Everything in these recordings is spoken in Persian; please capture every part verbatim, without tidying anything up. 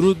درود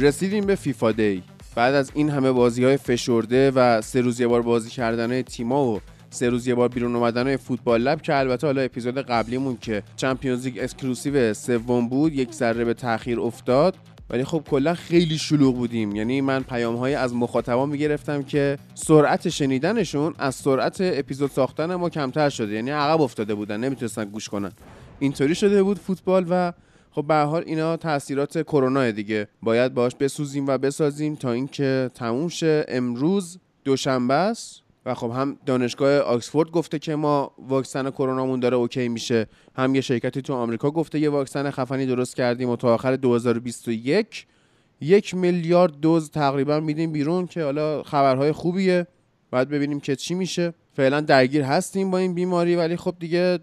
رسیدیم به فیفا دی. بعد از این همه بازی‌های فشرده و سه روز یه بار بازی کردن‌های تیم‌ها و سه روز یه بار بیرون اومدن‌های فوتبال لب، که البته حالا اپیزود قبلیمون که چمپیونز لیگ اسکلوسیو سوم بود یک ذره به تأخیر افتاد، ولی خب کلا خیلی شلوغ بودیم. یعنی من پیام‌های از مخاطبا می‌گرفتم که سرعت شنیدنشون از سرعت اپیزود ساختن ما کمتر شده، یعنی عقب افتاده بودن، نمی‌تونستن گوش کنن. اینطوری شده بود فوتبال و خب به هر حال اینا تاثیرات کرونا دیگه، باید باهاش بسوزیم و بسازیم تا اینکه تموم شه. امروز دوشنبه است و خب هم دانشگاه آکسفورد گفته که ما واکسن کرونامون داره اوکی میشه، هم یه شرکتی تو آمریکا گفته یه واکسن خفنی درست کردیم و تا آخر دو هزار و بیست و یک یک میلیارد دوز تقریبا میدیم بیرون، که حالا خبرهای خوبیه، بعد ببینیم که چی میشه. فعلا درگیر هستیم با این بیماری، ولی خب دیگه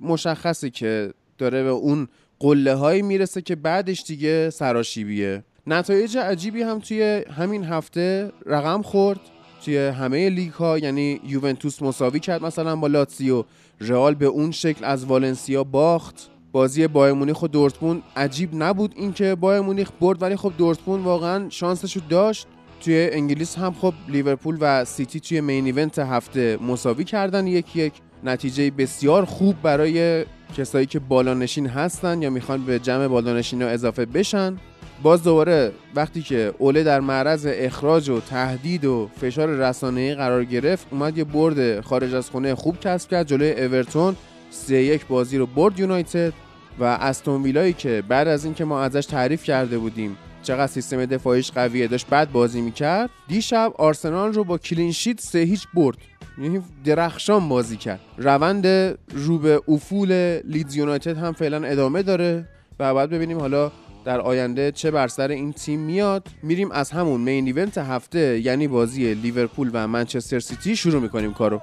مشخصه که داره به اون قله هایی میرسه که بعدش دیگه سراشیبیه. نتایج عجیبی هم توی همین هفته رقم خورد توی همه لیگ ها، یعنی یوونتوس مساوی کرد مثلا با لاتسیو، رئال به اون شکل از والنسیا باخت، بازی بایر مونیخ و دورتموند عجیب نبود اینکه بایر مونیخ برد، ولی خب دورتموند واقعا شانسشو داشت. توی انگلیس هم خب لیورپول و سیتی توی مین ایونت هفته مساوی کردن یک یک، نتیجه بسیار خوب برای کسایی که بالانشین هستن یا میخوان به جمع بالانشین ها اضافه بشن. باز دوباره وقتی که اوله در معرض اخراج و تهدید و فشار رسانه‌ای قرار گرفت، اومد یه برد خارج از خونه خوب کسب کرد جلوی ایورتون، سه یک بازی رو برد یونایتد. و استون ویلایی که بعد از اینکه ما ازش تعریف کرده بودیم چقدر سیستم دفاعیش قویه، داشت بعد بازی میکرد، دیشب آرسنال رو با کلین شیت سه هیچ برد، یعنی درخشان بازی کرد. روند رو به افول لیدز یونایتد هم فعلا ادامه داره و بعد ببینیم حالا در آینده چه بر سر این تیم میاد. میریم از همون مین ایونت هفته، یعنی بازی لیورپول و منچستر سیتی شروع میکنیم کارو.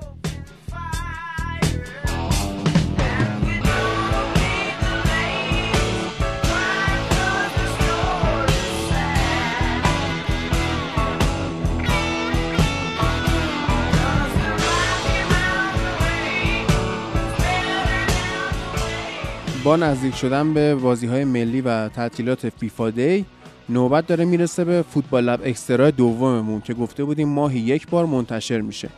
با نزدیک شدن به بازی‌های ملی و تعطیلات فیفا دی، نوبت داره میرسه به فوتبال لب اکسترا دوممون که گفته بودیم ماهی یک بار منتشر میشه.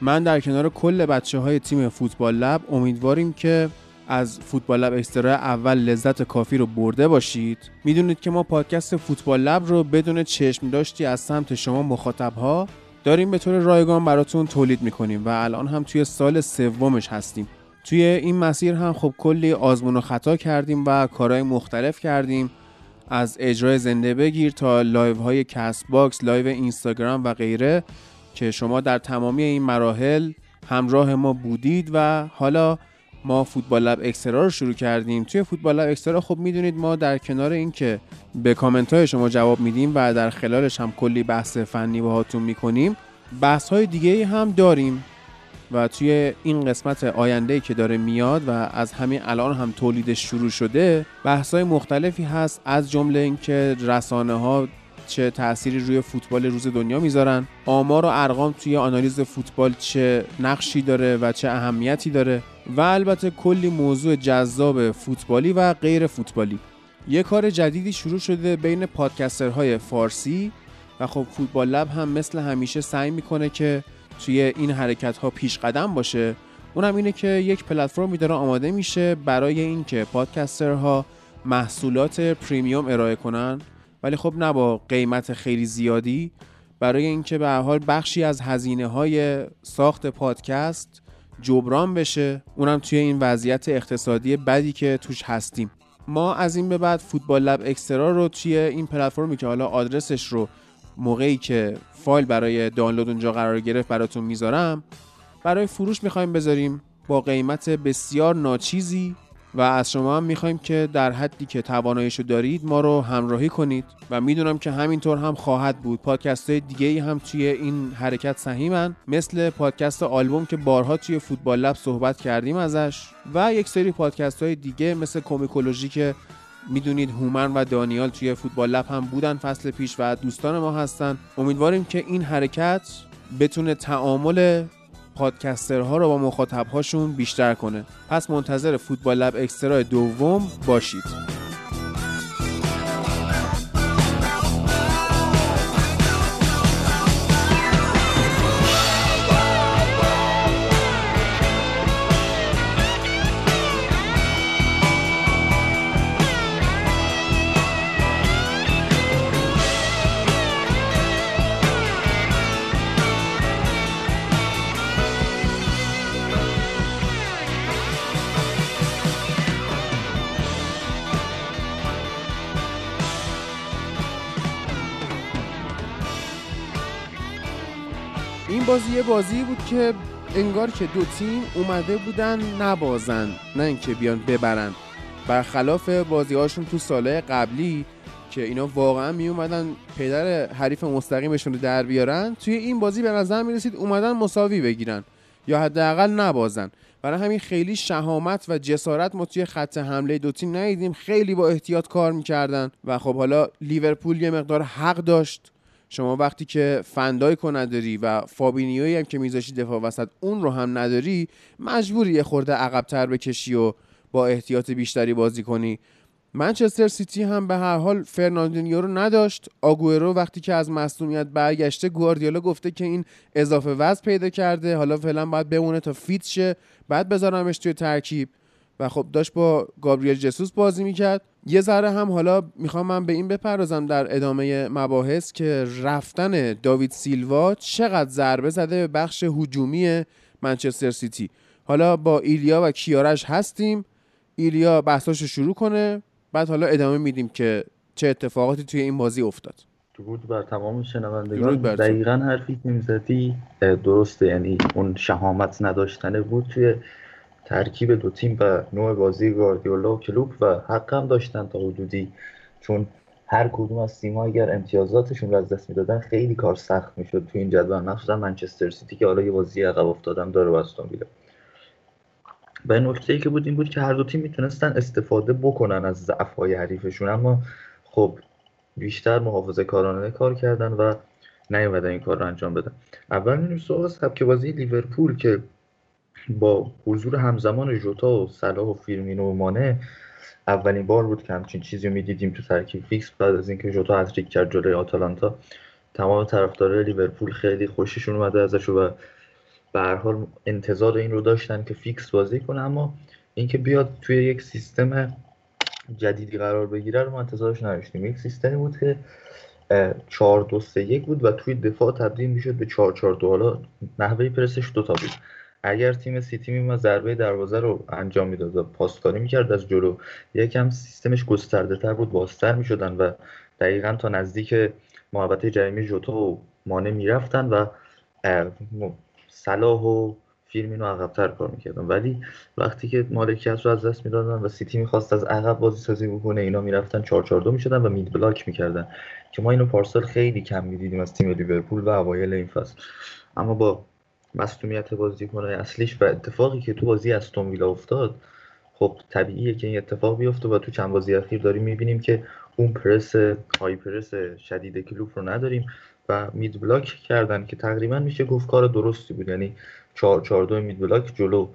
من در کنار کل بچه‌های تیم فوتبال لب امیدواریم که از فوتبال لب اکسترا اول لذت کافی رو برده باشید. میدونید که ما پادکست فوتبال لب رو بدون چشم داشتی از سمت شما مخاطب‌ها داریم به طور رایگان براتون تولید می‌کنیم و الان هم توی سال سومش هستیم. توی این مسیر هم خب کلی آزمون و خطا کردیم و کارهای مختلف کردیم، از اجرای زنده بگیر تا لایوهای کست باکس، لایو اینستاگرام و غیره، که شما در تمامی این مراحل همراه ما بودید. و حالا ما فوتبال لب اکسترا رو شروع کردیم. توی فوتبال لب اکسترا خب میدونید ما در کنار این که به کامنت های شما جواب میدیم و در خلالش هم کلی بحث فنی باهاتون میکنیم، بحث های دیگه هم داریم و توی این قسمت آینده‌ای که داره میاد و از همین الان هم تولیدش شروع شده، بحث‌های مختلفی هست، از جمله اینکه رسانه‌ها چه تأثیری روی فوتبال روز دنیا میذارن، آمار و ارقام توی آنالیز فوتبال چه نقشی داره و چه اهمیتی داره، و البته کلی موضوع جذاب فوتبالی و غیر فوتبالی. یه کار جدیدی شروع شده بین پادکسترهای فارسی و خب فوتبال لب هم مثل همیشه سعی میکنه که توی این حرکت ها پیش قدم باشه. اونم اینه که یک پلتفرمی داره آماده میشه برای این که پادکسترها محصولات پریمیوم ارائه کنن، ولی خب نه با قیمت خیلی زیادی، برای این که به هر حال بخشی از هزینه های ساخت پادکست جبران بشه، اونم توی این وضعیت اقتصادی بدی که توش هستیم. ما از این به بعد فوتبال لب اکسترا رو توی این پلتفرمی که حالا آدرسش رو موقعی که فایل برای دانلود اونجا قرار گرفت براتون میذارم، برای فروش میخوایم بذاریم. با قیمت بسیار ناچیزی و از شما هم میخوایم که در حدی که تواناییشو دارید ما رو همراهی کنید و میدونم که همینطور هم خواهد بود. پادکست های دیگه ای هم توی این حرکت سهیمن، مثل پادکست آلبوم که بارها توی فوتبال لب صحبت کردیم ازش و یک سری پادکست های دیگه مثل کومیکولوژی که میدونید هومن و دانیال توی فوتبال لب هم بودن فصل پیش و دوستان ما هستن. امیدواریم که این حرکت بتونه تعامل پادکسترها رو با مخاطبهاشون بیشتر کنه. پس منتظر فوتبال لب اکسترا دوم باشید. بازی یه بازی بود که انگار که دو تیم اومده بودن نبازن، نه اینکه بیان ببرن، برخلاف بازی هاشون تو ساله قبلی که اینا واقعا می اومدن پدر حریف مستقیمشون رو در بیارن. توی این بازی به نظر می رسید اومدن مساوی بگیرن یا حداقل نبازن. برای همین خیلی شهامت و جسارت ما توی خط حمله دو تیم ندیدیم، خیلی با احتیاط کار می‌کردن و خب حالا لیورپول یه مقدار حق داشت. شما وقتی که فندای کو نداری و فابینیوی هم که میذاشی دفاع وسط اون رو هم نداری، مجبوری یه خورده عقب‌تر بکشی و با احتیاط بیشتری بازی کنی. منچستر سیتی هم به هر حال فرناندینیو رو نداشت. آگوئرو وقتی که از مصونیت برگشته، گواردیولا گفته که این اضافه وزن پیدا کرده، حالا فعلا باید بمونه تا فیت شه بعد بذارمش توی ترکیب و خب داشت با گابریل جسوس بازی میکرد. یه ذره هم حالا میخوام من به این بپردازم در ادامه مباحث که رفتن داوید سیلوا چقدر ضربه زده به بخش هجومی منچستر سیتی. حالا با ایلیا و کیارش هستیم، ایلیا بحثاشو شروع کنه بعد حالا ادامه میدیم که چه اتفاقاتی توی این بازی افتاد. درود بر تمام شنوندگان. دقیقاً حرفی که میزدی درسته، یعنی اون شهامت نداشتنه بود توی ترکیب دو تیم و نوع بازی گواردیولا و کلوب و حق هم داشتن تا حدودی، چون هر کدوم از تیم‌ها اگر امتیازاتشون رو از دست میدادن خیلی کار سخت میشد تو این جدول، مخصوصا منچستر سیتی که حالا یه بازی عقب افتادم داره و استون ویلا. و نکته‌ای که بود این بود که هر دو تیم میتونستن استفاده بکنن از ضعف‌های حریفشون، اما خب بیشتر محافظه‌کارانه کار کردن و نیومدن این کار رو انجام بدن. اول میریم سراغ سبک بازی لیورپول که با حضور همزمان ژوتا و صلاح و فیرمینو و مانه اولین بار بود که همچین چیزی رو می‌دیدیم تو ترکیب فیکس. بعد از اینکه ژوتا هتریک کرد جلوی آتالانتا، تمام طرفدارای لیورپول خیلی خوششون اومده ازش و به هر حال انتظار این رو داشتن که فیکس بازی کنه، اما اینکه بیاد توی یک سیستم جدیدی قرار بگیره رو ما انتظارش نداشتیم. یک سیستمی بود که چهار دو سه یک بود و توی دفاع تبدیل میشد به چهار چهار دو. حالا نحوه پرسش دو تا بود. اگر تیم سیتی میومد ضربه دروازه رو انجام میداد و پاسکاری میکرد از جلو، یکم سیستمش گسترده تر بود، بازتر میشدن و دقیقا تا نزدیک محوطه جریمه ژوتا و مانه میرفتن و صلاح و فیرمینو عقبتر کار میکردن. ولی وقتی که مالکیت رو از دست میدادن و سیتی میخواست از عقب بازی سازی بکنه، اینا میرفتن چهار چهار دو میشدن و مید بلاک میکردن که ما اینو پارسال خیلی کم میدیدیم از تیم لیورپول و اوایل این فصل. اما با مصدومیت بازیکن‌های اصلیش و اتفاقی که تو بازی استون ویلا افتاد، خب طبیعیه که این اتفاق بیفته و تو چند بازی اخیر داریم می‌بینیم که اون پرس های پرس شدید کلوب رو نداریم و مید بلاک کردن که تقریبا میشه گفت کار درستی بود. یعنی چهار چهار دو مید بلاک جلو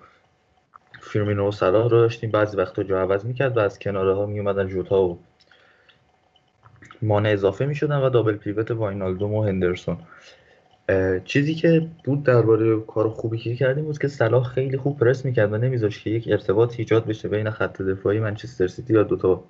فیرمینو و صلاح رو داشتیم، بعضی وقتا جا عوض می‌کرد و از کناره‌ها میومدن ژوتا و مانع اضافه می‌شدن و دابل پیوت واینالدوم و هندرسون. چیزی که بود درباره کار خوبی که کردیم بود که صلاح خیلی خوب پرس میکرد و نمیذاشت که یک ارتباط ایجاد بشه بین خط دفاعی منچستر سیتی و دوتا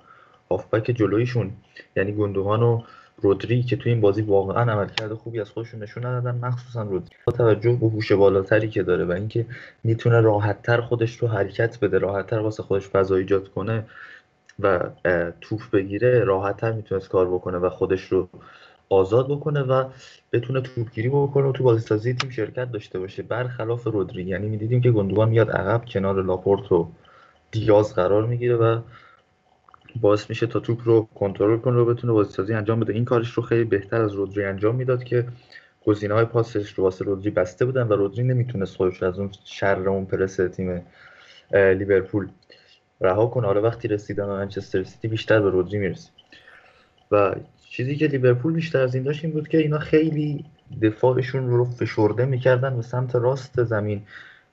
هافبک جلویشون، یعنی گوندوان و رودری که تو این بازی واقعا عملکرد خوبی از خودشون نشون ندادن، مخصوصا رودری با توجه به هوش بالاتری که داره و اینکه میتونه راحت‌تر خودش رو حرکت بده، راحت‌تر واسه خودش فضا ایجاد کنه و توپ بگیره، راحت‌تر میتونه کار بکنه و خودش رو آزاد بکنه و بتونه توپگیری بکنه و تو بازیسازی تیم شرکت داشته باشه، برخلاف رودری. یعنی می‌دیدیم که گوندوان میاد عقب کنار لاپورت و دیاز قرار میگیره و باعث میشه تا توپ رو کنترل کنه و بتونه بازیسازی انجام بده. این کارش رو خیلی بهتر از رودری انجام میداد که گزینه‌های پاسش رو واسه رودری بسته بودن و رودری نمیتونست خودش از اون شر اون پرس تیم لیورپول رها کنه. حالا وقتی رسیدن به منچستر سیتی بیشتر به رودری میرسید و چیزی که لیورپول بیشتر از این داشت این بود که اینا خیلی دفاعشون رو فشرده میکردن به سمت راست زمین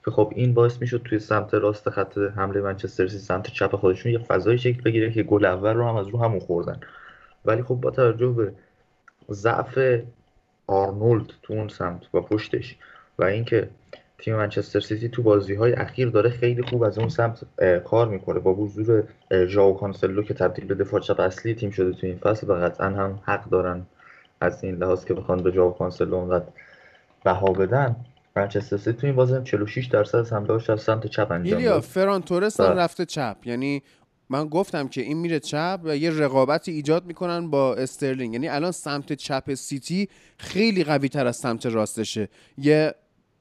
که خب این باعث میشد توی سمت راست خط حمله منچستر سیتی سمت چپ خودشون یه فضای شکل بگیره که گل اول رو هم از رو همون خوردن. ولی خب با توجه به ضعف آرنولد تو اون سمت و پشتش و اینکه تیم منچستر سیتی تو بازی‌های اخیر داره خیلی خوب از اون سمت کار میکنه با حضور ژائو کانسلو که تبدیل به دفاع چپ اصلی تیم شده تو این فصل و قطعا هم حق دارن از این لحاظ که بخوان به ژائو کانسلو اونقدر بها بدن. منچستر سیتی تو این بازی هم چهل و شش درصد از حمله‌هاش از سمت چپ انجام میشه. ایلیا فران تورس هم رفته چپ، یعنی من گفتم که این میره چپ و یه رقابت ایجاد میکنن با استرلینگ. یعنی الان سمت چپ سیتی خیلی قوی‌تر از سمت راستشه. یه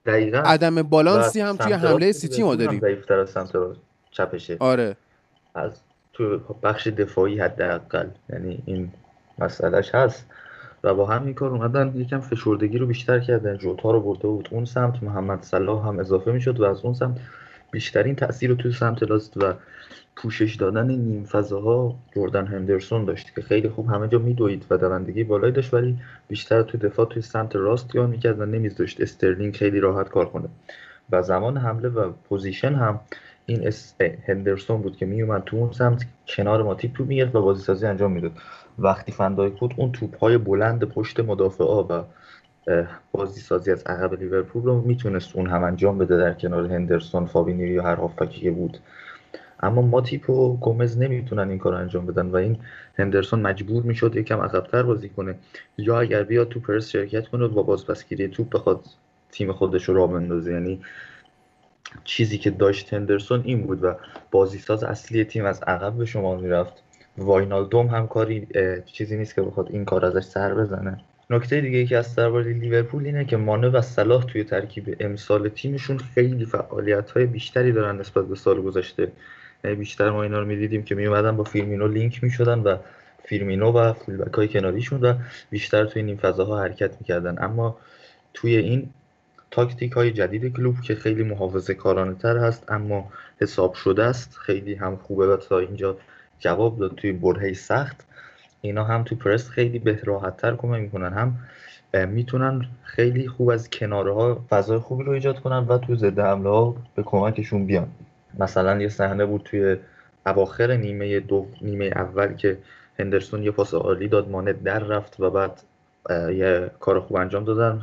دقیقاً عدم بالانسی هم توی حمله سیتی ما داریم. ضعیف‌تر از سمت چپشه. آره. از تو بخش دفاعی حداقل، یعنی این مسئلهش هست و با همین کار اومدن یکم فشردگی رو بیشتر کردن. جوتا رو برده بود اون سمت، محمد صلاح هم اضافه میشد و از اون سمت بیشترین تأثیر رو توی سمت راست و پوشش دادن نیم فضاها جردن هندرسون داشت که خیلی خوب همه جا میدوید و دوندگی بالایی داشت، ولی بیشتر تو دفاع توی سمت راست کار میکرد و نمیذاشت استرلینگ خیلی راحت کار کنه و زمان حمله و پوزیشن هم این هندرسون بود که میومد تو اون سمت کنار ماتیپ توپ میگرفت و بازیسازی انجام میداد. وقتی فندایک بود اون توپ‌های بلند پشت مدافعا و بازیسازی از عقب لیورپول رو میتونست اون هم انجام بده در کنار هندرسون، فابینیو یا هر هافبکی که بود، اما ماتیپ و گومز نمیتونن این کارو انجام بدن و این هندرسون مجبور میشد یکم عقب‌تر بازی کنه یا اگر بیاد تو پرس شرکت کنه و با بازپسگیری توپ بخواد تیم خودش رو راه بندازه. یعنی چیزی که داشت هندرسون این بود و بازیساز اصلی تیم از عقب به شما میرفت. واینالدوم هم کاری چیزی نیست که بخواد این کار ازش سر بزنه. نکته دیگه ای که از درباره لیورپول اینه که مانه و صلاح توی ترکیب امسال تیمشون خیلی فعالیت‌های بیشتری دارن نسبت به سال گذشته. بیشتر ما اینا رو می‌دیدیم که میومدن با فیرمینو لینک می‌شدن و فیرمینو و فولبک‌های کناریشون و بیشتر توی این فضاها حرکت می‌کردن، اما توی این تاکتیک‌های جدید کلوب که خیلی محافظه‌کارانه‌تر هست اما حساب شده است، خیلی هم خوبه و تا اینجا جواب داد توی برهه‌ی سخت. اینا هم تو پرس خیلی به راحت‌تر کمک می‌کنن، هم میتونن خیلی خوب از کنارها فضای خوبی رو ایجاد کنن و تو ضد حمله‌ها به کمکشون بیان. مثلا یه صحنه بود توی اواخر نیمه دو نیمه اول که هندرسون یه پاس عالی داد، مانه در رفت و بعد یه کار خوب انجام دادن.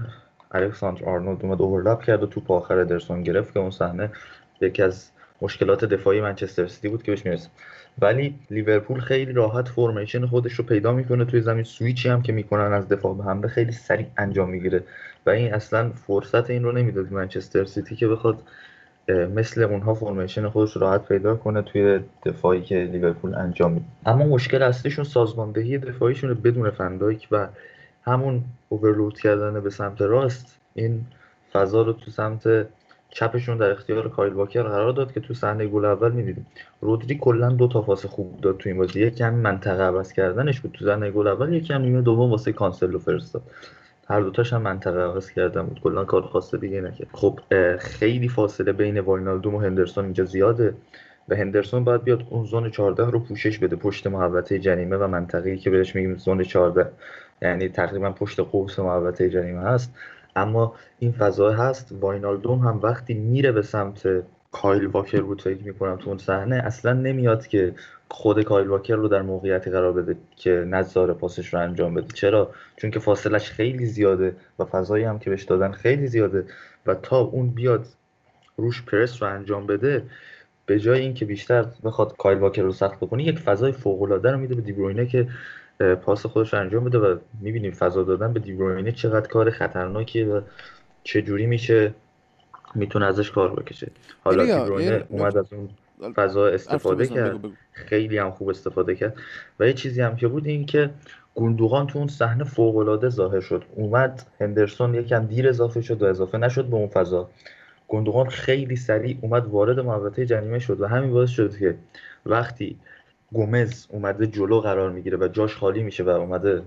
الکساندر آرنولد اومد اورلپ کرد و توپ آخر هندرسون گرفت که اون صحنه یکی از مشکلات دفاعی منچستر سیتی بود که بهش میرسیم. ولی لیورپول خیلی راحت فرمیشن خودش رو پیدا میکنه توی زمین، سویچی هم که میکنن از دفاع به حمله خیلی سریع انجام میگیره و این اصلا فرصت این رو نمیداد منچستر سیتی که بخواد مثل اونها فرمیشن خودش راحت پیدا کنه توی دفاعی که لیورپول انجام میده. اما مشکل اصلیشون سازماندهی دفاعیشونه بدون فندایک و همون اورلود کردن به سمت راست. این فضا رو تو سمت چپشون در اختیار کایل واکر قرار داد که تو صحنه گل اول می‌دیدیم. رودری کلا دو تا پاس خوب داد تو این بازی، یکی هم منطقه عوض کردنش بود تو صحنه گل اول، یکی هم نیمه دوم واسه کانسلو فرستاد. هر دو تاش هم منطقه عوض کردن بود، کلا کار خاصی دیگه نکرد. خب خیلی فاصله بین واینالدوم و هندرسون اینجا زیاده و هندرسون باید بیاد اون زون چهارده رو پوشش بده پشت محوطه جریمه و منطقه‌ای که بهش میگیم زون چهارده، یعنی تقریبا پشت قوس محوطه جریمه هست. اما این فضا هست. واینالدوم هم وقتی میره به سمت کایل واکر رو تایید میکنم تو اون صحنه اصلا نمیاد که خود کایل واکر رو در موقعیتی قرار بده که نذاره پاسش رو انجام بده. چرا؟ چون که فاصلش خیلی زیاده و فضایی هم که بهش دادن خیلی زیاده و تا اون بیاد روش پرس رو انجام بده، به جای اینکه بیشتر بخواد کایل واکر رو سخت بکنه، یک فضای فوق العاده رو میده به دی بروینه که پاس خودش انجام بده و میبینیم فضا دادن به دی بروینه چقدر کار خطرناکیه و چه جوری میشه میتونه ازش کار بکشه. حالا دی بروینه اومد از اون فضا استفاده کرد، بگو بگو. خیلی هم خوب استفاده کرد. و یه چیزی هم که بود این که گوندوغان تو اون صحنه فوق‌العاده ظاهر شد، اومد هندرسون یکم دیر اضافه شد و اضافه نشد به اون فضا. گوندوغان خیلی سریع اومد وارد محوطه جریمه شد و همین باعث شد که وقتی گومز اومده جلو قرار میگیره و جاش خالی میشه و اومده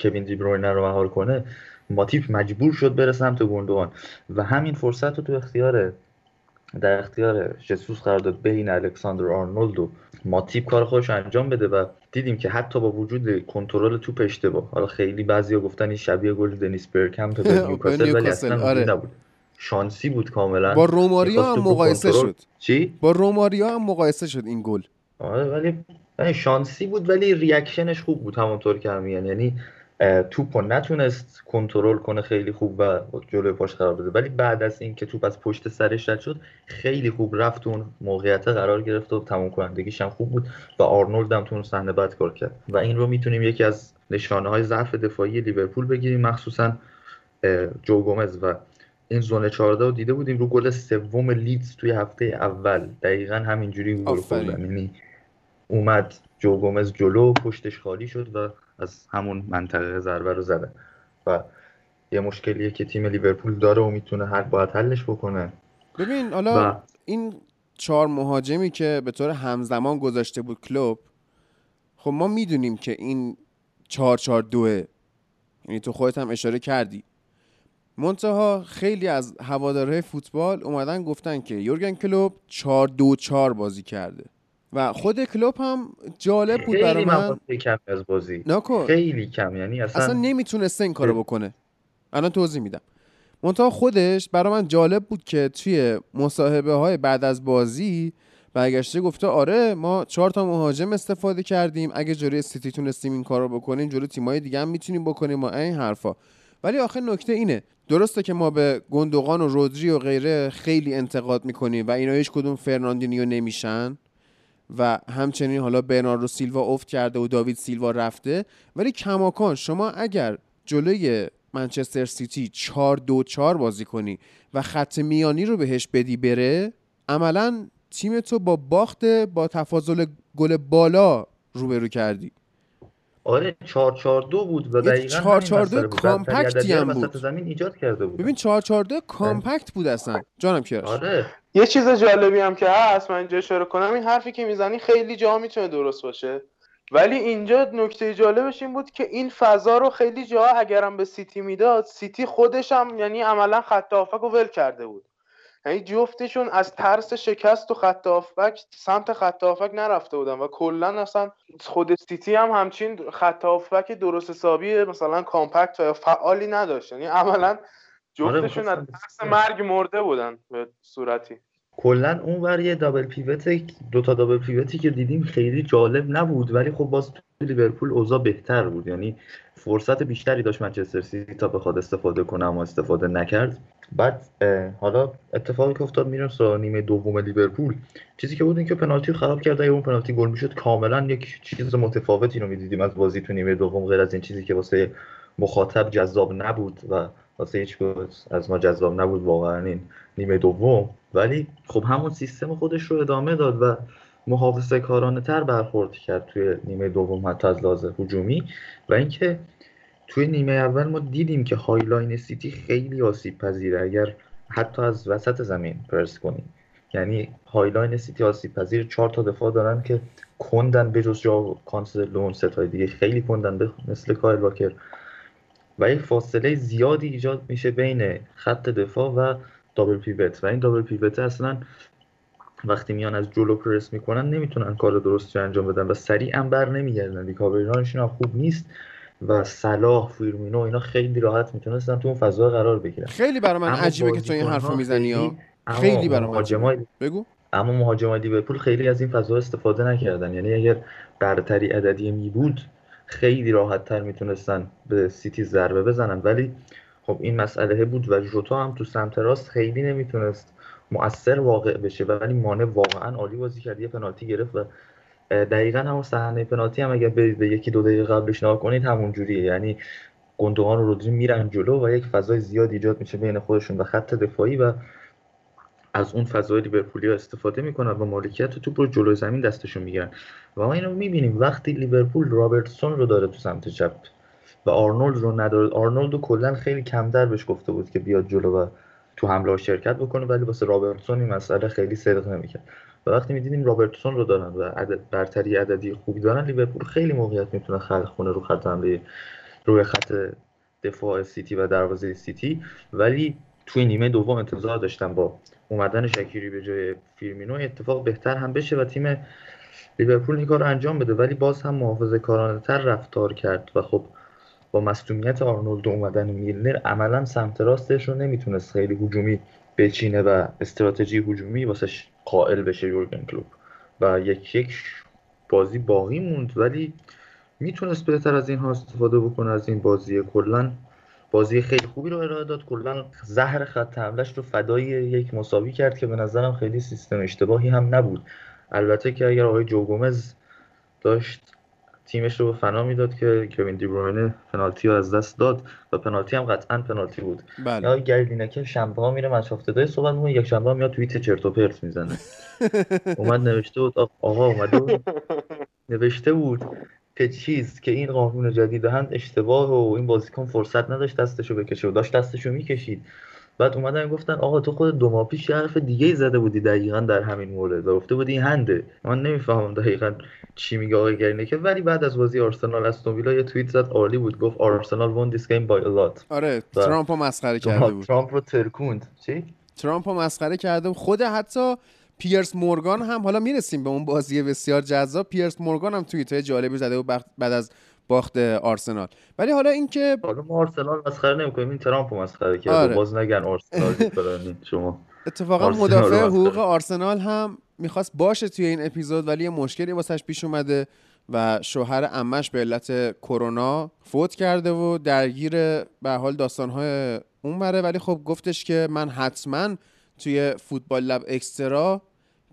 کوین دی بروینه رو مهار کنه، ماتیپ مجبور شد بره سمت گوندوغان و همین فرصت رو تو اختیار در اختیار جسوس قرار داد بین الکساندر آرنولد و ماتیپ کار خودش انجام بده. و دیدیم که حتی با وجود کنترل توپ اشتباه، حالا خیلی بعضیا گفتن این شبیه گل دنیس برکمپ به نیوکاسل، ولی اصلا این نبود، شانسی بود کاملا. با روماریا هم مقایسه شد. چی؟ با روماریا هم مقایسه شد این گل. آره ولی یعنی شانسی بود، ولی ریاکشنش خوب بود همونطور که میگن، یعنی توپو نتونست کنترل کنه خیلی خوب و جلوی پاش قرار بده، ولی بعد از این که توپ از پشت سرش رد شد خیلی خوب رفت اون موقعیت قرار گرفت و تموم کنندگیش هم خوب بود و آرنولد هم تو اون صحنه بد کار کرد و این رو میتونیم یکی از نشانه های ضعف دفاعی لیورپول بگیریم، مخصوصا جو گومز. و این زون چهارده رو دیده بودیم رو گل سوم لیدز توی هفته اول، دقیقاً همینجوری گل خوردن، یعنی اومد جو گومز جلو، پشتش خالی شد و از همون منطقه ضربه رو زده و یه مشکلیه که تیم لیورپول داره و میتونه هر باید حلش بکنه. ببین حالا و... این چهار مهاجمی که به طور همزمان گذاشته بود کلوب، خب ما میدونیم که این چهار چهار دوه، یعنی تو خودت هم اشاره کردی، منتها خیلی از هواداره فوتبال اومدن گفتن که یورگن کلوب چهار دو چهار بازی کرده و خود کلوب هم جالب بود برای من، خیلی کم از بازی ناکن. خیلی کم، یعنی اصلا اصلا نمیتونسته این کارو بکنه. الان توضیح میدم. منتها خودش برای من جالب بود که توی مصاحبه های بعد از بازی برگشته گفته آره ما چهار تا مهاجم استفاده کردیم، اگه جلوی سیتی تونستیم این کارو بکنیم جلوی تیمای دیگه هم میتونیم بکنیم ما این حرفا. ولی آخه نکته اینه، درسته که ما به گوندوغان و رودری و غیره خیلی انتقاد میکنیم و اینا هیچ کدوم فرناندینیو نمیشن و همچنین حالا برناردو سیلوا افت کرده و داوید سیلوا رفته، ولی کماکان شما اگر جلوی منچستر سیتی چهار دو چهار بازی کنی و خط میانی رو بهش بدی بره، عملاً تیم تو با باخت با تفاضل گل بالا روبرو کردی. آره چهار چهار دو بود و دقیقاً چهار چهار دو کامپکتی هم بود. وسط زمین ایجاد کرده بود. ببین چهار چهار دو کامپکت بود اصلا. جانم کیارش. آره. یه چیز جالبی هم که هست من اینجا اشاره کنم، این حرفی که میزنی خیلی جا میتونه درست باشه، ولی اینجا نکته جالبش این بود که این فضا رو خیلی جا اگرم به سیتی میداد، سیتی خودش هم یعنی عملا خط هافک رو ول کرده بود، یعنی جفتشون از ترس شکست تو خط هافک سمت خط هافک نرفته بودن و کلا اصلا خود سیتی هم همچین خط هافک درست حسابی مثلا کامپکت و فعالی نداشت، یعنی عملا جفتشون از ترس مرگ مرده بودن به صورتی. کلا اونور یه دابل پیوت، دو تا دابل پیوتی که دیدیم خیلی جالب نبود، ولی خب باز تو لیورپول اوضاع بهتر بود، یعنی فرصت بیشتری داشت منچستر سیتی تا بخواد استفاده کنه اما استفاده نکرد. بعد حالا اتفاقی که افتاد میرم سراغ نیمه دوم لیورپول، چیزی که بود این که پنالتی رو خراب کرد، اگه اون پنالتی گل میشد کاملا یک چیز متفاوتی رو میدیدیم از بازی تو نیمه دوم، غیر از این چیزی که واسه مخاطب جذاب نبود و واسه هیچ کس از ما جذاب نبود واقعا این نیمه دوم. ولی خب همون سیستم خودش رو ادامه داد و محافظه کارانه تر برخورد کرد توی نیمه دوم حتی از لحاظ هجومی. و اینکه توی نیمه اول ما دیدیم که هایلاین سیتی خیلی آسیب پذیره اگر حتی از وسط زمین پرس کنیم، یعنی هایلاین سیتی آسیب پذیر، چهار تا دفاع دارن که کندن، به جز جا کانسلون ستای دیگه خیلی کندن مثل کایل واکر و یک فاصله زیادی ایجاد میشه بین خط دفاع و دابل پیوت و این دابل پیوت اصلا وقتی میان از جلو پرس میکنن نمیتونن کار درستی انجام بدن و سریع هم بر نمیگردن، ریکاوریشون هم خوب نیست و صلاح، فیرمینو اینا خیلی راحت میتونستن تو اون فضا قرار بگیرن. خیلی برای من عجیبه که تو این حرفو میزنی، یا خیلی, خیلی برای من عجیبه. بگو. اما مهاجمای لیورپول خیلی از این فضا استفاده نکردن، یعنی اگر برتری عددی می بود خیلی راحت تر میتونستن به سیتی ضربه بزنن، ولی خب این مسئله بود و ژوتا هم تو سمت راست خیلی نمیتونست مؤثر واقع بشه، ولی مانه واقعا عالی بازی کرد، یه پنالتی گرفت و دقیقاً همون صحنه پنالتی هم اگر برید به یکی دو دقیقه قبلش نگاه کنید همون جوریه، یعنی گوندوغان و رودری میرن جلو و یک فضای زیاد ایجاد میشه بین خودشون و خط دفاعی و از اون فضای لیورپولیا استفاده میکنن و مالکیت توپ رو جلوی زمین دستشون میگیرن و ما اینو میبینیم وقتی لیورپول رابرتسون رو داره تو سمت چپ و آرنولد رو نداره. آرنولد رو کلا خیلی کم در بهش گفته بود که بیاد جلو و تو حمله ها شرکت بکنه، ولی واسه رابرتسون این مسئله خیلی صدق نمیکرد و وقتی میدیدیم رابرتسون رو دارن و عدد برتری عددی خوبی دارن، لیورپول خیلی موقعیت میتونه خلق کنه رو خط حمله، روی خط دفاع سیتی و دروازه سیتی. ولی توی نیمه دوم انتظار داشتم با اومدن شکیری به جای فیرمینو اتفاق بهتر هم بشه و تیم لیورپول این کارو انجام بده، ولی باز هم محافظه‌کارانه‌تر رفتار کرد و خب با مصدومیت آرنولد و اومدن میلنر عملا سمت راستش رو نمیتونست خیلی هجومی بچینه و استراتژی هجومی واسش قائل بشه یورگن کلوپ و یک یک بازی باقی موند، ولی میتونست بهتر از اینها استفاده بکنه. از این بازی کلا بازی خیلی خوبی رو ارائه داد، کلا زهر خط حمله‌اش رو فدای یک مساوی کرد که به نظرم خیلی سیستم اشتباهی هم نبود. البته که اگر آقای جو گومز داشت تیمش رو به فنا میداد که کوین دی بروینه پنالتی رو از دست داد و پنالتی هم قطعاً پنالتی بود. یا گردینکه شنبه ها میره مچ هفته صبح میگه یک شنبه میاد توییت چرت و پرت میزنه. اومد نوشته بود آقا اومده بود نوشته بود که چیز که این قانون جدید هم اشتباهه و این بازیکن فرصت نداشت دستشو بکشه و داشت دستشو میکشید. بعد اومدن گفتن آقا تو خود دو ماه پیش یه حرف دیگه‌ای زده بودی دقیقاً در همین مورد و گفته بودی این هنده. من نمیفهمم دقیقاً چی میگه آقای گرینکه، ولی بعد از بازی آرسنال استون ویلا یه توییت زد عالی بود، گفت آرسنال won this game by a lot. آره ترامپو مسخره کرده بود. ترامپ رو ترکوند. چی؟ ترامپو مسخره کرده. خود حتی پیرس مورگان هم، حالا میرسیم به اون بازی بسیار جذاب، پیرس مورگان هم توییت‌های جالبی زده و بعد از باخت آرسنال. ولی حالا اینکه حالا ما آرسنال مسخره نمی‌کنیم، این ترامپ مسخره کرد. آره. باز نگن آرسنال ببرین شما. اتفاقا مدافع حقوق آرسنال هم میخواست باشه توی این اپیزود، ولی یه مشکلی واسش پیش اومده و شوهر عمش به علت کرونا فوت کرده و درگیر به حال داستان‌های اونوره، ولی خب گفتش که من حتماً توی فوتبال لب اکسترا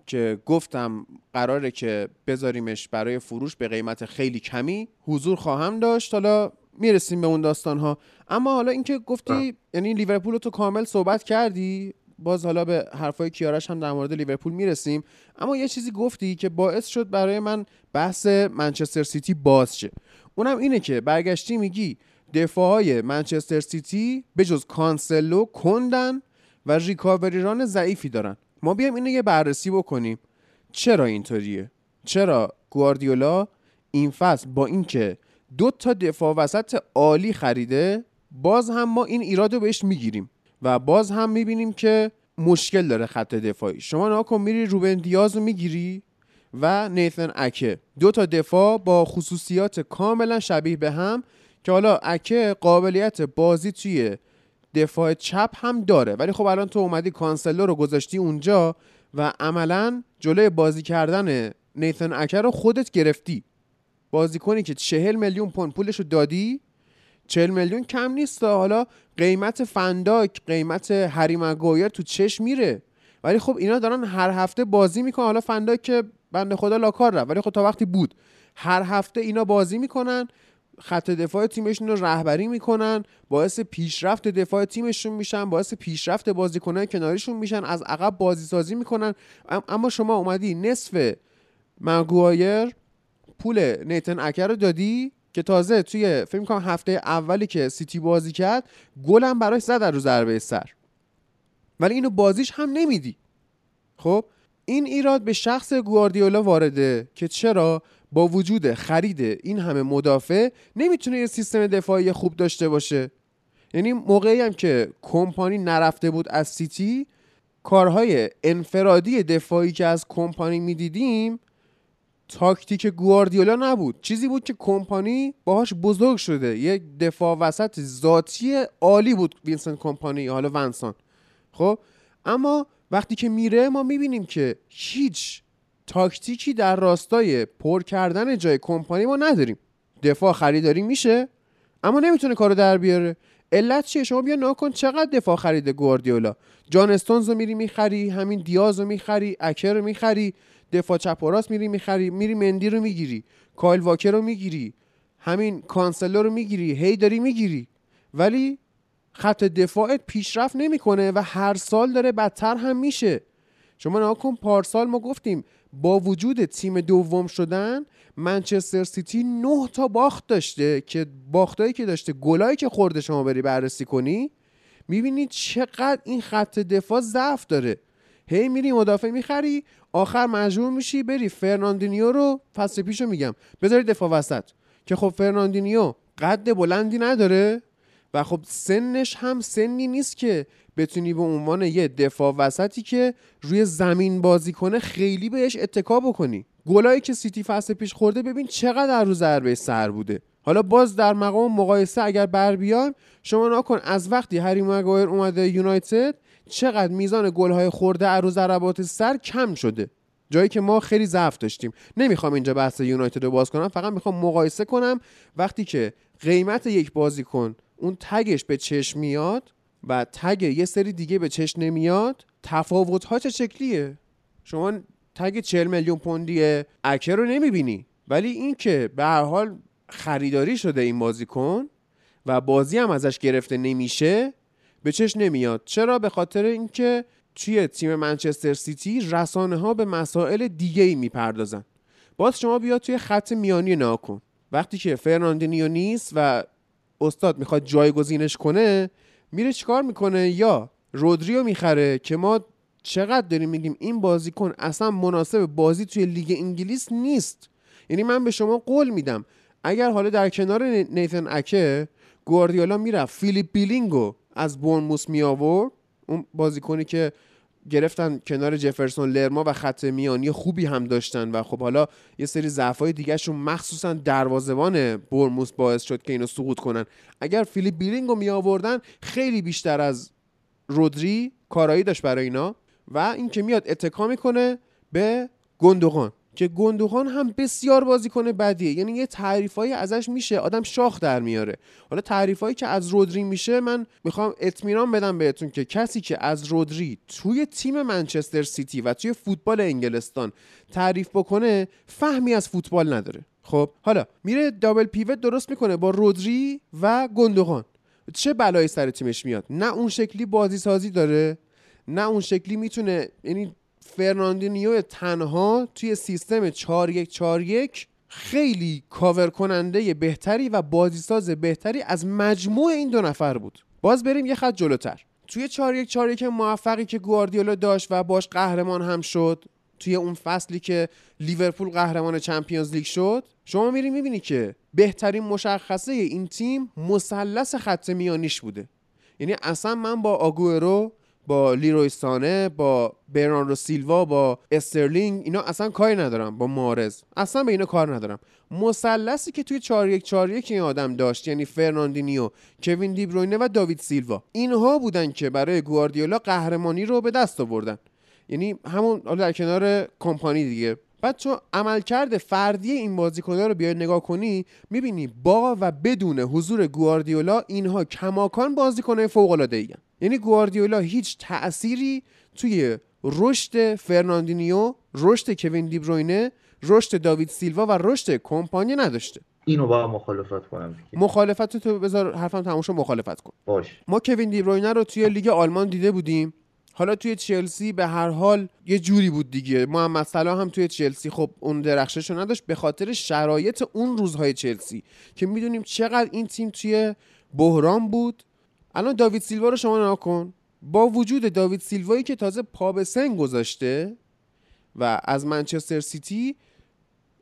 که گفتم قراره که بذاریمش برای فروش به قیمت خیلی کمی حضور خواهم داشت. حالا میرسیم به اون داستان ها. اما حالا اینکه گفتی یعنی لیورپول تو کامل صحبت کردی، باز حالا به حرفای کیارش هم در مورد لیورپول میرسیم، اما یه چیزی گفتی که باعث شد برای من بحث منچستر سیتی باز شه. اونم اینه که برگشتی میگی دفاعهای منچستر سیتی بجز کانسلو کندن و ریکاوری ران ضعیفی دارن. ما بیایم اینو یه بررسی بکنیم. چرا اینطوریه؟ چرا گواردیولا این فصل با اینکه دو تا دفاع وسط عالی خریده، باز هم ما این ایرادو بهش میگیریم و باز هم میبینیم که مشکل داره خط دفاعی. شما ناکن میری روبن دیازو میگیری و نیتن اکه، دو تا دفاع با خصوصیات کاملا شبیه به هم که حالا اکه قابلیت بازی توی دفاع چپ هم داره، ولی خب الان تو اومدی کانسلو رو گذاشتی اونجا و عملاً جلوی بازی کردن نیتان اکر رو خودت گرفتی. بازیکنی که چهل میلیون پوند پولش رو دادی، چهل میلیون کم نیست. حالا قیمت فنداک، قیمت هری مگایر تو چش میره، ولی خب اینا دارن هر هفته بازی میکنن. حالا فنداک که بنده خدا لاکار رفت، ولی خب تا وقتی بود هر هفته اینا بازی میکنن، خط دفاع تیمشون رو رهبری میکنن، باعث پیشرفت دفاع تیمشون میشن، باعث پیشرفت بازیکنان کناریشون میشن، از عقب بازی سازی میکنن. اما شما اومدی نصف مگوایر پول نیتن اکر رو دادی که تازه توی فکر کنم هفته اولی که سیتی بازی کرد گلم براش زد رو ضربه سر، ولی اینو بازیش هم نمیدی. خب این ایراد به شخص گواردیولا وارده که چرا با وجود خرید این همه مدافع نمیتونه یه سیستم دفاعی خوب داشته باشه. یعنی موقعی هم که کمپانی نرفته بود از سیتی، کارهای انفرادی دفاعی که از کمپانی میدیدیم تاکتیک گواردیولا نبود، چیزی بود که کمپانی باهاش بزرگ شده. یک دفاع وسط ذاتی عالی بود وینسنت کمپانی، حالا ونسان. خب اما وقتی که میره ما میبینیم که هیچ تاکتیکی در راستای پر کردن جای کمپانی ما نداریم. دفاع خریداری میشه اما نمیتونه کارو در بیاره. علت چیه؟ شما بیا ناکن چقدر دفاع خریده گواردیولا، جان استونز رو میری میخری، همین دیاز رو میخری، اکر رو میخری، دفاع چپ و راست میری میخری، میری مندی رو میگیری، کایل واکر رو میگیری، همین کانسلو رو میگیری، هی داری میگیری، ولی خط دفاعت پیشرفت نمیکنه و هر سال داره بدتر هم میشه. شما نها کن پارسال ما گفتیم با وجود تیم دوم شدن منچستر سیتی نه تا باخت داشته که باختایی که داشته گلایی که خورده شما بری بررسی کنی میبینی چقدر این خط دفاع ضعف داره. هی میری مدافع میخری آخر مجبور میشی بری فرناندینیو رو پس پیشو میگم بذاری دفاع وسط که خب فرناندینیو قد بلندی نداره و خب سنش هم سنی نیست که بتونی به عنوان یه دفاع وسطی که روی زمین بازی کنه خیلی بهش اتکا بکنی. گلایی که سیتی فصل پیش خورده ببین چقدر رو ضربه سر بوده. حالا باز در مقام مقایسه اگر بر بیایم شما نکن از وقتی هری مگایر اومده یونایتد چقدر میزان گل‌های خورده از ضربات سر کم شده، جایی که ما خیلی ضعف داشتیم. نمیخوام اینجا بحث یونایتد رو باز کنم، فقط میخوام مقایسه کنم وقتی که قیمت یک بازیکن اون تگش به چشم میاد و تگ یه سری دیگه به چشم نمیاد تفاوت‌ها چه شکلیه. شما تگ چهل میلیون پوندی اکر رو نمیبینی، ولی این که به هر حال خریداری شده این بازیکن و بازی هم ازش گرفته نمیشه به چشم نمیاد. چرا؟ به خاطر اینکه توی تیم منچستر سیتی رسانه‌ها به مسائل دیگه‌ای میپردازن. باز شما بیا توی خط میانی نگاه کن، وقتی که فرناندینیو نیست و استاد میخواد جایگزینش کنه میره چیکار میکنه؟ یا رودریو میخره که ما چقدر داریم میگیم این بازیکن اصلا مناسب بازی توی لیگ انگلیس نیست. یعنی من به شما قول میدم اگر حالا در کنار نیتن اکه گواردیولا میره فیلیپ بیلینگو از بورنموث می آورد، اون بازیکنی که گرفتن کنار جفرسون لرما و خط میانی خوبی هم داشتن و خب حالا یه سری ضعفای دیگه‌شون مخصوصا دروازه‌بان بورنموث باعث شد که اینو سقوط کنن. اگر فیلیپ بیلینگو می آوردن خیلی بیشتر از رودری کارایی داشت برای اینا. و این که میاد اتکا میکنه به گوندوغان که گوندوغان هم بسیار بازیکن بدیه، یعنی یه تعریفایی ازش میشه آدم شاخ در میاره. حالا تعریفایی که از رودری میشه من میخوام اطمینان بدم بهتون که کسی که از رودری توی تیم منچستر سیتی و توی فوتبال انگلستان تعریف بکنه فهمی از فوتبال نداره. خب حالا میره دابل پیوت درست میکنه با رودری و گوندوغان، چه بلایی سر تیمش میاد. نه اون شکلی بازی سازی داره، نه اون شکلی میتونه، یعنی فرناندینیو تنها توی سیستم چهار یک چهار یک خیلی کاور کننده بهتری و بازیساز بهتری از مجموع این دو نفر بود. باز بریم یه خط جلوتر، توی چهار یک چهار یک موفقی که گواردیولا داشت و باش قهرمان هم شد، توی اون فصلی که لیورپول قهرمان چمپیونز لیگ شد، شما میری میبینی که بهترین مشخصه این تیم مثلث خط میانیش بوده. یعنی اصلا من با آگوئرو، با لیروی سانه، با برناردو سیلوا، با استرلینگ اینا اصلا کاری ندارم، با مارز اصلا به اینا کار ندارم. مثلثی که توی چهار یک چهار یک این آدم داشت، یعنی فرناندینیو، کوین دی بروینه و داوید سیلوا، اینها بودن که برای گواردیولا قهرمانی رو به دست آوردن. یعنی همون در کنار کمپانی دیگه. بعد تو عملکرد فردی این بازیکن‌ها رو بیای نگاه کنی می‌بینی با و بدون حضور گواردیولا اینها کماکان بازیکن‌های فوق‌العاده‌ای ان. یعنی گواردیولا هیچ تأثیری توی رشد فرناندینیو، رشد کوین دی بروینه، رشد داوید سیلوا و رشد کمپانی نداشته. اینو با مخالفت کنم. مخالفت تو بذار حرفم تموم شه، مخالفت کن. باش. ما کوین دی بروینه رو توی لیگ آلمان دیده بودیم. حالا توی چلسی به هر حال یه جوری بود دیگه. محمد صلاح هم توی چلسی خب اون درخششو نداشت به خاطر شرایط اون روزهای چلسی که میدونیم چقدر این تیم توی بحران بود. الان داوید سیلوا رو شما نگاه کن، با وجود داوید سیلوایی که تازه پا به سن گذاشته و از منچستر سیتی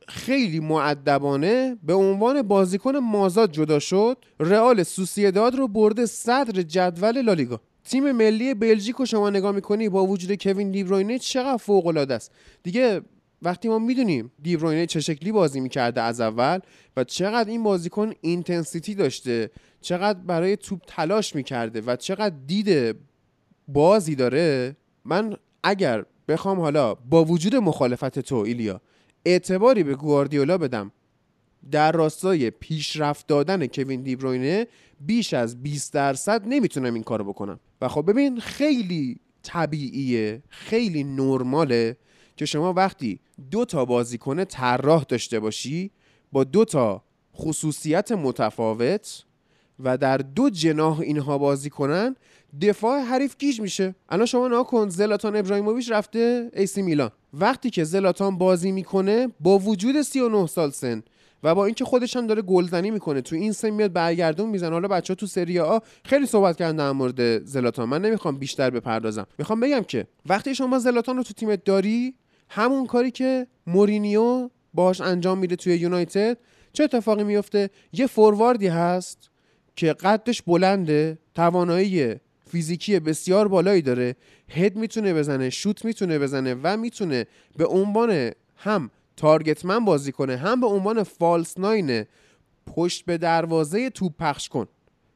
خیلی مؤدبانه به عنوان بازیکن مازاد جدا شد، رئال سوسییداد رو برده صدر جدول لالیگا. تیم ملی بلژیک رو شما نگاه میکنی با وجود کوین دی بروینه چقدر فوق‌العاده است دیگه. وقتی ما میدونیم دی بروینه چه شکلی بازی میکرده از اول و چقدر این بازیکن اینتنسیتی داشته، چقدر برای توپ تلاش میکرده و چقدر دید بازی داره، من اگر بخوام حالا با وجود مخالفت تو ایلیا اعتباری به گواردیولا بدم در راستای پیشرفت دادن کوین دی بروینه بیش از بیست درصد نمیتونم این کارو بکنم. و خب ببین خیلی طبیعیه، خیلی نرماله که شما وقتی دو تا بازیکن طراح داشته باشی با دو تا خصوصیت متفاوت و در دو جناح اینها بازی کنن، دفاع حریف گیج میشه. الان شما نگاه کن زلاتان ابراهیموویچ رفته ایسی میلان، وقتی که زلاتان بازی میکنه با وجود سی و نه سال سن و با اینکه خودش هم داره گلزنی میکنه تو این سن میاد برگردون میزنه. حالا بچه‌ها تو سری آ خیلی صحبت کردن در مورد زلاتان، من نمیخوام بیشتر بپردازم. میخوام بگم که وقتی شما زلاتان رو تو تیمت داری، همون کاری که مورینیو باهاش انجام میده توی یونایتد، چه اتفاقی میفته؟ یه فورواردی هست که قدش بلنده، توانایی فیزیکی بسیار بالایی داره، هد میتونه بزنه، شوت میتونه بزنه و میتونه به عنوان هم تارگت من بازی کنه، هم به عنوان فالس ناین پشت به دروازه توپ پخش کن.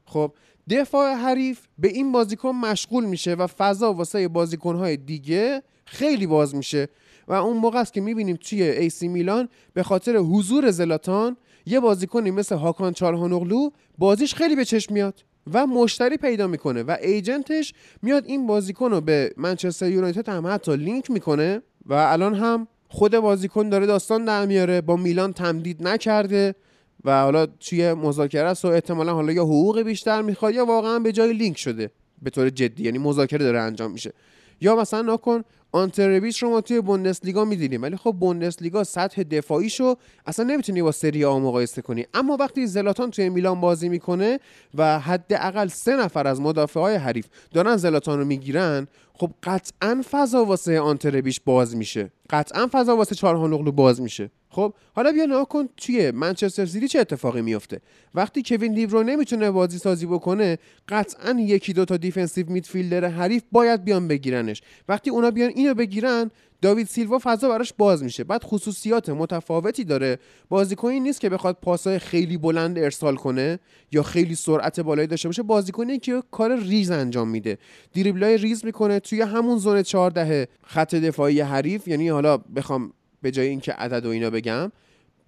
خب دفاع حریف به این بازیکن مشغول میشه و فضا واسه بازیکن‌های دیگه خیلی باز میشه و اون موقع است که میبینیم توی ایسی میلان به خاطر حضور زلاتان یه بازیکنی مثل هاکان چالهانوغلو بازیش خیلی به چشم میاد و مشتری پیدا میکنه و ایجنتش میاد این بازیکن رو به منچستر یونایتد هم حتی لینک میکنه و الان هم خود بازیکن داره داستان در میاره، با میلان تمدید نکرده و حالا توی مذاکره است و احتمالا حالا یا حقوق بیشتر میخواد یا واقعا به جای لینک شده به طور جدی، یعنی مذاکره داره انجام میشه. یا مثلا ناکن آنترویش رو ما توی بوندسلیگا می‌دیدیم، ولی خب بوندسلیگا سطح دفاعیشو اصلا نمیتونی با سری آ مقایسه کنی. اما وقتی زلاتان توی میلان بازی میکنه و حداقل سه نفر از مدافعای حریف دارن زلاتان رو میگیرن، خب قطعاً فضا واسه آنترویش باز میشه، قطعاً فضا واسه چالهانوغلو باز میشه. خب حالا بیا نگاه کن توی منچستر سیتی چه اتفاقی میفته. وقتی کوین دیبرو نمیتونه بازی سازی بکنه، قطعاً یکی دو تا دیفنسیو میدفیلدر حریف باید بیان بگیرنش. وقتی اونا بیان اینو بگیرن، داوید سیلوا فضا براش باز میشه. بعد خصوصیات متفاوتی داره، بازیکنی نیست که بخواد پاسای خیلی بلند ارسال کنه یا خیلی سرعت بالایی داشته باشه، بازیکنی که کار ریز انجام میده، دریبلای ریز میکنه توی همون زون چهارده خط دفاعی حریف. یعنی حالا بخوام به جای اینکه عدد و اینا بگم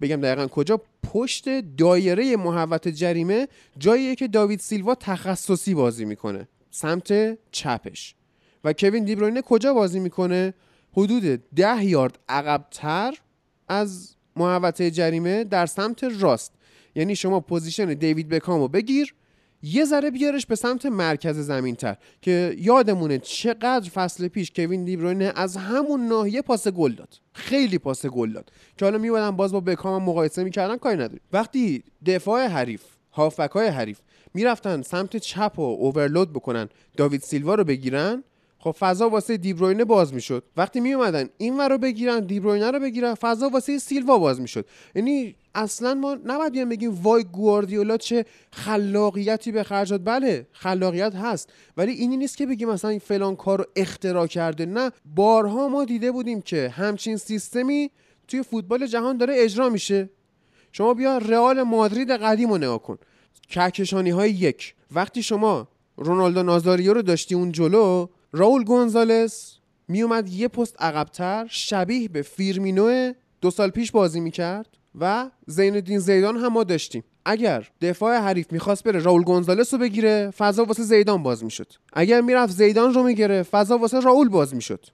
بگم دقیقاً کجا، پشت دایره محوطه جریمه جاییه که داوید سیلوا تخصصی بازی میکنه، سمت چپش. و کوین دی بروینه کجا بازی میکنه؟ حدود ده یارد عقب‌تر از محوطه جریمه در سمت راست. یعنی شما پوزیشن دیوید بکامو بگیر، یه ذره بیارش به سمت مرکز زمین تر که یادمونه چقدر فصل پیش کوین دی بروینه از همون ناحیه پاس گل داد، خیلی پاس گل داد که حالا میومدن باز با بکام مقایسه میکردن. کاری نداری وقتی دفاع حریف، هافبک‌های حریف میرفتن سمت چپ و اورلود بکنن، داوید سیلوا رو بگیرن، خب فضا واسه دیبروینه باز میشد. وقتی می اومدن اینور رو بگیرن، دیبروینه رو بگیرن، فضا واسه سیلوا باز میشد. یعنی اصلا ما نباید بیان بگیم وای گواردیولا چه خلاقیتی به خرج داد. بله خلاقیت هست، ولی اینی نیست که بگیم مثلا این فلان کارو اختراع کرده، نه. بارها ما دیده بودیم که همچین سیستمی توی فوتبال جهان داره اجرا میشه. شما بیا رئال مادرید قدیمو نگاه کن، کهکشانی‌های یک، وقتی شما رونالدو نازاریو رو داشتی اون جلو، راول گونزالس میومد یه پست عقب‌تر، شبیه به فیرمینو دو سال پیش بازی میکرد و زین الدین زیدان هم ما داشتیم. اگر دفاع حریف میخواست بره راول گونزالس رو بگیره، فضا واسه زیدان باز میشد. اگر میرفت زیدان رو میگیره، فضا واسه راول باز میشد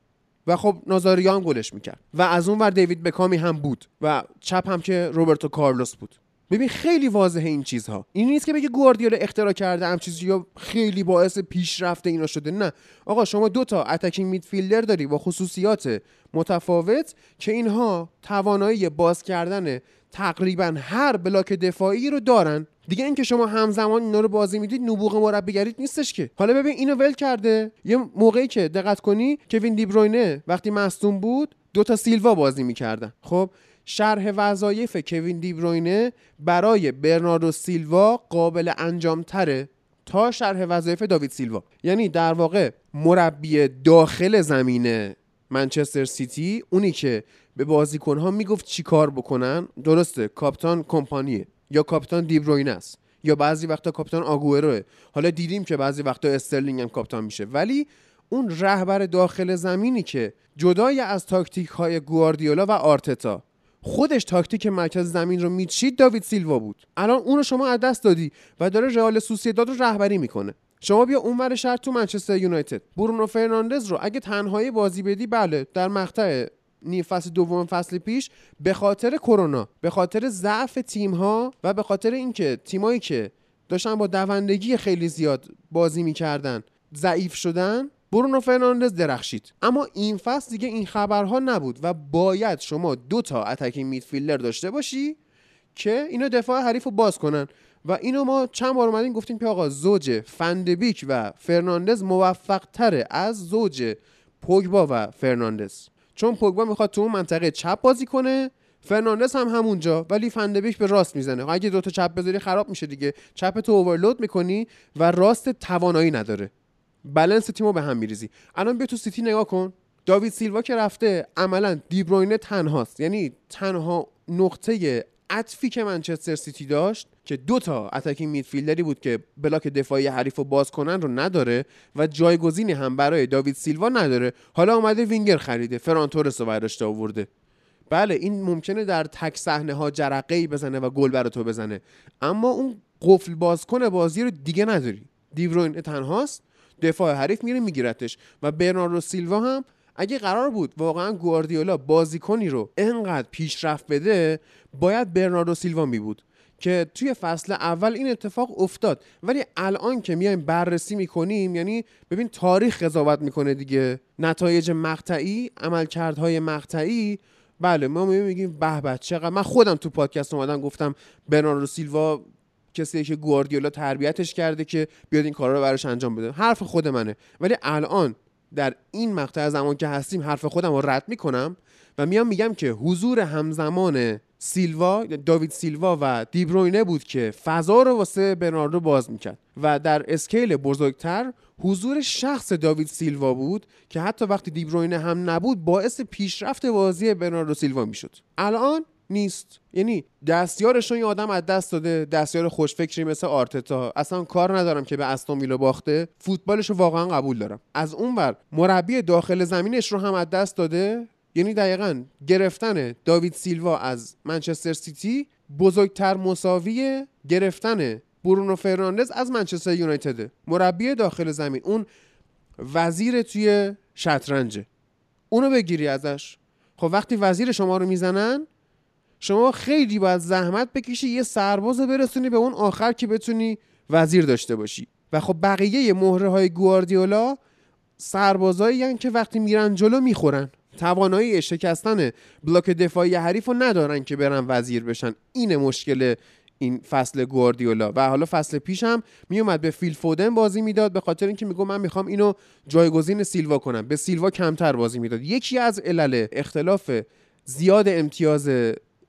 و خب نازاریو هم گلش میکرد و از اون ور دیوید بکامی هم بود و چپ هم که روبرتو کارلوس بود. ببین خیلی واضحه این چیزها. این نیست که بگه گواردیولا اختراع کرده هم چیزی یا خیلی باعث پیشرفت اینا شده، نه. آقا شما دو تا اتکینگ میدفیلدر داری با خصوصیات متفاوت که اینها توانایی باز کردن تقریبا هر بلاک دفاعی رو دارن. دیگه اینکه شما همزمان اینا رو بازی میدید نبوغ مربیگریت نیستش که. حالا ببین اینو ول کرده، یه موقعی که دقت کنی کوین دی بروینه وقتی مصدوم بود دو تا سیلوا بازی می‌کردن. خب شرح وظایف کوین دی بروینه برای برناردو سیلوا قابل انجام تره تا شرح وظایف داوید سیلوا. یعنی در واقع مربی داخل زمین منچستر سیتی، اونی که به بازیکن‌ها میگفت چی کار بکنن، درسته کاپیتان کمپانیه یا کاپیتان دی بروینه است یا بعضی وقتا کاپیتان آگوئروه، حالا دیدیم که بعضی وقتا استرلینگ هم کاپیتان میشه، ولی اون رهبر داخل زمینی که جدای از تاکتیک‌های گواردیولا و آرتتا خودش تاکتیک مرکز زمین رو میچید، داوید سیلوا بود. الان اون رو شما از دست دادی و داره رئال سوسییداد رو رهبری میکنه. شما بیا اونور شهر تو منچستر یونایتد، برونو فرناندز رو اگه تنهایی بازی بدی، بله در مقطع نیم فصل دوم فصل پیش به خاطر کرونا، به خاطر ضعف تیم‌ها و به خاطر اینکه تیمایی که داشتن با دوندگی خیلی زیاد بازی میکردن ضعیف شدن برونو فرناندز درخشید، اما این فصل دیگه این خبرها نبود و باید شما دو تا اتک میدفیلدر داشته باشی که اینو دفاع حریفو باز کنن و اینو ما چند بار اومدیم گفتیم که آقا زوج فندبیک و فرناندز موفق تره از زوج پوگبا و فرناندز، چون پوگبا میخواد تو اون منطقه چپ بازی کنه، فرناندز هم همونجا، ولی فندبیک به راست میزنه. اگه دوتا چپ بذاری خراب میشه دیگه، چپ تو اورلود میکنی و راست توانایی نداره، بالانس تیمو به هم میریزی. الان بیا تو سیتی نگاه کن، داوید سیلوا که رفته عملا دیبروینه تنهاست، یعنی تنها نقطه عطفی که منچستر سیتی داشت که دو تا اتاکی میدفیلدری بود که بلاک دفاعی حریفو باز کنن رو نداره و جایگزینی هم برای داوید سیلوا نداره. حالا اومده وینگر خریده، فران تورس رو برداشته آورده. بله این ممکنه در تک صحنه ها جرقه‌ای بزنه و گل براتو بزنه، اما اون قفل بازکن بازی رو دیگه نداری. دیبروینه تنهاست، دفاع حریف میره میگیرتش. و برناردو سیلوا هم اگه قرار بود واقعا گواردیولا بازیکنی رو انقدر پیشرفت بده باید برناردو سیلوا می بود که توی فصل اول این اتفاق افتاد. ولی الان که میایم بررسی میکنیم، یعنی ببین تاریخ قضاوت میکنه دیگه، نتایج مقطعی، عملکردهای مقطعی. بله ما میگیم به به چقدر، من خودم تو پادکست اومدم گفتم برناردو سیلوا کسی که گواردیولا تربیتش کرده که بیاد این کارا رو براش انجام بده، حرف خود منه. ولی الان در این مقطع زمان که هستیم حرف خودم رو رد میکنم و میام میگم که حضور همزمان سیلوا، داوید سیلوا و دیبروینه بود که فضا رو واسه برناردو باز میکرد و در اسکیل بزرگتر حضور شخص داوید سیلوا بود که حتی وقتی دیبروینه هم نبود باعث پیشرفت بازی برناردو سیلوا میشد. الان نیست، یعنی دستیارشون یه آدم از دست داده، دستیار خوشفکری مثل آرتتا. اصلا کار ندارم که به استون ویلا باخته، فوتبالش رو واقعا قبول دارم. از اونور مربی داخل زمینش رو هم از دست داده، یعنی دقیقاً گرفتن داوید سیلوا از منچستر سیتی بزرگتر مساوی گرفتن برونو فرناندز از منچستر یونایتد. مربی داخل زمین، اون وزیر توی شطرنج، اونو بگیری ازش، خب وقتی وزیر شما رو میزنن شما خیلی باید زحمت بکشی یه سرباز برسونی به اون آخر که بتونی وزیر داشته باشی. و خب بقیه مهره های گواردیولا سربازایی هن که وقتی میرن جلو میخورن، توانایی شکستن بلاک دفاعی حریف رو ندارن که برن وزیر بشن. اینه مشکل این فصل گواردیولا. و حالا فصل پیش هم میومد به فیل فودن بازی میداد به خاطر اینکه میگم من میخوام اینو جایگزین سیلوا کنم، به سیلوا کمتر بازی میداد. یکی از علل اختلاف زیاد امتیاز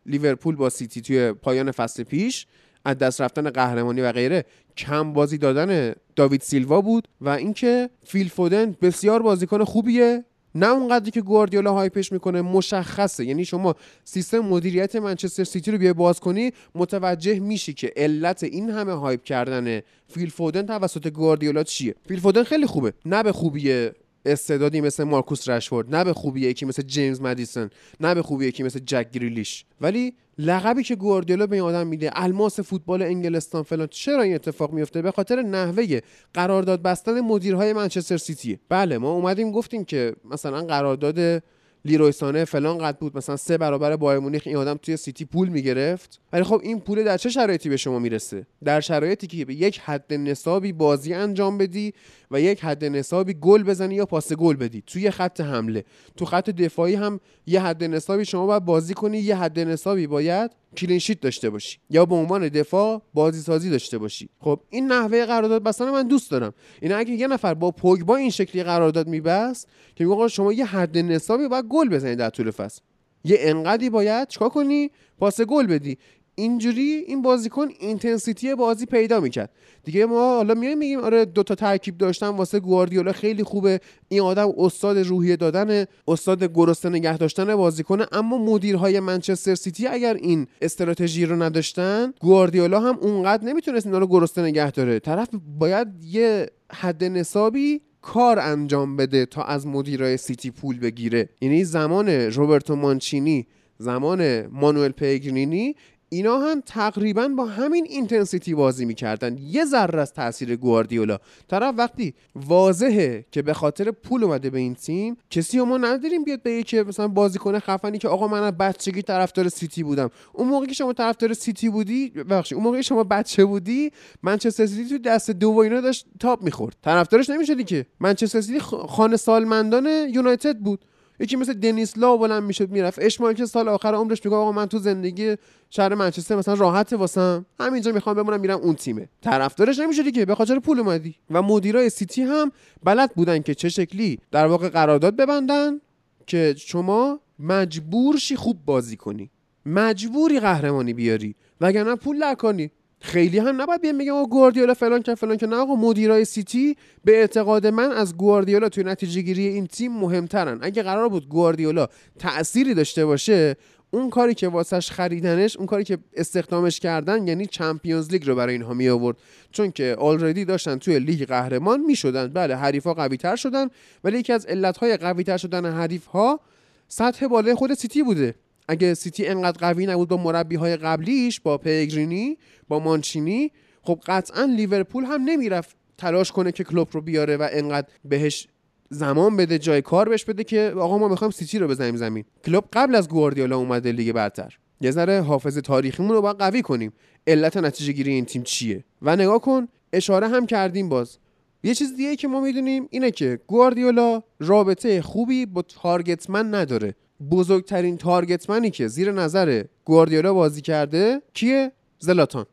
لیورپول با سیتی توی پایان فصل پیش از دست رفتن قهرمانی و غیره کم بازی دادن داوید سیلوا بود و اینکه فیل فودن بسیار بازیکن خوبیه، نه اونقدری که گواردیولا هایپش میکنه، مشخصه. یعنی شما سیستم مدیریت منچستر سیتی رو بیای باز کنی متوجه میشی که علت این همه هایپ کردن فیل فودن توسط گواردیولا چیه. فیل فودن خیلی خوبه، نه به خوبیه استعدادی مثل مارکوس رشفورد، نه به خوبی یکی مثل جیمز مدیسون، نه به خوبی یکی مثل جک گریلیش، ولی لقبی که گواردیولا به این آدم میده، الماس فوتبال انگلستان فلان، چرا این اتفاق میفته؟ به خاطر نحوه قرارداد بستن مدیرهای منچستر سیتی. بله ما اومدیم گفتیم که مثلا قرارداد لیروی سانه فلان قد بود، مثلا سه برابر بایر مونیخ این آدم توی سیتی پول میگرفت، ولی خب این پول در چه شرایطی به شما میرسه؟ در شرایطی که به یک حد نصابی بازی انجام بدی و یک حد نصابی گل بزنی یا پاس گل بدی توی خط حمله. تو خط دفاعی هم یه حد نصابی شما باید بازی کنی، یه حد نصابی باید کلین شیت داشته باشی یا به عنوان دفاع بازی سازی داشته باشی. خب این نحوه قرارداد بستن من دوست دارم. این اگه یه نفر با پوگبا این شکلی قرارداد میبست که میگه شما یه حد نصابی باید گل بزنی در طول فصل، یه انقدی باید چیکار کنی؟ پاس گل بدی. اینجوری این بازیکن اینتنسیتی بازی پیدا میکرد دیگه. ما حالا میایم میگیم آره دو تا ترکیب داشتن واسه گواردیولا خیلی خوبه، این آدم استاد روحیه دادن، استاد گرسنه نگه داشتن بازیکن. اما مدیرهای منچستر سیتی اگر این استراتژی رو نداشتن، گواردیولا هم اونقدر نمیتونست اینا رو گرسنه نگه داره. طرف باید یه حد نصابی کار انجام بده تا از مدیرای سیتی پول بگیره. یعنی زمان روبرتو مانچینی، زمان مانوئل پیگرینی، اینا هم تقریبا با همین اینتنسیتی بازی میکردن. یه ذره از تاثیر گواردیولا. طرف وقتی واضحه که به خاطر پول اومده به این تیم، کسی ما نداریم بیاد به یکی مثلا بازیکن خفنی که آقا من از بچگی طرفدار سیتی بودم. اون موقعی که شما طرفدار سیتی بودی، ببخشید اون موقعی شما بچه بودی، منچستر سیتی تو دست دو و اینا داشت تاپ میخورد، طرفدارش نمیشدی که. منچستر سیتی خانه سالمندان یونایتد بود. یکی مثل دنیس لاو بلند میشد میرفت اشمال که سال آخر عمرش میگه آقا من تو زندگی شهر منچستر مثلا راحت واسم، همینجا میخوام بمونم، میرم اون تیمه. طرفدارش نمیشدی که، به خاطر پول اومدی. و مدیرای سیتی هم بلد بودن که چه شکلی در واقع قرارداد ببندن که شما مجبور شی خوب بازی کنی، مجبوری قهرمانی بیاری، وگرنه پول نکنی. خیلی هم نباید بیان میگم آقا گواردیولا فلان که فلان که. نه آقا، مدیرای سیتی به اعتقاد من از گواردیولا توی نتیجه گیری این تیم مهمترن. اگه قرار بود گواردیولا تأثیری داشته باشه، اون کاری که واسش خریدنش، اون کاری که استخدامش کردن، یعنی چمپیونز لیگ رو برای اینها می آورد، چون که آلردی داشتن توی لیگ قهرمان میشدن. بله حریفا قوی‌تر شدن، ولی یکی از علت‌های قوی‌تر شدن حریف‌ها سطح بالای خود سیتی بوده. اگه سیتی انقدر قوی نبود با مربی‌های قبلیش، با پیگرینی، با مانچینی، خب قطعاً لیورپول هم نمیرفت تلاش کنه که کلوب رو بیاره و انقدر بهش زمان بده، جای کار بهش بده که آقا ما می‌خوایم سیتی رو بزنیم زمین. کلوب قبل از گواردیولا اومده لیگ برتر. یه ذره حافظه تاریخیمون رو باید قوی کنیم. علت نتیجه گیری این تیم چیه؟ و نگاه کن، اشاره هم کردیم باز. یه چیز دیگه که ما می‌دونیم اینه که گواردیولا رابطه خوبی با تارگتمن نداره. بزرگترین تارگتمنی که زیر نظر گواردیولا بازی کرده کیه؟ زلاتان.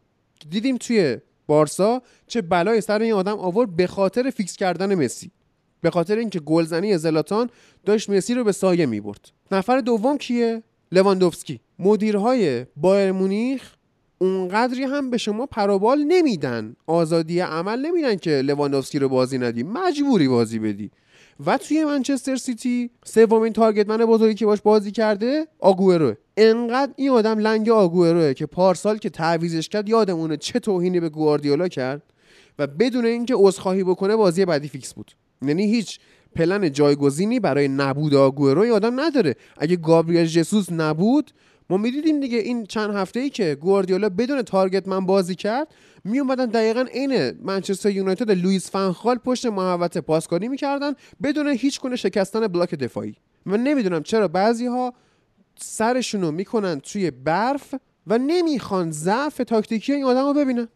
دیدیم توی بارسا چه بلای سر این آدم آورد به خاطر فیکس کردن مسی، به خاطر اینکه گلزنی زلاتان داشت مسی رو به سایه می‌برد. نفر دوم کیه؟ لواندوفسکی. مدیرهای بایر مونیخ اونقدری هم به شما پروبال نمیدن، آزادی عمل نمیدن که لواندوفسکی رو بازی ندی، مجبوری بازی بدی. و توی منچستر سیتی سومین تارگتمن بزرگی که باش بازی کرده آگوئرو. انقدر این آدم لنگ آگوئروه که پارسال که تعویضش کرد یادمونه چه توهینی به گواردیولا کرد و بدون اینکه عذرخواهی بکنه بازی بعدی فیکس بود. یعنی هیچ پلن جایگزینی برای نبود آگوئرو آدم نداره. اگه گابریل ژسوس نبود، ما می‌دیدیم دیگه این چند هفته‌ای که گواردیولا بدون تارگتمن بازی کرد، میومدن دقیقاً عین منچستر یونایتد لوئیس فان خال پشت محوطه پاسکاری می‌کردن بدون هیچ گونه شکستن بلاک دفاعی. من نمیدونم چرا بعضی‌ها سرشون رو می‌کنن توی برف و نمی‌خوان ضعف تاکتیکی این آدمو ببینن.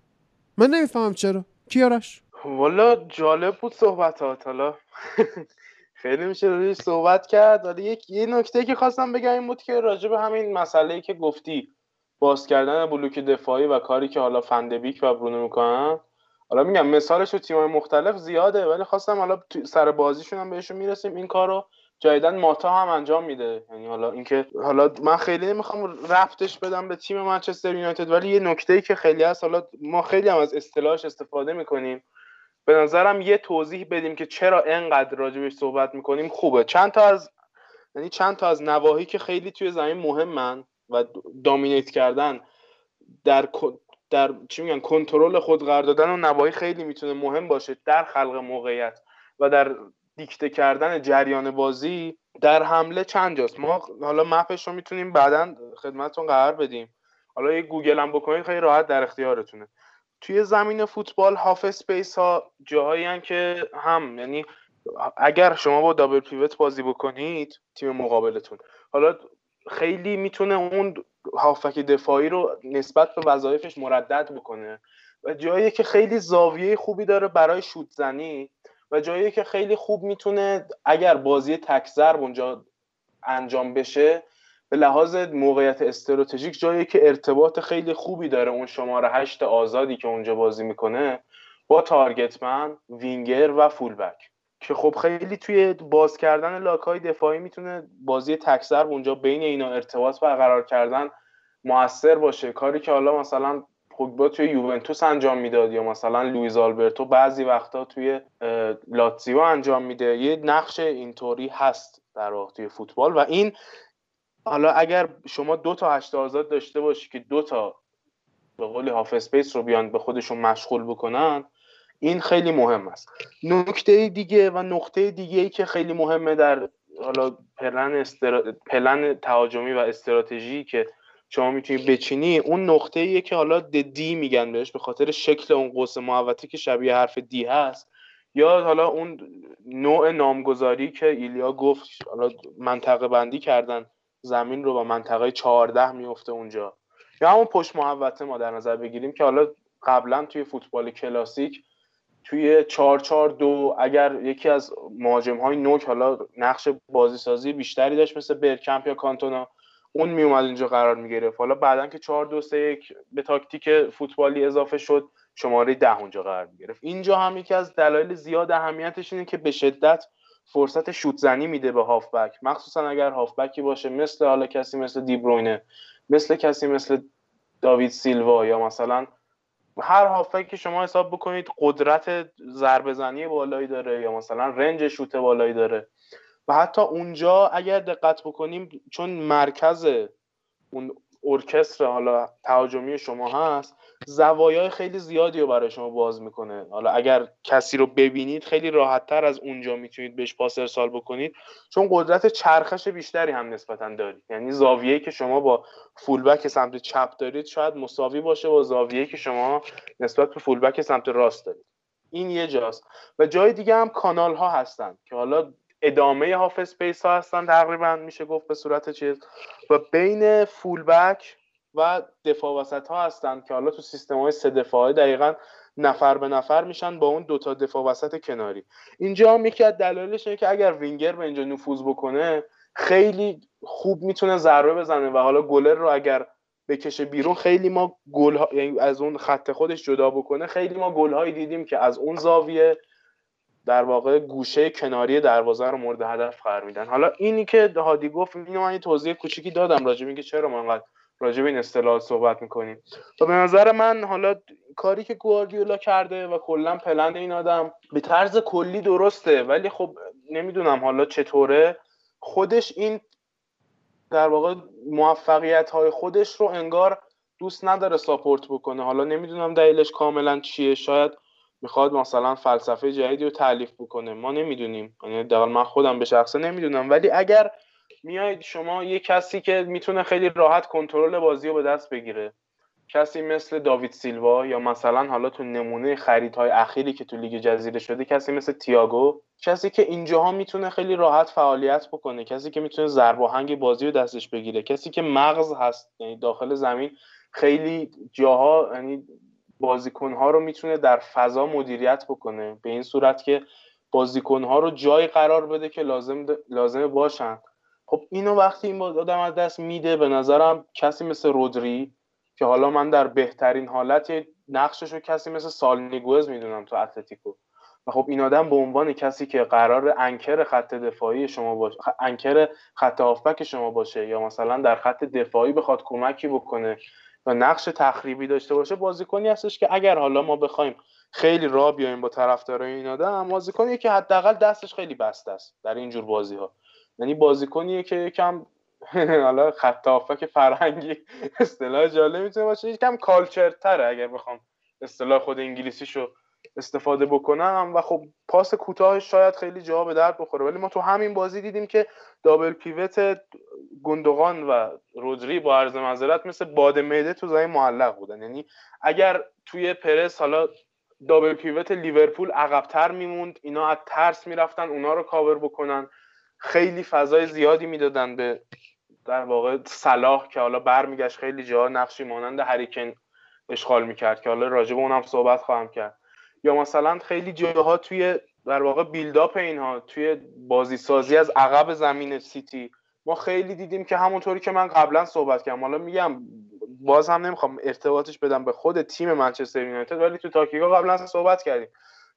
من نمی‌فهمم چرا. کیارش؟ والا جالب بود صحبتات. حالا خیلی میشه روش صحبت کرد. حالا یک یه نکته که خواستم بگم این بود که راجع به همین مسئله‌ای که گفتی، باز کردن بلوک دفاعی و کاری که حالا فندبیک و برونو میکنن، حالا میگم مثالش تو تیم‌های مختلف زیاده، ولی خواستم حالا سر بازیشون هم بهشون میرسیم. این کارو جدیدن ماتا هم انجام میده. یعنی حالا اینکه حالا من خیلی نمیخوام رفتش بدم به تیم منچستر یونایتد، ولی یه نکته‌ای که خیلی هست، حالا ما خیلی هم از اصطلاحش استفاده میکنیم، به نظرم یه توضیح بدیم که چرا اینقدر راجبش صحبت میکنیم خوبه. چند تا از یعنی چند تا از نواحی که خیلی توی زمین مهمن و دامینیت کردن در در چی میگن کنترل خود قرار دادن و نواحی خیلی میتونه مهم باشه در خلق موقعیت و در دیکته کردن جریان بازی. در حمله چند جاست، ما حالا مپش رو میتونیم بعداً خدمتتون قرار بدیم، حالا یه گوگل هم بکنید خیلی راحت در اختیارتونه. توی زمین فوتبال هاف اسپیس ها جاهایی هستن که هم یعنی اگر شما با دابل پیوت بازی بکنید تیم مقابلتون، حالا خیلی میتونه اون هافک دفاعی رو نسبت به وظایفش مردد بکنه، و جایی که خیلی زاویه خوبی داره برای شوت زنی، و جایی که خیلی خوب میتونه اگر بازی تک ضرب اونجا انجام بشه به لحاظ موقعیت استراتژیک جایی که ارتباط خیلی خوبی داره اون شماره هشت آزادی که اونجا بازی میکنه با تارگتمن، وینگر و فولبک، که خب خیلی توی باز کردن لاک‌های دفاعی میتونه بازی تک‌ضرب اونجا بین اینا ارتباط برقرار کردن موثر باشه. کاری که حالا مثلا پوگبا توی یوونتوس انجام میداد یا مثلا لوئیز آلبرتو بعضی وقتا توی لاتزیو انجام میده. یه نقش اینطوری هست در واقع توی فوتبال، و این حالا اگر شما دو تا هشت آزاد داشته باشی که دو تا به قول هاف اسپیس رو بیان به خودشون مشغول بکنن، این خیلی مهم است. نکته دیگه و نقطه دیگه‌ای که خیلی مهمه در حالا پلن استرا... پلن تهاجمی و استراتژی که شما میتونی بچینی. اون نقطه ایه که حالا دی میگن بهش به خاطر شکل اون قوس محوطه که شبیه حرف دی هست، یا حالا اون نوع نامگذاری که ایلیا گفت، حالا منطقه بندی کردن زمین رو با منطقه چهارده میفته اونجا، یا همون پشت محوطه ما در نظر بگیریم که حالا قبلا توی فوتبال کلاسیک توی چهار چهار دو اگر یکی از مهاجم‌های نوک حالا نقش بازیسازی بیشتری داشت مثل برکمپ یا کانتونا، اون میومد اینجا قرار میگرفت. حالا بعداً که چهار دو سه یک به تاکتیک فوتبالی اضافه شد، شماره ده اونجا قرار میگرفت. اینجا هم یکی از دلایل زیاد اهمیتش اینه که به شدت فرصت شوت زنی میده به هافبک، مخصوصا اگر هافبکی باشه مثل حالا کسی مثل دیبروینه، مثل کسی مثل داوید سیلوا، یا مثلا هر هافبکی که شما حساب بکنید قدرت ضربه زنی بالایی داره یا مثلا رنج شوت بالایی داره. و حتی اونجا اگر دقت بکنیم چون مرکز اون ارکستر حالا تهاجمی شما هست، زوایای خیلی زیادی رو برای شما باز میکنه. حالا اگر کسی رو ببینید خیلی راحت‌تر از اونجا میتونید بهش پاس ارسال بکنید، چون قدرت چرخش بیشتری هم نسبتاً دارید. یعنی زاویه‌ای که شما با فولبک سمت چپ دارید شاید مساوی باشه با زاویه‌ای که شما نسبت به فولبک سمت راست دارید. این یه جاست. و جای دیگه هم کانال‌ها هستن که حالا ادامه هاف اسپیس ها هستن تقریبا میشه گفت به صورت چیز، و بین فولبک و دفاع وسط ها هستن که حالا تو سیستم های سه دفاعی دقیقاً نفر به نفر میشن با اون دوتا دفاع وسط کناری. اینجا هم یکی از دلایلش اینه که اگر وینگر به اینجا نفوذ بکنه خیلی خوب میتونه ضربه بزنه و حالا گلر رو اگر بکشه بیرون خیلی ما گل ها... یعنی از اون خط خودش جدا بکنه، خیلی ما گل هایی دیدیم که از اون زاویه در واقع گوشه کناری دروازه رو مورد هدف قرار میدن. حالا اینی که هادی گفت اینو من یه توضیح کوچیکی دادم راجع به اینکه چرا ما انقدر راجع به این اصطلاح صحبت میکنیم. و به نظر من حالا کاری که گواردیولا کرده و کلا پلن این آدم به طرز کلی درسته، ولی خب نمیدونم حالا چطوره خودش این در واقع موفقیت های خودش رو انگار دوست نداره ساپورت بکنه. حالا نمیدونم دلیلش کاملا چیه، شاید میخواد مثلا فلسفه جدیدی رو تألیف بکنه، ما نمیدونیم، یعنی در واقع من خودم به شخصه نمیدونم. ولی اگر میاید شما یه کسی که میتونه خیلی راحت کنترل بازی رو به دست بگیره، کسی مثل داوید سیلوا، یا مثلا حالا تو نمونه خریدهای اخیری که تو لیگ جزیره شده کسی مثل تییاگو، کسی که اینجاها میتونه خیلی راحت فعالیت بکنه، کسی که میتونه ضرب آهنگ بازی رو دستش بگیره، کسی که مغز هست، یعنی داخل زمین خیلی جاها یعنی بازیکن‌ها رو میتونه در فضا مدیریت بکنه به این صورت که بازیکن‌ها رو جای قرار بده که لازم لازمه باشن. خب اینو وقتی این آدم از دست میده، به نظرم کسی مثل رودری که حالا من در بهترین حالت نقشش رو کسی مثل سالنیگوز میدونم تو اتلتیکو، و خب این آدم به عنوان کسی که قرار انکر خط دفاعی شما باشه، انکر خط هافبک شما باشه، یا مثلا در خط دفاعی بخواد کمکی بکنه و نقش تخریبی داشته باشه، بازیکنی هستش که اگر حالا ما بخوایم خیلی راه بیایم با طرفدارای این آدم، بازیکنیه که حداقل دستش خیلی بسته است در این جور بازی‌ها. یعنی بازیکنیه که یکم حالا خط هافبک فرهنگی اصطلاح جالب میتونه باشه، یکم کالچرتره اگر بخوام اصطلاح خود انگلیسیشو استفاده بکنم، و خب پاس کوتاهش شاید خیلی جواب به درد بخوره. ولی ما تو همین بازی دیدیم که دابل پیوت گوندوغان و رودری با عرض معذرت مثل باد معده تو زمین معلق بودن. یعنی اگر توی پرس حالا دابل پیوت لیورپول عقب‌تر میموند، اینا از ترس میرفتن اونا رو کاور بکنن، خیلی فضای زیادی میدادن به در واقع صلاح که حالا برمیگشت خیلی جا نقشی مانند هری کین اشغال میکرد که حالا راجع به اونم صحبت خواهم کرد. یا مثلا خیلی جاها توی در واقع بیلداپ اینها توی بازیسازی از عقب زمین سیتی ما خیلی دیدیم که همونطوری که من قبلا صحبت کردم، حالا میگم باز هم نمیخوام ارتباطش بدم به خود تیم منچستر یونایتد، ولی تو تاکتیکا قبلا صحبت کردیم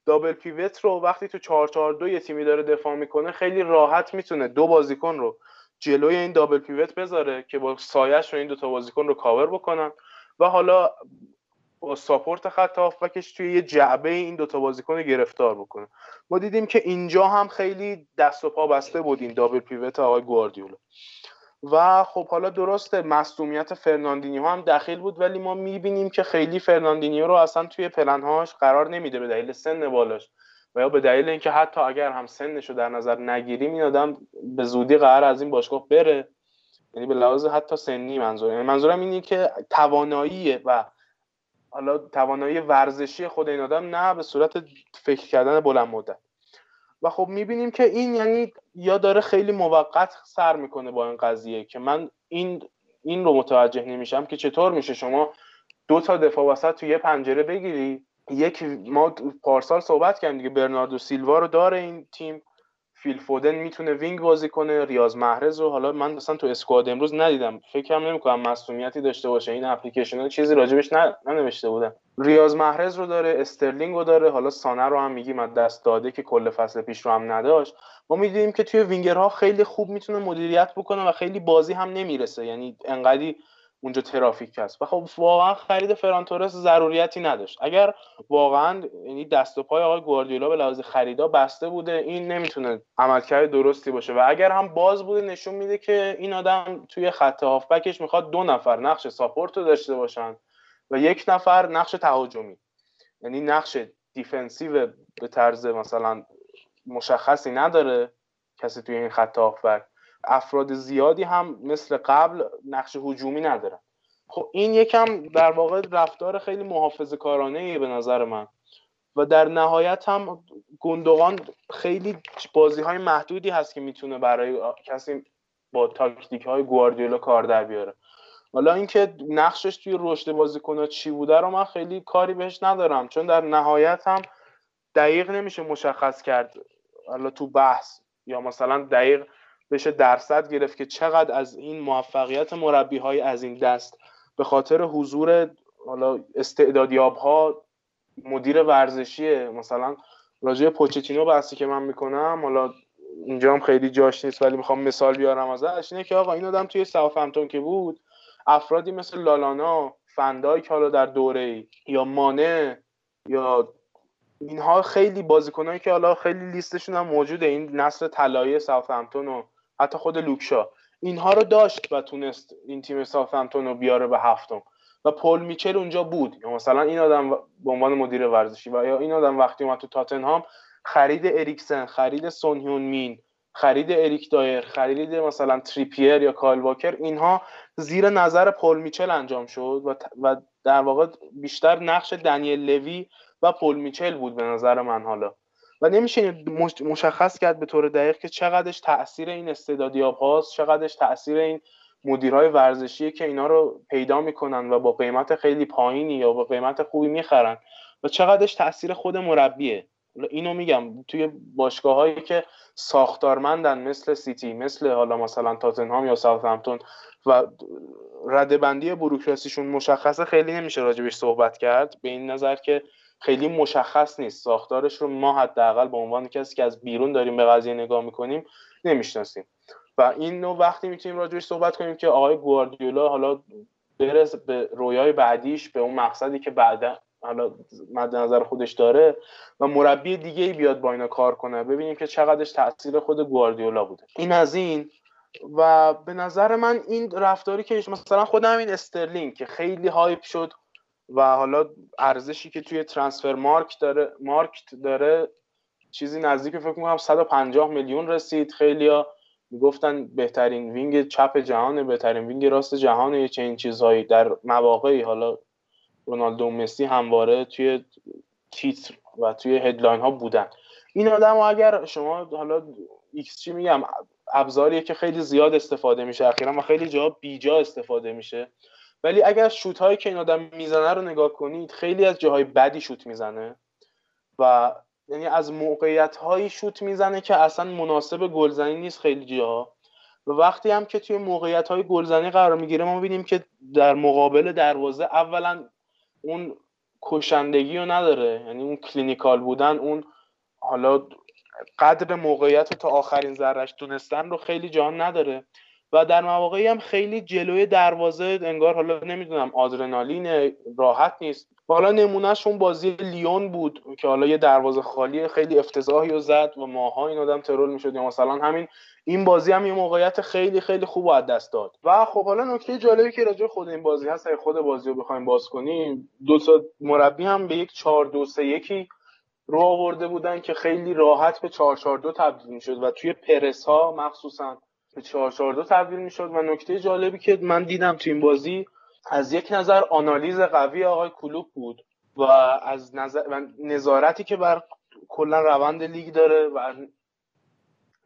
دابل پیوت رو وقتی تو چهار چهار دو یه تیمی داره دفاع میکنه خیلی راحت میتونه دو بازیکن رو جلوی این دابل پیوت بذاره که با سایه‌شون این دو تا بازیکن رو کاور بکنن، و حالا با ساپورت خط هافبکش توی یه جعبه این دوتا بازیکن رو گرفتار بکنه. ما دیدیم که اینجا هم خیلی دست و پا بسته بود این دابل پیوت آقای گواردیولا. و خب حالا درسته مصدومیت فرناندینیو هم دخیل بود، ولی ما میبینیم که خیلی فرناندینیو رو اصلا توی پلنهاش قرار نمیده به دلیل سن بالاش، و یا به دلیل اینکه حتی اگر هم سنش رو در نظر نگیریم این آدم به زودی قرار از این باشگاه بره یعنی به لحاظ حتی سنی منظورم یعنی منظورم اینه که توانایی و حالا توانایی ورزشی خود این آدم نه به صورت فکر کردن بلند مدت. و خب میبینیم که این یعنی یا داره خیلی موقت سر میکنه با این قضیه که من این این رو متوجه نمیشم که چطور میشه شما دو تا دفاع وسط تو یه پنجره بگیری. یک ما پارسال صحبت کردیم دیگه، برناردو سیلوا رو داره این تیم، فیل فودن میتونه وینگ بازی کنه، ریاض محرز رو حالا من مثلا تو اسکواد امروز ندیدم، فکر هم نمی‌کنم معصومیتی داشته باشه، این اپلیکیشن‌ها چیزی راجبش ننوشته بودن. ریاض محرز رو داره، استرلینگ رو داره، حالا سانه رو هم میگیم از دست داده که کل فصل پیش رو هم نداشت. ما می‌دیدیم که توی وینگرها خیلی خوب میتونه مدیریت بکنه و خیلی بازی هم نمیرسه، یعنی انقدی اونجا ترافیک هست. و خب واقعا خرید فران تورس ضروریتی نداشت. اگر واقعا یعنی دست و پای آقای گواردیولا به لحاظ خریدا بسته بوده، این نمیتونه عملکرد درستی باشه. و اگر هم باز بوده، نشون میده که این آدم توی خط هافبکش میخواد دو نفر نقش ساپورت رو داشته باشن و یک نفر نقش تهاجمی، یعنی نقش دیفنسیو به طرز مثلا مشخصی نداره کسی توی این خط هافبک. افراد زیادی هم مثل قبل نقش هجومی ندارن. خب این یکم در واقع رفتار خیلی محافظه‌کارانه‌ای به نظر من. و در نهایت هم گوندوغان خیلی بازی‌های محدودی هست که میتونه برای کسی با تاکتیک‌های گواردیولا کار در بیاره. حالا اینکه نقشش توی رشد بازیکن‌ها چی بوده رو من خیلی کاری بهش ندارم، چون در نهایت هم دقیق نمیشه مشخص کرد حالا تو بحث، یا مثلا دقیق بشه درصد گرفت که چقدر از این موفقیت مربی‌های از این دست به خاطر حضور حالا استعدادیاب‌ها مدیر ورزشیه. مثلا راجع به پوچتینو بحثی که من میکنم، حالا اینجا هم خیلی جاش نیست ولی میخوام مثال بیارم ازش، اینه که آقا این آدم توی ساوثهمپتون که بود، افرادی مثل لالانا، فندایک حالا در دوره‌ای، یا مانه، یا اینها خیلی بازیکنایی که حالا خیلی لیستشون هم موجوده، این نسل طلایی ساوثهمپتون و حتی خود لوکشا، اینها رو داشت و تونست این تیم ساوثهمپتون رو بیاره به هفتم. و پول میچل اونجا بود، یا مثلا این آدم به عنوان مدیر ورزشی، و یا این آدم وقتی اومد تو تاتنهام خرید اریکسن، خرید سون هیون مین، خرید اریک دایر، خرید مثلا تریپیر یا کایل واکر، اینها زیر نظر پول میچل انجام شد و و در واقع بیشتر نقش دنیل لوی و پول میچل بود به نظر من. حالا و نمیشه مشخص کرد به طور دقیق که چقدرش تأثیر این استعدادیاب هاست، چقدرش تأثیر این مدیرهای ورزشیه که اینا رو پیدا میکنن و با قیمت خیلی پایینی یا با قیمت خوبی میخرن، و چقدرش تأثیر خود مربیه. اینو میگم توی باشگاه هایی که ساختارمندن مثل سیتی، مثل حالا مثلا تاتنهام یا ساوثهمپتون و ردبندی بوروکراسیشون مشخصه، خیلی نمیشه راجبش صحبت کرد، به این نظر که خیلی مشخص نیست ساختارش رو ما حداقل به عنوان کسی که از بیرون داریم به قضیه نگاه میکنیم نمیشناسیم. و این نوع وقتی میتونیم راجعش صحبت کنیم که آقای گواردیولا حالا برسه به رویای بعدیش، به اون مقصدی که بعدا حالا مد نظر خودش داره، و مربی دیگه‌ای بیاد با اینا کار کنه، ببینیم که چقدرش تاثیر خود گواردیولا بوده. این از این. و به نظر من این رفتاری که مثلا خود همین استرلینگ که خیلی هایپ شد و حالا ارزشی که توی ترانسفر مارک داره مارکت داره چیزی نزدیک فکر می‌کنم صد و پنجاه میلیون رسید، خیلیا میگفتن بهترین وینگ چپ جهانه، بهترین وینگ راست جهانه، یه چنین چیزهایی در مواقعی حالا رونالدو و مسی همواره توی تیتر و توی هدلاین ها بودن. این آدم اگر شما حالا ایکس چی میگم ابزاریه که خیلی زیاد استفاده میشه اخیراً و خیلی جا بیجا استفاده میشه، ولی اگر شوت هایی که این آدم میزنه رو نگاه کنید، خیلی از جاهای بدی شوت میزنه و یعنی از موقعیت هایی شوت میزنه که اصلا مناسب گلزنی نیست خیلی جاها. و وقتی هم که توی موقعیت های گلزنی قرار میگیره، ما میبینیم که در مقابل دروازه اولا اون کشندگی رو نداره، یعنی اون کلینیکال بودن، اون حالا قدر موقعیت رو تا آخرین ذره‌اش دونستن رو خیلی جا نداره، و در مواقعی هم خیلی جلوی دروازه انگار حالا نمیدونم آدرنالین راحت نیست. حالا نمونهش اون بازی لیون بود که حالا یه دروازه خالی خیلی افتضاحی رو زد و ماها این آدم ترول میشد، یا مثلا همین این بازی هم یه موقعیت خیلی خیلی خوب از دست داد. و خب حالا نکته جالبی که راجع خود این بازی هست، اگه خود بازی رو بخوایم باز کنیم، دو تا مربی هم به یک چهار دو سه یک رو آورده بودن که خیلی راحت به چهار چهار دو تبدیل میشد و توی پرس‌ها مخصوصاً به چهار چهار دو تبدیل میشد. و نکته جالبی که من دیدم تو این بازی از یک نظر آنالیز قوی آقای کلوب بود و از نظر و نظارتی که بر کلا روند لیگ داره و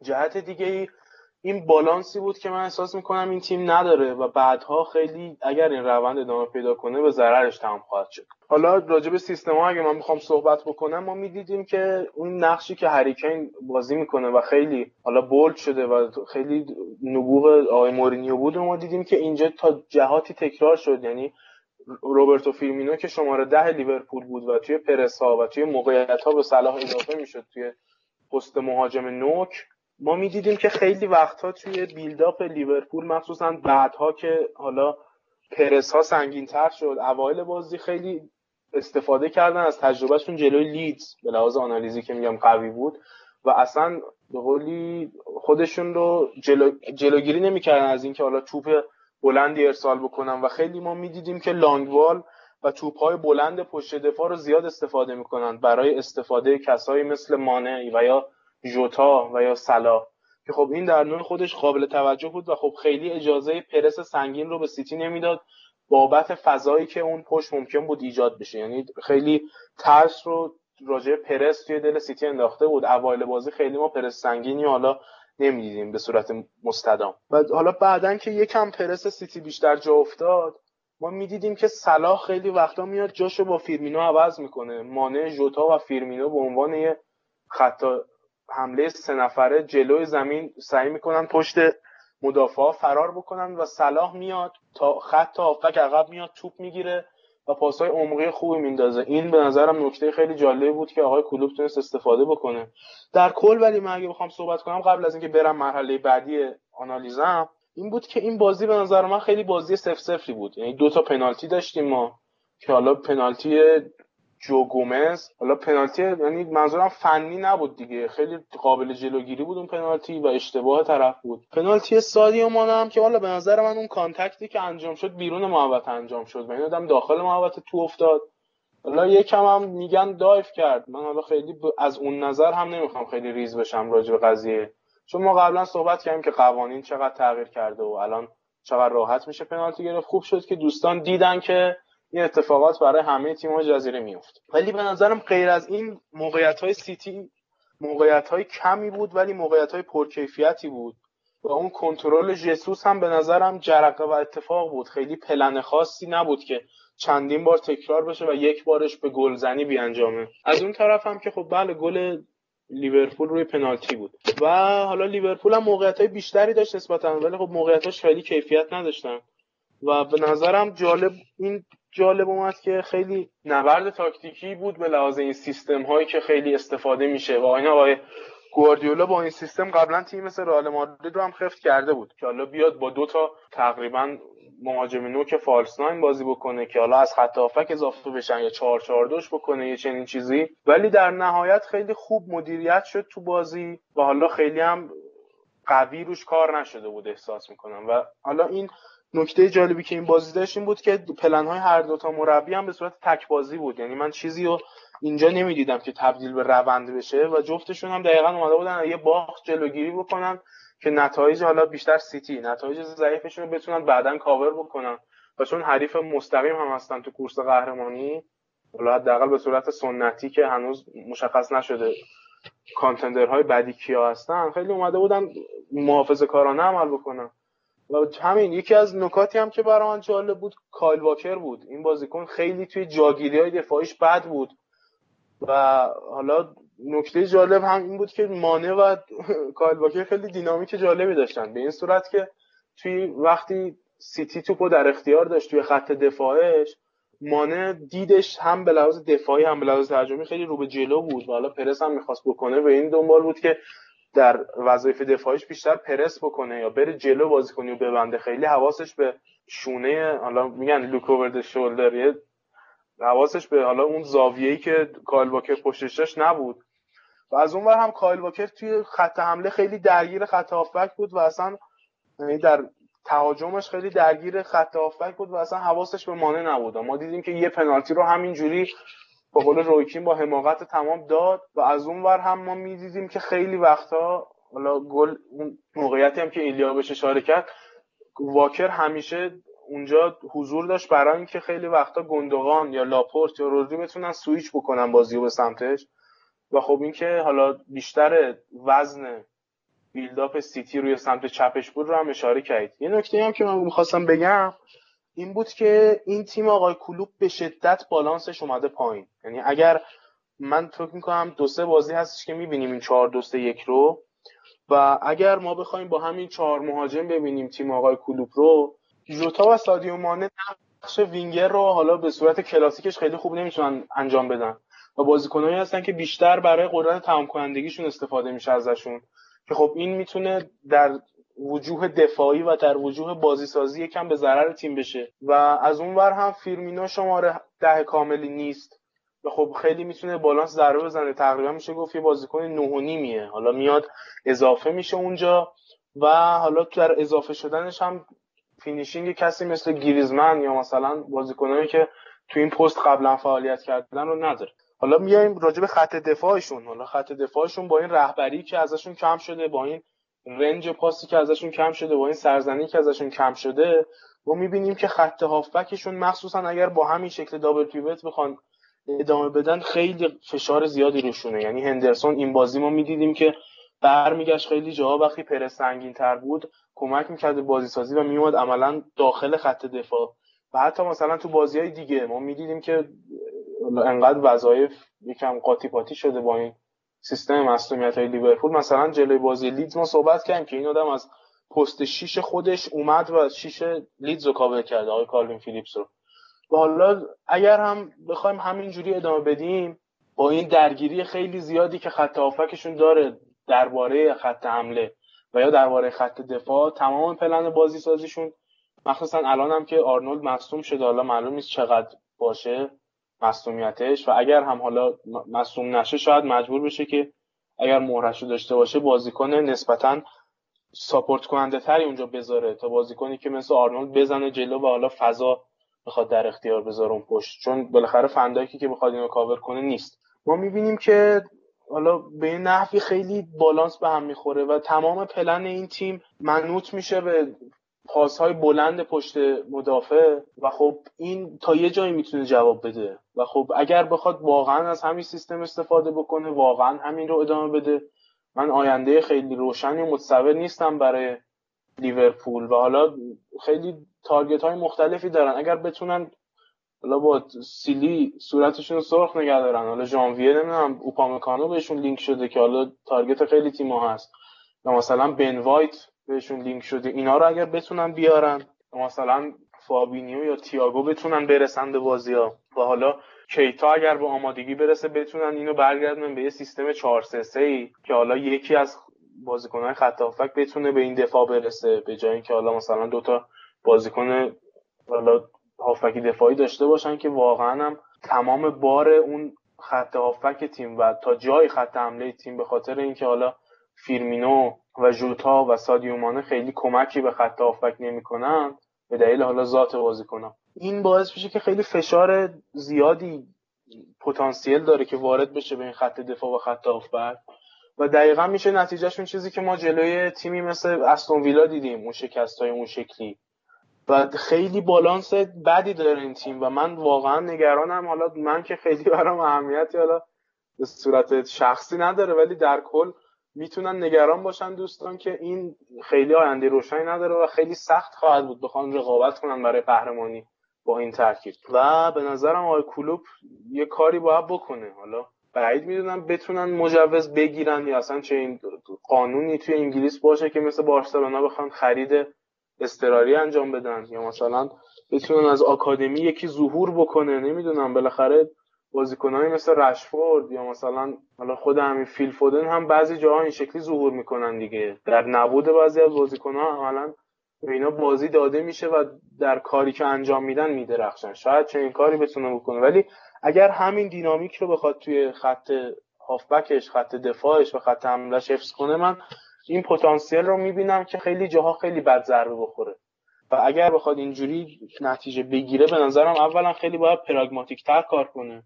جهت دیگه ای این بالانسی بود که من احساس میکنم این تیم نداره و بعدها خیلی اگر این روند ادامه پیدا کنه به ضررش تمام خواهد شد. حالا راجع به سیستم‌ها اگه من میخوام صحبت بکنم، ما میدیدیم که اون نقشی که هری کین بازی میکنه و خیلی حالا بولد شده و خیلی نبوغ آقای مورینیو بود، ما دیدیم که اینجا تا جهاتی تکرار شد. یعنی روبرتو فیرمینو که شماره ده لیورپول بود و توی پرس‌ها و توی موقعیت‌ها به صلاح اضافه میشد توی پست مهاجم نوک، ما میدیدیم که خیلی وقتها توی بیلداپ لیورپول مخصوصا بعدها که حالا پرس ها سنگین تر شد، اوایل بازی خیلی استفاده کردن از تجربهشون جلوی لیدز به لحاظ آنالیزی که میگم قوی بود و اصلا به قولی خودشون رو جلو... جلوگیری نمیکردن از اینکه حالا توپ بلندی ارسال بکنن و خیلی ما میدیدیم که لانگوال و توپ‌های بلند پشت دفاع رو زیاد استفاده میکنن برای استفاده کسایی مثل مانه و یا جوتا و یا سلا که خب این در نوع خودش قابل توجه بود و خب خیلی اجازه پرس سنگین رو به سیتی نمیداد بابت فضایی که اون پشت ممکن بود ایجاد بشه. یعنی خیلی ترس رو راجع پرس توی دل سیتی انداخته بود. اوایل بازی خیلی ما پرس سنگینی حالا نمیدیدیم به صورت مستدام و حالا بعدن که یکم پرس سیتی بیشتر جا افتاد، ما میدیدیم که سلا خیلی وقتا میاد جاشو با فیرمینو عوض میکنه. مانع جوتا و فیرمینو به عنوان یه خط حمله سه نفره جلوی زمین سعی میکنن پشت مدافعا فرار بکنن و صلاح میاد تا خط تا هافبک عقب میاد توپ میگیره و پاسهای عمقی خوبی میندازه. این به نظرم نکته خیلی جالبی بود که آقای کلوب تونست استفاده بکنه در کل. ولی من اگه بخوام صحبت کنم قبل از اینکه برم مرحله بعدی آنالیزم، این بود که این بازی به نظر من خیلی بازی صفر صفر بود. یعنی دو تا پنالتی داشتیم ما که حالا پنالتی جو گومز، حالا پنالتی یعنی منظورم فنی نبود دیگه، خیلی قابل جلوگیری بود اون پنالتی و اشتباه طرف بود. پنالتی سادیو مانه هم که حالا به نظر من اون کانتکتی که انجام شد بیرون محوطه انجام شد و این آدم داخل محوطه تو افتاد. حالا یکم هم میگن دایف کرد، من حالا خیلی ب... از اون نظر هم نمیخوام خیلی ریز بشم راجع به قضیه، چون ما قبلا صحبت کردیم که قوانین چقدر تغییر کرده و الان چقدر راحت میشه پنالتی گرفت. خوب شد که دوستان دیدن که این اتفاقات برای همه تیم‌های جزیره میفته. ولی به نظرم غیر از این موقعیت‌های سیتی موقعیت‌های کمی بود ولی موقعیت‌های پرکیفیتی بود و اون کنترل ژسوس هم به نظرم جرقه و اتفاق بود. خیلی پلن خاصی نبود که چندین بار تکرار بشه و یک بارش به گلزنی بیانجامه. از اون طرف هم که خب بله گل لیورپول روی پنالتی بود و حالا لیورپول هم موقعیت‌های بیشتری داشت نسبتاً، ولی خب موقعیت‌هاش خیلی کیفیت نداشتن و به نظرم جالب این جالب اومد که خیلی نبرد تاکتیکی بود به لحاظ این سیستم هایی که خیلی استفاده میشه و اینا. آقای گواردیولا با این سیستم قبلا تیم مثل رئال مادرید رو هم خفت کرده بود که حالا بیاد با دو تا تقریبا مهاجم نوک فالس ناین بازی بکنه که حالا از خط هافک اضافه بشن یا چهار چهار دوش بکنه یا چنین چیزی، ولی در نهایت خیلی خوب مدیریت شد تو بازی و حالا خیلی هم قوی روش کار نشده بود احساس میکنم. و حالا این نکته جالبی که این بازی داشت این بود که پلن‌های هر دو تا مربی هم به صورت تک بازی بود. یعنی من چیزی رو اینجا نمیدیدم که تبدیل به روند بشه و جفتشون هم دقیقاً اومده بودن یه باخت جلوگیری بکنن که نتایج حالا بیشتر سیتی نتایج ضعیفشون رو بتونن بعداً کاور بکنن و چون حریف مستقیم هم هستن تو کورس قهرمانی، حالا حداقل به صورت سنتی که هنوز مشخص نشده کانتندرهای بعدی کیا هستن، خیلی اومده بودن محافظه‌کارانه عمل بکنن. و همین یکی از نکاتی هم که برای من جالب بود کایل واکر بود. این بازیکن خیلی توی جاگیری‌های دفاعیش بد بود و حالا نکته جالب هم این بود که مانه و کایل واکر خیلی دینامیک جالبی داشتن به این صورت که توی وقتی سیتی توپو در اختیار داشت توی خط دفاعش، مانه دیدش هم به لحاظ دفاعی هم به لحاظ تهاجمی خیلی رو به جلو بود و حالا پرس هم می‌خواست بکنه و این دنبال بود که در وظایف دفاعیش بیشتر پرس بکنه یا بره جلو بازی کنه و ببنده. خیلی حواسش به شونه، حالا میگن لوک اوور د شولدر، حواسش به حالا اون زاویه‌ای که کایل واکر پشتش داشت نبود. و از اون ور هم کایل واکر توی خط حمله خیلی درگیر خط هافبک بود و اصلا یعنی در تهاجمش خیلی درگیر خط هافبک بود و اصلا حواسش به مانع نبود. ما دیدیم که یه پنالتی رو همینجوری به قول رویکین با حماقت تمام داد و از اون ور هم ما میدیدیم که خیلی وقتا حالا گل اون موقعیتی هم که ایلیا بهش اشاره کرد، واکر همیشه اونجا حضور داشت برای اینکه خیلی وقتا گندوغان یا لاپورت یا رودری بتونن سویچ بکنن بازیو به سمتش. و خب اینکه حالا بیشتر وزن بیلداپ سیتی روی سمت چپش بود رو هم اشاره کردید. یه نکته هم که من می‌خواستم بگم این بود که این تیم آقای کلوب به شدت بالانسش اومده پایین. یعنی اگر من فکر می‌کنم دو سه بازی هستش که می‌بینیم این چهار دو سه یک رو، و اگر ما بخوایم با همین چهار مهاجم ببینیم تیم آقای کلوب رو، ژوتا و سادیو مانه نقش وینگر رو حالا به صورت کلاسیکش خیلی خوب نمی‌تونن انجام بدن و بازیکنایی هستن که بیشتر برای قدرت تمام کنندگیشون استفاده میشه ازشون، که خب این میتونه در وجوه دفاعی و در وجوه بازیسازی یکم به ضرر تیم بشه. و از اون ور هم فیرمینو شماره ده کاملی نیست و خب خیلی میتونه بالانس ضربه بزنه. تقریبا میشه گفت یه بازیکن نه و نیم، حالا میاد اضافه میشه اونجا و حالا در اضافه شدنش هم فینیشینگ کسی مثل گریزمن یا مثلا بازیکنایی که تو این پست قبلا فعالیت کردن رو نداره. حالا میایم راجع به خط دفاعشون. حالا خط دفاعشون با این رهبری که ازشون کم شده، با این رنج پاسی که ازشون کم شده، با این سرزنی که ازشون کم شده، ما میبینیم که خط هافبکشون مخصوصا اگر با همین شکل دابل پیوت بخوان ادامه بدن خیلی فشار زیادی روشونه. یعنی هندرسون این بازی ما میدیدیم که برمیگشت خیلی جاها وقتی پرس سنگین‌تر بود کمک میکرد بازیسازی و میومد عملاً داخل خط دفاع. و حتی مثلا تو بازی‌های دیگه ما میدیدیم که انقدر وظایف یکم قاطی پاتی شده با این سیستم معصومیت‌های لیورپول. مثلا جلوی بازی لیدز ما صحبت کردیم که این آدم از پست شیش خودش اومد و شیش لیدز رو کاور کرد، آقای کالوین فیلیپس رو. و حالا اگر هم بخوایم همینجوری ادامه بدیم با این درگیری خیلی زیادی که خط هافبکشون داره درباره خط حمله و یا درباره خط دفاع، تمام پلن بازی سازیشون مخصوصا الان هم که آرنولد مصدوم شده، حالا معلوم نیست چقدر باشه مصدومیتش، و اگر هم حالا مصدوم نشه شاید مجبور بشه که اگر مهرش رو داشته باشه بازیکن نسبتا ساپورت کننده تری اونجا بذاره تا بازیکنی که مثل آرنولد بزنه جلو و حالا فضا بخواد در اختیار بذاره اون پشت، چون بالاخره فندایکی که بخواد اینو کاور کنه نیست. ما می‌بینیم که حالا به این نحوی خیلی بالانس به هم میخوره و تمام پلن این تیم منوط میشه به پاس‌های بلند پشت مدافع و خب این تا یه جایی میتونه جواب بده. و خب اگر بخواد واقعا از همین سیستم استفاده بکنه، واقعا همین رو ادامه بده، من آینده خیلی روشنی متصور نیستم برای لیورپول. و حالا خیلی تارگت‌های مختلفی دارن، اگر بتونن حالا با سیلی صورتشون رو سرخ نگه دارن، حالا ژانویه نمیدونم اوپامکانو بهشون لینک شده که حالا تارگت خیلی تیم‌ها هست، یا مثلا بن وایت بهشون لینک شده، اینا رو اگر بتونن بیارن، مثلا فابینیو یا تییاگو بتونن برسن به بازی‌ها و حالا کیتا اگر به آمادگی برسه بتونن اینو برگردونن به یه سیستم چهار سه سه که حالا یکی از بازیکن‌های خط هافبک بتونه به این دفاع برسه، به جای اینکه حالا مثلا دو تا بازیکن حالا هافبکی دفاعی داشته باشن که واقعاً هم تمام بار اون خط هافبک تیم و تا جای خط حمله تیم به خاطر اینکه حالا فیرمینو و ژوتا و سادیو مانه خیلی کمکی به خط هافبک نمی‌کنن به دلیل حالا ذات بازیکن‌ها، این باعث میشه که خیلی فشار زیادی پتانسیل داره که وارد بشه به این خط دفاع و خط هافبک و دقیقاً میشه نتیجهش اون چیزی که ما جلوی تیمی مثل استون ویلا دیدیم، اون شکست‌های اون شکلی. و خیلی بالانس بدی داره این تیم و من واقعاً نگرانم. حالا من که خیلی برام اهمیتی حالا به صورت شخصی نداره، ولی در کل میتونن نگران باشن دوستان که این خیلی آینده روشنی نداره و خیلی سخت خواهد بود بخوان رقابت کنن برای قهرمانی با این ترکیب. و به نظرم آقای کلوب یه کاری باید بکنه. حالا بعید میدونم بتونن مجوز بگیرن یا اصلا چه این قانونی توی انگلیس باشه که مثل بارسلونا بخوان خرید اضطراری انجام بدن یا مثلا بتونن از آکادمی یکی ظهور بکنه. نمیدونم، بالاخره بازیکنایی مثل رشفورد یا مثلا حالا خود همین فیل فودن هم بعضی جاها این شکلی ظهور میکنن دیگه. در نبود بعضی از بازیکن‌ها عملاً به اینا بازی داده میشه و در کاری که انجام میدن میدرخشن. شاید چنین کاری بتونه بکنه، ولی اگر همین دینامیک رو بخواد توی خط هافبکش، خط دفاعش و خط حمله‌اش حفظ کنه، من این پتانسیل رو میبینم که خیلی جاها خیلی بد ضربه بخوره. و اگر بخواد اینجوری نتیجه بگیره به نظرم اولا خیلی باید پراگماتیک‌تر کار کنه.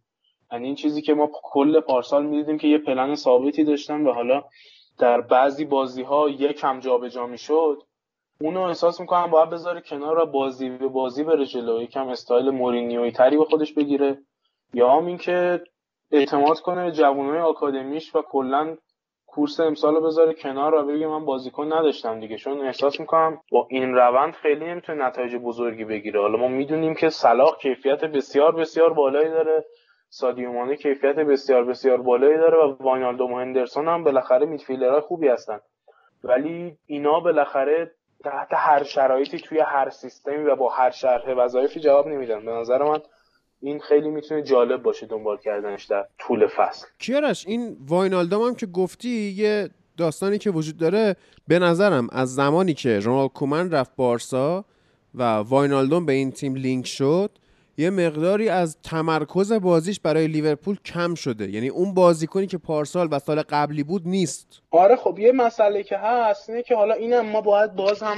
یعنی این چیزی که ما کل پارسال می‌دیدیم که یه پلن ثابتی داشتن و حالا در بعضی بازی‌ها یکم جابجا می‌شد، اونو احساس می‌کنم باید بذاره کنار را بازی به بازی بره جلو، یکم استایل مورینیوی تری به خودش بگیره، یا هم اینکه اعتماد کنه به جوانای آکادمیش و کلاً کورس امسالو بذاره کنار را بگه من بازیکن نداشتم دیگه، چون احساس می‌کنم با این روند خیلی نمی‌تونه نتایج بزرگی بگیره. حالا ما می‌دونیم که صلاح کیفیت بسیار بسیار بالایی داره، سادیو مانه کیفیت بسیار بسیار بالایی داره و واینالدوم و هندرسون هم بالاخره میدفیلدرهای خوبی هستن، ولی اینا بالاخره تحت هر شرایطی توی هر سیستمی و با هر شرح وظایفی جواب نمیدن. به نظر من این خیلی میتونه جالب باشه دنبال کردنش در طول فصل. کیارش این واینالدوم هم که گفتی، یه داستانی که وجود داره به نظرم از زمانی که رونالد کومن رفت بارسا و واینالدوم به این تیم لینک شد، یه مقداری از تمرکز بازیش برای لیورپول کم شده، یعنی اون بازیکنی که پارسال و سال قبلی بود نیست. آره خب یه مسئله که هست اینه که حالا اینم ما باید باز هم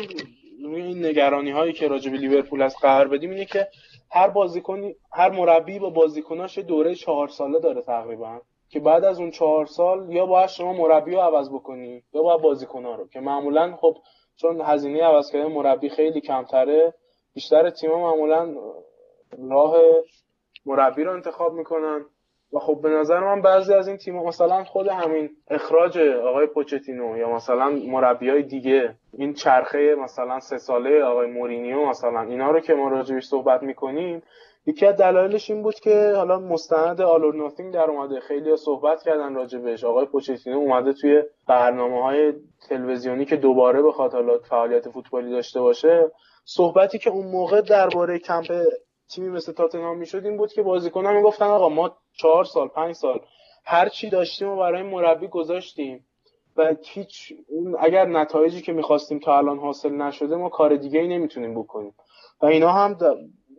این نگرانی هایی که راجع به لیورپول از قرار بدیم، اینه که هر بازیکنی هر مربی با بازیکناش دوره چهار ساله داره تقریبا، که بعد از اون چهار سال یا باید شما مربی رو عوض بکنی یا باید بازیکن‌ها رو، که معمولا خب چون هزینه عوض کردن مربی خیلی کمتره، بیشتر تیم‌ها معمولا راه مربی رو انتخاب میکنن و خب به نظر من بعضی از این تیم‌ها مثلا خود همین اخراج آقای پوچتینو یا مثلا مربیای دیگه، این چرخه مثلا سه ساله آقای مورینیو مثلا، اینا رو که ما راجعش صحبت میکنیم، یکی از دلایلش این بود که حالا مستند آل اور ناتینگ در اومده، خیلی‌ها صحبت کردن راجبش، آقای پوچتینو اومده توی برنامه‌های تلویزیونی که دوباره بخواد حالا فعالیت فوتبالی داشته باشه، صحبتی که اون موقع درباره کمپ تیمی مثل تاتنهام میشد این بود که بازیکن‌ها میگفتن آقا ما چهار سال پنج سال هر چی داشتیم و برای مربی گذاشتیم و هیچ اون اگر نتایجی که میخواستیم تا الان حاصل نشده ما کار دیگه ای نمیتونیم بکنیم، و اینا هم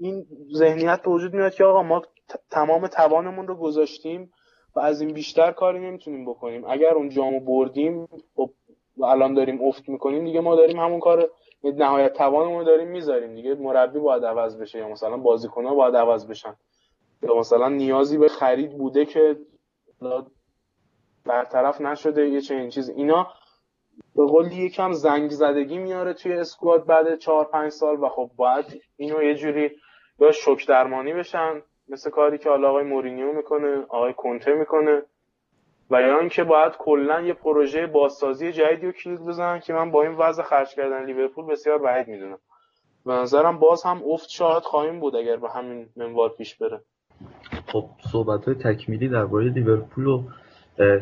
این ذهنیت به وجود میاد که آقا ما تمام توانمون رو گذاشتیم و از این بیشتر کاری نمیتونیم بکنیم، اگر اون جامو بردیم و الان داریم افت میکنیم دیگه، ما داریم همون کار نهایت توانمون رو داریم میذاریم دیگه، مربی باید عوض بشه یا مثلا بازیکن‌ها باید عوض بشن یا مثلا نیازی به خرید بوده که برطرف نشده یه چنین چیز، اینا به قول یکم زنگ زدگی میاره توی اسکواد بعد چهار پنج سال و خب باید اینو یه جوری یا شوک درمانی بشن مثل کاری که حالا آقای مورینیو میکنه آقای کنته میکنه، و یا اینکه باید کلا یه پروژه بازسازی جدیدی رو کلید بزنن که من با این وضع خرج کردن لیورپول بسیار بعید میدونم. به نظرم باز هم افت شاید خواهیم بود اگر به همین منوال پیش بره. خب صحبت‌های تکمیلی درباره لیورپول و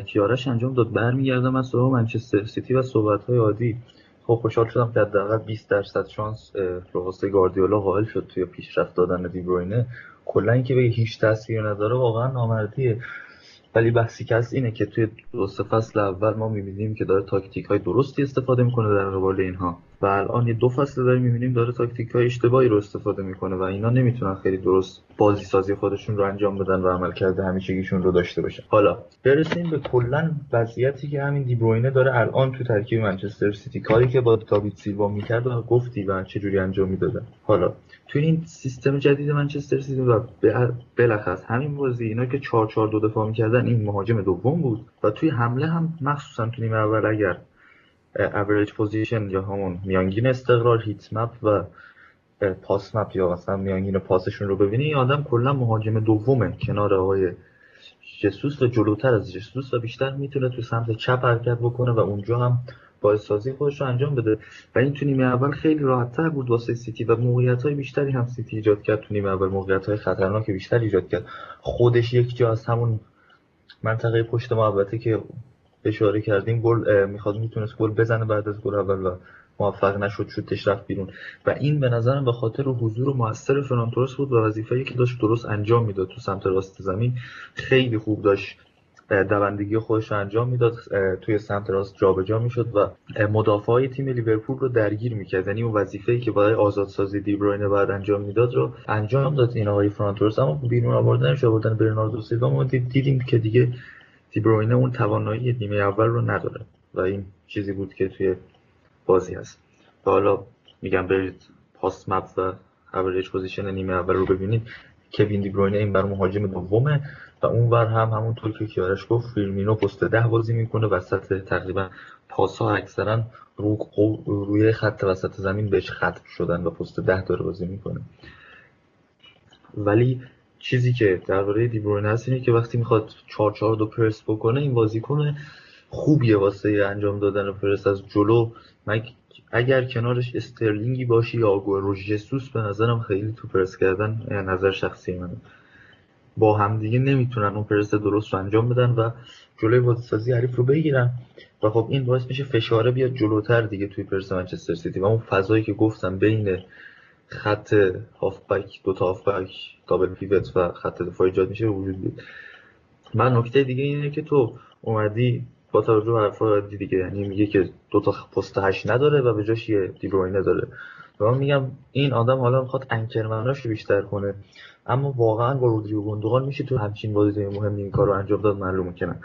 کیارش انجام داد، برمیگردم از سراغ منچستر سیتی و صحبت‌های عادی. خب خوشحال شدم که حداقل بیست درصد شانس روحسه گاردیولا قائل شد توی پیشرفت دادن دیبروینه، کلا اینکه بگه هیچ تأثیری نداره واقعا نامردیه، ولی بحثی که هست اینه که توی دو سه فصل اول ما می‌بینیم که داره تاکتیک‌های درستی استفاده می‌کنه در مقابل اینها و الان یه دو فصل داریم می‌بینیم داره تاکتیک‌های اشتباهی رو استفاده می‌کنه و اینا نمی‌تونن خیلی درست بازی‌سازی خودشون رو انجام بدن و عملکرد همیشگیشون رو داشته باشن. حالا برسیم به کلاً وضعیتی که همین دیبروینه داره الان تو ترکیب منچستر سیتی، کاری که با داوید سیلوا می‌کرد و گفتی و چه جوری انجام می‌دادن. حالا تو این سیستم جدید منچستر سیتی و بالاخص همین بازی اینا که چهار چهار دو دفاع می‌کردن، این مهاجم دوم بود و توی حمله هم مخصوصا تو نیمه اول اگر average position یا همون میانگین استقرار هیت مپ و پاس مپ یا مثلا میانگین پاسشون رو ببینی، این آدم کلا مهاجم دومه کنار آقای جسوس و جلوتر از جسوس و بیشتر میتونه تو سمت چپ حرکت بکنه و اونجا هم بازسازی خودش رو انجام بده و این تو نیمه اول خیلی راحت‌تر بود واسه سیتی و موقعیت‌های بیشتری هم سیتی ایجاد کرد تو نیمه اول، موقعیت‌های خطرناک بیشتر ایجاد کرد. خودش یک جا از همون منطقه پشت محوطه که اشاره کردیم گل می‌خواد میتونست گل بزنه بعد از گل اول و موفق نشد، شوتش رفت بیرون و این به نظرم به خاطر حضور موثر فرانتورس بود و وظیفه‌ای که داشت درست انجام میداد تو سمت راست زمین، خیلی خوب داشت دوندگی خودش رو انجام میداد، توی سمت راست جابجا میشد و مدافعای تیم لیورپول رو درگیر میکرد، یعنی اون وظیفه‌ای که برای آزادسازی دیبروینه بعد انجام میداد رو انجام داد این آقای فرانتورس، اما بیرون آوردنش آوردن برناردو سیلوا ما دیدیم که دیگه دیبروینه اون توانایی نیمه اول رو نداره و این چیزی بود که توی بازی هست. و حالا میگم برید پاس مپ و اوریج پوزیشن نیمه اول رو ببینید، کوین دیبروینه این برای مهاجم دومه و اونور هم همونطور که کیارش گفت فیرمینو پست ده بازی میکنه، وسط تقریبا پاس‌ها اکثرا رو روی خط وسط زمین بهش ختم شدن و پست ده داره بازی میکنه. ولی چیزی که درباره دی بروینه هست اینه که وقتی میخواد چهار چهار دو پرس بکنه، این بازیکن خوبیه واسه انجام دادن پرس از جلو. مگه اگر کنارش استرلینگی باشه یا آگورو ژسوس، به نظرم خیلی تو پرس کردن، نظر شخصی منه، با همدیگه نمیتونن اون پرس درست رو انجام بدن و جلوی بازسازی حریف رو بگیرن و خب این باعث میشه فشاره بیاد جلوتر دیگه توی پرس منچستر سیتی و اون فضایی که گفتم بین خط هافبک، دو تا هافبک دابل پیوت و خط دفاع ایجاد میشه وجود دید. من نکته دیگه اینه که تو اومدی با توجه به حرفا دیگه، یعنی میگه که دو تا پست هشت نداره و به جاش یه دی بروینه داره. من میگم این آدم حالا میخواد انکرمناشو بیشتر کنه، اما واقعا با رودریگو گوندوگان میشه تو همچین بازی مهم این کارو انجام داد معلومه کنه.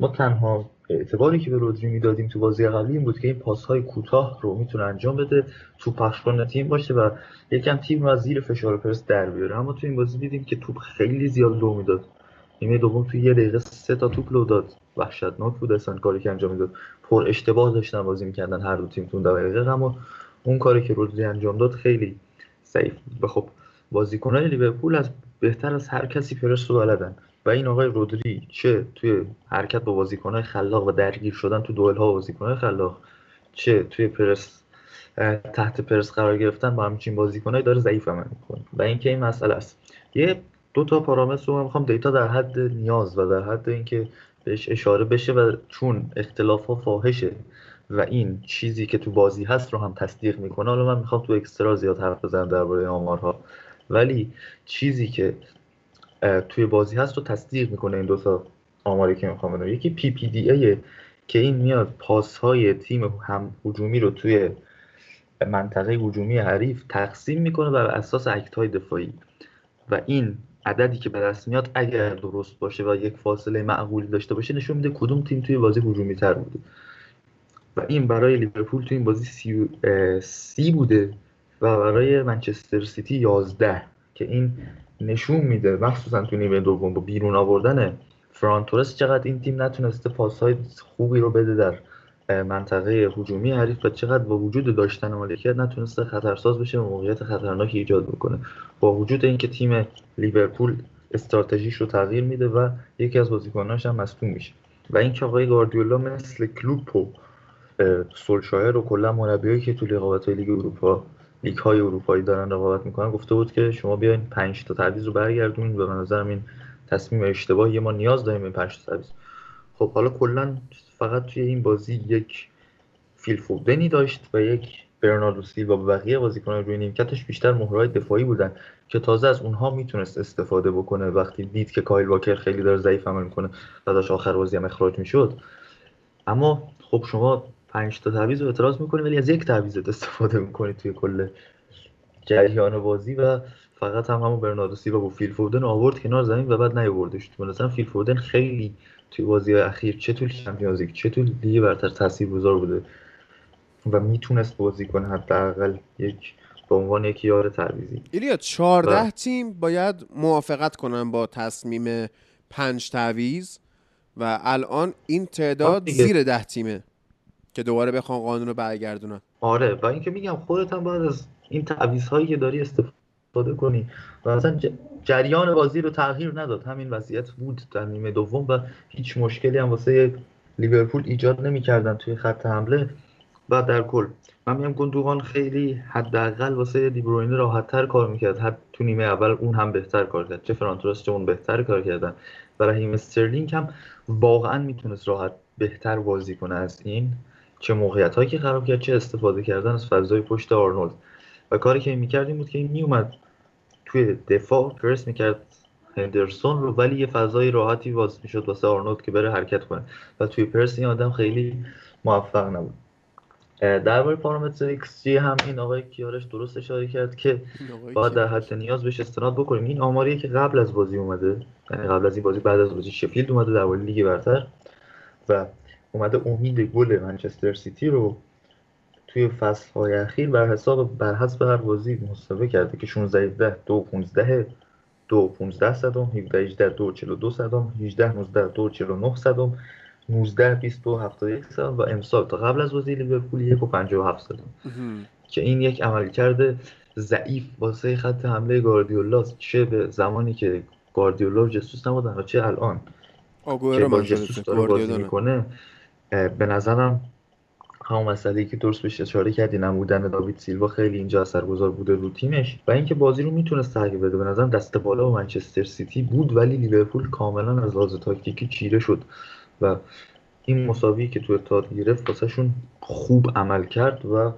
ما تنها اعتباری که به رودری میدادیم تو بازی قبلی این بود که این پاس‌های کوتاه رو میتونه انجام بده، تو پخش کردن تیم باشه و یکم تیم رو از زیر فشار پرس در بیاره، اما تو این بازی دیدیم که توپ خیلی زیاد لو میداد. نیمه دوم تو یه دقیقه سه تا توپ لو داد، وحشتناک بود اصلا کاری که انجام میداد. پر اشتباه داشتن بازی میکردن هر دو تیم تو دقیقه، اما اون کاری که رودری انجام داد خیلی ضعیف بود. خب بازیکنان لیورپول از بهتر از هر کسی پرس رو بلدن و این آقای رودری چه توی حرکت با بازیکن‌های خلاق و درگیر شدن تو دوئل‌ها با بازیکن‌های خلاق، چه توی پرس تحت پرس قرار گرفتن با همچین بازیکن‌هایی داره ضعیف عمل می‌کنه و اینکه این مسئله است. یه دو تا پارامتر رو من می‌خوام دیتا در حد نیاز و در حد اینکه بهش اشاره بشه و چون اختلاف‌ها فاحشه و این چیزی که تو بازی هست رو هم تصدیق می‌کنه. حالا من می‌خوام تو اکسترا زیاد حرف بزنم درباره آمارها، ولی چیزی که توی بازی هست رو تصدیق میکنه این دو تا آماری که میخوام بدم. یکی پی پی دی ایه که این میاد پاس های تیم هم هجومی رو توی منطقه هجومی حریف تقسیم میکنه بر اساس اکت های دفاعی و این عددی که به دست میاد اگر درست باشه و یک فاصله معقولی داشته باشه نشون میده کدوم تیم توی بازی هجومی تر بوده و این برای لیورپول توی این بازی سی, سی بوده و برای منچستر سیتی یازده که این نشون میده مخصوصا تو نیمه دوم با بیرون آوردن فران تورس چقدر این تیم نتونسته پاس‌های خوبی رو بده در منطقه هجومی حریف و چقدر با وجود داشتن مالکیت نتونسته خطرساز بشه و موقعیت خطرناکی ایجاد بکنه. با وجود اینکه تیم لیورپول استراتژیش رو تغییر میده و یکی از بازیکناش هم مصدوم میشه و اینکه آقای گاردیولا مثل کلوپ و سولشایر و کلا مربیایی که تو رقابت‌های لیگ اروپا لیگ های اروپایی دارن رقابت میکنن گفته بود که شما بیاین پنج تا تعویض رو برگردونید و به نظرم این تصمیم اشتباهیه، ما نیاز داریم به پنج تا تعویض. خب حالا کلا فقط توی این بازی یک فیل فودنی داشت و یک برناردو سیلوا و بقیه بازیکنان روی نیمکتش بیشتر مهرهای دفاعی بودن که تازه از اونها میتونست استفاده بکنه وقتی دید که کایل واکر خیلی داره ضعیف عمل میکنه و داشت آخر بازی هم اخراج میشد. اما خب شما پنج تا تعویض رو اعتراض می‌کنی ولی از یک تعویض استفاده می‌کنی توی کل جریان بازی و فقط هم همون برناردو سیلوا و فیل فودن آورد کنار زمین و بعد نیاوردش. مثلا فیل فودن خیلی توی بازی‌های اخیر چه تو چمپیونز لیگ چه تو لیگ برتر تاثیرگذار بوده و میتونست بازی کنه حداقل یک به عنوان یک یار تعویضی. ایلیا چهارده تیم باید موافقت کنن با تصمیم پنج تعویض و الان این تعداد زیر ده تیمه که دوباره بخوام قانون رو برگردونم. آره و این که میگم خودت هم باید از این تعویض‌هایی که داری استفاده کنی و اصلا جریان بازی رو تغییر نداد. همین وضعیت بود در نیمه دوم و هیچ مشکلی هم واسه لیورپول ایجاد نمی‌کردن توی خط حمله و در کل من میگم گوندوگان خیلی حداقل واسه دی بروینه راحت‌تر کار می‌کرد. حتی تو نیمه اول اون هم بهتر کار کرد، چه فران تورس چه اون بهتر کار کردن و رحیم استرلینگ هم واقعا میتونست راحت بهتر بازی کنه از این، چه موقعیت‌هایی که خراب کرد چه استفاده کردن از فضای پشت آرنولد و کاری که می‌کرد این بود که این میومد توی دفاع پرس می‌کرد هندرسون رو ولی یه فضای راحتی باز می‌شد واسه آرنولد که بره حرکت کنه و توی پرس این آدم خیلی موفق نبود. درباره پارامتر ایکس جی هم این آقای کیارش درست اشاره کرد که باید در حد نیاز بهش استناد بکنیم. این آماریه که قبل از بازی اومده، یعنی قبل از این بازی بعد از بازی شفیلد اومده در لیگ برتر و اومده امید گل منچستر سیتی رو توی فصل‌های اخیر بر حساب بر حسب هر بازی محاسبه کرده که شانزده ده دو پانزده دو پونزده صدم، هفده هجده دو چهل دو صدم، هجده نوزده دو چهل نه صدم، نوزده بیست و هفتاد یک صدم و امسال تا قبل از بازی لیورپول یک و پنجاه و هفت صدم که این یک عملکرد ضعیف واسه خط حمله گاردیولاست، چه به زمانی که گاردیولا و جسوس نبودن و چه الان که با جسوس داره بازی میکنه. به نظرم همون مسئله‌ای که درست بهش اشاره کردی، نمودن داوید سیلوا خیلی اینجا اثرگذار بوده رو تیمش و اینکه بازی رو میتونست تغییر بده. به نظرم دست بالا و منچستر سیتی بود ولی لیورپول کاملا از لحاظ تاکتیکی چیره شد و این مساوی که تو اتحاد گرفت واسهشون خوب عمل کرد. و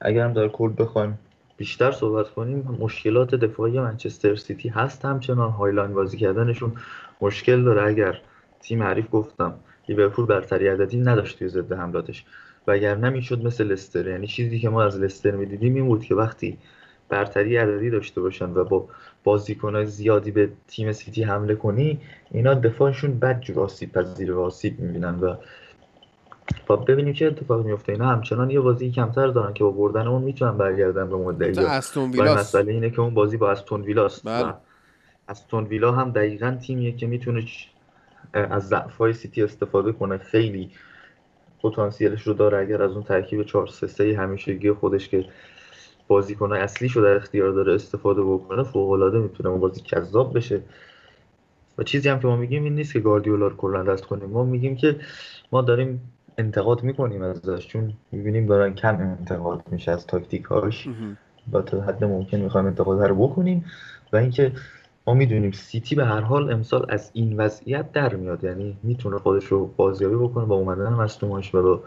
اگر هم در کل بخوایم بیشتر صحبت کنیم، مشکلات دفاعی منچستر سیتی هست، همچنان هایلاین بازی کردنشون مشکل داره. اگر تیم حریف گفتم لیورپول برتری عددی نداشت توی ضد حملاتش و اگر نمیشد مثل لستر، یعنی چیزی که ما از لستر میدیدیم این بود که وقتی برتری عددی داشته باشن و با بازیکن‌های زیادی به تیم سیتی حمله کنی، اینا دفاعشون بدجور آسیب پذیر و آسیب میبینن و خب ببینیم چه اتفاقی میفته. اینا همچنان یه بازی کمتر دارن که با بردن اون میتونن برگردن به مدعی. استون ویلا مسئله اینه که اون بازی با استون ویلا است. استون ویلا هم دقیقاً تیمیه که میتونه از ضعف‌های سیتی استفاده کنه، خیلی پتانسیلش رو داره اگر از اون ترکیب چهار سه سه همیشگی خودش که بازیکن‌های اصلیش رو در اختیار داره استفاده بکنه، فوق‌العاده میتونه اون بازی جذاب بشه. و چیزی هم که ما میگیم این نیست که گاردیولا رو کلاً دست کنیم، ما میگیم که ما داریم انتقاد میکنیم ازش چون میبینیم دارن کم انتقاد میشه از تاکتیکاش و تا حد ممکن میخوایم انتقاد رو بکنیم. و اینکه ما میدونیم سیتی به هر حال امسال از این وضعیت در میاد، یعنی میتونه خودش رو بازیابی بکنه با اومدن مصدوماش و با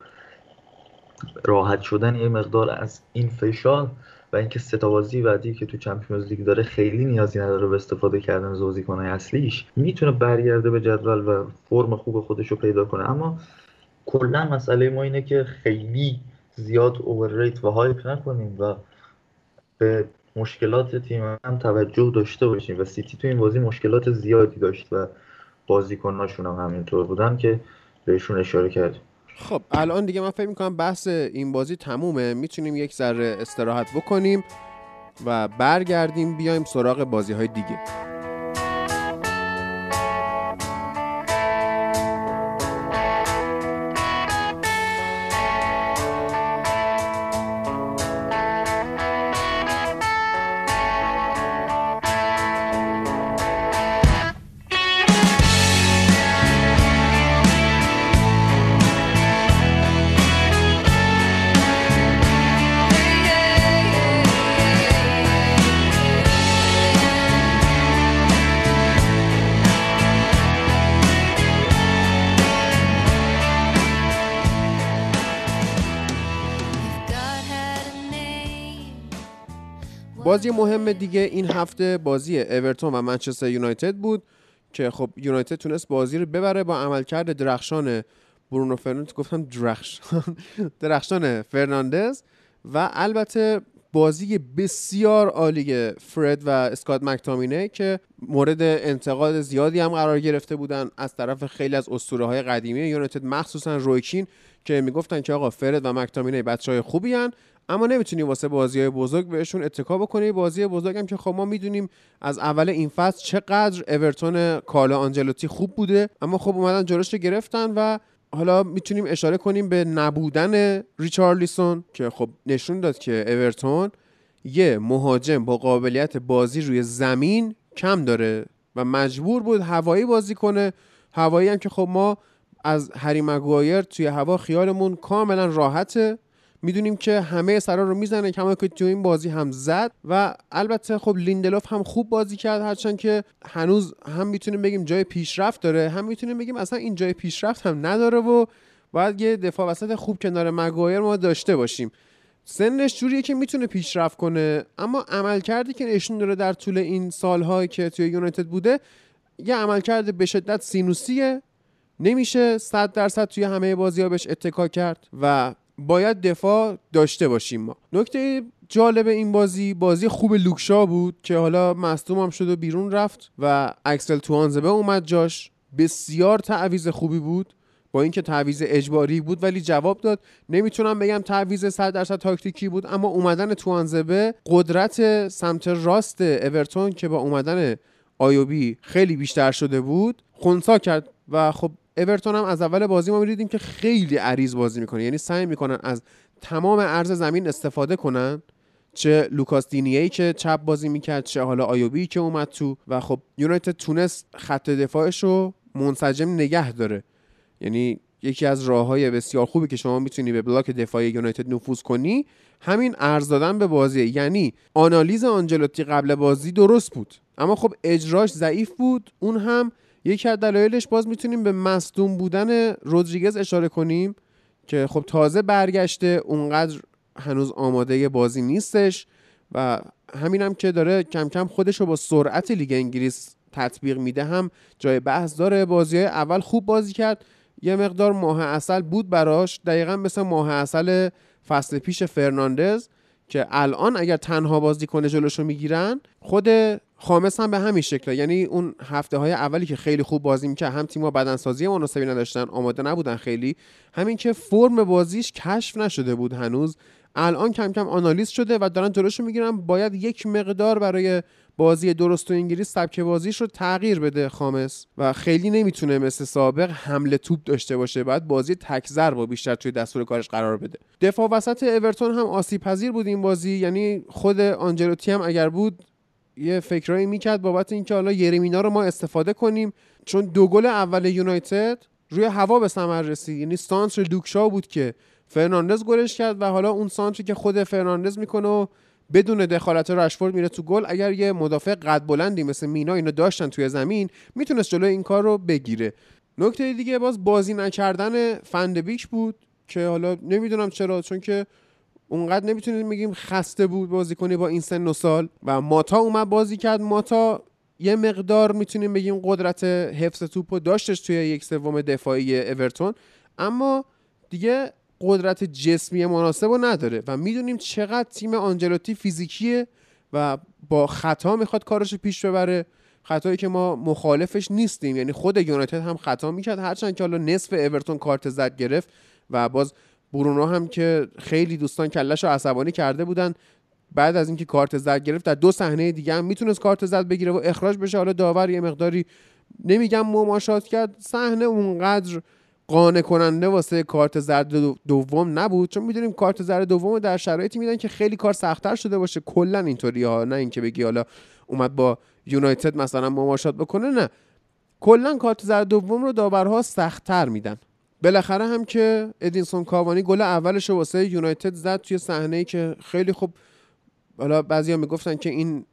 راحت شدن یه مقدار از این فشار و اینکه سه تا بازی بعدی که تو چمپیونز لیگ داره خیلی نیازی نداره به استفاده کردن از بازیکن‌های اصلیش، میتونه برگرده به جدول و فرم خوب خودش رو پیدا کنه. اما کلا مسئله ما اینه که خیلی زیاد اوورریت و هایپ نکنیم و به مشکلات تیم هم توجه داشته باشیم و سیتی تو این بازی مشکلات زیادی داشت و بازیکناشون هم همینطور بودن که بهشون اشاره کردیم. خب الان دیگه من فکر می‌کنم بحث این بازی تمومه، میتونیم یک ذره استراحت بکنیم و برگردیم بیایم سراغ بازی‌های دیگه. بازی مهم دیگه این هفته بازی ایورتون و منچستر یونایتد بود که خب یونایتد تونست بازی رو ببره با عملکرد درخشان برونو فرناندز، گفتم درخشان درخشان فرناندز و البته بازی بسیار عالی فرد و اسکات مک‌تامینی که مورد انتقاد زیادی هم قرار گرفته بودن از طرف خیلی از اسطوره‌های قدیمی یونایتد، مخصوصا روی کین که میگفتن که آقا فرد و مک‌تامینی بچه‌های خوبی ان اما نمیتونی واسه بازی‌های بزرگ بهشون اتکا بکنی. بازی بزرگ هم که خب ما میدونیم از اول این فصل چقدر اورتون کارلو آنجلوتی خوب بوده، اما خب اومدن جلوش رو گرفتن و حالا میتونیم اشاره کنیم به نبودن ریچارلیسون که خب نشون داد که اورتون یه مهاجم با قابلیت بازی روی زمین کم داره و مجبور بود هوایی بازی کنه. هوایی هم که خب ما از هری مگوایر توی هوا خیالمون کاملا راحته، میدونیم که همه سرا رو میزنه کما که تو این بازی هم زد. و البته خب لیندلوف هم خوب بازی کرد، هرچند که هنوز هم میتونیم بگیم جای پیشرفت داره، هم میتونیم بگیم اصلا این جای پیشرفت هم نداره و باید یه دفاع وسط خوب کنار مگایر ما داشته باشیم. سنش جوریه که میتونه پیشرفت کنه اما عملکردی که نشون داره در طول این سال‌هایی که توی یونایتد بوده یه عملکرد به شدت سینوسیه، نمیشه صد درصد توی همه بازی‌ها بهش اتکا کرد و باید دفاع داشته باشیم ما. نکته جالب این بازی بازی خوب لوکشا بود که حالا مصدوم هم شد و بیرون رفت و اکسل توانزبه اومد جاش. بسیار تعویض خوبی بود با اینکه تعویض اجباری بود ولی جواب داد. نمیتونم بگم تعویض صد درصد تاکتیکی بود اما اومدن توانزبه قدرت سمت راست اورتون که با اومدن آیوبی خیلی بیشتر شده بود، خونسا کرد. و خب ایورتون هم از اول بازی ما می‌دیدیم که خیلی عریض بازی میکنه، یعنی سعی میکنن از تمام عرض زمین استفاده کنن، چه لوکاس دینیه‌ای که چپ بازی میکرد، چه حالا آیوبی که اومد تو. و خب یونایتد تونست خط دفاعش رو منسجم نگه داره، یعنی یکی از راه‌های بسیار خوبی که شما میتونی به بلاک دفاعی یونایتد نفوذ کنی همین عرض دادن به بازی. یعنی آنالیز آنجلوتی قبل بازی درست بود، اما خب اجراش ضعیف بود. اون هم یکی از دلایلش باز میتونیم به مصدوم بودن رودریگز اشاره کنیم که خب تازه برگشته، اونقدر هنوز آماده بازی نیستش و همینم که داره کم کم خودش رو با سرعت لیگ انگلیس تطبیق میده هم جای بحث داره. بازی‌های اول خوب بازی کرد، یه مقدار ماه عسل بود براش، دقیقاً مثل ماه عسل فصل پیش فرناندز که الان اگر تنها بازیکن جلوشو میگیرن. خود خامس هم به همین شکله، یعنی اون هفته های اولی که خیلی خوب بازی میکرد، هم تیم‌ها بدنسازی مناسبی نداشتن، آماده نبودن خیلی، همین که فرم بازیش کشف نشده بود هنوز. الان کم کم آنالیز شده و دارن جلوشو میگیرن. باید یک مقدار برای بازی درست تو انگلیس سبک بازیش رو تغییر بده خامس و خیلی نمیتونه مثل سابق حمله توپ داشته باشه، بعد بازی تک ضرب و بیشتر توی دستور کارش قرار بده. دفاع وسط اورتون هم آسیب پذیر بود این بازی، یعنی خود آنجلوتی هم اگر بود یه فکرایی میکرد بابت اینکه حالا یرمینا رو ما استفاده کنیم، چون دو گل اول یونایتد روی هوا به ثمر رسید. یعنی سانتر لوکشا بود که فرناندز گلش کرد و حالا اون سانتری که خود فرناندز میکنه و بدون دخالت رشفورد میره تو گل. اگر یه مدافع قد بلندی مثل مینا اینو داشتن توی زمین، میتونست جلوی این کار رو بگیره. نکته دیگه باز بازی نکردن فندبیک بود که حالا نمیدونم چرا، چون که اونقدر نمیتونیم بگیم خسته بود بازیکنی با این سن و سال. و ماتا اومد بازی کرد، ماتا یه مقدار میتونیم بگیم قدرت حفظ توپو داشتش توی یک سوم دفاعی اورتون، اما دیگه قدرت جسمی مناسبو نداره و میدونیم چقدر تیم آنجلوتی فیزیکیه و با خطا میخواد کارشو پیش ببره، خطایی که ما مخالفش نیستیم. یعنی خود یونایتد هم خطا میکرد، هرچند که حالا نصف اورتون کارت زرد گرفت و باز بورونو هم که خیلی دوستان کلهشو عصبانی کرده بودن بعد از اینکه کارت زرد گرفت، در دو صحنه دیگه هم میتونست کارت زرد بگیره و اخراج بشه. حالا داور یه مقداری نمیگم مماشات کرد، صحنه اونقدر قانع کننده واسه کارت زرد دوم نبود، چون میدونیم کارت زرد دومو در شرایطی میدن که خیلی کار سخت‌تر شده باشه کلا اینطوری ها، نه اینکه بگی حالا اومد با یونایتد مثلا مماشات بکنه، نه کلا کارت زرد دوم رو داورها سخت‌تر میدن. بالاخره هم که ادینسون کاوانی گل اولش رو واسه یونایتد زد توی صحنه‌ای که خیلی خوب، حالا بعضیا میگفتن که این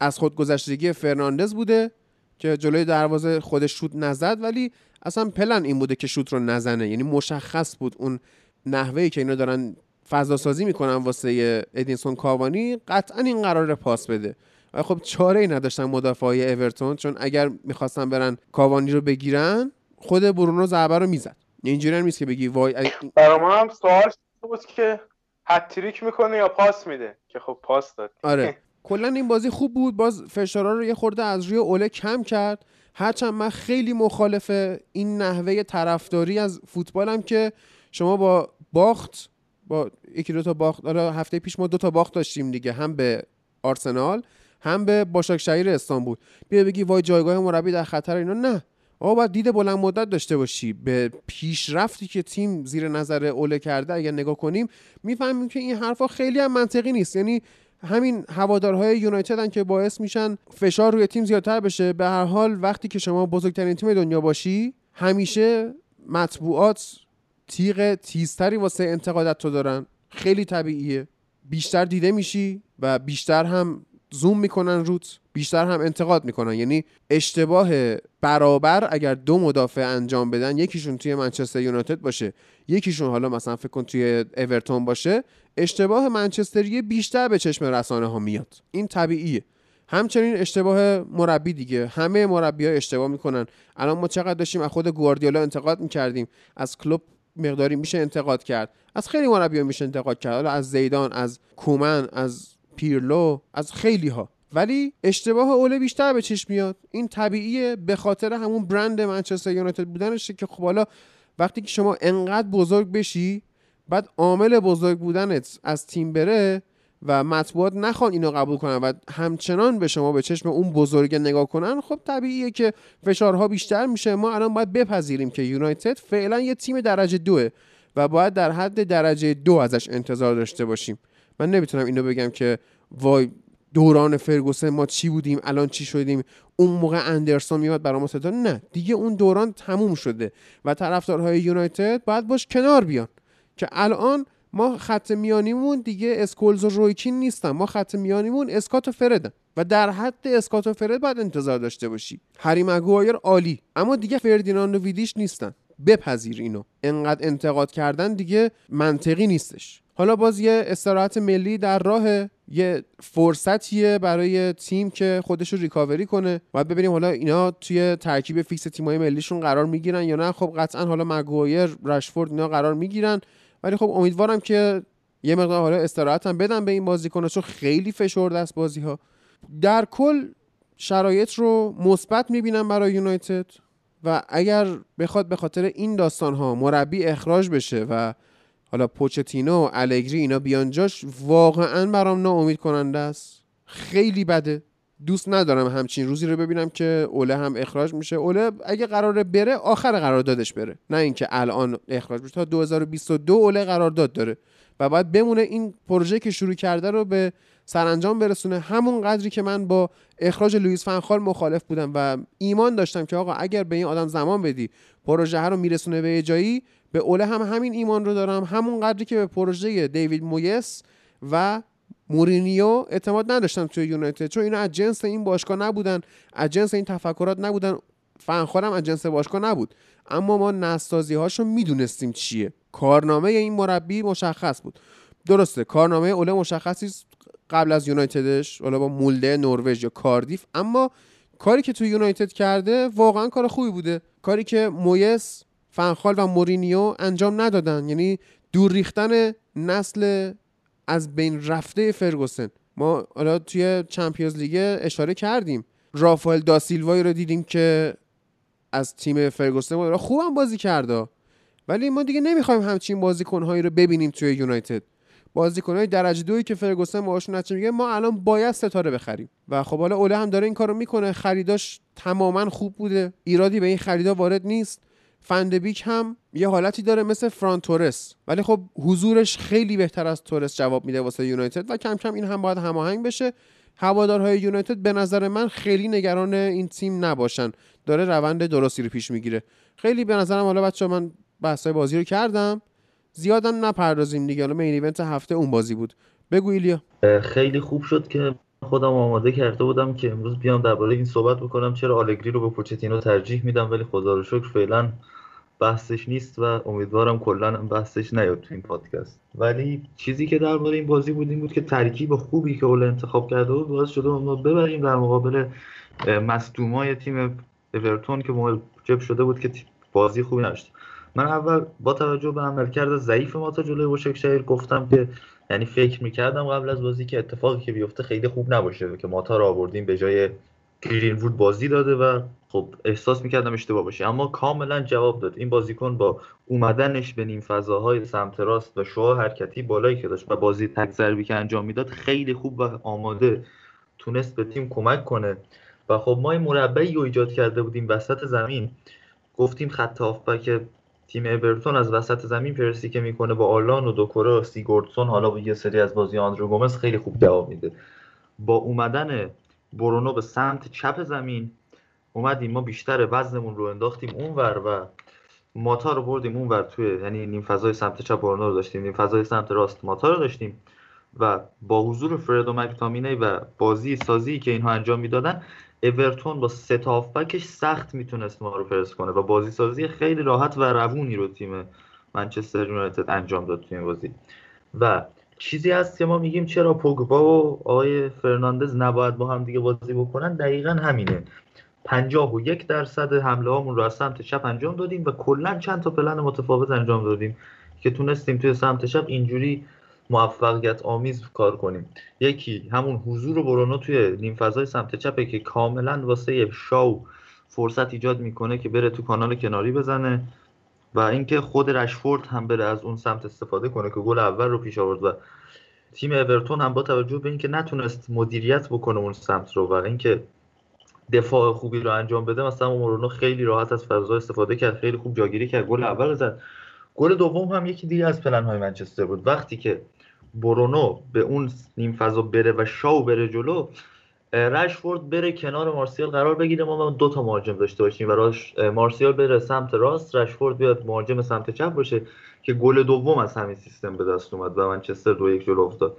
از خودگذشتگی فرناندز بوده که جلوی دروازه خودش شوت نزد، ولی اصلا پلن این بوده که شوت رو نزنه، یعنی مشخص بود اون نحوهی که اینا دارن فضا سازی میکنن واسه ادینسون کاوانی قطعا این قراره پاس بده. و خب چاره‌ای نداشتن مدافعای اورتون، چون اگر میخواستن برن کاوانی رو بگیرن خود برونو ضربه رو میزد. اینجوری نیست که بگی وای ای... برام هم سوال بود که هتریک میکنه یا پاس میده، که خب پاس داد. آره کلا این بازی خوب بود، باز فشارا رو یه خورده از روی اوله کم کرد، هرچند من خیلی مخالف این نحوه طرفداری از فوتبالم که شما با باخت، با یکی دو تا باخت، حالا هفته پیش ما دو تا باخت داشتیم دیگه، هم به آرسنال هم به باشاکشهیر استانبول، بیا بگی وای جایگاه مربی در خطر اینا. نه آقا، باید دید بلند مدت داشته باشی به پیشرفتی که تیم زیر نظر اوله کرده. اگر نگاه کنیم میفهمیم که این حرفا خیلی هم منطقی نیست، یعنی همین هوادارهای یونایتدن که باعث میشن فشار روی تیم زیادتر بشه. به هر حال وقتی که شما بزرگترین تیم دنیا باشی، همیشه مطبوعات تیغ تیزتری واسه انتقادات تو دارن، خیلی طبیعیه. بیشتر دیده میشی و بیشتر هم زوم میکنن روت، بیشتر هم انتقاد میکنن. یعنی اشتباه برابر اگر دو مدافع انجام بدن، یکیشون توی منچستر یونایتد باشه، یکیشون حالا مثلا فکر کن توی اورتون باشه، اشتباه منچستری بیشتر به چشم رسانه ها میاد، این طبیعیه. همچنین اشتباه مربی دیگه، همه مربی ها اشتباه میکنن. الان ما چقدر داشتیم از خود گواردیولا انتقاد میکردیم، از کلوب مقداری میشه انتقاد کرد، از خیلی مربی میشه انتقاد کرد، حالا از زیدان، از کومن، از پیرلو، از خیلی ها. ولی اشتباه اوله بیشتر به چشم میاد، این طبیعیه، به خاطر همون برند منچستر یونایتد بودنشه که خب حالا وقتی که شما انقدر بزرگ بشی، بعد عامل بزرگ بودنت از تیم بره و مطبوعات نخوان اینو قبول کنن و همچنان به شما به چشم اون بزرگه نگاه کنن، خب طبیعیه که فشارها بیشتر میشه. ما الان باید بپذیریم که یونایتد فعلا یه تیم درجه دوه و باید در حد درجه دو ازش انتظار داشته باشیم. من نمیتونم اینو بگم که وای دوران فرگوسن ما چی بودیم الان چی شدیم، اون موقع اندرسون میاد برای ما ستاره، نه دیگه اون دوران تموم شده و طرفدارهای یونایتد باید باش کنار بیان که الان ما خط میانیمون دیگه اسکولز و رویکین نیستن، ما خط میانیمون اسکات و فردن و در حد اسکات و فرد باید انتظار داشته باشی. هری مگوایر عالی اما دیگه فردیناند و ویدیش نیستن، بپذیر اینو، انقدر انتقاد کردن دیگه منطقی نیستش. حالا باز یه استراحت ملی در راهه، یه فرصتیه برای تیم که خودش رو ریکاوری کنه. باید ببینیم حالا اینا توی ترکیب فیکس تیم‌های ملیشون قرار میگیرن یا نه. خب قطعا حالا مگوایر، رشفورد اینا قرار میگیرن، ولی خب امیدوارم که یه مقدار حالا استراحت هم بدن به این بازیکن‌ها، چون خیلی فشرده است بازی‌ها. در کل شرایط رو مثبت می‌بینم برای یونایتد و اگر بخواد به خاطر این داستان‌ها مربی اخراج بشه و حالا پوچتینو و الگری اینا بیان جاش، واقعا برام ناامید کننده است. خیلی بده، دوست ندارم همچین روزی رو ببینم که اوله هم اخراج میشه. اوله اگه قراره بره آخر قراردادش بره، نه اینکه الان اخراج بشه. تا دو هزار و بیست و دو اوله قرارداد داره و باید بمونه این پروژه که شروع کرده رو به سرانجام برسونه. همون قدری که من با اخراج لوئیس فان خال مخالف بودم و ایمان داشتم که آقا اگر به این آدم زمان بدی پروژه رو میرسونه به جایی، به اوله هم همین ایمان رو دارم، همون قدری که به پروژه دیوید مویس و مورینیو اعتماد نداشتم توی یونایتد، چون اینا از جنس این باشگاه نبودن، از جنس این تفکرات نبودن. فنخال هم از جنس باشگاه نبود، اما ما نسازی‌هاشو میدونستیم چیه. کارنامه این مربی مشخص بود. درسته کارنامه اوله مشخصی قبل از یونایتدش، حالا با مولده نروژ یا کاردیف، اما کاری که توی یونایتد کرده واقعا کار خوبی بوده، کاری که مویس، فنخال و مورینیو انجام ندادن، یعنی دور ریختن نسل از بین رفته فرگوسن. ما حالا توی چمپیونز لیگ اشاره کردیم، رافائل دا سیلوا رو دیدیم که از تیم فرگوسن بود، خوبم بازی کرده، ولی ما دیگه نمیخوایم همچین بازیکن‌هایی رو ببینیم توی یونایتد. بازیکن‌های درجه دویی که فرگوسن باهاشون نچ میگه ما الان باید ستاره بخریم و خب حالا اوله هم داره این کارو میکنه. خریداش تماماً خوب بوده، ایرادی به این خریدا وارد نیست. فندبیک هم یه حالتی داره مثل فران تورس، ولی خب حضورش خیلی بهتر از تورس جواب میده واسه یونایتد و کم کم این هم باید هماهنگ بشه. هوادارهای یونایتد به نظر من خیلی نگران این تیم نباشن، داره روند درستی رو پیش میگیره. خیلی به نظرم حالا بچه‌ها من بحث‌های بازی رو کردم، زیادا نپردازیم دیگه. حالا مین ایونت هفته اون بازی بود. بگو ایلیا. خیلی خوب شد که خودم آماده کرده بودم که امروز بیام درباره این صحبت بکنم چرا آلگری رو به پوچتینو ترجیح میدم، ولی خدا رو شکر فعلا بحثش نیست و امیدوارم کلا هم بحثش نیاد تو این پادکست. ولی چیزی که درباره این بازی بود این بود که ترکیب خوبی که اول انتخاب کرده بود باعث شده ما ببریم در مقابل مصدومای تیم ایورتون که موجب شده بود که بازی خوبی نداشت. من اول با توجه به عملکرد ضعیف ما تا جلوی بوشکشهر گفتم که یعنی فکر میکردم قبل از بازی که اتفاقی که بیفته خیلی خوب نباشه که ما تا را آوردیم به جای گرین‌وود بازی داده و خب احساس میکردم اشتباه باشه، اما کاملا جواب داد. این بازیکن با اومدنش به نیم فضاهای سمت راست و شعاع حرکتی بالایی که داشت و بازی تک ضربی که انجام میداد خیلی خوب و آماده تونست به تیم کمک کنه و خب ما این مربعی رو ایجاد کرده بودیم وسط زمین. گفتیم خط هافبک تیم ایورتون از وسط زمین پرسی که میکنه با آلان و دوکوره و سیگوردسون، حالا با یه سری از بازی آندرو گومز خیلی خوب جواب میده. با اومدن برونو به سمت چپ زمین اومدیم ما بیشتر وزنمون رو انداختیم اونور و ماتا رو بردیم اونور توی، یعنی نیم فضای سمت چپ برونو رو داشتیم، نیم فضای سمت راست ماتا رو داشتیم و با حضور فرد و مک‌تامینی و بازی سازی که اینها انجام میدادن ایورتون با سه تا هافبکش سخت میتونست ما رو پرس کنه و بازی سازی خیلی راحت و روونی رو تیم منچستر یونایتد انجام داد تو این بازی. و چیزی هست که ما میگیم چرا پوگبا و آقای فرناندز نباید با هم دیگه بازی بکنن، دقیقاً همینه. پنجاه و یک درصد حمله هامون رو از سمت چپ انجام دادیم و کلا چند تا پلن متفاوت انجام دادیم که تونستیم توی سمت چپ اینجوری موفقیت آمیز کار کنیم. یکی همون حضور برونو توی نیم فضای سمت چپه که کاملا واسه شاو فرصت ایجاد میکنه که بره تو کانال کناری بزنه و اینکه خود رشفورد هم بره از اون سمت استفاده کنه که گل اول رو پیش آورد. و تیم ایورتون هم با توجه به اینکه نتونست مدیریت بکنه اون سمت رو و اینکه دفاع خوبی رو انجام بده، مثلا ورونا خیلی راحت از فضا استفاده کرد، خیلی خوب جاگیری کرد، گل اول زد. گل دوم هم یکی دیگه از پلن‌های منچستر بود. وقتی که برونو به اون نیم فضا بره و شاو بره جلو، رشفورد بره کنار مارسیال قرار بگیره، ما دو تا مهاجم داشته باشیم و راش مارسیال بره سمت راست، رشفورد بیاد مهاجم سمت چپ باشه که گل دوم از همین سیستم به دست اومد و منچستر دو یک جلو افتاد.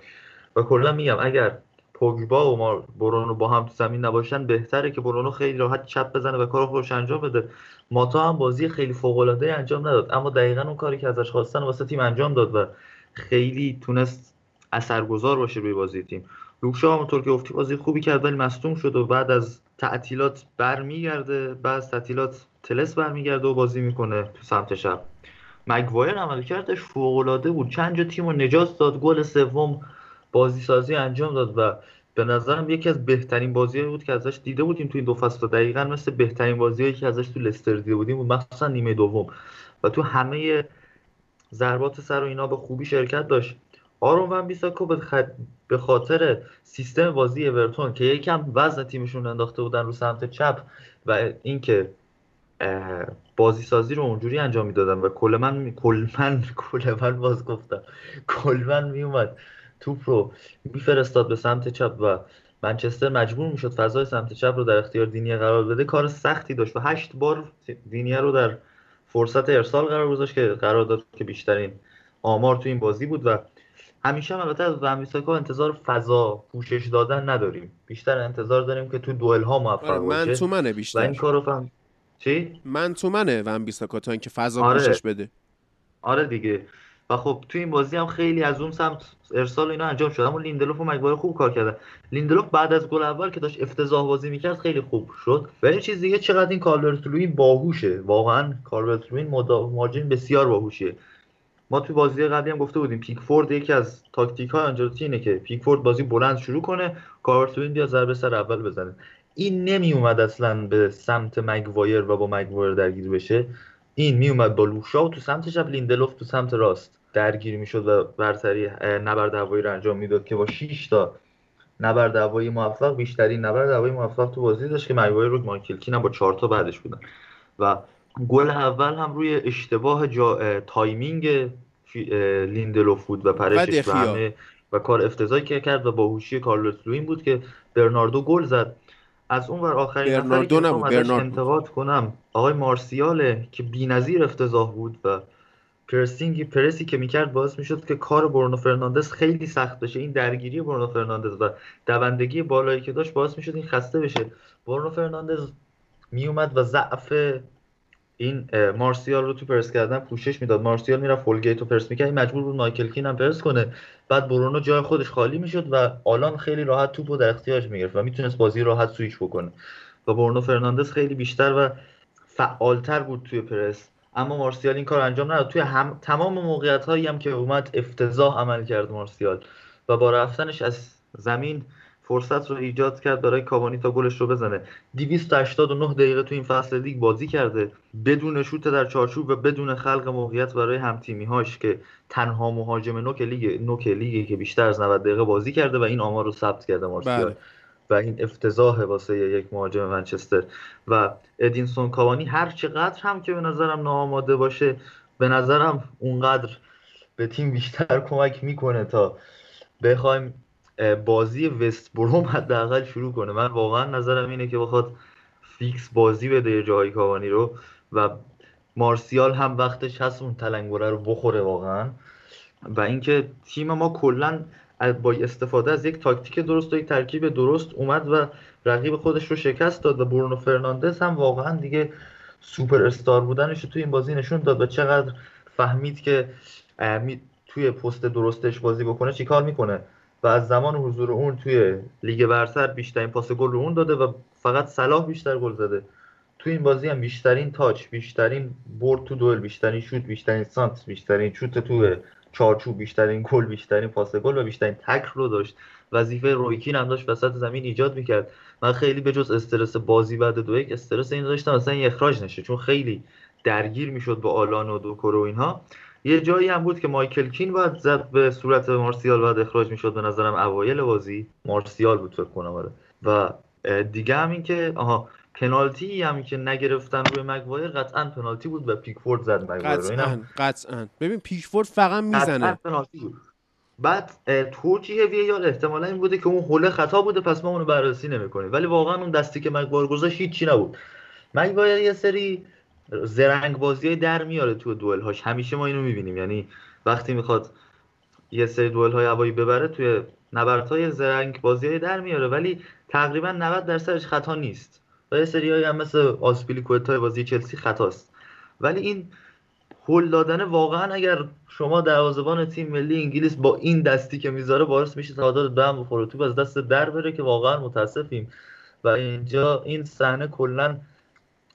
و کلا میگم اگر پوگبا و ما برونو با هم تو زمین نباشن، بهتره که برونو خیلی راحت چپ بزنه و کارو خودش انجام بده. ماتا هم بازی خیلی فوق العاده انجام نداد، اما دقیقاً اون کاری که ازش خواستن واسه تیم انجام داد و خیلی تونست اثرگذار باشه روی بازی تیم. لوکشا همونطور که گفتی بازی خوبی کرد ولی مصدوم شد و بعد از تعطیلات برمیگرده، بعد از تعطیلات تلس برمیگرده و بازی میکنه تو سمت شب. مگوایر عملکردش فوق العاده بود، چند جا تیمو نجات داد، گل سوم بازی سازی انجام داد و به نظرم یکی از بهترین بازی‌ها بود که ازش دیده بودیم تو این دو فصل. دقیقاً مثل بهترین بازی‌هایی که ازش تو لستر دیده بودیم و مخصوصاً نیمه دوم و تو همه ضربات سر و اینا به خوبی شرکت داشت. آرون وان بیساکو به خاطر سیستم بازی اورتون که یکم وزن تیمشون انداخته بودن رو سمت چپ و اینکه بازی سازی رو اونجوری انجام میدادن و کلمن کلمن کلمن باز گفتم کلمن میومد توپ رو میفرستاد به سمت چپ و منچستر مجبور میشد فضای سمت چپ رو در اختیار دینیه قرار بده. کار سختی داشت و هشت بار دینیه رو در فرصت ارسال قرار گذاشت که قرار داد که بیشترین آمار تو این بازی بود. و همیشه هم البته از ومیساکو انتظار فضا پوشش دادن نداریم، بیشتر انتظار داریم که تو دوئل ها موفق باشه. من تو منه بیشتر و این کارو فهم چی من تو منه ومیساکو تا اینکه فضا آره. پوشش بده. آره دیگه. و خب تو این بازی هم خیلی از اون سمت ارسال اینا انجام شد، اما لیندلوف و مگوایر خوب کار کردن. لیندلوف بعد از گل اول که داشت افتضاح بازی میکرد خیلی خوب شد. ولی چیز دیگه چقدر این کالورتلوین باهوشه، واقعا کالورتلوین مهاجم بسیار باهوشه. ما تو بازی قبلی هم گفته بودیم پیکفورد یکی از تاکتیک‌های آنجلوتی اینه که پیکفورد بازی بلند شروع کنه، کالورتلوین بیا ضربه سر اول بزنه. این نمیومد اصلا به سمت مگوایر و با مگوایر درگیر بشه، این میومد با لوکشا تو سمت چپ، لیندلوف تو سمت راست درگیر میشد و برتری نبرد هوایی رو انجام میداد که با شش تا نبرد هوایی موفق بیشترین نبرد هوایی موفق تو بازی داشت که مگوایر رو ماکلکین هم با چهار تا بعدش بودن. و گل اول هم روی اشتباه جا... تایمینگ لیندلوف بود و پرشش و همه و کار افتضاحی که کرد و باهوشی کارلوسلوین بود که برناردو گل زد. از اون ور آخرین نفری که من ازش انتقاد کنم آقای مارسیاله که بی‌نظیر افتضاح بود و پرسینگی پرسی که میکرد باعث میشد که کار برونو فرناندز خیلی سخت بشه. این درگیری برونو فرناندز و دوندگی بالایی که داشت باعث میشد این خسته بشه. برونو فرناندز میومد و ضعف این مارسیال رو تو پرس کردن پوشش میداد. مارسیال میرفت فولگیت رو پرس میکرد، مجبور بود مایکل کین هم پرس کنه. بعد برونو جای خودش خالی میشد و آلان خیلی راحت توپو در اختیارش میگرفت و میتونست بازی راحت سویچ بکنه و برونو فرناندز خیلی بیشتر و فعالتر بود توی پرس، اما مارسیال این کار انجام نداد. توی هم تمام موقعیت هایی هم که اومد افتضاح عمل کرد مارسیال و با رفتنش از زمین فرصت رو ایجاد کرد برای کاوانی تا گلش رو بزنه. دویست و هشتاد و نه دقیقه تو این فصل لیگ بازی کرده بدون شوت در چارچوب و بدون خلق موقعیت برای هم تیمی‌هاش که تنها مهاجم نوک لیگ نوک لیگی که بیشتر از نود دقیقه بازی کرده و این آمار رو ثبت کرده مارسیال. بله. و این افتضاح واسه یک مهاجم منچستر. و ادینسون کاوانی هر چقدر هم که به نظرم ناآماده باشه، به نظرم اونقدر به تیم بیشتر کمک میکنه تا بخوایم بازی وست بروم حداقل شروع کنه. من واقعا نظرم اینه که بخواد فیکس بازی بده جای کاوانی رو و مارسیال هم وقتش هست اون تلنگره رو بخوره واقعا. و اینکه تیم ما کلا با استفاده از یک تاکتیک درست و یک ترکیب درست اومد و رقیب خودش رو شکست داد و برونو فرناندز هم واقعا دیگه سوپر استار بودنش رو توی این بازی نشون داد و چقدر فهمید که توی پست درستش بازی بکنه چیکار میکنه. و از زمان حضور اون توی لیگ برتر بیشترین پاس گل رو اون داده و فقط صلاح بیشتر گل زده. توی این بازی هم بیشترین تاچ، بیشترین برد تو دوئل، بیشترین شوت، بیشترین سانت، بیشترین شوت تو چارچوب، بیشترین گل، بیشترین پاس گل و بیشترین تکل رو داشت. وظیفه رویکین هم داشت وسط زمین ایجاد میکرد. من خیلی به جز استرس بازی بعد دو یک استرس این داشتم مثلا اخراج نشه، چون خیلی درگیر میشد با آلان و دوکرو اینها. یه جایی هم بود که مایکل کین بعد زد به صورت مارسیال بعد اخراج میشد، به نظرم اوایل بازی مارسیال بود فکر کنم آره. و دیگه هم این که آها پنالتی هم که نگرفتن روی مگوایر قطعاً پنالتی بود و پیکفورد زد مگوایر رو. قطعاً قطعاً ببین پیکفورد فقط میزنه. بعد توجیه وی یا احتمالاً این بوده که اون هول خطا بوده پس ما اونو بررسی نمی‌کنیم، ولی واقعاً اون دستی که مگوایر گذاشت هیچ چی نبود. مگوایر یه سری زرنگ بازیای در میاره تو دوئل هاش، همیشه ما اینو می‌بینیم، یعنی وقتی میخواد یه سری دوئل های هوایی ببره توی نبردهای زرنگ بازیای در میاره، ولی تقریباً نود درصدش خطا نیست. و یه سریایی هم مثل آسپیلیکوئتای بازی چلسی خطاست، ولی این هول دادن واقعا اگر شما دروازه‌بان تیم ملی انگلیس با این دستی که میذاره باعث میشه تعادل به هم بخوره، توپ از دست در بره که واقعا متاسفیم. و اینجا این صحنه کلا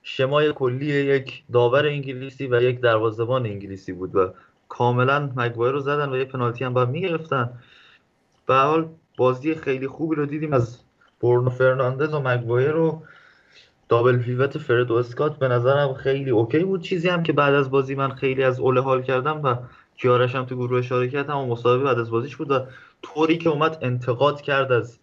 شمای کلی یک داور انگلیسی و یک دروازه‌بان انگلیسی بود و کاملا مگوایر رو زدن و یه پنالتی هم بعد میگرفتن. به هر حال بازی خیلی خوبی رو دیدیم از برونو فرناندز و مگوایر رو دابل پیوت فرد و اسکات، به نظرم خیلی اوکی بود. چیزی هم که بعد از بازی من خیلی از اوله حال کردم و کیارش هم تو گروه شارکت هم و مصاحبه بعد از بازیش بود و طوری که اومد انتقاد کرد از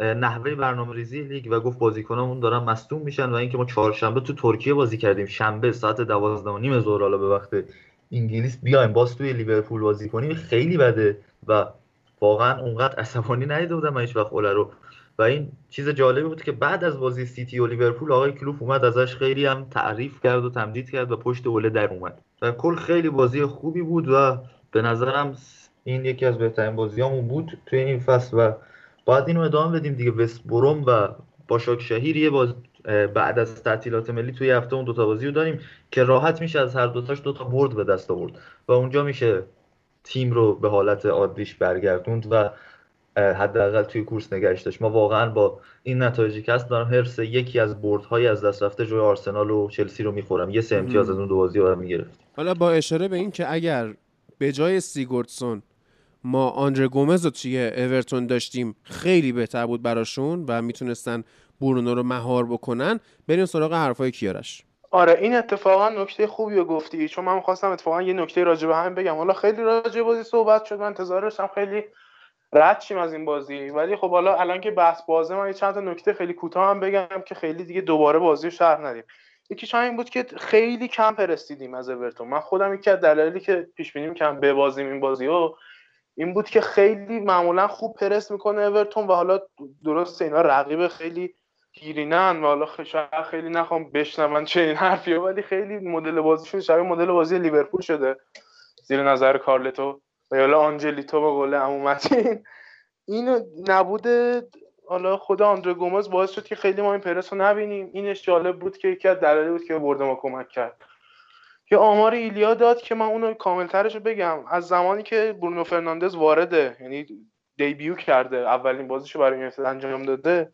نحوه برنامه‌ریزی لیگ و گفت بازیکنامون دارن مصدوم میشن و اینکه ما چهارشنبه تو ترکیه بازی کردیم، شنبه ساعت دوازده و نیم ظهر حالا به وقت انگلیس بیایم باز توی لیورپول بازی کنیم خیلی بده. و واقعا اونقدر عصبانی ندیده بودم من هیچ وقت اوله رو. و این چیز جالبی بود که بعد از بازی سیتی و لیورپول آقای کلوپ اومد ازش خیلی هم تعریف کرد و تمجید کرد و پشت اوله در اومد و کل خیلی بازی خوبی بود و به نظرم این یکی از بهترین بازیامون بود توی این فصل و باید اینو ادامه بدیم دیگه. وست بروم و باشاک شهیر یه باز بعد از تعطیلات ملی توی هفته اون دوتا بازی رو داریم که راحت میشه از هر دوتاش دوتا برد به دست آورد و اونجا میشه تیم رو به حالت عادیش برگردوند و حداقل توی کورس نگهش داشت. ما واقعا با این نتایجی که هست دارم حرص یکی از بردهای از دست رفته جلوی آرسنال و چلسی رو میخورم، یه سه امتیاز از اون دو بازی رو میگرفت. حالا با اشاره به این که اگر به جای سیگورتسون ما آندره گومز رو توی ایورتون داشتیم خیلی بهتر بود براشون و میتونستن برونو رو مهار بکنن. بریم سراغ حرفای کیارش. آره این اتفاقا نکته خوبی رو گفتی، چون من خواستم اتفاقا یه نکته راجع به هم بگم. حالا خیلی راجع بازی صحبت شد، من انتظار داشتم خیلی رد شیم از این بازی، ولی خب حالا الان که بحث بازه من یه چند تا نکته خیلی کوتاه هم بگم که خیلی دیگه دوباره بازی رو شرح ندیم. یکیش این بود که خیلی کم پرستیدیم از اورتون. من خودم یکی از دلایلی که پیش بینی می‌کردم ببازیم این بازیو این بود که خیلی معمولا خوب پرست میکنه اورتون و حالا درسته اینا رقیب خیلی گیرینن و حالا شاید خیلی نخوام بشنون چنین حرفیو، ولی خیلی مدل بازیشون شبیه مدل بازی لیورپول شده زیر نظر کارلتو و حالا آنجلیتو با گل عمومتین. اینو نبوده حالا خدا آندره گومز باعث شد که خیلی ما این پرس رو نبینیم. اینش جالب بود که یکی از دلایلی بود که برد ما کمک کرد. یه آمار ایلیا داد که من اونو کاملترش رو بگم. از زمانی که برونو فرناندز وارده، یعنی دیبیو کرده، اولین بازیشو برای یونایتد انجام داده،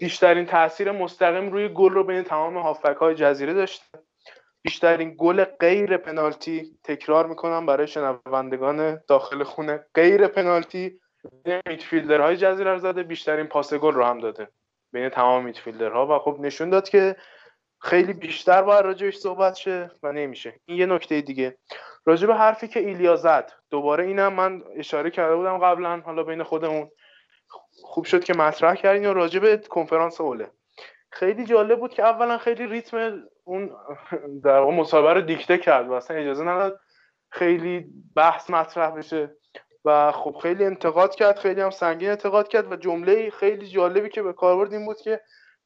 بیشترین تاثیر مستقیم روی گل رو بین تمام هافبک‌های جزیره داشته. بیشترین گل غیر پنالتی، تکرار میکنم برای شنوندگان داخل خونه، غیر پنالتی بین میدفیلدرهای جزیره رو زده، بیشترین پاس گل رو هم داده بین تمام میدفیلدرها و خب نشون داد که خیلی بیشتر باید راجعش صحبت شه و نمیشه. این یه نکته دیگه. راجع به حرفی که ایلیا زد، دوباره اینم من اشاره کرده بودم قبلا، حالا بین خودمون خوب شد که مطرح کردین. راجع به کنفرانس اوله خیلی جالب بود که اولا خیلی ریتم اون در واقع مصاحبه رو دیکته کرد و اصلا اجازه نداد خیلی بحث مطرح بشه و خب خیلی انتقاد کرد، خیلی هم سنگین انتقاد کرد و جمله خیلی جالبی که به کار برد این بود که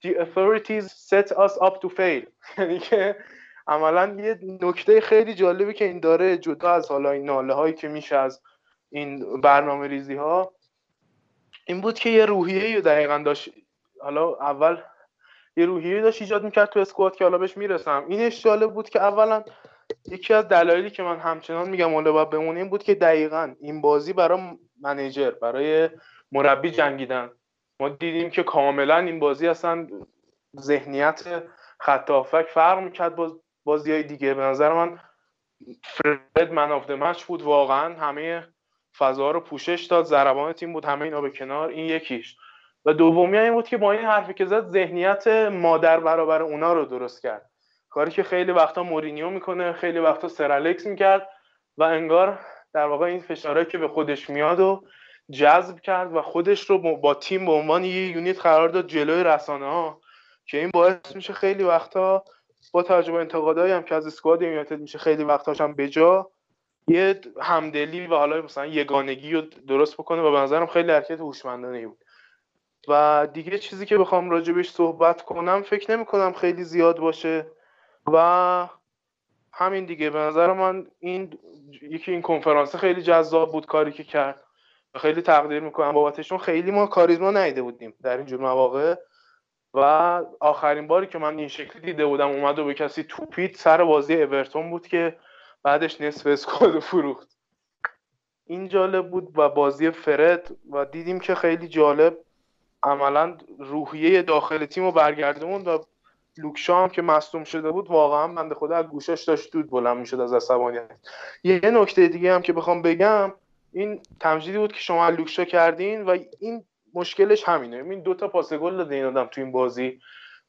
The authorities set us up to fail. یعنی که عملا یه نکته خیلی جالبی که این داره، جدا از حالا این ناله هایی که میشه از این برنامه ریزی ها، این بود که یه روحیه دقیقاً داشت. حالا اول یه روحیه داشت ایجاد میکرد تو اسکواد که حالا بهش میرسم. اینش جالب بود که اولا یکی از دلایلی که من همچنان میگم حالا باید بمونه این بود که دقیقاً این بازی برای منیجر، برای مربی جنگیدن. ما دیدیم که کاملا این بازی اصلا ذهنیت خط هافک فرق میکرد با بازیای دیگه. به نظر من فرد من آف د مچ بود، واقعا همه فضا رو پوشش داد، ضربان تیم بود، همه اینا به کنار. این یکیش. و دومی این بود که با این حرفی که زد ذهنیت مادر برابر اونا رو درست کرد، کاری که خیلی وقتا مورینیو میکنه، خیلی وقتا سر الکس میکرد و انگار در واقع این فشارهایی که به خودش میاد و جذب کرد و خودش رو با تیم به عنوان یه یونیت قرار داد جلوی رسانه‌ها، که این باعث میشه خیلی وقتا با توجه به انتقادایی هم که از اسکواد یونایتد میشه خیلی وقتاش هم بجا یه همدلی و حالا مثلا یگانگی رو درست بکنه و به نظرم خیلی حرکت هوشمندانه بود. و دیگه چیزی که بخوام راجبش صحبت کنم فکر نمی‌کنم خیلی زیاد باشه و همین دیگه. به نظر من این یکی این کنفرانس خیلی جذاب بود کاری که کرد و خیلی تقدیر میکنم بابتشون. خیلی ما کاریزما ندیده بودیم در این جور مواقع و آخرین باری که من این شکلی دیده بودم اومد و به کسی توپید سر بازی ایورتون بود که بعدش نصف اسکواد فروخت. این جالب بود و بازی فرد و دیدیم که خیلی جالب عملا روحیه داخل تیم رو برگردوند و لوکشام که مصدوم شده بود واقعا بنده خدا از گوشش داشت دود بلند میشد از عصبانیت. یه نکته دیگه هم که بخوام بگم این تمجیدی بود که شما لوکشا کردین و این مشکلش همینه. این دو تا پاس گل داده این آدم تو این بازی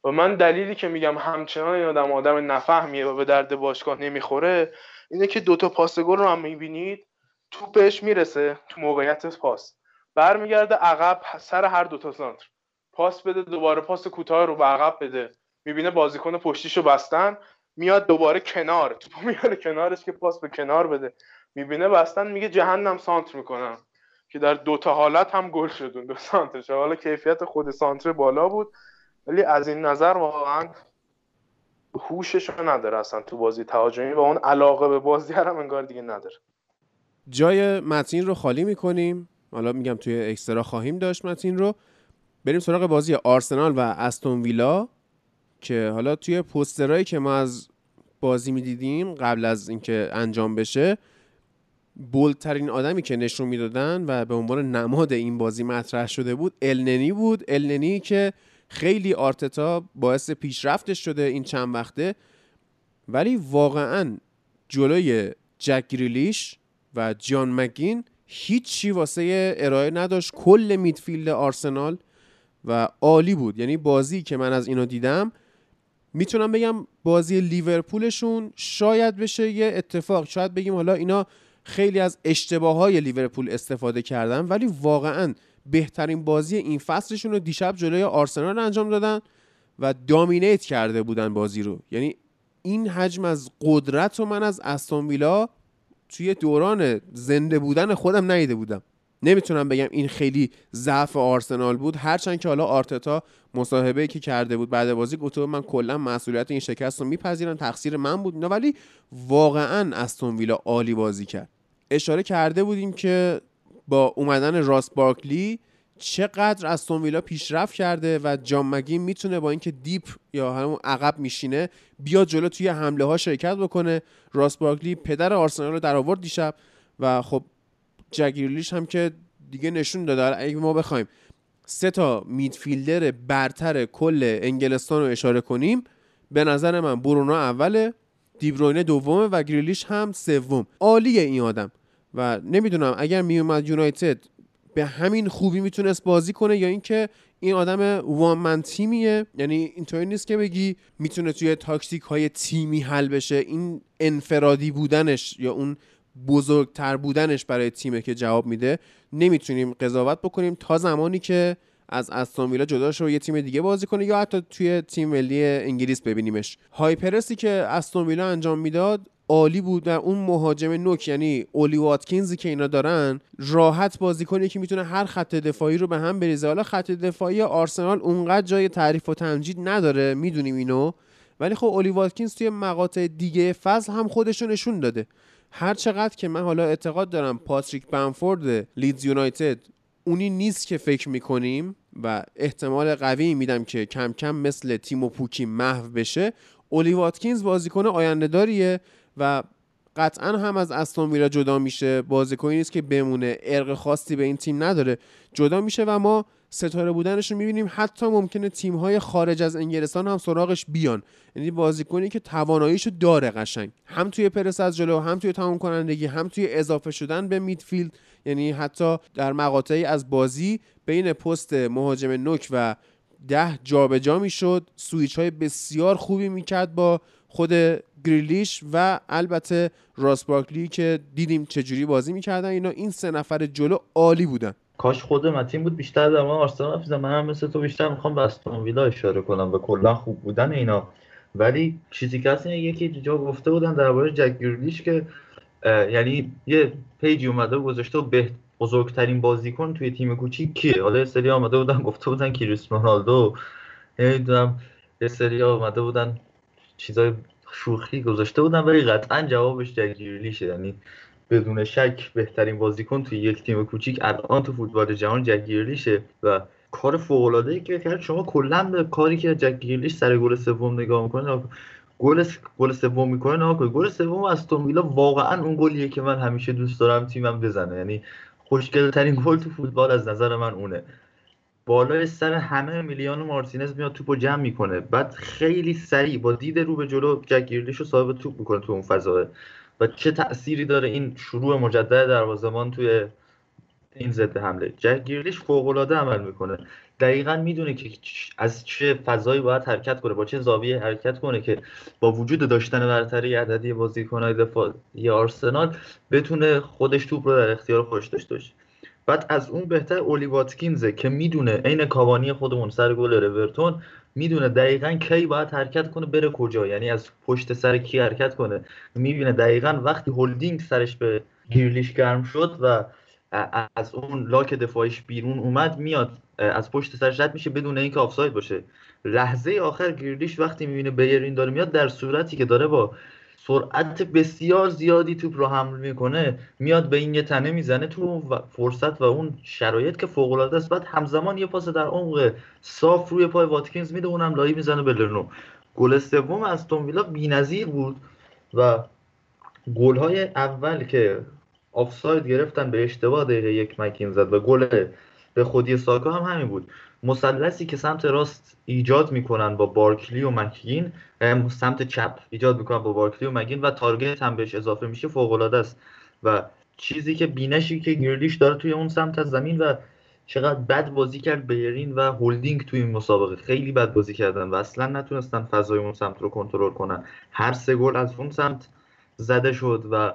و من دلیلی که میگم همچنان این آدم آدم نفهمیه و به درد باشگاه نمیخوره اینه که دو تا پاس گل رو هم میبینید توپش میرسه تو موقعیت پاس برمیگرده عقب سر هر دو تا سانتر پاس بده، دوباره پاس کوتاه رو به عقب بده، میبینه بازیکن پشتیشو بستن میاد دوباره کنار توپ میاره کنارش که پاس به کنار بده، میبینه بستن میگه جهنم سانتر میکنم که در دو تا حالت هم گل شدون دو سانترش. حالا کیفیت خود سانتر بالا بود ولی از این نظر واقعا هوششو نداره اصلا تو بازی تهاجمی و اون علاقه به بازی هم انگار دیگه نداره. جای متین رو خالی میکنیم، حالا میگم توی اکسترا خواهیم داشت متین رو. بریم سراغ بازی آرسنال و استون ویلا که حالا توی پوسترایی که ما از بازی میدیدیم قبل از اینکه انجام بشه بولترین آدمی که نشون میدادن و به عنوان نماد این بازی مطرح شده بود الننی بود. الننی که خیلی آرتتا باعث پیشرفتش شده این چند وقته، ولی واقعا جلوی جک گریلیش و جان مگین هیچی واسه ارائه نداشت کل میدفیلد آرسنال و عالی بود. یعنی بازی که من از اینا دیدم میتونم بگم بازی لیورپولشون شاید بشه یه اتفاق، شاید بگیم حالا اینا خیلی از اشتباه‌های لیورپول استفاده کردن، ولی واقعاً بهترین بازی این فصلشون رو دیشب جلوی آرسنال انجام دادن و دامینیت کرده بودن بازی رو. یعنی این حجم از قدرت رو من از استون ویلا توی دوران زنده بودن خودم ندیده بودم. نمیتونم بگم این خیلی ضعف آرسنال بود، هرچند که حالا آرتتا مصاحبه‌ای که کرده بود بعد بازی گفت من کلا مسئولیت این شکست رو میپذیرم، تقصیر من بود نه، ولی واقعا استون ویلا عالی بازی کرد. اشاره کرده بودیم که با اومدن راس بارکلی چقدر استون ویلا پیشرفت کرده و جان مگین میتونه با اینکه دیپ یا همون عقب میشینه بیا جلو توی حمله ها شرکت بکنه. راس بارکلی پدر آرسنال رو در آورد دیشب و خب جگیرلیش هم که دیگه نشون داده. اگه ما بخوایم سه تا میدفیلدر برتر کل انگلستان رو اشاره کنیم به نظر من برونا اوله، دیبروینه دومه و گریلیش هم سوم. عالیه این آدم و نمیدونم اگر میومد یونایتد به همین خوبی میتونست بازی کنه یا اینکه این آدم وان من تیمیه. یعنی اینطوری نیست که بگی میتونه توی تاکتیک های تیمی حل بشه، این انفرادی بودنش یا اون بزرگتر بودنش برای تیمه که جواب میده. نمیتونیم قضاوت بکنیم تا زمانی که از استون ویلا جدا شه و یه تیم دیگه بازی کنه یا حتی توی تیم ملی انگلیس ببینیمش. های پرسی که استون ویلا انجام میداد عالی بود و اون مهاجم نوک یعنی اولی واتکینزی که اینا دارن راحت بازیکنی که میتونه هر خط دفاعی رو به هم بریزه. حالا خط دفاعی آرسنال اونقدر جای تعریف و تمجید نداره، میدونیم اینو، ولی خب اولی واتکینز توی مقاطع دیگه فصل هم خودش رو نشون داده. هر چقدر که من حالا اعتقاد دارم پاتریک بنفورد لیدز یونایتد اونی نیست که فکر میکنیم و احتمال قوی میدم که کم کم مثل تیم و پوکی محو بشه، اولی واتکینز بازیکن آینده داریه و قطعا هم از استون ویلا جدا میشه. بازیکنی نیست که بمونه، ارق خاصی به این تیم نداره، جدا میشه و ما ستاره بودنش رو میبینیم. حتی ممکنه تیم‌های خارج از انگلستان هم سراغش بیان، یعنی بازیکنی که تواناییشو داره قشنگ، هم توی پرس از جلو، هم توی تمام کنندگی، هم توی اضافه شدن به میدفیلد. یعنی حتی در مقاطعی از بازی بین پست مهاجم نوک و ده جابجا میشد، سویچ‌های بسیار خوبی میکرد با خود گریلیش و البته راس بارکلی که دیدیم چجوری بازی میکردن. اینا این سه نفر جلو عالی بودن. کاش خود متین بود بیشتر در مورد آرسنال حرف زد. من هم مثل تو بیشتر میخوام به استون ویلا اشاره کنم و کلا خوب بودن اینا. ولی چیزی که هست یکی جا گفته بودن درباره جک گریلیش که یعنی یه پیجی اومده گذاشته به بزرگترین بازیکن توی تیم کوچیک کیه. حالا سری آ اومده بودن گفته بودن کریستیانو رونالدو، نمیدونم سری آ اومده بودن چیزای شوخی گذاشته بودن، ولی قطعا جوابش جک گریلیش. یعنی بدون شک بهترین بازیکن توی یک تیم کوچیک الان تو فوتبال جهان جک گریلیشه و کار فوق‌العاده‌ای که کرد. شما کلا به کاری که جک گریلیش سر گل سوم نگاه می‌کنید، گل گل سوم می‌کنه نه که گل سوم استون ویلا واقعا اون گلیه که من همیشه دوست دارم تیمم بزنه. یعنی خوشگل‌ترین گل تو فوتبال از نظر من اونه. بالای سر همه میلیانو مارتینز میاد توپو جمع می‌کنه، بعد خیلی سریع با دید رو به جلو جک گریلیشو صاحب توپ می‌کنه تو اون فضا. و چه تأثیری داره این شروع مجدد دروازه‌بان توی این ضد حمله. جک گریلیش فوق‌العاده عمل میکنه، دقیقاً میدونه که از چه فضایی باید حرکت کنه، با چه زاویه حرکت کنه که با وجود داشتن برتری عددی بازیکن‌های دفاعی آرسنال بتونه خودش توپ رو در اختیار خودش داشته باشه. بعد از اون بهتر اولی واتکینز که میدونه عین کاوانی خودمون سر گل ایورتون میدونه دقیقاً کی باید حرکت کنه، بره کجا، یعنی از پشت سر کی حرکت کنه. میبینه دقیقاً وقتی هولدینگ سرش به گریلیش گرم شد و از اون لاک دفاعیش بیرون اومد، میاد از پشت سرش رد میشه بدون اینکه آفساید باشه. لحظه آخر گریلیش وقتی میبینه بیرین داره میاد، در صورتی که داره با سرعت بسیار زیادی توپ رو حمل میکنه، میاد به این یه تنه میزنه تو فرصت و اون شرایط که فوق العاده است. بعد همزمان یه پاس در عمق صاف روی پای واتکینز میده، اونم لایی میزنه به لرنو. گل سوم استون ویلا بی‌نظیر بود و گل‌های اول که آفساید گرفتن به اشتباه دقیقه یک مکین زد و گل به خودی ساکا هم همین بود. مثلثی که سمت راست ایجاد میکنن با بارکلی و مکین، سمت چپ ایجاد میکنن با بارکلی و مکین و تارگت هم بهش اضافه میشه، فوق العاده است. و چیزی که بینشی که گریلیش داره توی اون سمت از زمین و چقدر بد بازی کرد بیرین و هولدینگ توی این مسابقه خیلی بد بازی کردن و اصلا نتونستن فضای اون سمت رو کنترل کنن. هر سه گل از اون سمت زده شد و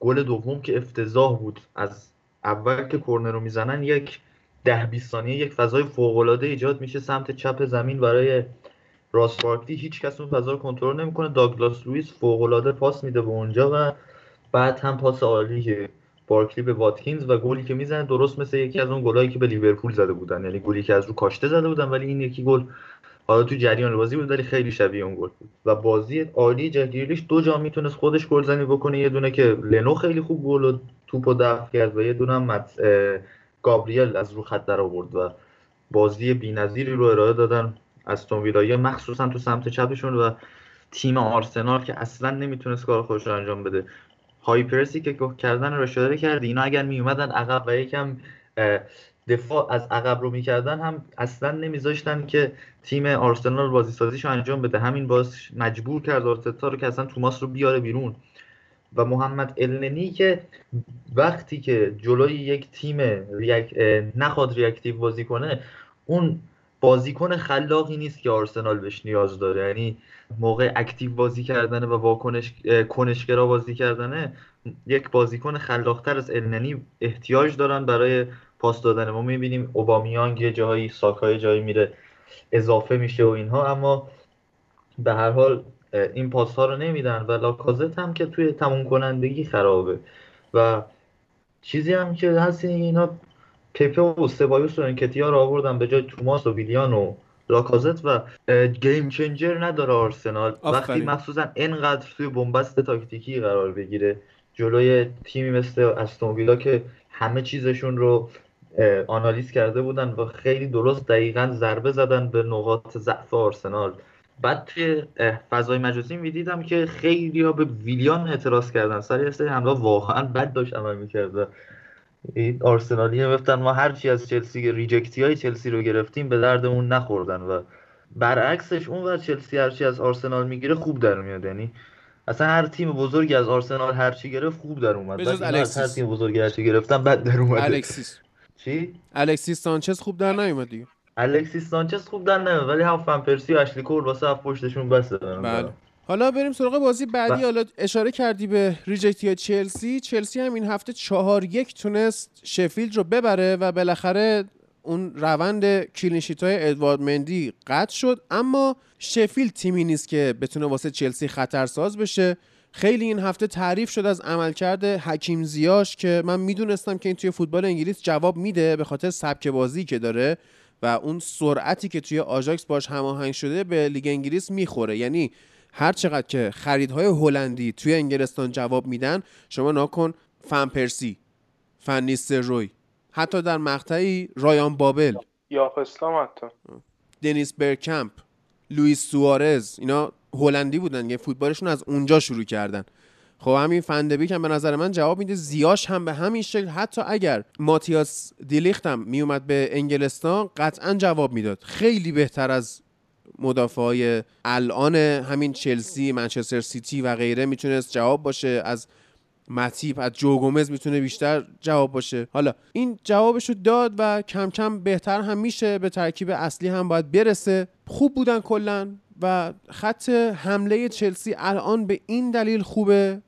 گل دوم که افتضاح بود، از اول که کورنر رو میزنن یک ده بیست ثانیه یک فضای فوق‌العاده ایجاد میشه سمت چپ زمین برای راس بارکلی، هیچ کس اون فضا رو کنترل نمیکنه. داگلاس لوئیس فوق‌العاده پاس میده به اونجا و بعد هم پاس عالی بارکلی به واتکینز و گلی که میزنه درست مثل یکی از اون گلایی که به لیورپول زده بودن، یعنی گلی که از رو کاشته زده بودن، ولی این یکی گل حالا تو جریان بازی بود ولی خیلی شبیه اون گل بود. و بازی عالی جک گریلیش، دو جا میتونست خودش گلزنی بکنه، یه دونه که لنو خیلی خوب گل و توپو دفع کرد و یه دونه هم گابریل از رو خط در آورد و بازی بی‌نظیری رو ارائه دادن استون ویلا، مخصوصا تو سمت چپشون. و تیم آرسنال که اصلا نمیتونست کار خودش رو انجام بده، های پرسی که کردن رو اشاره کرد، اینا اگر میومدن عقب و یکم دفاع از عقب رو میکردن هم اصلا نمیذاشتن که تیم آرسنال بازی سازیشو انجام بده. همین باز مجبور کرد آرتتا رو که اصلا توماس رو بیاره بیرون. و محمد النی که وقتی که جلوی یک تیم ریاک... نخواد ریاکتیو بازی کنه، اون بازیکن خلاقی نیست که آرسنال بهش نیاز داره. یعنی موقع اکتیو بازی کردنه و واکنش کنشگرا بازی کردنه، یک بازیکن خلاقتر از النی احتیاج دارن برای پاس دادن. ما میبینیم اوبامیانگ یه جایی، ساکای جایی میره اضافه میشه و اینها، اما به هر حال این پاس ها رو نمیدن. و لاکازت هم که توی تموم کنندگی خرابه. و چیزی هم که هست اینا پپه و سبایوس و انکتیا رو آوردن به جای توماس و ویلیان و لاکازت و گیم چنجر نداره آرسنال وقتی مخصوصا اینقدر توی بنبست تاکتیکی قرار بگیره جلوی تیمی مثل استون ویلا که همه چیزشون رو آنالیز کرده بودن و خیلی درست دقیقاً ضربه زدن به نقاط ضعف آرسنال. بعد توی فضای مجازی می‌دیدم که خیلی ها به ویلیان اعتراض کردن، سری سری حمله واقعاً بد داشت عمل می‌کرد. این آرسنالی‌ها گفتن ما هر چی از چلسی، ریجکتی‌های چلسی رو گرفتیم به دردمون نخوردن و برعکسش اونور چلسی هر چی از آرسنال می‌گیره خوب در میاد. یعنی اصلا هر تیم بزرگی از آرسنال هر چی گرفت خوب در اومد. بجز الکسیس هر تیم بزرگی هر چی گرفتن بد در اومد. الکسیس چی؟ الکسیس سانچز خوب در نیومد دیگه. الکسیس سانچز خوب در نمیاد ولی هم فان پرسی و اشلی کول واسه پشتشون بسه. بله. حالا بریم سراغ بازی بعدی. حالا اشاره کردی به ریجکتیا چلسی. چلسی هم این هفته چهار یک تونست شفیلد رو ببره و بالاخره اون روند کلینشیت‌های ادوارد مندی قطع شد، اما شفیلد تیمی نیست که بتونه واسه چلسی خطرساز بشه. خیلی این هفته تعریف شد از عملکرد حکیم زیاش که من میدونستم که این توی فوتبال انگلیس جواب میده به خاطر سبک بازی که داره و اون سرعتی که توی آژاکس باش هماهنگ شده به لیگ انگلیس میخوره. یعنی هر چقدر که خریدهای هلندی توی انگلستان جواب میدن، شما ناکن فن پرسی، فن نیستروی، حتی در مقطعی رایان بابل یا اسلام، حتی دنیس برکمپ، لوئیس سوارز، اینا هلندی بودن که فوتبالشون از اونجا شروع کردن. خب همین فندبیک هم به نظر من جواب میده، زیاش هم به همین شکل. حتی اگر ماتیاس دیلیخت هم میومد به انگلستان قطعا جواب میداد، خیلی بهتر از مدافعای الان همین چلسی، منچستر سیتی و غیره میتونست جواب باشه. از مطیب، از جو گومز میتونه بیشتر جواب باشه. حالا این جوابشو داد و کم کم بهتر هم میشه، به ترکیب اصلی هم باید برسه. خوب بودن کلن و خط حمله چلسی الان به این دلیل خوبه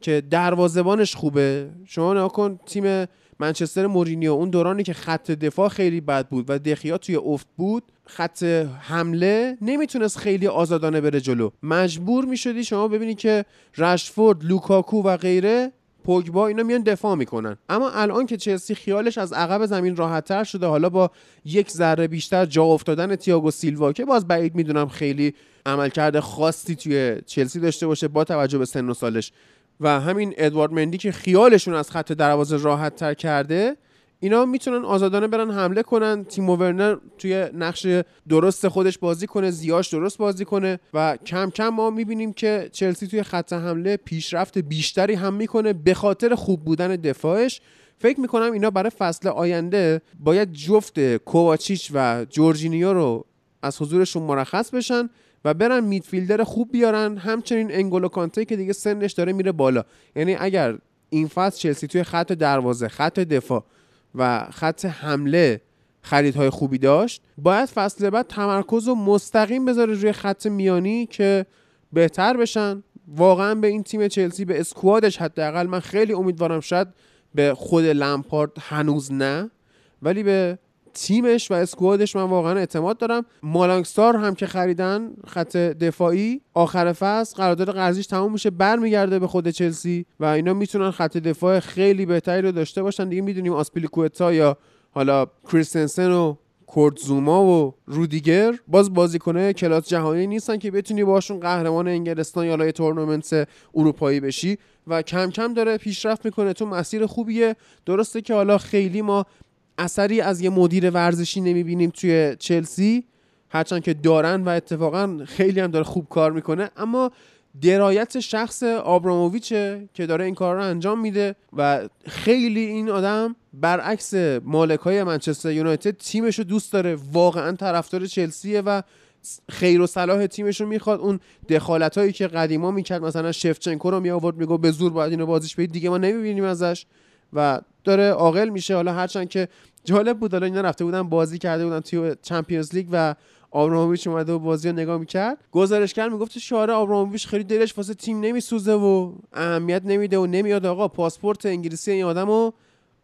که دروازه‌بانش خوبه. شما نگاه کن تیم منچستر مورینیو، اون دورانی که خط دفاع خیلی بد بود و دخیا توی افت بود، خط حمله نمیتونست خیلی آزادانه بره جلو، مجبور میشدی شما ببینی که رشفورد، لوکاکو و غیره، پوگبا، اینا میان دفاع میکنن. اما الان که چلسی خیالش از عقب زمین راحت‌تر شده، حالا با یک ذره بیشتر جا افتادن تییاگو سیلوا که باز بعید میدونم خیلی عملکرد خاصی توی چلسی داشته باشه با توجه به سن و سالش، و همین ادوارد مندی که خیالشون از خط دروازه راحت‌تر کرده، اینا میتونن آزادانه برن حمله کنن. تیم ورنر توی نقش درست خودش بازی کنه، زیاش درست بازی کنه و کم کم ما میبینیم که چلسی توی خط حمله پیشرفت بیشتری هم میکنه به خاطر خوب بودن دفاعش. فکر میکنم اینا برای فصل آینده باید جفت کوواچیچ و جورجینیو رو از حضورشون مرخص بشن و برن میدفیلدر خوب بیارن، همچنین انگولو کانته که دیگه سنش داره میره بالا. یعنی اگر این فصل چلسی توی خط دروازه، خط دفاع و خط حمله خریدهای خوبی داشت، باید فصل بعد تمرکز رو مستقیم بذاره روی خط میانی که بهتر بشن. واقعا به این تیم چلسی، به اسکوادش حداقل من خیلی امیدوارم. شاید به خود لمپارد هنوز نه، ولی به تیمش و اسکوادش من واقعا اعتماد دارم. مالانگستار هم که خریدن خط دفاعی، آخر فصل قرارداد قرضیش تموم میشه، برمیگرده به خود چلسی و اینا میتونن خط دفاع خیلی بهتری رو داشته باشن. دیگه میدونیم آسپیلیکوئتا یا حالا کریستنسن و کورتزوما و رودیگر باز بازیکن‌های کلاس جهانی نیستن که بتونی باشون قهرمان انگلستان یا یه تورنمنت اروپایی بشی و کم کم داره پیشرفت میکنه، تو مسیر خوبیه. درسته که حالا خیلی ما اثری از یه مدیر ورزشی نمیبینیم توی چلسی، هرچند که دارن و اتفاقا خیلی هم داره خوب کار میکنه، اما درایت شخص آبراموویچه که داره این کار رو انجام میده و خیلی این آدم برعکس مالکای منچستر یونایتد تیمشو دوست داره، واقعا طرفدار چلسیه و خیر و صلاح تیمشو میخواد. اون دخالتایی که قدیما میکرد، مثلا شفچنکو رو می آورد میگفت به زور باید اینو بازیش بدید، دیگه ما نمیبینیم ازش و داره عاقل میشه. حالا هرچند که جالب بود، حالا اینا رفته بودن بازی کرده بودن توی چمپیونز لیگ و آبراموویچ اومده و بازی رو نگاه میکرد، گزارشگر میگفت شاره آبراموویچ خیلی دلش واسه تیم نمیسوزه و اهمیت نمیده و نمیاد. آقا پاسپورت انگلیسی این آدمو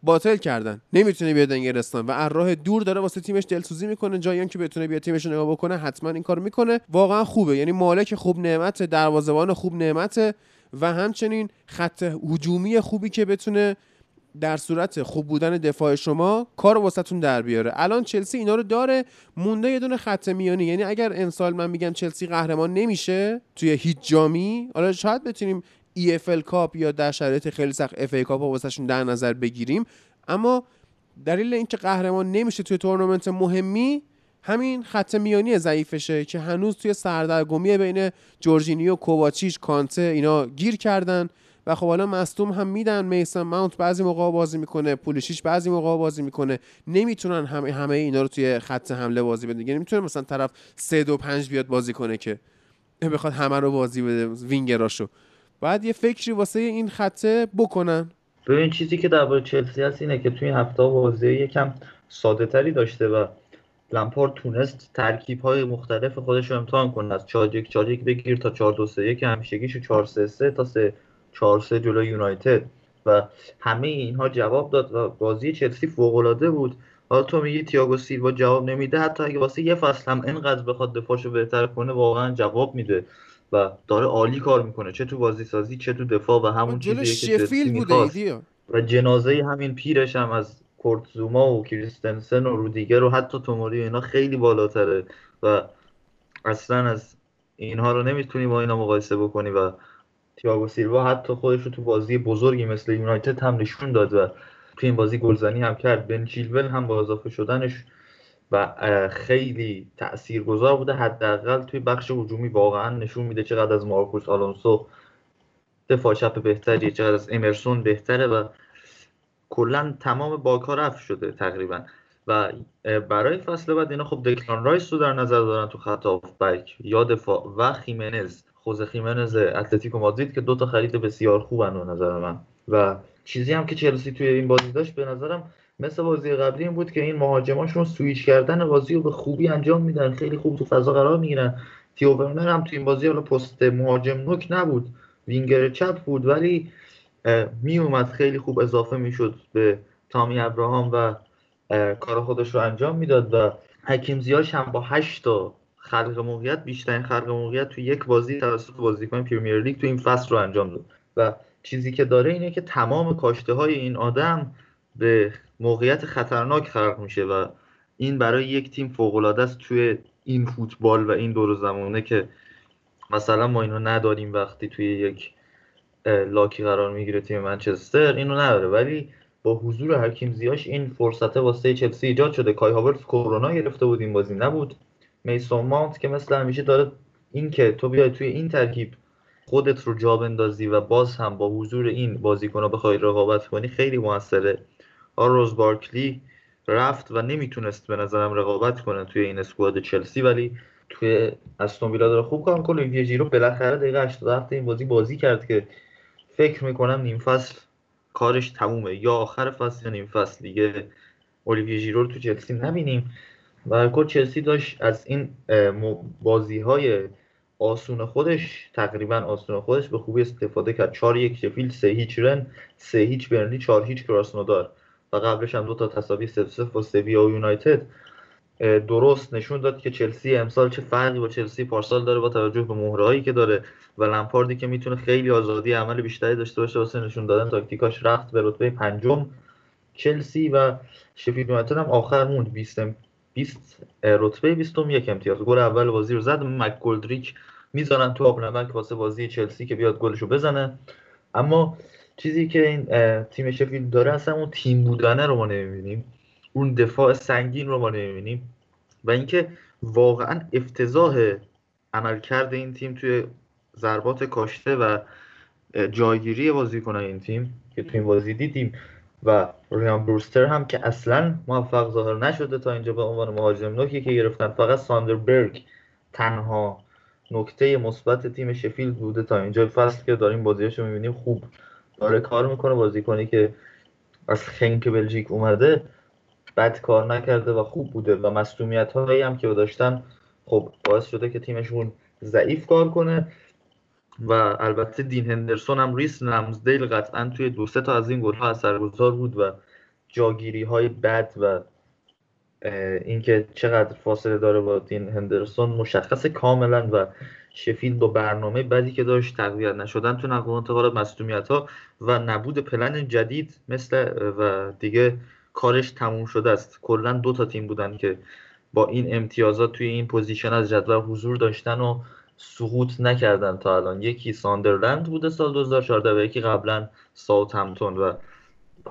باطل کردن، نمیتونه بیاد انگلستان و از راه دور داره واسه تیمش دلسوزی میکنه. جایی هم که بتونه بیاد تیمش رو نگاه بکنه حتما این کارو میکنه. واقعا خوبه، یعنی مالک خوب نعمت، دروازه‌بان خوب نعمت و همچنین خط هجومی خوبی که بتونه در صورت خوب بودن دفاع شما کار واسهتون در بیاره. الان چلسی اینا رو داره، مونده یه دونه خط میانی. یعنی اگر امسال من میگم چلسی قهرمان نمیشه توی هیچ جامی، حالا شاید بتونیم ای اف ال کاپ یا در شرایط خیلی سخت اف ای کاپ واسهشون در نظر بگیریم، اما دلیل اینکه قهرمان نمیشه توی تورنمنت مهمی همین خط میانی ضعیفشه که هنوز توی سردرگمی بین جورجینیو، کوواچیچ، کانته اینا گیر کردن و خب حالا مصدوم هم میدن. میسن ماونت بعضی موقع بازی میکنه، پولیشیچ بعضی موقع بازی میکنه، نمیتونن همه همه اینا رو توی خط حمله بازی بدن. یعنی نمیتونه مثلا طرف سه دو پنج بیاد بازی کنه که بخواد همه رو بازی بده، وینگراشو. بعد یه فکری واسه این خطه بکنن. ببین چیزی که درباره چلسی هست اینه که توی این هفته بازی یکم ساده تری داشته و لامپارد تونست ترکیب‌های مختلف خودش رو امتحان کنه، از چهار یک چهار یک بگیر تا چهار دو سه یک همیشگیش و چهار سه سه تا سه چهار سه جلوی یونایتد و همه اینها جواب داد و بازی چلسی فوق‌العاده بود. حالا تو میگی تییاگو سیلوا جواب نمیده، حتی اگه واسه یه فصل هم اینقدر بخواد دفاعشو بهتر کنه واقعا جواب میده و داره عالی کار میکنه، چه تو بازی سازی چه تو دفاع و همون چیزی که شفیلد بوده و جنازه همین پیرش هم از کورتزوما و کریستنسن و رودیگر و حتی توموری اینا خیلی بالاتره و اصلا از اینها رو نمیتونی با اینا مقایسه بکنی و تییاگو سیلوا حتی خودش رو تو بازی بزرگی مثل یونایتد هم نشون داد و تو این بازی گلزنی هم کرد. بن چیلول هم با اضافه شدنش و خیلی تاثیرگذار بوده، حداقل توی بخش هجومی واقعا نشون میده چقدر از مارکوس آلونسو دفاع چپ بهتریه، چقدر از امرسون بهتره و کلا تمام باک‌ها رفع شده تقریبا و برای فصل بعد اینا خب دکلان رایس رو در نظر دارن تو خط هافبک یا دفاع و خیمنز، خوزه خیمنز اتلتیکو مادرید که دو تا خرید بسیار خوبن به نظر من. و چیزی هم که چلسی توی این بازی داشت به نظرم مثل بازی قبلی این بود که این مهاجماشون سویچ کردن بازی رو به خوبی انجام میدن، خیلی خوب تو فضا قرار میگیرن. تیو ورنر هم تو این بازی حالا پست مهاجم نوک نبود، وینگر چپ بود ولی میومد خیلی خوب اضافه میشد به تامی ابراهام و کار خودش رو انجام میداد و حکیم زیاش هم با هشت تا خلق موقعیت، بیشترین خلق موقعیت تو یک بازی توسط بازیکن پرمیر لیگ تو این فصل رو انجام داد و چیزی که داره اینه که تمام کاشته های این آدم به موقعیت خطرناک خلق میشه و این برای یک تیم فوق‌العاده است توی این فوتبال و این دور زمانه که مثلا ما اینو نداریم. وقتی توی یک لاکی قرار میگیره تیم منچستر اینو نداره ولی با حضور حکیم زیاش این فرصت واسه چلسی ایجاد شده. کای هاورتز کرونا گرفته بود این بازی نبود، میسون ماونت که مثل همیشه داره، این که تو بیای توی این ترکیب خودت رو جا بندازی و باز هم با حضور این بازیکن‌ها بخوای رقابت کنی خیلی موثره. آروز بارکلی رفت و نمیتونست به نظرم رقابت کنه توی این اسکواد چلسی ولی توی استون ویلا داره خوب کار می‌کنه. ویجیرو بالاخره دقیقه هشتاد و هفت این بازی بازی کرد که فکر میکنم نیم فصل کارش تمومه، یا آخر فصل یا نیم فصل دیگه اولیویه ژیرو رو تو چلسی نبینیم. و کل چلسی داشت از این بازی‌های آسون خودش تقریبا آسون خودش به خوبی استفاده کرد. چهار یک شفیلد، سه هیچ رن، سه هیچ برنلی، چهار هیچ کراسنودار و قبلش هم دو تا تساوی صفر صفر با سویا و یونایتد درست نشون داد که چلسی امسال چه فرقی با چلسی پارسال داره با توجه به مهرهایی که داره و لمپاردی که میتونه خیلی آزادی عمل بیشتری داشته باشه واسه نشون دادن تاکتیکاش رفت به رتبه پنجم چلسی و شفیلد یونایتد هم آخر موند بیست رتبه بیست و یک امتیاز. گل اول بازی رو زد مک‌گلدریک، میذارن تو آبنمک واسه بازی چلسی که بیاد گلشو بزنه. اما چیزی که این تیم شفیلد داره اصلا اون تیم بودنه رو ما نمیبینیم، اون دفاع سنگین رو ما نمیبینیم و اینکه واقعا افتضاح عملکرد این تیم توی ضربات کاشته و جایگیری بازیکنان این تیم که توی این بازی دیدیم و ریان بروستر هم که اصلا موفق ظاهر نشده تا اینجا به عنوان مهاجم نوکی که گرفتن. فقط ساندربرگ تنها نکته مثبت تیم شفیلد بوده تا اینجا فصل که داریم بازیاشو میبینیم، خوب داره کار میکنه، بازیکنی که از خنک بلژیک اومده بد کار نکرده و خوب بوده و مسئولیت‌هایی هم که داشتن خب باعث شده که تیمشون ضعیف کار کنه. و البته دین هندرسون هم ریس لمزدیل قطعاً توی دو سه تا از این گل‌ها اثرگذار بود و جاگیری‌های بد و اینکه چقدر فاصله داره با دین هندرسون مشخص کاملاً و شفیلد با برنامه بدی که داشت، تقویت نشدن تو نقل و انتقالات، مسئولیت‌ها و نبود پلن جدید مثل و دیگه کارش تموم شده است. کلا دو تا تیم بودن که با این امتیازات توی این پوزیشن از جدول حضور داشتن و سقوط نکردن تا الان، یکی ساندرلند بوده سال دو هزار و چهارده و یکی قبلا ساوثهمپتون. و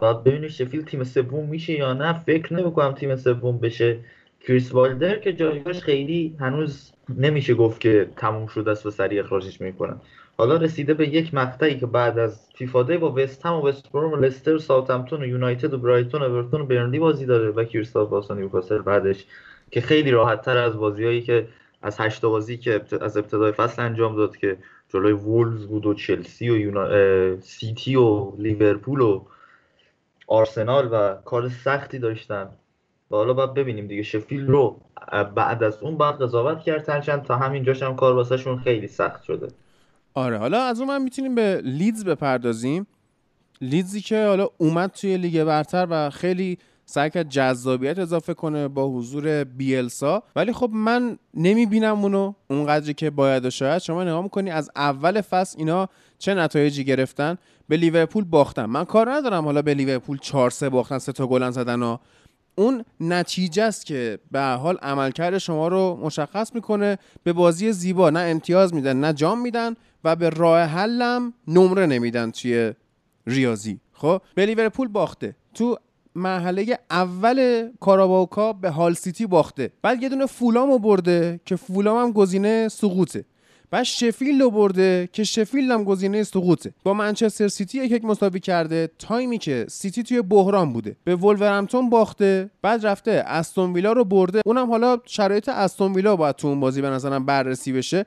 بعد ببینید شفیلد تیم سوم میشه یا نه، فکر نمی‌کنم تیم سوم بشه. کریس والدر که جایگاهش خیلی هنوز نمیشه گفت که تموم شده است و سریع اخراجش میکنن. حالا رسیده به یک مقطعی که بعد از فیفا دی با وست هم و وست بروم و لستر و ساوثهمپتون و یونایتد و برایتون و ایورتون و برنلی بازی داره و کریستال پالاس و نیوکاسل بعدش که خیلی راحت‌تر از بازیایی که از هشت بازی که از ابتدای فصل انجام داد که جلوی وولز بود و چلسی و یونا... سیتی و لیورپول و آرسنال و کار سختی داشتن و حالا باید ببینیم دیگه. شفیلد رو بعد از اون بعد قضاوت کرد هرچند تا همینجاش هم کار واسه شون خیلی سخت شده. آره حالا از اون من میتونیم به لیدز بپردازیم. لیدزی که حالا اومد توی لیگ برتر و خیلی سعی کرد جذابیت اضافه کنه با حضور بیلسا، ولی خب من نمیبینم اونو اونقدری که باید و شاید. شما نگاه میکنی از اول فصل اینا چه نتایجی گرفتن. به لیورپول باختن، من کار ندارم حالا به لیورپول چهار سه باختن، سه تا گل زدن و اون نتیجه است که به هر حال عملکرد شما رو مشخص میکنه. به بازی زیبا نه امتیاز میدن نه جام میدن و به راه حلم نمره نمیدن توی ریاضی. خب به لیورپول باخته، تو مرحله اول کاراباو کاپ به هال سیتی باخته، بعد یه دونه فولامو برده که فولام هم گزینه سقوطه، بعد شفیلدو برده که شفیلد هم گزینه سقوطه، با منچستر سیتی یک یک مساوی کرده تایمی که سیتی توی بحران بوده، به ولورهمپتون باخته، بعد رفته استون ویلا رو برده، اونم حالا شرایط استون ویلا باید تو اون بازی به نظرم بررسی بشه.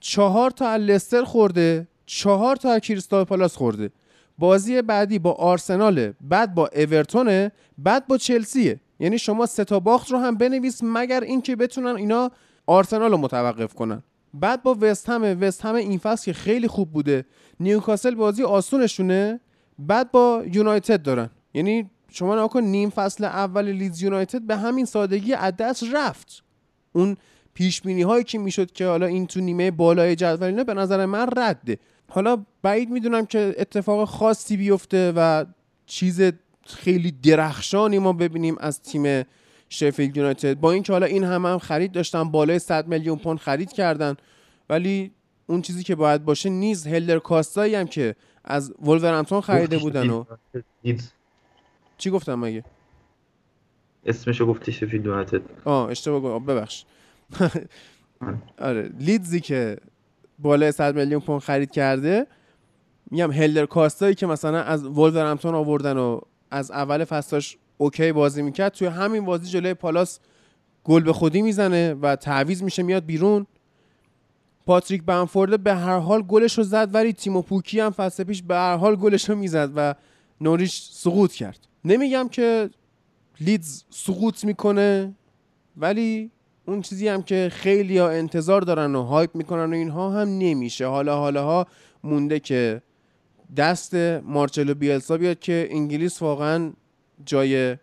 چهار تا لستر خورده، چهار تا کریستال پالاس خورده، بازی بعدی با آرسناله، بعد با ایورتونه، بعد با چلسیه. یعنی شما سه تا باخت رو هم بنویس مگر اینکه بتونن اینا آرسنال رو متوقف کنن. بعد با وست همه وست همه این فصل که خیلی خوب بوده، نیوکاسل بازی آسونشونه، بعد با یونایتد دارن. یعنی شما نگاه کن نیم فصل اول لیدز یونایتد به همین سادگی از دست رفت. اون پیش بینی هایی که میشد که حالا این تو نیمه بالای جدول اینا به نظر من رده. حالا بعید میدونم که اتفاق خاصی بیفته و چیز خیلی درخشانی ما ببینیم از تیم شفیلد یونایتد، با اینکه حالا این هم هم خرید داشتن، بالای صد میلیون پوند خرید کردن، ولی اون چیزی که باید باشه نیز. هلدر کاستایی هم که از ولورهمپتون خریده بودن و چی گفتم مگه اسمشو گفتی شفیلد یونایتد؟ آه اشتباه گفتم، ببخش. آره لیدزی که بالای صد میلیون پوند خرید کرده، میگم هلدر کاستایی که مثلا از ولورهمپتون آوردن و از اول فصلش اوکی بازی میکرد، توی همین بازی جلوی پالاس گل به خودی میزنه و تعویض میشه میاد بیرون. پاتریک بنفورد به هر حال گلش رو زد، ولی تیمو پوکی هم فصل پیش به هر حال گلش رو میزد و نوریچ سقوط کرد. نمیگم که لیدز سقوط میکنه، ولی اون چیزی هم که خیلی ها انتظار دارن و هایپ میکنن و اینها هم نمیشه. حالا حالا ها مونده که دست مارچلو بیلسا بیاد که انگلیس واقعا جای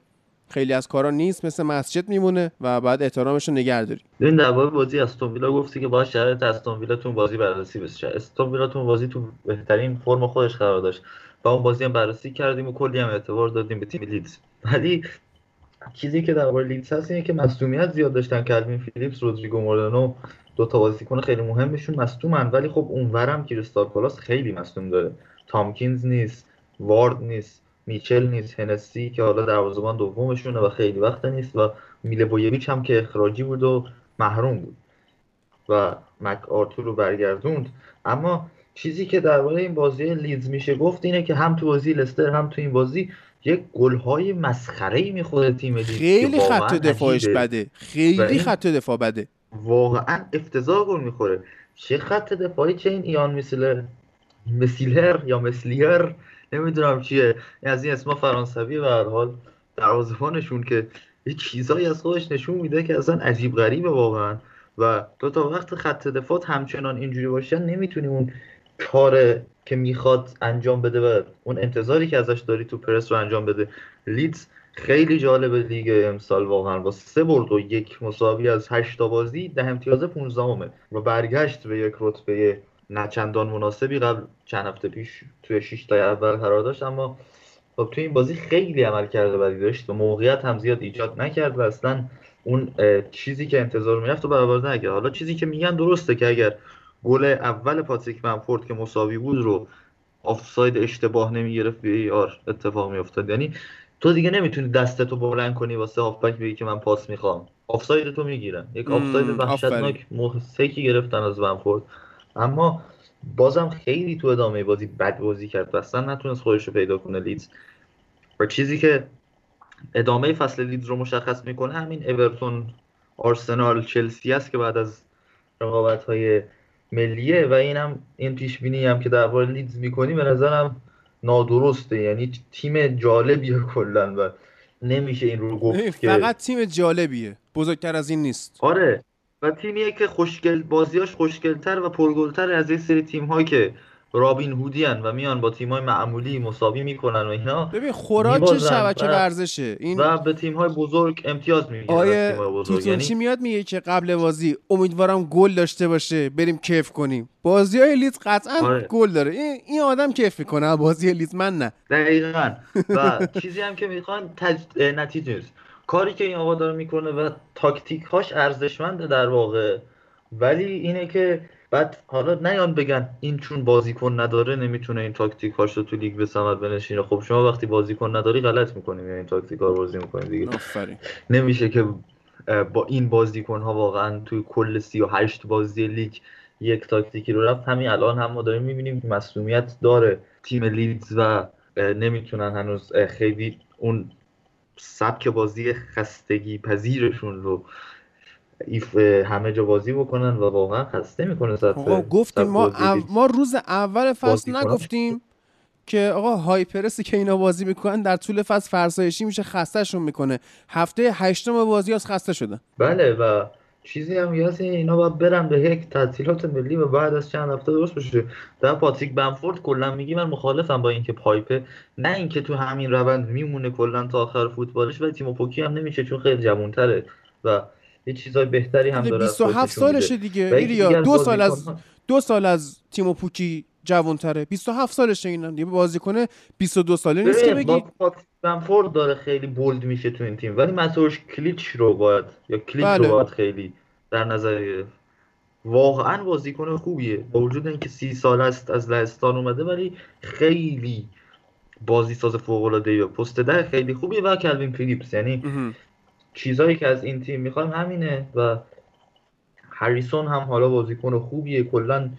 خیلی از کارا نیست، مثل مسجد میمونه و بعد احترامش رو نگه داریم. این در واقع بازی استون ویلا گفتی که باید شرایط استون ویلاتون بازی بررسی بشه. استون ویلاتون بازی تو بهترین فرم خودش قرار داشت و اون بازی هم بررسی کردیم و کلی هم اعتبار دادیم به تیم لیدز. ولی چیزی که در مورد لیدز هست اینه که مصدومیت زیاد داشتن، کلوین فیلیپس، رودریگو مورانو، دو تا بازیکن خیلی مهمشون مصدومن، ولی خب اونورم کریستال پالاس خیلی مصدوم داره. تامکینز نیست، وارد نیست، میچل نیست، هنسی که حالا دروازه‌بان دومشونه و خیلی وقت نیست، و میلوویچ هم که اخراجی بود و محروم بود و مک آرتور رو برگردوند. اما چیزی که در واقع این بازی لیدز میشه گفت اینه که هم تو بازی لستر هم تو این بازی یک گل‌های مسخره‌ای می‌خوره تیم لیدز. خیلی خط دفاعش بده، خیلی خط دفاع بده، واقعا افتضاح گل می‌خوره. چه خط دفاعی، چه این ایان میسلر میسلر یا مسلیر نمیدونم چیه، از این اسما فرانسویه. به هر حال دروازه‌بانشون که یه چیزایی از خودش نشون میده که اصلا عجیب غریبه واقعا، و تو تا وقت خط دفاع همچنان اینجوری باشن نمیتونی اون کار که میخواد انجام بده و اون انتظاری که ازش داری تو پرس رو انجام بده. لیدز خیلی جالبه دیگه امسال واقعا، با سه برد و یک مساوی از هشت بازی، ده امتیاز پانزدهمه و برگشت به یک رتبه نه چندان مناسبی. قبل چند هفته پیش توی شش تا اول قرار داشت، اما خب توی این بازی خیلی عمل کرده بدی داشت و موقعیت هم زیاد ایجاد نکرد و اصلا اون چیزی که انتظار می‌رفت رو برآورده نکرد. حالا چیزی که میگن درسته که اگر گل اول پاتریک بنفورد که مساوی بود رو آفساید اشتباه نمیگرفت، وی آر اتفاق میافتاد. یعنی تو دیگه نمیتونی دستتو بلند کنی واسه هافبک بگی که من پاس میخوام، آفساید تو میگیرن. یک آفساید وحشتناک مسکی گرفتن از بنفورد، اما بازم خیلی تو ادامه بازی بد بازی کرد و اصلا نتونست خودش رو پیدا کنه لیدز. و چیزی که ادامه فصل لیدز رو مشخص میکنه همین ایورتون، آرسنال، چلسی است که بعد از رقابت‌های ملیه. و اینم این پیش بینی هم که در واقع لیدز میکنی به نظرم نادرسته. یعنی تیم جالبیه کلا و نمیشه این رو گفت که فقط تیم جالبیه، بزرگتر از این نیست. آره و تیمیه که خوشگل بازیاش خوشگلتر و پرگلتر از این سری تیم‌هایی که رابین هودیان و میان با تیم‌های معمولی مساوی میکنن و اینا. ببین خوراک شبکه ورزشه این و به تیم‌های بزرگ امتیاز میگیره. آره تیم‌های چی میاد میگه که قبل بازی امیدوارم گل داشته باشه بریم کیف کنیم. بازی‌های لیدز قطعاً آره. گل داره. این این آدم کیف میکنه بازی لیدز، من نه. دقیقاً. و چیزی هم که میخوان تج... نتیجه است. کاری که این آقا داره میکنه و تاکتیک‌هاش ارزشمنده در واقع، ولی اینه که بعد حالا نیان بگن این چون بازیکن نداره نمیتونه این تاکتیک‌هاش رو تو لیگ به ثمر بنشینه. خب شما وقتی بازیکن نداری غلط می‌کنی، یعنی این تاکتیک‌ها رو بازی می‌کنی دیگه. آفرین. نمیشه که با این بازیکن‌ها واقعا توی کل سی و هشت بازی لیگ یک تاکتیکی رو رفت. همین الان هم ما داریم می‌بینیم که مسئولیت داره تیم لیدز و نمیتونن هنوز خیلی اون سبک بازی خستگی پذیرشون رو ایف همه جا بازی بکنن و واقعا خسته میکنه. آقا گفتیم ما او... ما روز اول فصل نگفتیم کنم. که آقا هایپرسی که اینا بازی میکنن در طول فصل فرسایشی میشه، خستهشون میکنه. هفته هشتم بازی از خسته شدن. بله و چیزی هم یاسه اینا باید برن به یک تعطیلات ملی و بعد از چند هفته درست بشه. در پاتریک بنفورد کلا میگی من مخالفم با اینکه پایپه، نه اینکه تو همین روند میمونه کلا تا آخر فوتبالش، ولی تیم پوکی هم نمیشه چون خیلی جوان‌تره و یه چیزای بهتری هم داره. بیست و هفت سالشه دیگه ایریا، دو سال از دو سال از تیمو پوکی جوان‌تره. بیست و هفت سالشه، اینا دیگه بازیکن بیست و دو ساله نیست که بگی. بنفورد داره خیلی بولد میشه تو این تیم، ولی مسئولیتش کلیچ رو باید یا کلیچ بله. رو باید خیلی در نظر گرفت. واقعا بازیکن خوبیه با وجود اینکه سی سال است از لهستان اومده، ولی خیلی بازیساز فوق‌العاده‌ای و پست ده خیلی خوبیه و کلوین فیلیپس، یعنی اه. چیزایی که از این تیم میخوایم همینه. و هریسون هم حالا بازیکن خوبیه، کلا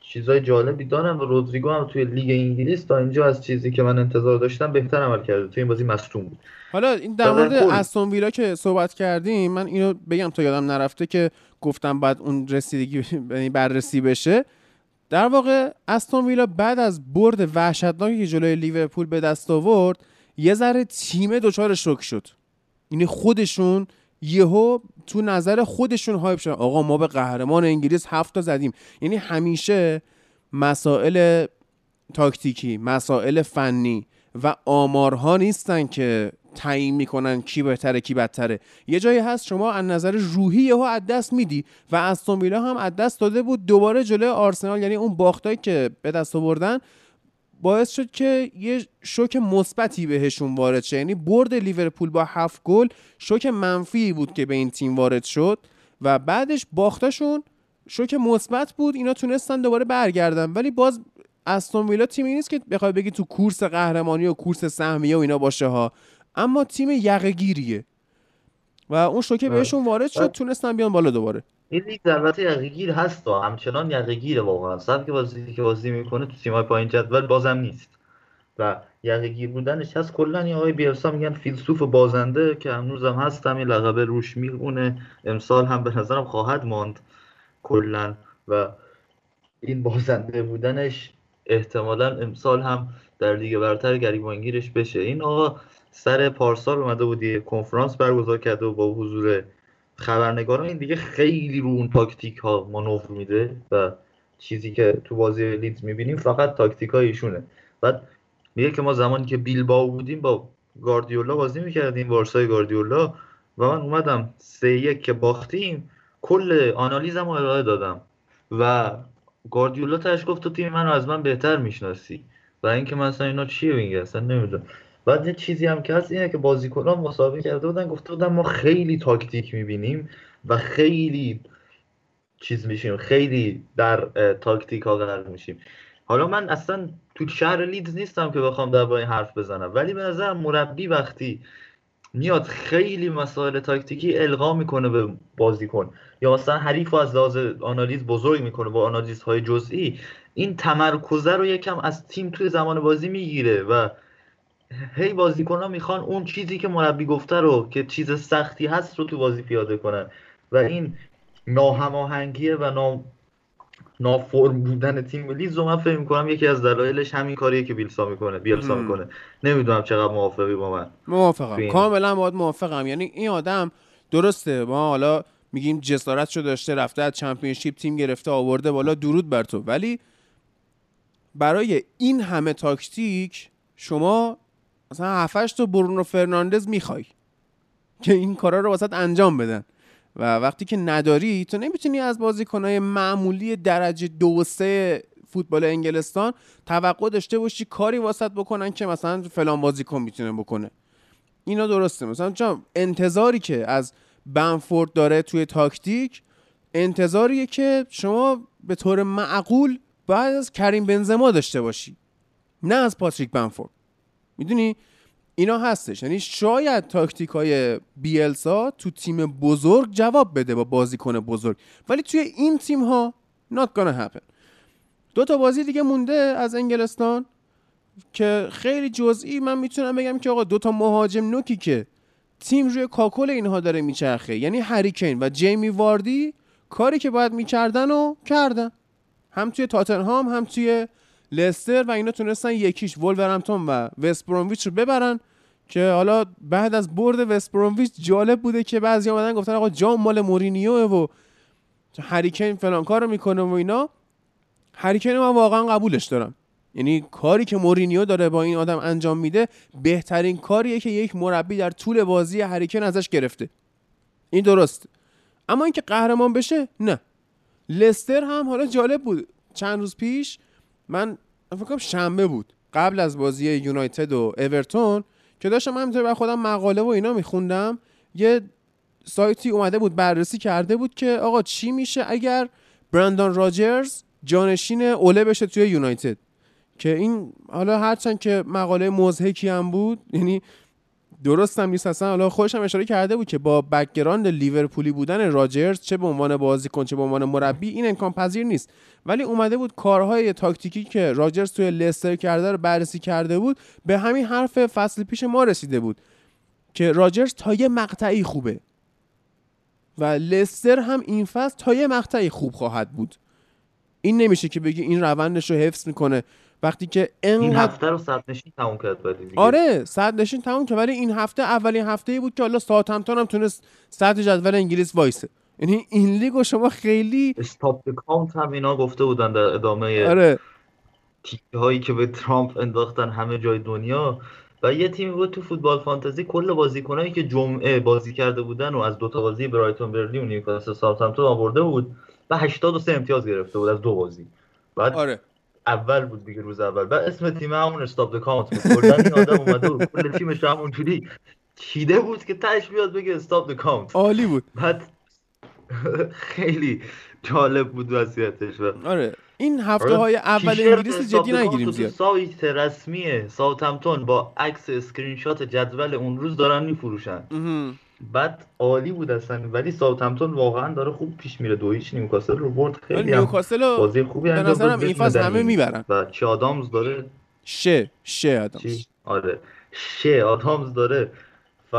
چیزای جالبی دارن و رودریگو هم توی لیگ انگلیس تا اینجا از چیزی که من انتظار داشتم بهتر عمل کرده. توی این بازی مصدوم بود. حالا این در مورد استون ویلا که صحبت کردیم، من اینو بگم تا یادم نرفته که گفتم بعد اون رسیدگی بررسی بشه. در واقع استون ویلا بعد از برد وحشتناکی که جلوی لیورپول به دست آورد، یه ذره تیم دچار شوک شد. یعنی خودشون یهو تو نظر خودشون هایپ شدن، آقا ما به قهرمان انگلیس هفت تا زدیم. یعنی همیشه مسائل تاکتیکی، مسائل فنی و آمارها نیستن که تعیین میکنن کی بهتره کی بدتره. یه جایی هست شما از نظر روحی یهو از دست میدی و استون ویلا هم از دست داده بود دوباره جلوی آرسنال. یعنی اون باختایی که به دست آوردن باعث شد که یه شوک مثبتی بهشون وارد شه. یعنی برد لیورپول با هفت گل شوک منفی بود که به این تیم وارد شد و بعدش باختشون شوک مثبت بود. اینا تونستن دوباره برگردن، ولی باز استون ویلا تیمی نیست که بخوای بگی تو کورس قهرمانی و کورس سهمیه و اینا باشه ها، اما تیم یقه‌گیریه و اون شوک بهشون وارد شد، تونستن بیان بالا دوباره. این لیگ البته یقه‌گیر هست و همچنان یقه‌گیره واقعا. سبک بازی که بازی میکنه تو تیم‌های پایین جدول بازم نیست و یقه‌گیر بودنش هست. کلا این آقای بیلسا میگن فیلسوف بازنده که هنوزم هست، همین لقب روش میمونه، امسال هم به نظرم خواهد ماند کلا و این بازنده بودنش احتمالاً امسال هم در لیگ برتر گریبانگیرش بشه. این آقا سر پارسال اومده بود یه کنفرانس برگزار کرده و با حضور خبرنگاران این دیگه خیلی رو اون تاکتیک ها مانور میده و چیزی که تو بازی لیدز میبینیم فقط تاکتیک های ایشونه. بعد میگه که ما زمانی که بیلبائو بودیم با گاردیولا بازی میکردیم، بارسای گاردیولا، و من اومدم سه یک که باختیم کل آنالیزم رو ارائه دادم و گاردیولا تاش گفت تو تیم منو از من بهتر میشناسی و اینکه من اصلا اینا چیه میگه اصلا نمیدونم. بعد یه چیزی هم که هست اینه که بازیکنان مسابقه کرده بودن، گفته بودن ما خیلی تاکتیک میبینیم و خیلی چیز میشیم، خیلی در تاکتیک ها قرار میشیم. حالا من اصلا تو شهر لیدز نیستم که بخوام درباره این حرف بزنم، ولی به نظر مربی وقتی میاد خیلی مسائل تاکتیکی القا میکنه به بازیکن یا مثلا حریفو از لحاظ آنالیز بزرگ میکنه با آنالیز های جزئی، این تمرکز رو یکم از تیم توی زمان بازی میگیره و هی بازیکن‌ها میخوان اون چیزی که مربی گفته رو که چیز سختی هست رو تو بازی پیاده کنن و این ناهماهنگیه و نا نافرم بودن تیم ملی رو من فکر می‌کنم یکی از دلایلش همین کاریه که بیلسا میکنه بیلسا میکنه نمیدونم چقدر موافقی با من. موافقم، کاملا باهات موافقم. یعنی این آدم درسته ما حالا میگیم جسارتشو داشته، رفته از چمپیونشیپ تیم گرفته آورده بالا، درود بر تو، ولی برای این همه تاکتیک شما مثلا هفت هشت تا برونو فرناندز میخوای که این کارا رو واسط انجام بدن و وقتی که نداری تو نمیتونی از بازیکن‌های معمولی درجه دو و سه فوتبال انگلستان توقع داشته باشی کاری واسط بکنن که مثلا فلان بازیکن میتونه بکنه. اینا درسته، مثلا چون انتظاری که از بنفورد داره توی تاکتیک انتظاریه که شما به طور معقول باید از کریم بنزما داشته باشی، نه از پاتریک بنفورد. میدونی اینا هستش، یعنی شاید تاکتیک‌های بیلسا تو تیم بزرگ جواب بده با بازیکن بزرگ، ولی توی این تیم‌ها not gonna happen. دو تا بازی دیگه مونده از انگلستان که خیلی جزئی من میتونم بگم که آقا دو تا مهاجم نوکی که تیم روی کاکل اینها داره میچرخه، یعنی هری کین و جیمی واردی کاری که باید میکردن و کردن، هم توی تاتنهام هم توی لستر و اینا تونستن یکیش وولورهمپتون و وست برومویچ رو ببرن که حالا بعد از برد وست برومویچ جالب بوده که بعضی اومدن گفتن آقا جام مال مورینیوه و هری کین فلان کارو میکنه و اینا. هری کین من واقعا قبولش دارم، یعنی کاری که مورینیو داره با این آدم انجام میده بهترین کاریه که یک مربی در طول بازی هری کین ازش گرفته، این درست. اما اینکه قهرمان بشه نه. لستر هم حالا جالب بود، چند روز پیش من فکر کنم شنبه بود قبل از بازی یونایتد و ایورتون که داشتم همینطور برای خودم مقاله و اینا میخوندم، یه سایتی اومده بود بررسی کرده بود که آقا چی میشه اگر برندان راجرز جانشین اوله بشه توی یونایتد، که این حالا هرچند که مقاله مضحکی هم بود، یعنی درست هم نیست اصلا. حالا خودش هم اشاره کرده بود که با بک‌گراند لیورپولی بودن راجرز چه به عنوان بازیکن چه به عنوان مربی این امکان پذیر نیست، ولی اومده بود کارهای تاکتیکی که راجرز توی لستر کرده رو بررسی کرده بود، به همین حرف فصل پیش ما رسیده بود که راجرز تا یه مقطعی خوبه و لستر هم این فصل تا یه مقطعی خوب خواهد بود. این نمیشه که بگی این روندش رو حفظ میکنه وقتی که این حد... هفته رو صد نشین تموم کرد ولی دیگه. آره صد نشین تموم کرد، ولی این هفته اولین هفته‌ای بود که حالا ساوثهمپتون هم تونست صد جدول انگلیس وایسه، یعنی این لیگو شما خیلی استاپ کانت هم اینا گفته بودن در ادامه. آره. تیکه هایی که به ترامپ انداختن همه جای دنیا و یه تیمی بود تو فوتبال فانتزی کل بازیکنایی که جمعه بازی کرده بودن و از دو تا بازی برایتون برلین و نیوکاسل ساوثهمپتون آورده بود و هشتاد و سه امتیاز گرفته بود از دو بازی. بعد آره. اول بود دیگه روز اول. بعد اسم تیم همون استاپ د کانت بود. کلا این آدم اومده بود کل تیمش همونجوری چیده بود که تاش بیاد بگه استاپ د کانت. عالی بود. بعد خیلی جالب بود وضعیتش. آره این هفته‌های اول انگلیس جدی نگیریم زیاد. سایت رسمی ساوثهمپتون با عکس اسکرین شات جدول اون روز دارن میفروشن. بعد عالی بود اصلا، ولی ساوثهمپتون واقعا داره خوب پیش میره. دو هیچ نیوکاسل رو برد، خیلی نیوکاسل بازی خوبی انجام داد. به نظرم این فاز همه میبرن و چه آدامز داره شه شه آدامز آره شه آدامز داره ف...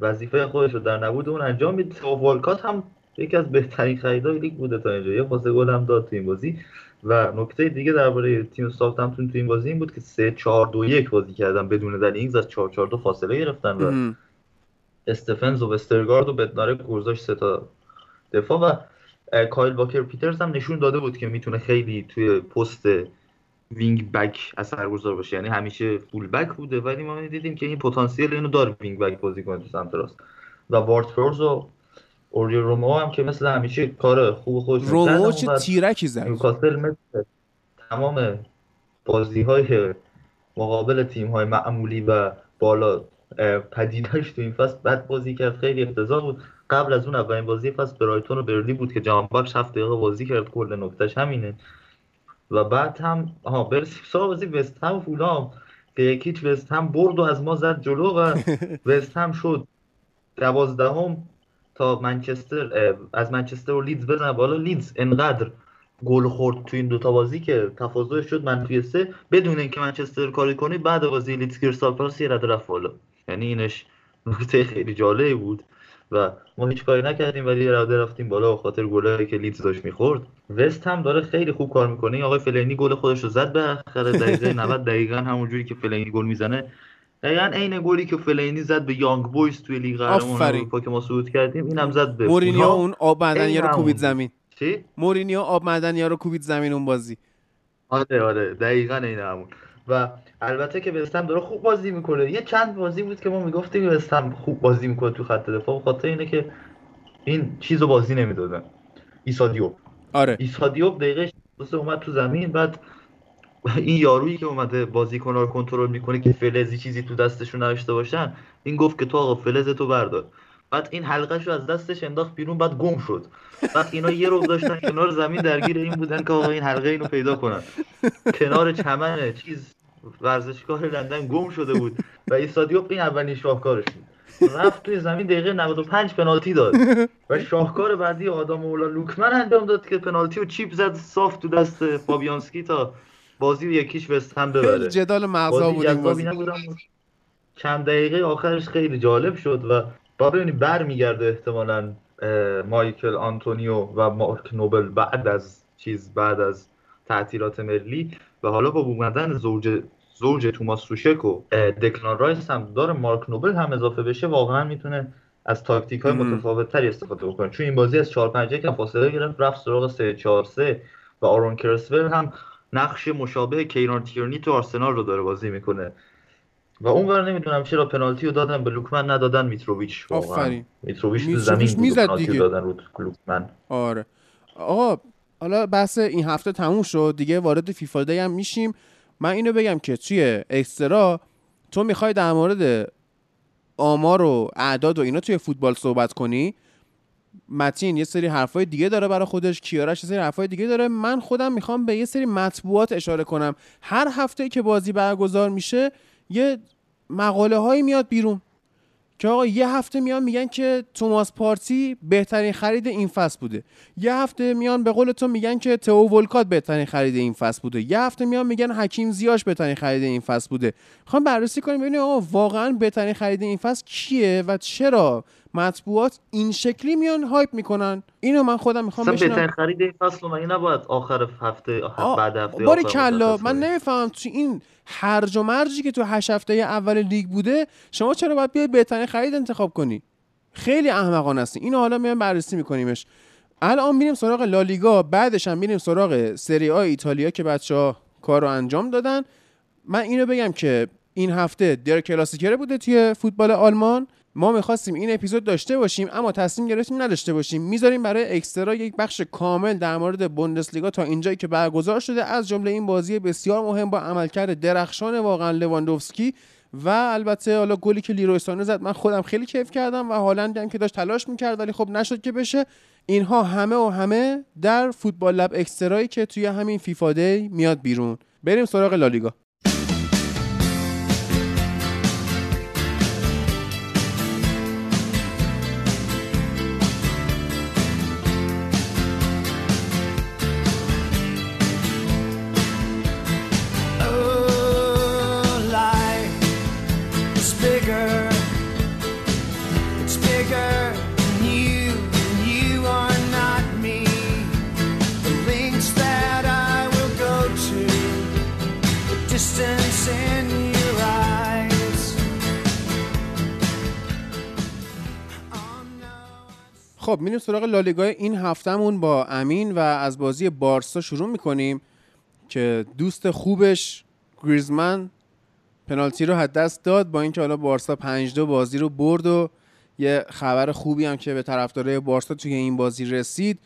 وظیفه خودش رو در نبود اون انجام میده. والکات هم یکی از بهترین خریدای لیگ بوده تا اینجا، یه پاس گل هم داد تو این بازی. و نکته دیگه درباره تیم ساوثهمپتون تو این بازی این بود که سه چهار دو یک بازی کردن بدون دلینگز، از چهار چهار دو فاصله گرفتن و ام. استفنز و وسترگارد و بدناره گذاشت سه تا دفاع و کایل واکر پیترز هم نشون داده بود که میتونه خیلی توی پست وینگ بک اثرگذار باشه، یعنی همیشه فول بک بوده ولی ما دیدیم که این پتانسیل اینو داره وینگ بک بازی کنه تو سمت راست. و وارد فورز و اوریو رومو هم که مثل همیشه کار خوب خودش می‌کنه. رومو چه تیرکی زد. نیوکاسل مثل تمام بازی‌های مقابل تیم‌های معمولی و بالا پدیدهش تو این فصل بد بازی کرد، خیلی افتضاح بود. قبل از اون اولین بازی فصل برایتون و بردی بود که جان باکس هفت دقیقه بازی کرد، کل نکتهش همینه. و بعد هم ها برسیسا بازی وست هم فولام که یکیچ وست هم برد و از ما زد جلو و وست هم شد دوازدهم تا منچستر از منچستر و لیدز بزنه بالا. لیدز انقدر گل خورد تو این دوتا بازی که تفاضل شد منفی سه بدون اینکه منچستر کاری کنه. بعد بازی لیدز کریستال پالاس رد رفت بالا، یعنی اینش نکته خیلی جالبی بود. و ما هیچ کاری نکردیم ولی رفتیم بالا به خاطر گلایی که لیدز داشت می‌خورد. وست هم داره خیلی خوب کار می‌کنه. این آقای فلینی گل خودش رو زد به آخر دقیقه نود، دقیقاً همونجوری که فلینی گل میزنه، دقیقاً عین گلی که فلینی زد به یانگ بویز توی لیگ قهرمانان اروپا که ما صعود کردیم، اینم زد به مورینیو. اون آب معدنیا رو کوبید زمین. چی؟ مورینیو آب معدنیا رو کوبید زمین اون بازی. آره آره دقیقاً عین همون. و البته که وستهم داره خوب بازی میکنه. یه چند بازی بود که ما میگفتیم وستهم خوب بازی میکنه تو خط دفاع، خاطر اینه که این چیزو بازی نمیدادن. عیسی دیوب، آره عیسی دیوب دقیقه شصت اومد تو زمین، بعد این یارویی که اومده بازیکن‌ها رو کنترل میکنه که فلزی چیزی تو دستشون نداشته باشن، این گفت که تو آقا فلز تو بردار، بعد این حلقه‌شو از دستش انداخت بیرون، بعد گم شد. بعد اینا یه رو داشتن کنار زمین درگیر این بودن که آقا این حلقه اینو پیدا کنن. کنار چمنه چیز ورزشگاه لندن گم شده بود و ایستادیو این اولین شاهکارش بود. رفت توی زمین دقیقه نود و پنج پنالتی داد و شاهکار بعدی آدم اولا لوکمن انجام داد که پنالتی و چیپ زد صاف تو دست فابیانسکی تا بازی و یکیش وستهم ببره. جدال مغزا بود این بازی. چند دقیقه آخرش خیلی جالب شد و با ببینید برمیگرده احتمالاً مایکل آنتونیو و مارک نوبل بعد از چیز بعد از تعطیلات ملی و حالا با اومدن زوج زوج توماس سوشک و دکلان رایس هم داره مارک نوبل هم اضافه بشه، واقعا میتونه از تاکتیک‌های متفاوت‌تری استفاده بکنه. چون این بازی از چهار پنج یک هم فاصله گرفت، رفت سراغ سه چهار سه و آرون کرسول هم نقش مشابه کیران تیرنی تو آرسنال رو داره بازی میکنه. و اونور نمیدونم چرا پنالتی رو دادن به لوکمن، ندادن میتروویچ. آفرین میتروویچ تو زمین میزد دیگه، دادن رو لوکمن. آره آقا حالا بحث این هفته تموم شد دیگه، وارد فیفا دی هم میشیم. من اینو بگم که توی اکسترا تو میخوای در مورد آمار و اعداد و اینا توی فوتبال صحبت کنی، متین یه سری حرفای دیگه داره برای خودش، کیارش یه سری حرفای دیگه داره، من خودم میخوام به یه سری مطبوعات اشاره کنم. هر هفته که بازی برگزار میشه یه مقاله هایی میاد بیرون که آقا یه هفته میان میگن که توماس پارتی بهترین خرید این فصل بوده، یه هفته میان به قول تو میگن که تئو ولکات بهترین خرید این فصل بوده، یه هفته میان میگن حکیم زیاش بهترین خرید این فصل بوده. میخوام بررسی کنیم ببینیم آقا واقعا بهترین خرید این فصل کیه و چرا مطبوعات این شکلی میان هایپ میکنن. اینو من خودم میخوام بشنم. بهترین خرید این فصل من نباید آخر هفته بعد هفته باری کلا من نمیفهمم تو این هرج و مرجی که تو هشت هفته اول لیگ بوده شما چرا باید بیای بهترین خرید انتخاب کنی؟ خیلی احمقانه است. اینو حالا میام بررسی میکنیمش. الان میریم سراغ لالیگا، بعدش هم میریم سراغ سری آ ایتالیا که بچه‌ها کارو انجام دادن. من اینو بگم که این هفته در کلاسیکر بوده توی فوتبال آلمان. ما می‌خواستیم این اپیزود داشته باشیم اما تصمیم گرفتیم نداشته باشیم. می‌ذاریم برای اکسترا یک بخش کامل در مورد بوندسلیگا تا اینجایی که برگزار شده، از جمله این بازی بسیار مهم با عملکرد درخشان واقعا لواندوفسکی و البته حالا گلی که لیروی سانه زد، من خودم خیلی کیف کردم و هالند هم که داشت تلاش می‌کرد ولی خب نشد که بشه. اینها همه و همه در فوتبال لب اکسترایی که توی همین فیفا دی میاد بیرون. بریم سراغ لالیگا. خب میریم سراغ لالیگای این هفتمون با امین و از بازی بارسا شروع میکنیم که دوست خوبش گریزمن پنالتی رو از دست داد، با اینکه حالا بارسا پنج دو بازی رو برد و یه خبر خوبی هم که به طرفدارای بارسا توی این بازی رسید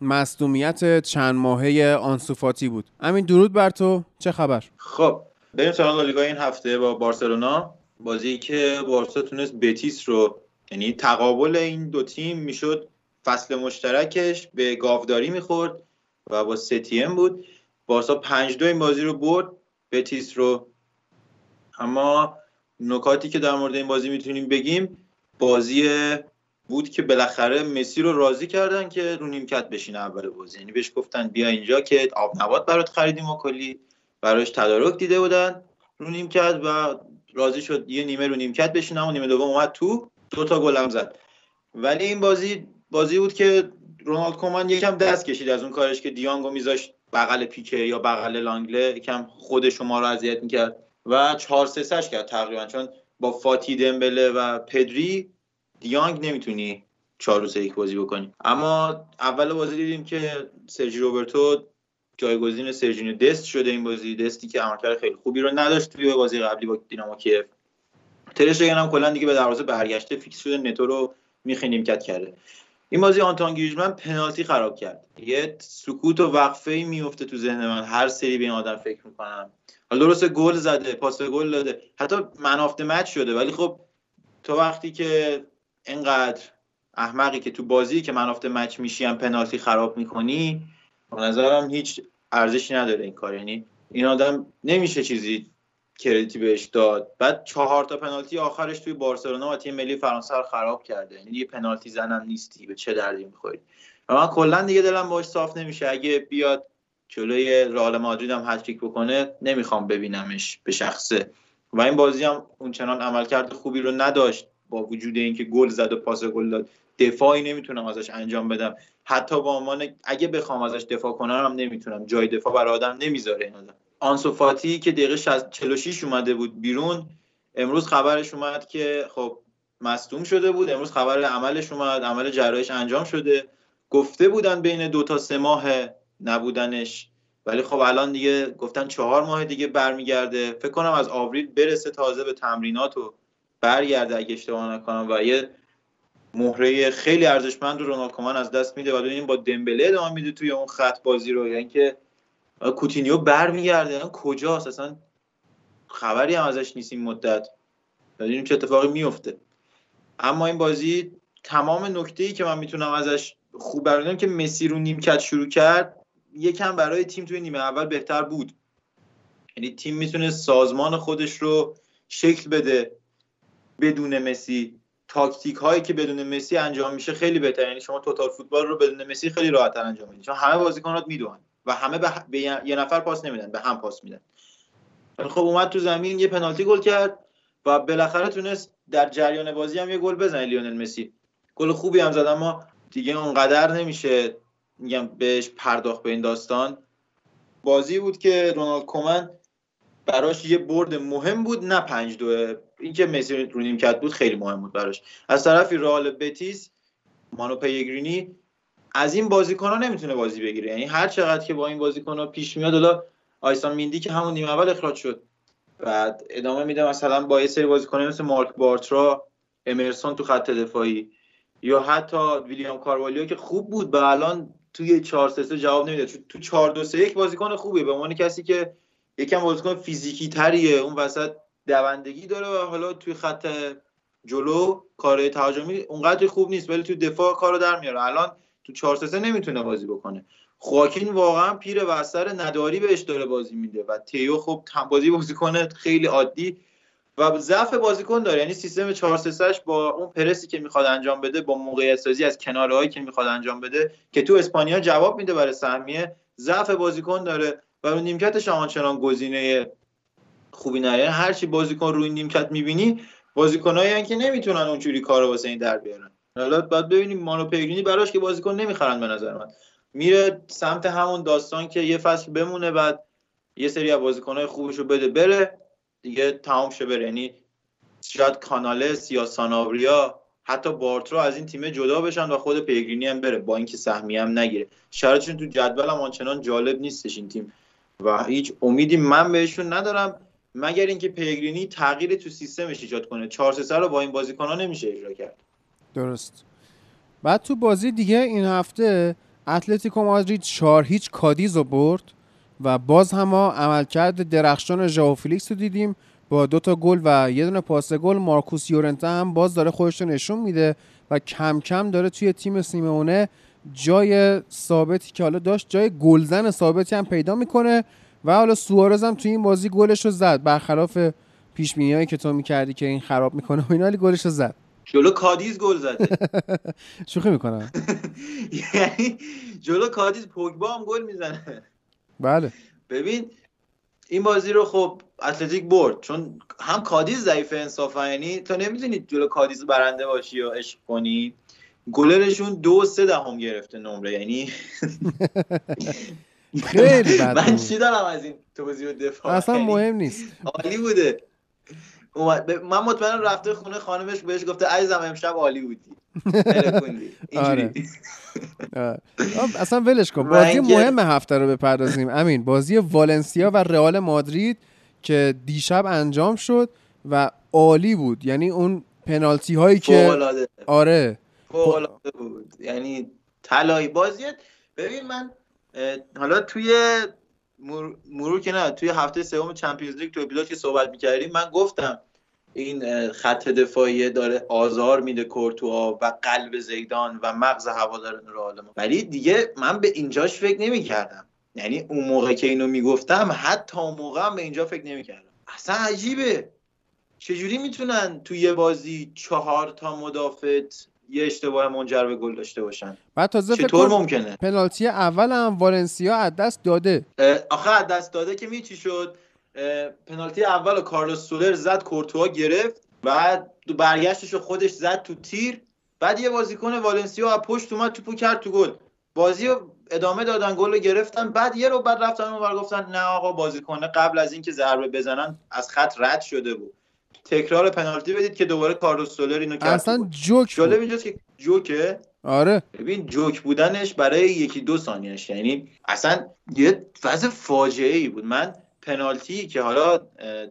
مصدومیت چند ماهه آنسو فاتی بود. امین درود بر تو، چه خبر؟ خب بریم سراغ لالیگای این هفته با بارسلونا، بازی که بارسا تونست بتیس رو، یعنی تقابل این دو تیم میشد فصل مشترکش، به گاوداری میخورد و با سه تیم بود. بارسا پنج دو این بازی رو برد بتیس رو. اما نکاتی که در مورد این بازی میتونیم بگیم، بازی بود که بالاخره مسی رو راضی کردن که رو نیمکت بشینه اول بازی، یعنی بهش گفتن بیا اینجا که آب نبات برات خریدیم و کلی براش تدارک دیده بودن رو نیمکت و راضی شد یه نیمه رو نیمکت بشینه و نیمه دوم اومد تو، دو تا گل هم زد ولی این بازی بازی بود که رونالد کومن یکم دست کشید از اون کارش که دیانگو میذاشت بغل پیکه یا بغل لانگله، یکم خود شما رو اذیت میکرد و چهار سه سه کرد تقریبا، چون با فاتی دمبله و پدری دیانگ نمیتونی چهار سه یک بازی بکنی. اما اول بازی دیدیم که سرژی روبرتو جایگزین سرژینیو دست شده، این بازی دستی که عملکرد خیلی خوبی رو نداشت توی بازی قبلی با دینامو کیف. ترشتگن هم کلا دیگه به دروازه برگشته فیکس شده، نتو رو میخینیم کت کرده. این بازی آنتوان گریزمان پنالتی خراب کرد. یه سکوت و وقفه‌ای میفته تو ذهن من، هر سری به این آدم فکر میکنم. حالا درسته گل زده، پاس گل داده، حتی منافت مچ شده، ولی خب تو وقتی که اینقدر احمقی که تو بازی که منافت مچ میشی هم پنالتی خراب میکنی، به نظرم هیچ ارزشی نداره این کار. یعنی این آدم نمیشه چیزی کردیتی بهش داد. بعد چهار تا پنالتی آخرش توی بارسلونا و تیم ملی فرانسه رو خراب کرده. یعنی دیگه پنالتی زنم نیستی، به چه دردی می‌خوری؟ و من کلا دیگه دلم باش صاف نمیشه. اگه بیاد جلوی رئال مادرید هم هتریک بکنه نمیخوام ببینمش به شخصه. و این بازی هم اونچنان عملکرد خوبی رو نداشت، با وجود اینکه گل زد و پاس گل داد. دفاعی نمیتونم ازش انجام بدم، حتی با عنوان اگه بخوام ازش دفاع کنم هم نمیتونم، جای دفاع برای آدم نمیذاره این آدم. آنسو فاتی که دقیقه چهل و شش اومده بود بیرون، امروز خبرش اومد که خب مصدوم شده بود، امروز خبر عملش اومد، عمل جراحیش انجام شده. گفته بودن بین دو تا سه ماه نبودنش، ولی خب الان دیگه گفتن چهار ماه دیگه برمیگرده، فکر کنم از آوریل برسه تازه به تمرینات و برگرده اگه اشتباه نکنم. و یه مهره خیلی ارزشمند رو رونالد کومن از دست میده و ببینیم با دمبله ادامه میده توی اون خط بازی رو، یعنی که کوتینیو برمیگرده کجاست، اصلا خبری هم ازش نیست این مدت، ببینیم چه اتفاقی میفته. اما این بازی تمام نکته‌ای که من میتونم ازش خوب برمی‌دونم که مسی رو نیمکت شروع کرد، یکم برای تیم توی نیمه اول بهتر بود. یعنی تیم میتونه سازمان خودش رو شکل بده بدون مسی، تاکتیک هایی که بدون مسی انجام میشه خیلی بهتره. یعنی شما توتال فوتبال رو بدون مسی خیلی راحت‌تر انجام میدید، چون همه بازیکنات میدونن و همه به, به یه نفر پاس نمیدن، به هم پاس میدن. خب اومد تو زمین یه پنالتی گل کرد و بالاخره تونست در جریان بازی هم یه گل بزنه لیونل مسی. گل خوبی هم زد، اما دیگه اونقدر نمیشه میگم بهش پرداخت به این داستان. بازی بود که رونالد کومن براش یه برد مهم بود، نه پنج دو. اینکه مسی رو نیمکت بود خیلی مهم بود براش. از طرفی رئال بتیس مانو پیگرینی از این بازیکن‌ها نمیتونه بازی بگیره، یعنی هر چقدر که با این بازیکن‌ها پیش میاد. الا آیسان میندی که همون نیمه اول اخراج شد، بعد ادامه میده مثلا با یه سری بازیکن‌ها مثل مارک بارترا، امرسون تو خط دفاعی، یا حتی ویلیام کاروالیو که خوب بود و الان توی چهار سه سه جواب نمیده. تو چهار دو سه یک بازیکن خوبیه، به عنوان کسی که یکم بازیکن فیزیکی تریه، اون وسط دوندگی داره و حالا توی خط جلو کارهای تهاجمی اونقدر خوب نیست، ولی تو دفاع کارو در میاره. الان تو چهار سه سه نمیتونه بازی بکنه. خواکین واقعا پیر و اثر نداری بهش داره بازی میده و تیو خب بازی بازیکن خیلی عادی و ضعف بازیکن داره. یعنی سیستم چهار سه سه با اون پرسی که میخواد انجام بده، با موقعیت سازی از کنارهایی که میخواد انجام بده که تو اسپانیا جواب میده برای سهمیه، ضعف بازیکن داره و اون نیمکتش آنچنان گزینه خوبی نداره. یعنی هر چی بازیکن روی نیمکت میبینی بازیکنایی ان که نمیتونن اونجوری کارو واسه این در بیارن. حالا بعد ببینیم مانو پیگرینی براش که بازیکن نمیخرن، به نظر من میره سمت همون داستان که یه فصل بمونه بعد یه سری از بازیکنای خوبشو بده بره دیگه، تمام شه بره. یعنی شاید کانالس یا ساناوریا حتی بارترو از این تیم جدا بشن و خود پیگرینی هم بره، با اینکه سهمیه هم نگیره، شرایطشون تو جدول هم آنچنان جالب نیستش این تیم و هیچ امیدی من بهشون ندارم، مگر اینکه پیگرینی تغییری تو سیستمش ایجاد کنه. چهار سه سه رو با این بازیکن‌ها نمیشه اجرا کرد. درست. بعد تو بازی دیگه این هفته اتلتیکو مادرید چهار هیچ کادیز رو برد و باز هم ما عملکرد درخشان ژائو فیلیکس رو دیدیم با دو تا گل و یه دونه پاس گل. مارکوس یورنته هم باز داره خودش رو نشون میده و کم کم داره توی تیم سیمونه جای ثابتی که حالا داشت، جای گلزن ثابتی هم پیدا میکنه و حالا سوارز هم توی این بازی گلش رو زد، برخلاف پیش بینیایی که تو میکردی که این خراب میکنه و اینا، گلش رو زد. جلو کادیز گل زده. شوخی میکنم. یعنی جلو کادیز پوگبا هم گل میزنه. بله. ببین این بازی رو خب اتلتیک برد، چون هم کادیز ضعیفه انصافا، یعنی تو نمیتونی جلو کادیز برنده باشی یا عشق کنی، گلرشون دو سه دهم گرفته نمره، یعنی خیلی بد. من چی دارم از این توضیح دفاع، اصلا مهم نیست. عالی بوده. من مطمئنم رفته خونه خانمش بهش گفته عزیزم امشب عالی بودی. اینجوری. اصلا ولش کن. بازی مهم هفته رو بپردازیم. امین، بازی والنسیا و رئال مادرید که دیشب انجام شد و عالی بود. یعنی اون پنالتی هایی که آره فوق العاده بود. یعنی طلایی بازی. ببین من حالا توی مرور مرو که نه توی هفته سوم چمپیونز لیگ تو اپیزود که صحبت می‌کردیم من گفتم این خط دفاعی داره آزار میده کورتوا و قلب زیدان و مغز هواداران رئال، ولی دیگه من به اینجاش فکر نمی‌کردم. یعنی اون موقع که اینو میگفتم حتی اون موقع هم به اینجا فکر نمی‌کردم. اصلا عجیبه چجوری میتونن توی یه بازی چهار تا مدافع یه اشتباه منجر به گل داشته باشن. بعد تازه چطور ممکنه؟ پنالتی اول هم والنسیا از دست داده. آخه از دست داده که می چی شد؟ پنالتی اول رو کارلوس سولر زد، کورتوا گرفت، بعد برگشتش رو خودش زد تو تیر، بعد یه بازیکن والنسیا از پشت اومد توپو کرد تو گل. بازی رو ادامه دادن، گل رو گرفتن، بعد یه رو بعد رفتن اونور گفتن نه آقا بازیکن قبل از اینکه ضربه بزنن از خط رد شده بود. تکرار پنالتی بدید که دوباره کارلوس سولر اینو کرد. اصلا جوک بود. جالب اینجاست که جوکه. آره ببین جوک بودنش برای یکی دو ثانیهش، یعنی اصلا یه وضع فاجعه‌ای بود. من پنالتی که حالا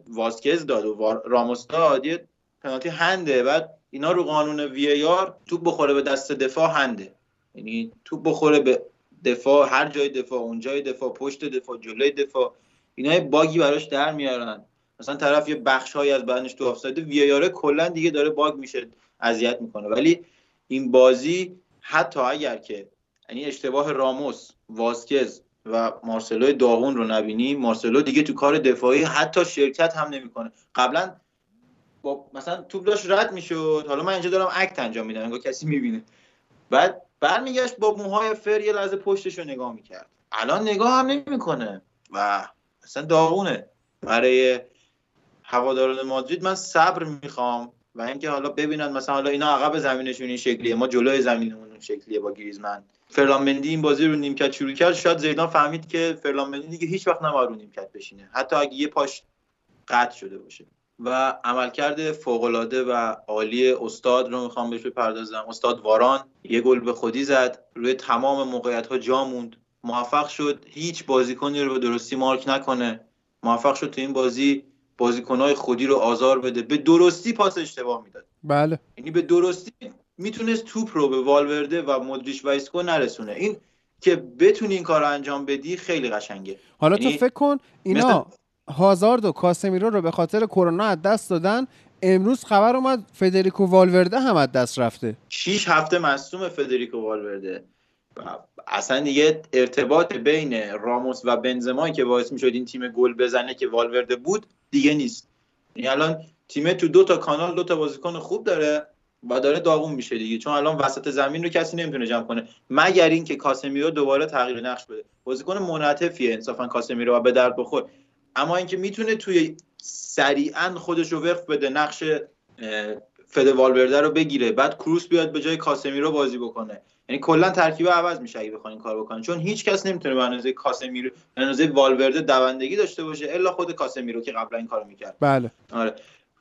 واسکز داد و راموس داد یه پنالتی هنده، بعد اینا رو قانون وی ای آر توپ بخوره به دست دفاع هنده، یعنی توپ بخوره به دفاع، هر جای دفاع، اونجای دفاع، پشت دفاع، جلوی دفاع، اینا یه باگی براش در میارن. مثلا طرف یه بخشایی از بدنش تو آفساید، وی آر کلا دیگه داره باگ میشه، اذیت میکنه. ولی این بازی حتی اگر که یعنی اشتباه راموس، واسکز و مارسلو داغون رو نبینی، مارسلو دیگه تو کار دفاعی حتی شرکت هم نمیکنه. قبلا با مثلا توپ داشت رد میشد، حالا من اینجا دارم اکت انجام میدم، انگار کسی میبینه، بعد برمیگشت با موهای فر یه لحظه پشتش رو نگاه میکرد، الان نگاه هم نمیکنه و مثلا داغونه. برای هواداران مادرید من صبر میخوام و اینکه حالا ببینن مثلا حالا اینا عقب زمینشون این شکلیه، ما جلوی زمینمون اون شکلیه با گریزمن. فرلانمندی این بازی رو نیمکت شروع کرد، شاید زیدان فهمید که فرلانمندی دیگه هیچ وقت نباید رو نیمکت بشینه، حتی اگه یه پاش قطع شده باشه. و عملکرد فوق العاده و عالی استاد رو میخوام بهش بپردازم. استاد واران یه گل به خودی زد، روی تمام موقعیت‌ها جا موند، موفق شد هیچ بازیکنی رو به درستی مارک نکنه، موفق شد تو این بازی بازیکن‌های خودی رو آزار بده، به درستی پاس اشتباه میداد. بله. یعنی به درستی میتونست توپ رو به والورده و مودریچ و ایسکو نرسونه. این که بتونی این کارو انجام بدی خیلی قشنگه. حالا تو فکر کن اینا مثل... هازارد و کاسمیرو رو به خاطر کرونا از دست دادن، امروز خبر اومد فدریکو والورده هم از دست رفته. شش هفته مصدوم فدریکو والورده. اصلا دیگه ارتباط بین راموس و بنزما که باعث میشد این تیم گل بزنه که والورده بود دیگه نیست. یعنی الان تیم تو دو تا کانال دو تا بازیکن خوب داره و داره داغون میشه دیگه، چون الان وسط زمین رو کسی نمیتونه جمع کنه مگر اینکه کاسمیرو دوباره تغییر نقش بده. بازیکن منطفیه انصافا کاسمیرو و به درد بخور، اما اینکه میتونه توی سریعا خودش رو وقف بده، نقش فد والورده رو بگیره، بعد کروس بیاد به جای کاسمیرو بازی بکنه. یعنی کلا ترکیب عوض میشه اگه بخواین کار بکنن، چون هیچ کس نمیتونه به اندازه کاسمیرو، به اندازه والورده دوندگی داشته باشه الا خود کاسمیرو که قبلا این کارو میکرد. بله. آره.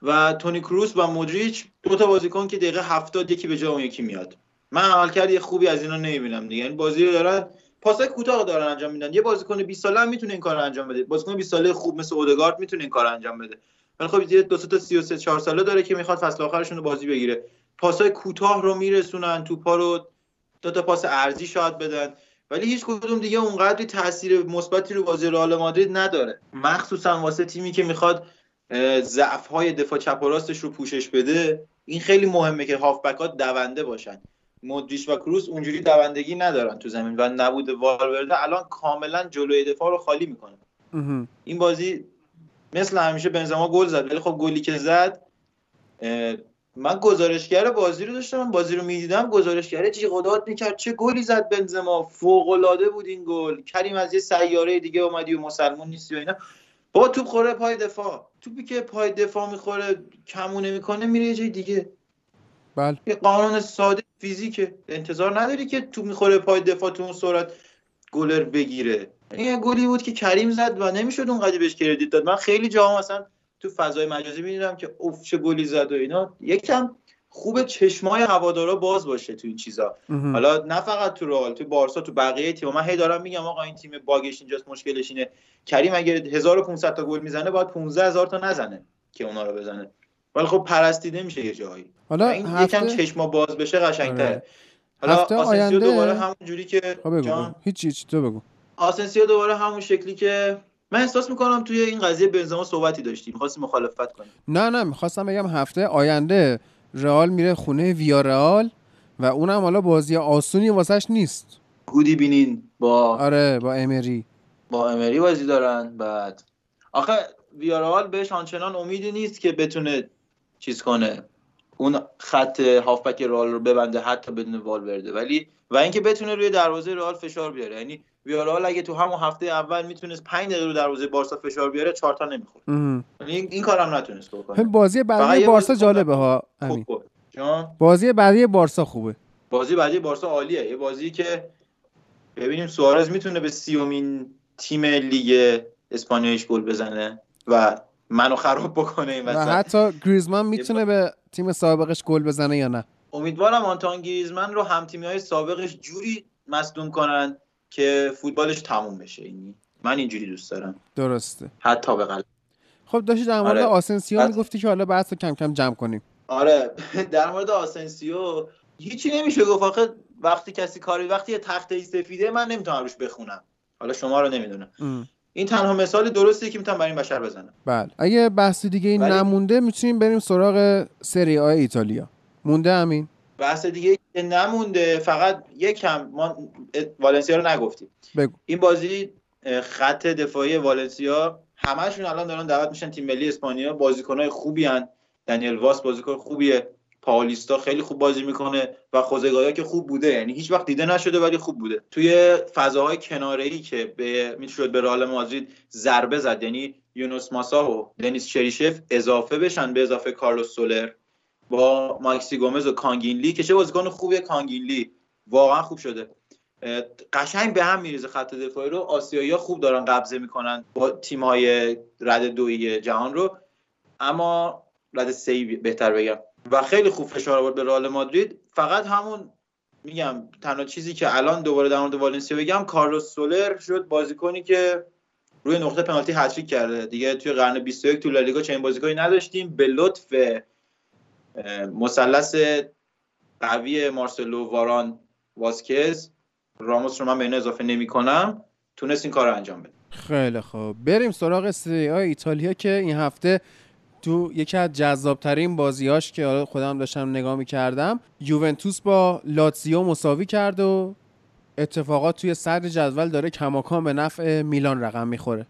و تونی کروس و مودریچ دو تا بازیکن که دقیقه هفتاد یکی به جای اون یکی میاد. من عملکرد یه خوبی از اینا نمیبینم دیگه. یعنی بازی رو دارن، پاسای کوتاه دارن انجام میدن. یه بازیکن بیست ساله هم میتونه این کارو انجام بده. بازیکن بیست ساله خوب مثل اودگارد میتونه این کارو انجام بده. ولی خب دیگه دو تا سی و سه چهار ساله داره که میخواد فصل آخرشون رو بازی بگیره. پاسای کوتاه رو میرسونن، توپا رو دو تا پاس ارزی شاید بدن، ولی هیچ کدوم دیگه اونقدری تاثیر مثبتی رو بازی رئال مادرید نداره، مخصوصا واسه تیمی که میخواد ضعف‌های دفاع چپ و راستش رو پوشش بده. این خیلی مهمه که هافبک‌ها دونده باشن. مودریچ و کروس اونجوری دوندگی ندارن تو زمین و نبود والورده الان کاملا جلوی دفاع رو خالی میکنه. این بازی مثل همیشه بنزما گل زد، ولی خب گلی که زد، من گزارشگر بازی رو داشتم، بازی رو میدیدم، گزارشگر چی قدات میکرد، چه گلی زد بنزما، فوق‌العاده بود این گل. کریم از یه سیاره دیگه اومدی و مسلمون نیستی و اینا، با توپ خوره پای دفاع، توپی که پای دفاع میخوره کمونه میکنه میره یه جای دیگه. بله. یه قانون ساده فیزیکه، انتظار نداری که تو میخوره پای دفاع تو اون سرعت گلر بگیره. این گلی بود که کریم زد و نمیشد اونقدر بهش کردیت داد. من خیلی جاها مثلا تو فضای مجازی می‌دیدم که اوف چه گلی زد و اینا. یکم خوبه چشمای هوادارا باز باشه تو این چیزا. حالا نه فقط تو رئال، تو بارسا، تو بقیه تیم‌ها. من هی دارم میگم آقا این تیم باگش اینجاست، مشکلش اینه. کریم اگر هزار و پانصد تا گل میزنه باید پانزده هزار تا نزنه که اونا رو بزنه. ولی خب پرستیده میشه یه جایی. حالا این هفته... یکم چشما باز بشه قشنگ‌تره. حالا هفته آینده دوباره همونجوری که جان هیچ هیچ تو بگو. آسنسیو دوباره همون شکلی که من احساس میکنم توی این قضیه بنزما صحبتی داشتیم، می‌خواستم مخالفت کنم. نه نه می‌خواستم بگم هفته آینده رئال میره خونه ویارئال و اونم حالا بازی آسونی واسش نیست. گودی بینین با آره با امری با امری بازی دارن. بعد آخه ویارئال بهش آنچنان امیدی نیست که بتونه چیز کنه، اون خط هافبک رئال رو ببنده حتی بدون والورده، ولی و اینکه بتونه روی دروازه رئال فشار بیاره. یعنی ویارئال اگه تو همون هفته اول میتونست پنج دقیقه رو دروازه بارسا فشار بیاره چهار تا نمیخورد. این این کارم نتونست بکنه. بازی بعدی بارسا جالبه ها همین. بازی بعدی بارسا خوبه. بازی بعدی بارسا عالیه. یه بازی که ببینیم سوارز میتونه به سیومین تیم لیگ اسپانیاییش گل بزنه و منو خراب بکنه این وسط. و حتی گریزمان میتونه به تیم سابقش گل بزنه یا نه. امیدوارم آنتوان گریزمان رو هم تیمی‌های سابقش جوری مصدوم کنن که فوتبالش تموم بشه. این من اینجوری دوست دارم. درسته. حتی به قلب. خب داشتی در مورد آره. آسنسیو حت... میگفتی که حالا بحثو کم کم جمع کنیم. آره در مورد آسنسیو هیچی نمیشه گفت، آخه وقتی کسی کاری وقتی یه تخته سفیده من نمیتونم روش بخونم. حالا شما رو نمیدونم. ام. این تنها مثال درستیه که میتونم برای این بشر بزنم. بله. اگه بحث دیگه این بله. نمونده میتونیم بریم سراغ سری آ ایتالیا. مونده همین. بحث دیگه که نمونده، فقط یکم ما والنسیا رو نگفتیم. بگو. این بازی خط دفاعی والنسیا همشون الان دارن دعوت میشن تیم ملی اسپانیا، بازیکنای خوبی ان. دنیل واس بازیکن خوبیه، پاولیستا خیلی خوب بازی میکنه و خوزگایا که خوب بوده، یعنی هیچ وقت دیده نشده ولی خوب بوده. توی فضاهای کناره‌ای که به میشد به رئال مادرید ضربه زد، یعنی یونس ماسا و دنیس چریشف اضافه بشن به اضافه کارلوس سولر با ماکسی گومز و کانگینلی که چه بازیکن خوبیه. کانگینلی واقعا خوب شده، قشنگ به هم میریزه خط دفاعی رو. آسیایی‌ها خوب دارن قبضه میکنن با تیم‌های رد دویی جهان رو، اما رد سه‌ای بهتر بگم، و خیلی خوب فشار آورد به رئال مادرید. فقط همون میگم تنها چیزی که الان دوباره در مورد والنسیا بگم، کارلوس سولر شد بازیکنی که روی نقطه پنالتی هتریک کرده دیگه. توی قرن بیست و یک تو لالیگا چنین بازیکنی نداشتیم. به لطف مثلث قوی مارسلو، واران، واسکز، راموس رو من به این اضافه نمی کنم، تونست این کار رو انجام بده. خیلی خوب، بریم سراغ سری آ ایتالیا که این هفته تو یکی از جذابترین بازیاش که خودم داشتم نگاه میکردم، یوونتوس با لاتزیو مساوی کرد و اتفاقات توی صدر جدول داره کماکان به نفع میلان رقم میخوره.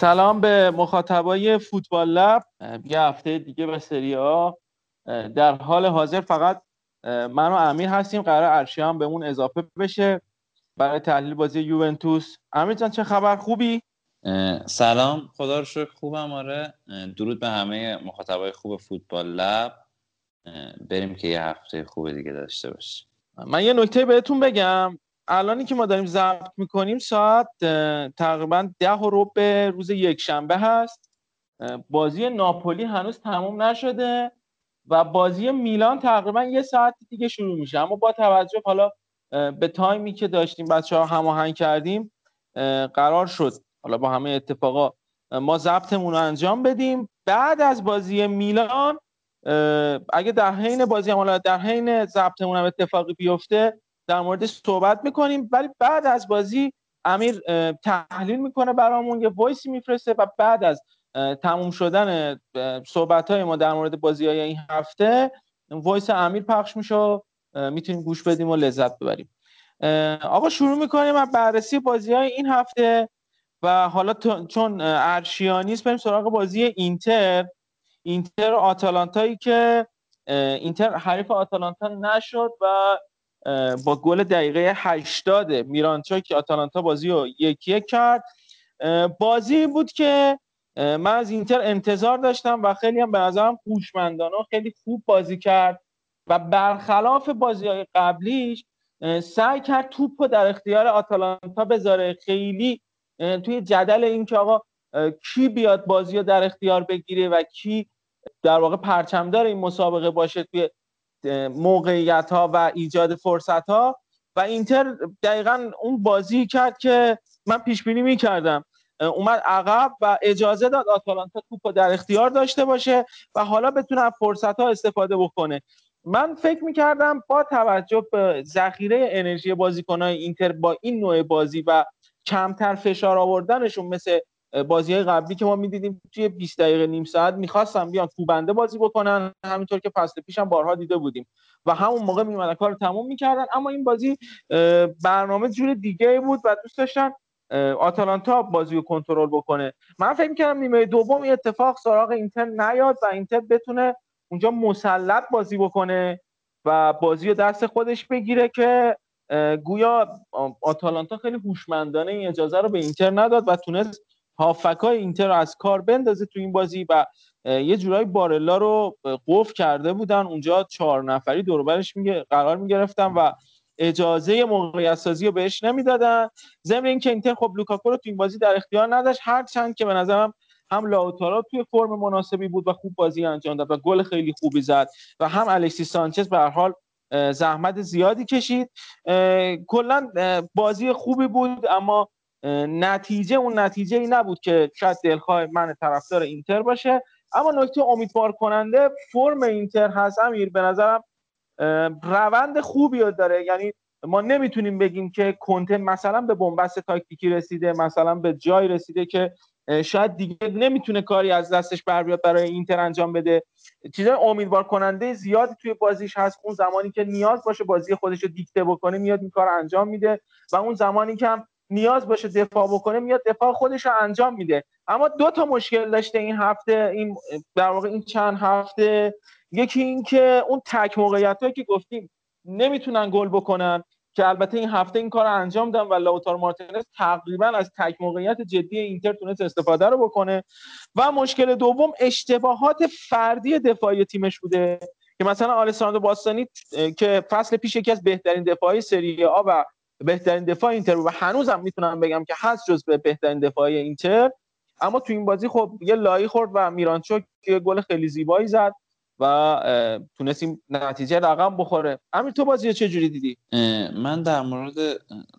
سلام به مخاطبای فوتبال لب. یه هفته دیگه به سری آ. در حال حاضر فقط من و امیر هستیم، قرار ارشی هم به اون اضافه بشه برای تحلیل بازی یوونتوس. امیر جان چه خبر، خوبی؟ سلام، خدا رو شکر خوبم. آره درود به همه مخاطبای خوب فوتبال لب. بریم که یه هفته خوب دیگه داشته باشیم. من یه نکته بهتون بگم، الانی که ما داریم ضبط میکنیم ساعت تقریبا ده و ربع روز یک شنبه هست. بازی ناپولی هنوز تموم نشده و بازی میلان تقریبا یه ساعت دیگه شروع میشه، اما با توجه حالا به تایمی که داشتیم بچه ها هماهنگ کردیم، قرار شد حالا با همه اتفاقا ما ضبطمون رو انجام بدیم. بعد از بازی میلان اگه در حین بازی حالا در حین ضبطمون هم اتفاقی بیفته در مورد صحبت میکنیم، ولی بعد از بازی امیر تحلیل میکنه برامون، یه وایسی میفرسته و بعد از تموم شدن صحبت‌های ما در مورد بازی‌های این هفته وایس امیر پخش میشه و میتونیم گوش بدیم و لذت ببریم. آقا شروع می‌کنیم از بررسی بازی‌های این هفته و حالا چون ارشیانیست بریم سراغ بازی اینتر اینتر آتالانتایی که اینتر حریف آتالانتا نشد و با گل دقیقه هشتاد میرانچا که آتالانتا بازی رو یکیه کرد. بازی بود که من از اینتر انتظار داشتم و خیلی هم به نظرم هوشمندانه خیلی خوب بازی کرد و برخلاف بازی‌های قبلیش سعی کرد توپ رو در اختیار آتالانتا بذاره، خیلی توی جدل این که آقا کی بیاد بازی رو در اختیار بگیره و کی در واقع پرچمدار این مسابقه باشه توی موقعیت ها و ایجاد فرصت ها و اینتر دقیقاً اون بازی کرد که من پیش بینی می کردم. اومد عقب و اجازه داد آتالانتا توپ رو در اختیار داشته باشه و حالا بتونه از فرصت ها استفاده بکنه. من فکر می کردم با توجه به ذخیره انرژی بازیکن‌های اینتر با این نوع بازی و کمتر فشار آوردنشون مثل بازی‌های قبلی که ما می‌دیدیم توی بیست دقیقه نیم ساعت می‌خواستن بیان کوبنده بازی بکنن، همینطور که فصل پیشم بارها دیده بودیم و همون موقع میومدن کارو تموم می‌کردن. اما این بازی برنامه جور دیگه‌ای بود و دوست داشتن آتالانتا بازیو کنترل بکنه. من فکر می‌کردم نیمه دوم اتفاق سراغ اینتر نیاد و اینتر بتونه اونجا مسلط بازی بکنه و بازیو دست خودش بگیره که گویا آتالانتا خیلی هوشمندانه این اجازه رو به اینتر نداد و تونست هافکای اینتر رو از کار بندازه تو این بازی و یه جورایی بارلا رو قفل کرده بودن اونجا، چهار نفری دور و برش میگه قرار میگرفتن و اجازه موقعیت سازی رو بهش نمیدادن. ضمن اینکه اینتر خب لوکاکو رو تو این بازی در اختیار نداشت، هر چند که به نظرم هم لاوتارو توی فرم مناسبی بود و خوب بازی انجام داد و گل خیلی خوبی زد و هم الکسی سانچز به هر حال زحمت زیادی کشید. کلا بازی خوبی بود اما نتیجه اون نتیجه ای نبود که شاید دلخواه من طرفدار اینتر باشه. اما نکته امیدوار کننده فرم اینتر هست امیر، به نظرم روند خوبی رو داره، یعنی ما نمیتونیم بگیم که کنته مثلا به بنبست تاکتیکی رسیده، مثلا به جای رسیده که شاید دیگه نمیتونه کاری از دستش بر بیاد برای اینتر انجام بده. چیزای امیدوار کننده زیادی توی بازیش هست، اون زمانی که نیاز باشه بازی خودش رو دیکته بکنه میاد این کارو انجام میده و اون زمانی که هم نیاز باشه دفاع بکنه میاد دفاع خودش رو انجام میده. اما دو تا مشکل داشته این هفته، این در واقع این چند هفته، یکی این که اون تک موقعیتایی که گفتیم نمیتونن گل بکنن که البته این هفته این کارو انجام دادن و لاوتارو مارتینز تقریبا از تک موقعیت جدی اینتر تونست استفاده رو بکنه. و مشکل دوم اشتباهات فردی دفاعی تیمش بوده که مثلا آلساندرو باستانی که فصل پیش یکی از بهترین دفاعی سری آ و بهترین دفاع اینتر و هنوزم میتونم بگم که هست جزو بهترین دفاعی اینتر، اما تو این بازی خب یه لایی خورد و میرانچو که گل خیلی زیبایی زد و تونستیم نتیجه رقم بخوره. امیر تو بازی چه جوری دیدی؟ من در مورد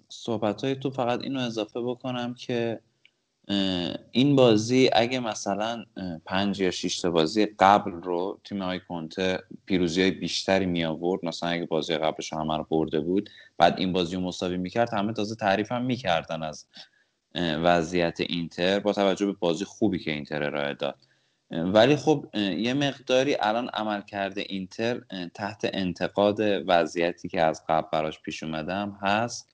صحبت‌های تو فقط اینو اضافه بکنم که این بازی اگه مثلا پنج یا شش تا بازی قبل رو تیم‌های کنته پیروزی‌های بیشتری می آورد، مثلا اگه بازی قبلش همه رو برده بود بعد این بازی رو مساوی می‌کرد، همه تازه تعریف هم می‌کردن از وضعیت اینتر با توجه به بازی خوبی که اینتر ارائه داد. ولی خب یه مقداری الان عملکرد اینتر تحت انتقاد وضعیتی که از قبل براش پیش اومده هم هست،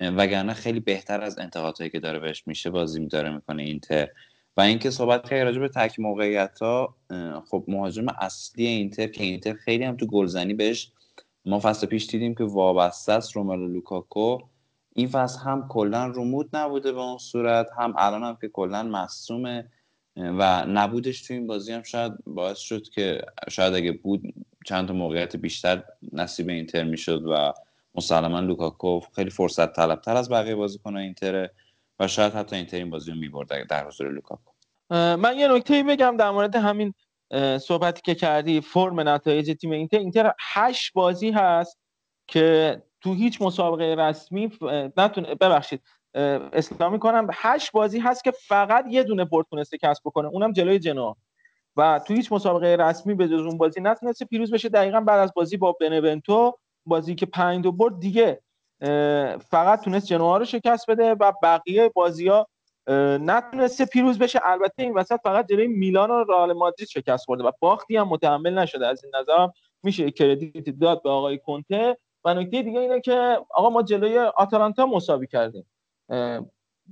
وگرنه خیلی بهتر از انتقاداتی که داره بهش میشه بازی داره میکنه اینتر. و اینکه صحبت که راجع به تک موقعیت‌ها، خب مهاجم اصلی اینتر که اینتر خیلی هم تو گلزنی بهش ما فصل پیش دیدیم که وابسته است روملو لوکاکو، این فصل هم کلا رومود نبوده به اون صورت، هم الان هم که کلا مصدومه و نبودش تو این بازی هم شاید باعث شد که شاید اگه بود چند تا موقعیت بیشتر نصیب اینتر میشد و مسلماً لوکاکو خیلی فرصت طلبتر از بقیه بازیکن‌های اینتره و شاید حتی اینتر این بازی رو می‌برد در حضور لوکاکو. من یه نکته‌ای بگم در مورد همین صحبتی که کردی فرم نتایج تیم اینتر. اینتر هشت بازی هست که تو هیچ مسابقه رسمی نتونه، ببخشید اصلاح می‌کنم، هشت بازی هست که فقط یه دونه برد تونسته کسب بکنه اونم جلوی جنوا و تو هیچ مسابقه رسمی به جز اون بازی نتونسته پیروز بشه. دقیقاً بعد از بازی با بنونتو بازی که پنج دو برد دیگه فقط تونست جنوا رو شکست بده و بقیه بازی‌ها نتونسته پیروز بشه. البته این وسط فقط جلوی میلان و رئال مادرید شکست خورده و باختی هم متحمل نشده. از این نظرم میشه کردیت داد به آقای کنته. و نکته دیگه اینه که آقا ما جلوی آتالانتا مساوی کردیم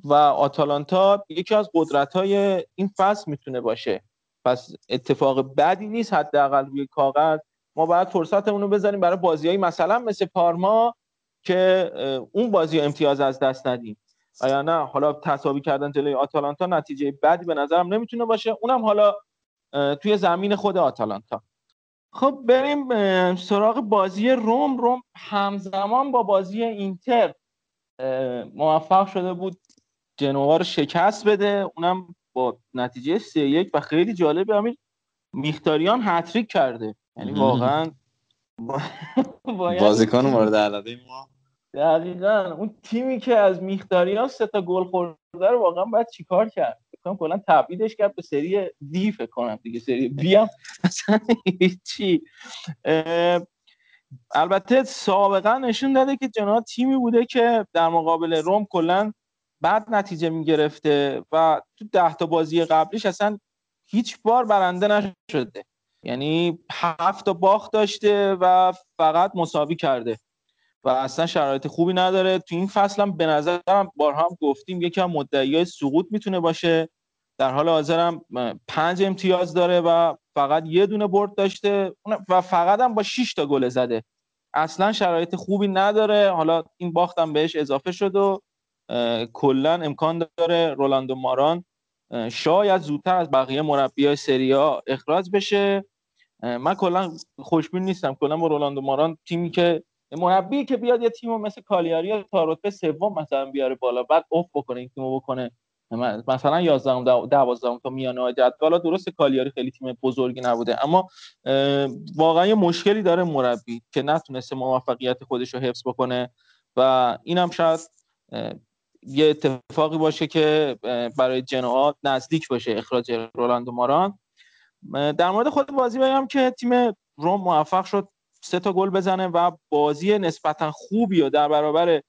و آتالانتا یکی از قدرت‌های این فصل میتونه باشه، پس اتفاق بدی نیست. حداقل روی کاغذ ما باید فرصتمون رو بذاریم برای بازی‌های مثلا مثل پارما که اون بازی امتیاز از دست ندیم. آیا نه حالا تساوی کردن جلوی آتالانتا نتیجه بدی به نظرم نمیتونه باشه، اونم حالا توی زمین خود آتالانتا. خب بریم سراغ بازی روم. روم همزمان با بازی اینتر موفق شده بود جنوا رو شکست بده، اونم با نتیجه سه یک و خیلی جالبه امیر میختاریان هتریک کرده. یعنی واقعا بازیکن مورد علاقه ما دقیقاً اون تیمی که از میختاریان سه تا گل خورده رو واقعا باید چیکار کرد؟ فکرم کلا تبدیلش کرد به سری دی، فکر کنم دیگه سری بی هم اصلا هیچی. البته سابقا نشون داده که جنوا تیمی بوده که در مقابل روم کلا بعد نتیجه میگرفته و تو ده تا بازی قبلیش اصلا هیچ بار برنده نشده، یعنی هفت تا باخت داشته و فقط مساوی کرده و اصلا شرایط خوبی نداره. تو این فصل هم به نظرم بارها هم گفتیم یکی از مدعیای سقوط میتونه باشه. در حال حاضر هم پنج امتیاز داره و فقط یه دونه برد داشته و فقط هم با شش تا گل زده، اصلا شرایط خوبی نداره. حالا این باخت هم بهش اضافه شد و کلا امکان داره رولاندو ماران شاید زودتر از بقیه مربیای سری آ اخراج بشه. من کلا خوشبین نیستم کلا با رولاندو ماران، تیمی که مربی که بیاد یه تیمو مثل کالیاری یا تا رتبه سوم مثلا بیاره بالا بعد اوف بکنه این تیمو بکنه مثلا یازدهم دوازدهم تا میانه جدول. درسته کالیاری خیلی تیم بزرگی نبوده اما واقعا یه مشکلی داره مربی که نتونسته موفقیت خودش رو حفظ بکنه و اینم شاید یه اتفاقی باشه که برای جنوا نزدیک باشه اخراج رولاندو ماران. در مورد خود بازی بگم که تیم روم موفق شد سه تا گل بزنه و بازی نسبتا خوبی رو در برابر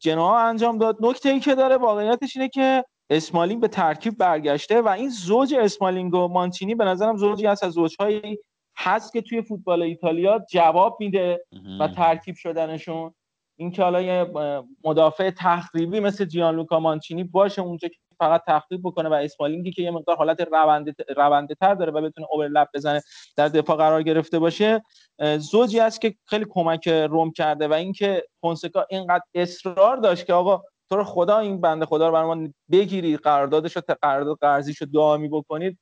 جنوا انجام داد. نکته ای که داره واقعیتش اینه که اسمالینگ به ترکیب برگشته و این زوج اسمالینگ و مانچینی به نظرم زوجی هست از زوج‌هایی هست که توی فوتبال ایتالیا جواب میده و ترکیب شدنشون، این که حالا یه مدافع تخریبی مثل جیانلوکا مانچینی باشه اونجا که فقط تخریب بکنه و اسمالینگی که یه مقدار حالت رونده رونده تر داره و بتونه اورلپ بزنه در دفاع قرار گرفته باشه، زوجی است که خیلی کمک روم کرده. و اینکه فونسکا اینقدر اصرار داشت که آقا تو رو خدا این بنده خدا رو برام بگیرید، قراردادش رو قرارداد قرضیش رو دائمی بکنید،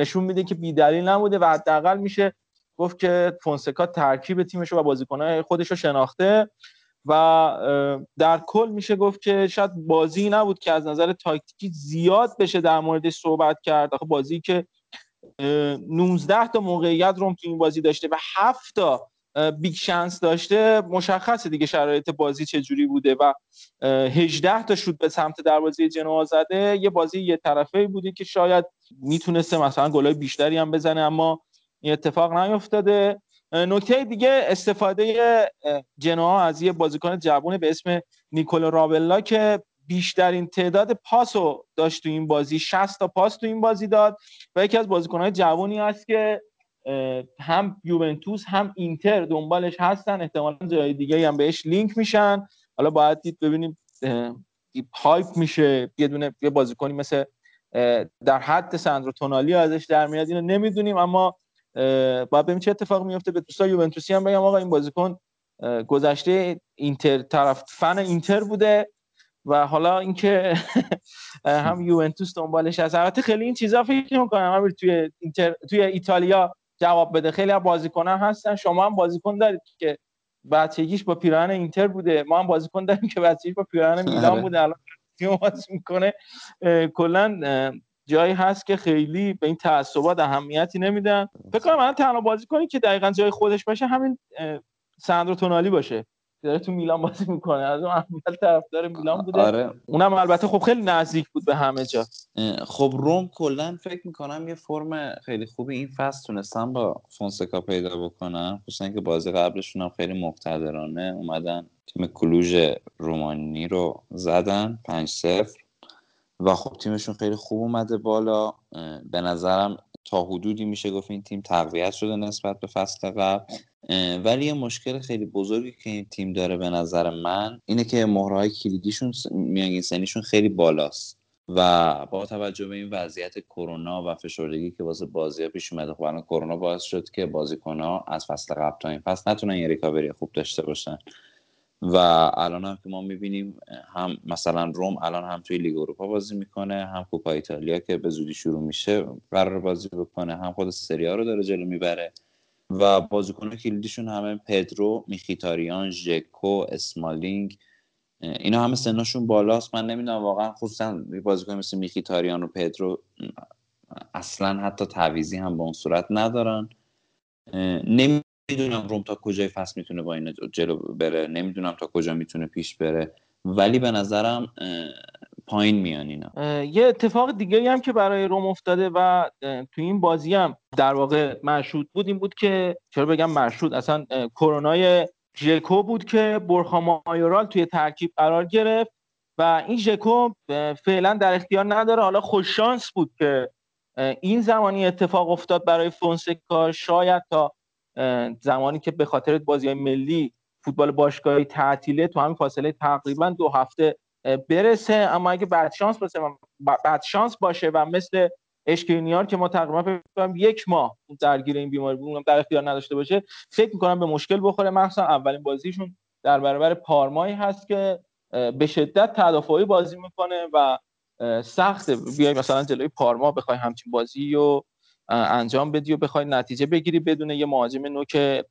نشون میده که بی‌دلیل نبوده و حداقل میشه گفت که فونسکا ترکیب تیمش و بازیکن‌های خودش رو شناخته و در کل میشه گفت که شاید بازی نبود که از نظر تاکتیکی زیاد بشه در موردش صحبت کرد. آخه بازی که نوزده تا موقعیت روم تو این بازی داشته و هفت تا بیگ شانس داشته، مشخصه دیگه شرایط بازی چجوری بوده و هجده تا شوت به سمت دروازه جنوا زده. یه بازی یه طرفه بوده که شاید میتونسته مثلا گلای بیشتری هم بزنه اما این اتفاق نیفتاده. نکته دیگه استفاده جنوا از یه بازیکن جوونه به اسم نیکولو رابلا که بیشترین تعداد پاسو داشت تو این بازی، شصت تا پاس تو این بازی داد و یکی از بازیکن‌های جوونی است که هم یوونتوس هم اینتر دنبالش هستن، احتمالاً جای دیگه هم بهش لینک میشن. حالا باید دید ببینیم هایپ میشه یه دونه یه بازیکنی مثل در حد ساندرو تونالی ازش در میاد، اینو نمیدونیم اما باید ببینیم چه اتفاق میفته. به دوستای یوونتوسی هم بگم آقا این بازیکن گذشته اینتر طرف فن اینتر بوده و حالا اینکه هم یوونتوس دنبالش هست. البته خیلی این چیزا فکر می‌کنم امیر توی اینتر توی ایتالیا جواب بده. خیلی از بازیکن‌ها هستن، شما هم بازیکن دارید که بچگیش با پیراهن اینتر بوده، ما هم بازیکن داریم که بچگیش با پیراهن میلان بوده، الان تیم بازی می‌کنه. کلاً جایی هست که خیلی به این تعصبات اهمیتی نمیدن. فکر کنم الان تنها بازیکنی که دقیقاً جای خودش باشه همین ساندرو تونالی باشه که داره تو میلان بازی میکنه، از اون اول طرفدار میلان بوده. آره. اونم البته خب خیلی نزدیک بود به همه جا. خب روم کلا فکر میکنم یه فرم خیلی خوبی این فصل تونستن با فونسکا پیدا بکنن، خصوصا اینکه بازی قبلشون هم خیلی مقتدرانه اومدن تیم کلوژ رومانی رو زدن پنج صفر و خب تیمشون خیلی خوب اومده بالا. به نظرم تا حدودی میشه گفت این تیم تقویت شده نسبت به فصل قبل، ولی یه مشکل خیلی بزرگی که این تیم داره به نظر من اینه که مهرهای کلیدیشون میانگین سنیشون خیلی بالاست و با توجه به این وضعیت کرونا و فشردگی که واسه بازی‌ها پیش اومده، خب الان کرونا باعث شد که بازیکن‌ها از فصل قبل تا این فصل نتونن یه ریکاوری خوب داشته باشن و الان هم که ما می‌بینیم هم مثلا روم الان هم توی لیگ اروپا بازی میکنه، هم کوپا ایتالیا که به زودی شروع میشه قرار بازی بکنه، هم خود سری آ رو داره جلو میبره و بازیکن‌ها کلیدیشون همه پدرو، میخیتاریان، ژکو، اسمالینگ، اینا همه سنشون بالاست. من نمیدونم واقعا خصوصا بازیکن مثل میخیتاریان و پدرو اصلا حتی تعویضی هم به اون صورت ندارن. نمیدونم روم تا کجای فصل میتونه با این جلو بره، نمیدونم تا کجا میتونه پیش بره، ولی به نظرم پایین میان اینا. یه اتفاق دیگه هم که برای روم افتاده و تو این بازی هم در واقع مشهود بود این بود که چرا بگم مشهود، اصلا کرونای ژکو بود که برخا مایورال توی ترکیب قرار گرفت و این ژکو فعلا در اختیار نداره. حالا خوش شانس بود که این زمانی اتفاق افتاد برای فونسکا، شاید تا زمانی که به خاطر بازی‌های ملی فوتبال باشگاهی تعطیله تو همین فاصله تقریبا دو هفته برسه، اما اگه بد شانس باشه بد شانس باشه و مثل اشکرینیار که ما تقریبا فکر می‌کنم یک ماه درگیر این بیماری بود اونم در اختیار نداشته باشه، فکر می‌کنم به مشکل بخوره، مخصوصا اولین بازیشون در برابر پارمایی هست که به شدت تدافعی بازی می‌کنه و سخته بیای مثلا جلوی پارما بخوای همچین بازی رو انجام بدی و بخوای نتیجه بگیری بدون یه مهاجم نوک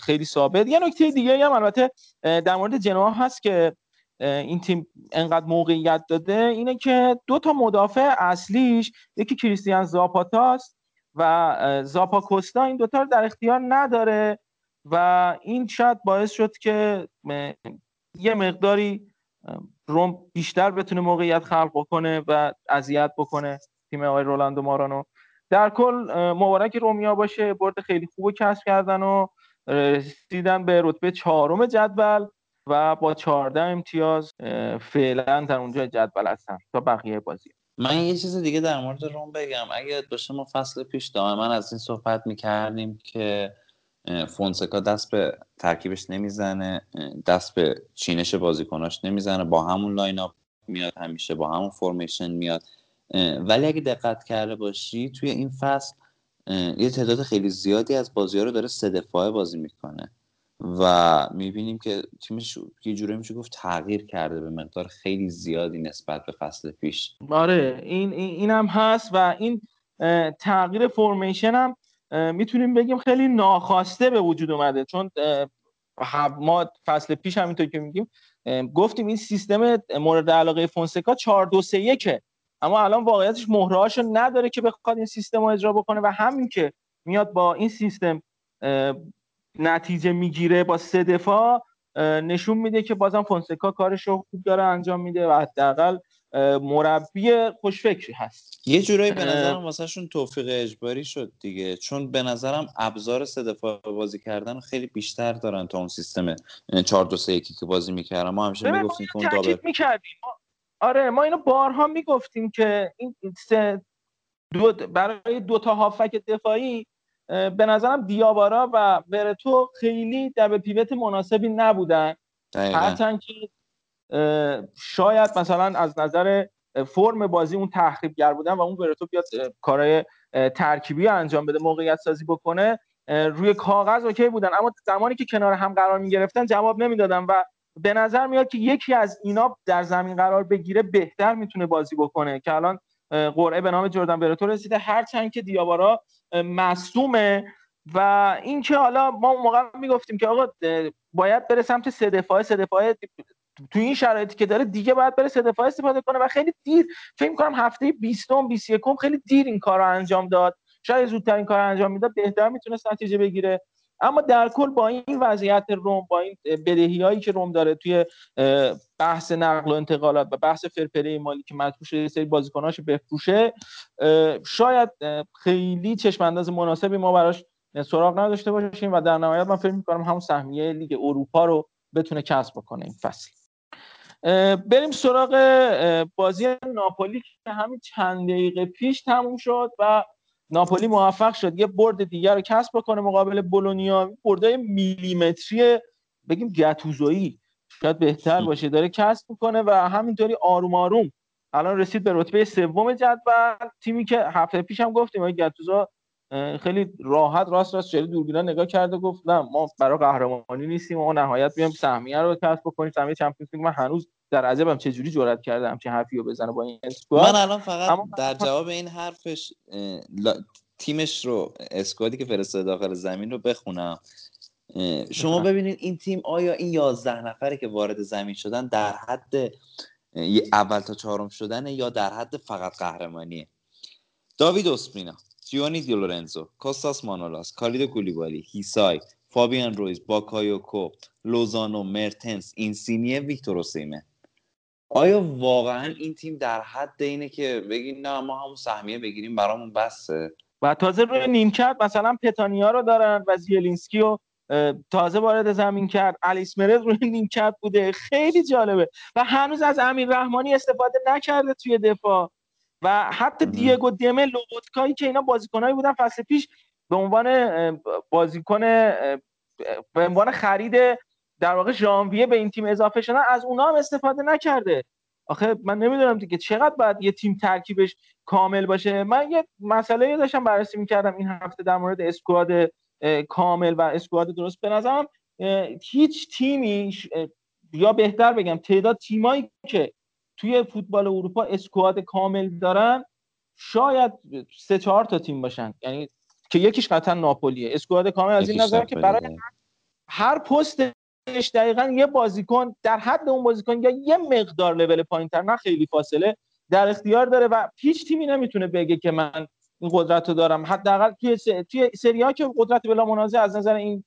خیلی ثابت. یه نکته دیگه هم البته در مورد جنوا هست که این تیم انقدر موقعیت داده اینه که دو تا مدافع اصلیش یکی کریستیان زاپاتاست و زاپا کوستا، این دوتا رو در اختیار نداره و این شاید باعث شد که یه مقداری روم بیشتر بتونه موقعیت خلق بکنه و اذیت بکنه تیم آقای رولاندو مارانو. در کل مبارک رومیا باشه، برد خیلی خوب کسب کردن و رسیدن به رتبه چهارم جدول و با چهارده امتیاز فعلا در اونجا جدول هستن تا بقیه بازی. من یه چیز دیگه در مورد روم بگم، اگه باشه ما فصل پیش دائما از این صحبت میکردیم که فونسکا دست به ترکیبش نمیزنه، دست به چینش بازیکناش نمیزنه، با همون لاین اپ میاد، همیشه با همون فرمیشن میاد، ولی اگه دقت کرده باشی توی این فصل یه تعداد خیلی زیادی از بازی‌ها رو داره سه دفاعه بازی میکنه و میبینیم که تیمش یه جوری میشه گفت تغییر کرده به مقدار خیلی زیادی نسبت به فصل پیش. آره این اینم هست و این تغییر فرمیشن هم میتونیم بگیم خیلی ناخواسته به وجود اومده، چون ما فصل پیش همینطور که میگیم گفتیم این سیستم مورد علاقه فونسکا چهار دو سه یک، اما الان واقعیتش مهرهاشو نداره که بخواد این سیستم رو اجرا بکنه و همین که میاد با این سیستم نتیجه میگیره با سه دفاع نشون میده که بازم فونسکا کارشو خوب داره انجام میده و حداقل مربی خوشفکری هست. یه جورایی به نظرم واسه شون توفیق اجباری شد دیگه، چون به نظرم ابزار سه دفاع بازی کردن خیلی بیشتر دارن تا اون سیستم چهار دو سه یک که بازی میکردن. ما همیشه میگفتیم که اون دابل آره ما اینو بارها میگفتیم که این سه دو برای دو تا هافک دفاعی به نظرم دیابارا و ورتو خیلی دبل پیوت مناسبی نبودن، هرچند که شاید مثلا از نظر فرم بازی اون تخریبگر بودن و اون ورتو بیاد کارهای ترکیبی انجام بده، موقعیت سازی بکنه، روی کاغذ اوکی بودن اما زمانی که کنار هم قرار میگرفتن جواب نمیدادن و به نظر میاد که یکی از اینا در زمین قرار بگیره بهتر میتونه بازی بکنه که الان قرعه به نام جردن ورتو رسیده، هرچند که دیابارا معصومه و این که حالا ما اون موقع میگفتیم که آقا باید بره سمت سه دفاعه سه دفاعه تو این شرایطی که داره دیگه باید بره سه دفاعه استفاده کنه و خیلی دیر فکر می‌کنم هفته بیستم بیست و یکم خیلی دیر این کارو انجام داد، شاید زودتر این کارو انجام میداد بهتر میتونه نتیجه بگیره. اما در کل با این وضعیت روم، با این بدهیایی که روم داره توی بحث نقل و انتقالات و بحث فرپلی مالی که مجبور شده سری بازیکناشو بفروشه، شاید خیلی چشم انداز مناسبی ما براش سراغ نداشته باشیم و در نهایت من فکر می‌کنم همون سهمیه لیگ اروپا رو بتونه کسب بکنه این فصل. بریم سراغ بازی ناپولی که همین چند دقیقه پیش تموم شد و ناپولی موفق شد یه برد دیگر رو کسب بکنه مقابل بولونیا. بردای میلیمتری بگیم گتوزویی شاید بهتر باشه داره کسب میکنه و همینطوری آروم آروم الان رسید به رتبه سوم جدول. تیمی که هفته پیش هم گفتیم آقای گتوزو خیلی راحت راست راست چهره دوربینا نگاه کرده گفت نه ما برای قهرمانی نیستیم، ما نهایت بیام سهمیه رو کسب بکنیم، سهمیه چمپیونز لیگ. من هنوز در عجبم چه جوری جرئت کرده همچین حرفی رو بزنه با این اسکواد. من الان فقط در جواب این حرفش تیمش رو اسکوادی که فرستاده داخل زمین رو بخونم. شما ببینید این تیم آیا این یازده نفری که وارد زمین شدن در حد اول تا چهارم شدن یا در حد فقط قهرمانیه؟ داوید اسپینا، جیوانی دی لورنزو، کاستاس مانولاس، کالیدو کولیبالی، هیسای، فابیان رویز، باکایوکو، لوزانو، مرتنس، اینسینیه، ویکتور اوسیمن. آیا واقعا این تیم در حد اینه که بگین نه ما همون سهمیه بگیریم برامون بسه؟ و تازه روی نیمکت مثلا پتانیا رو دارن و زیلینسکی رو تازه وارد زمین کرد، الیس مرز روی نیمکت بوده، خیلی جالبه. و هنوز از امین رحمانی استفاده نکرده توی دفاع و حتی دیگو دمه، لوبوتکایی که اینا بازیکنایی بودن فصل پیش به عنوان بازیکن به عنوان خرید در واقع ژانویه به این تیم اضافه شدن، از اونها هم استفاده نکرده. آخه من نمیدونم دیگه چقدر باید یه تیم ترکیبش کامل باشه. من یه مسئله داشتم بررسی می‌کردم این هفته در مورد اسکواد کامل و اسکواد درست. به نظرم هیچ تیمی، یا بهتر بگم تعداد تیمایی که توی فوتبال اروپا اسکواد کامل دارن شاید سه چهار تا تیم باشن، یعنی که یکیش قطعا ناپولیه. اسکواد کامل از این نظر که برای ده. هر پستش دقیقاً یه بازیکن در حد اون بازیکن یا یه مقدار لول پایین‌تر، نه خیلی فاصله، در اختیار داره و هیچ تیمی نمیتونه بگه که من این قدرت رو دارم. حداقل توی توی سری آ که قدرت بلا منازع از نظر این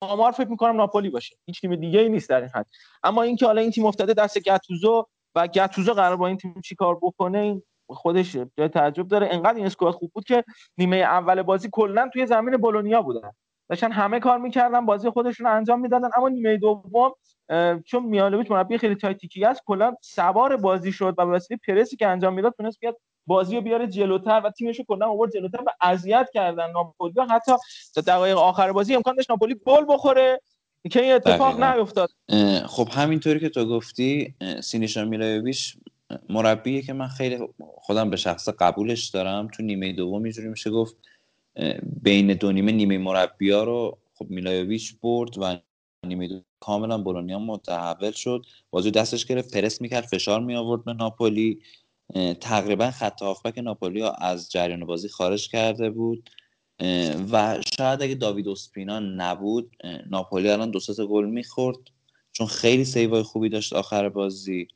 آمار فکر می‌کنم ناپولی باشه، هیچ تیم دیگه‌ای نیست در این حد. اما اینکه حالا این تیم افتاده دست گتوزو و گتوزو قرار با این تیم چیکار بکنه خودش جای تعجب داره. انقدر این اسکواد خوب بود که نیمه اول بازی کلاً توی زمین بولونیا بودن، داشتن همه کار می‌کردن، بازی خودشون رو انجام میدادن. اما نیمه دوم چون میالوویچ مربی خیلی تاکتیکی است کلاً سوار بازی شد و واسه پرسی که انجام میداد تونست بیاد بازی رو بیاره جلوتر و تیمش رو کلا آورد جلوتر و اذیت کردن ناپولی. حتی تا دقایق آخر بازی امکان داشت ناپولی گل بخوره که این اتفاق نیفتاد. خب همینطوری که تو گفتی سینیشان میلایویچ مربیه که من خیلی خودم به شخص قبولش دارم. تو نیمه دوم اینجوری میشه گفت بین دو نیمه نیمه مربی‌ها رو خب میلایویچ برد و نیمه دوم کاملا بولونیا متحول شد. بازی دستش گرفت، پرس میکرد، فشار میآورد به ناپولی. تقریبا خط هافبک ناپولی ها از جریان بازی خارج کرده بود و شاید اگه داوید اسپینا نبود ناپولی الان دو تا گل میخورد، چون خیلی سیوای خوبی داشت آخر بازی.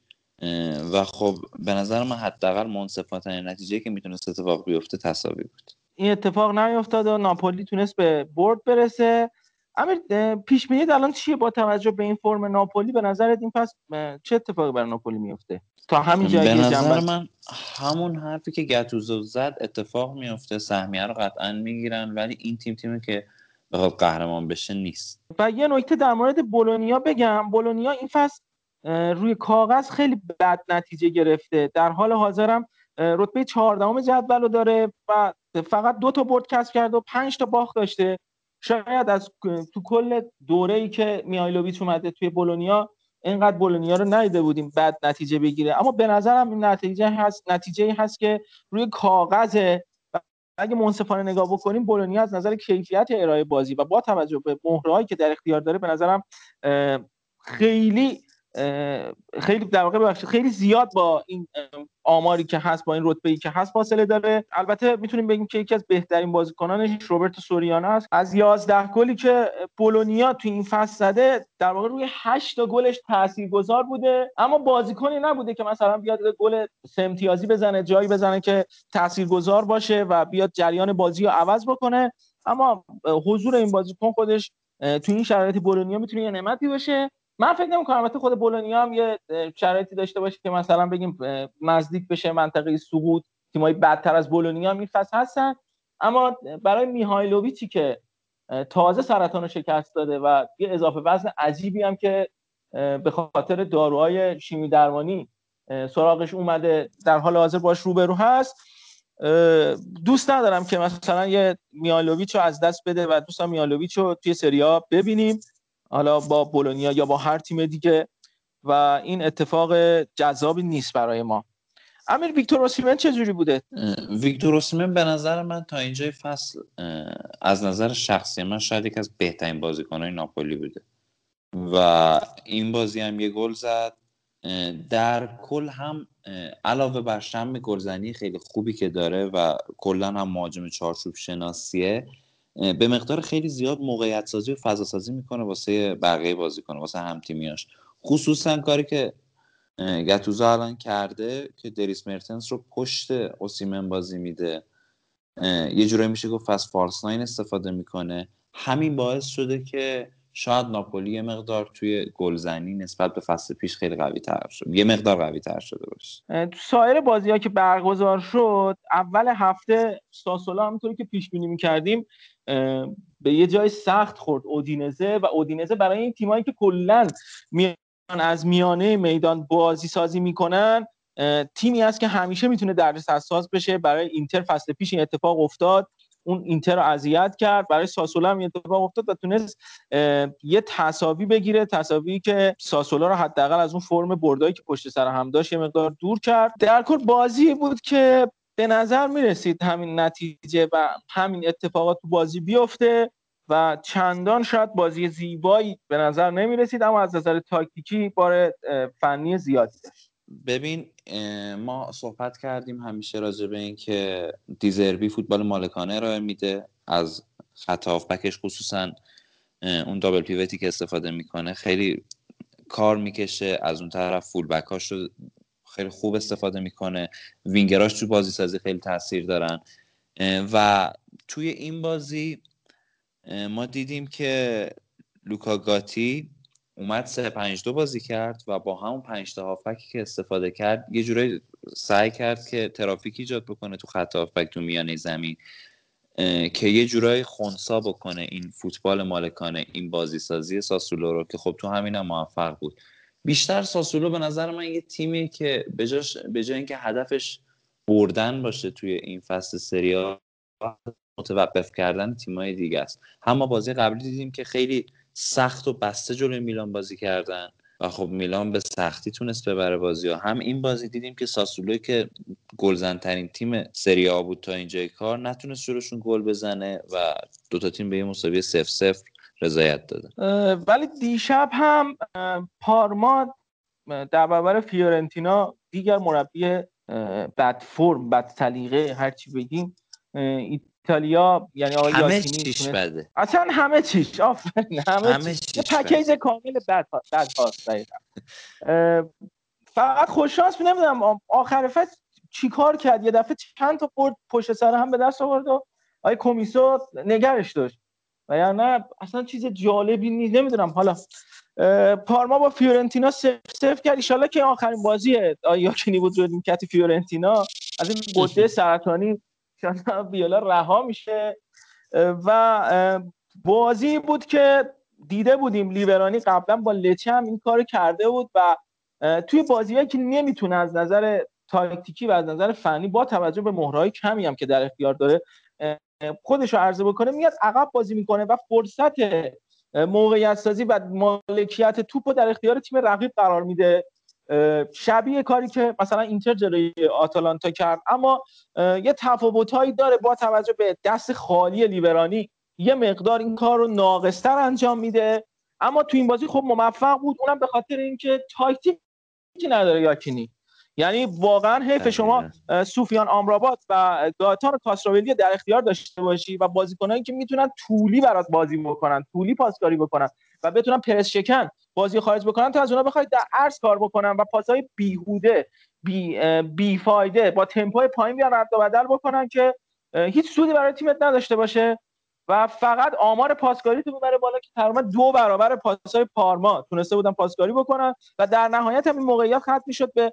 و خب به نظر من حداقل منصفانه نتیجه که میتونست اتفاق بیفته تساوی بود، این اتفاق نیفتاد و ناپولی تونست به برد برسه. امیر پیش بینی الان چیه با توجه به این فرم ناپولی؟ به نظرت این پس چه اتفاقی برای ناپولی میفته؟ تا همین جایی که به نظر من همون حرفی که گتوزو زد اتفاق میفته، سهمیه رو قطعا میگیرن، ولی این تیم تیمی که بخواد قهرمان بشه نیست. و یه نکته در مورد بولونیا بگم، بولونیا این فصل روی کاغذ خیلی بد نتیجه گرفته، در حال حاضرم رتبه چهاردهم جدول رو داره و فقط دو تا برد کسب کرده و پنج تا باخت داشته. شاید از تو کل دوره‌ای که میایلوویچ اومده توی بولونیا اینقدر بولونیا رو ندیده بودیم بعد نتیجه بگیره. اما به نظرم این نتیجه هست، نتیجه‌ای هست که روی کاغذه. اگه منصفانه نگاه بکنیم بولونیا از نظر کیفیت ارائه بازی و با توجه به مهرهایی که در اختیار داره به نظرم خیلی خیلی در واقع ببخشید خیلی زیاد با این آماری که هست، با این رتبه‌ای که هست فاصله داره. البته میتونیم بگیم که یکی از بهترین بازیکنانش روبرتو سوریانا است. از یازده گلی که بولونیا تو این فصل زده در واقع روی هشت تا گلش تاثیرگذار بوده، اما بازیکنی نبوده که مثلا بیاد گل سه امتیازی بزنه، جایی بزنه که تاثیرگذار باشه و بیاد جریان بازی رو عوض بکنه. اما حضور این بازیکن خودش تو این شرایط بولونیا میتونه یه نعمتی باشه. من فکر نمی‌کنم البته خود بولونیا هم یه شرایطی داشته باشه که مثلا بگیم نزدیک بشه منطقه سقوط، تیمای بدتر از بولونیا هم این فصل هستن. اما برای میهایلوویچی که تازه سرطانو شکست داده و یه اضافه وزن عجیبی هم که به خاطر داروهای شیمی درمانی سراغش اومده، در حال حاضر باش روبرو هست. دوست ندارم که مثلا یه میالوویچو از دست بده و دوستم میالوویچو توی سری آ ببینیم، حالا با بولونیا یا با هر تیم دیگه، و این اتفاق جذابی نیست برای ما. امیر، ویکتور اوسیمن چه جوری بوده؟ ویکتور اوسیمن به نظر من تا اینجای فصل از نظر شخصی من شاید یکی از بهترین بازیکن‌های ناپولی بوده و این بازی هم یه گل زد. در کل هم علاوه بر شم گلزنی خیلی خوبی که داره و کلا هم مهاجم چارچوب شناسیه، به مقدار خیلی زیاد موقعیت سازی و فضا سازی میکنه واسه بقیه بازیکن، واسه هم تیمیاش، خصوصا کاری که گاتوزو الان کرده که دریس مرتنس رو پشت اوسیمن بازی میده، یه جورایی میشه گفت از فالس ناین استفاده میکنه. همین باعث شده که شاید ناپولی یه مقدار توی گلزنی نسبت به فصل پیش خیلی قوی تر شد، یه مقدار قوی تر شده باشه. تو سایر بازی‌ها که برگزار شد، اول هفته ساسولا همونطوری که پیش بینی می‌کردیم به یه جای سخت خورد، اودینزه، و اودینزه برای این تیمایی که کلاً میان از میانه میدان بازی سازی می‌کنن، تیمی است که همیشه میتونه درس حساس بشه. برای اینتر فصل پیش این اتفاق افتاد، اون اینتر رو اذیت کرد، برای ساسولا هم اتفاق افتاد و تونست یه تساوی بگیره، تساویی که ساسولا رو حداقل از اون فرم بردایی که پشت سر هم داشت یه مقدار دور کرد. در کل بازی بود که به نظر میرسید همین نتیجه و همین اتفاقات تو بازی بیفته و چندان شاید بازی زیبایی به نظر نمیرسید، اما از نظر تاکتیکی بار فنی زیادی داشت. ببین، ما صحبت کردیم همیشه راجع به این که دیزربی فوتبال مالکانه ارائه میده، از خط هافبکش خصوصا اون دابل پیوتی که استفاده میکنه خیلی کار میکشه، از اون طرف فول بکاش رو خیلی خوب استفاده میکنه، وینگراش تو بازی سازی خیلی تاثیر دارن و توی این بازی ما دیدیم که لوکا گاتی اومد سه پنج دو بازی کرد و با همون پنج تا هافبکی که استفاده کرد یه جورایی سعی کرد که ترافیک ایجاد بکنه تو خط هافبک، تو میانه زمین، که یه جورایی خنثی بکنه این فوتبال مالکانه، این بازی سازی ساسولو رو، که خب تو همین هم موفق بود. بیشتر ساسولو به نظر من یه تیمی که به جاش به جای اینکه هدفش بردن باشه توی این فصل سری آ، متوقف کردن تیمای دیگه است. هم بازی قبلی دیدیم که خیلی سخت و بسته جلوی میلان بازی کردن و خب میلان به سختی تونست ببره بازی ها. هم این بازی دیدیم که ساسولو که گلزن‌ترین تیم سری آ بود تا اینجای کار نتونست جلوشون گل بزنه و دوتا تیم به یه مساوی صفر صفر رضایت دادن. ولی دیشب هم پارما در برابر فیورنتینا، دیگر مربی بد فرم، بد سلیقه، هر چی بگیم ایتالیا، یعنی آقای یاسینی تونه... اصلا همه چیش آفرین، همه, همه چیش یه پکیج کامل بد هاست. فقط خوششانس نمیدونم آخر فصل چی کار کرد، یه دفعه چند تا برد پشت سر هم به دست آورد و آقای کمیسو نگرش داشت و یا نه اصلا چیز جالبی نیست، نمیدونم. حالا پارما با فیورنتینا صفر صفر کرد، ایشالله که آخرین بازیه آقای یاسینی بود رو نیمکت فیورنتینا، از این بوده سرطانی شانا بیالا رها میشه. و بازی بود که دیده بودیم لیورانی قبلا با لچه هم این کار کرده بود و توی بازی‌هایی که نمیتونه از نظر تاکتیکی و از نظر فنی با توجه به مهرهای کمی هم که در اختیار داره خودش رو عرضه بکنه، میاد عقب بازی میکنه و فرصت موقعیت سازی و مالکیت توپ رو در اختیار تیم رقیب قرار میده، شبیه کاری که مثلا اینتر جلوی آتالانتا کرد. اما یه تفاوت‌هایی داره، با توجه به دست خالی لیورانی یه مقدار این کار رو ناقص‌تر انجام میده، اما تو این بازی خب موفق بود، اونم به خاطر اینکه تاکتیکی نداره یاکینی. یعنی واقعا حیف شما سوفیان آمرابات و گاتان کاستروویلی در اختیار داشته باشی و بازیکنایی که میتونن طولی برات بازی بکنن، طولی پاسکاری بکنن و بتونن پرس شکن بازی خارج بکنن، تا از اونا بخواید در عرض کار بکنن و پاسهای بیهوده، بی بیفایده، با تمپوی پایین بیان رد و بدل بکنن که هیچ سودی برای تیمت نداشته باشه و فقط آمار پاسکاری تو ببره بالا، که تقریبا دو برابر پاسهای پارما تونسته بودن پاسکاری بکنن و در نهایت هم این موقعیت ختم میشد به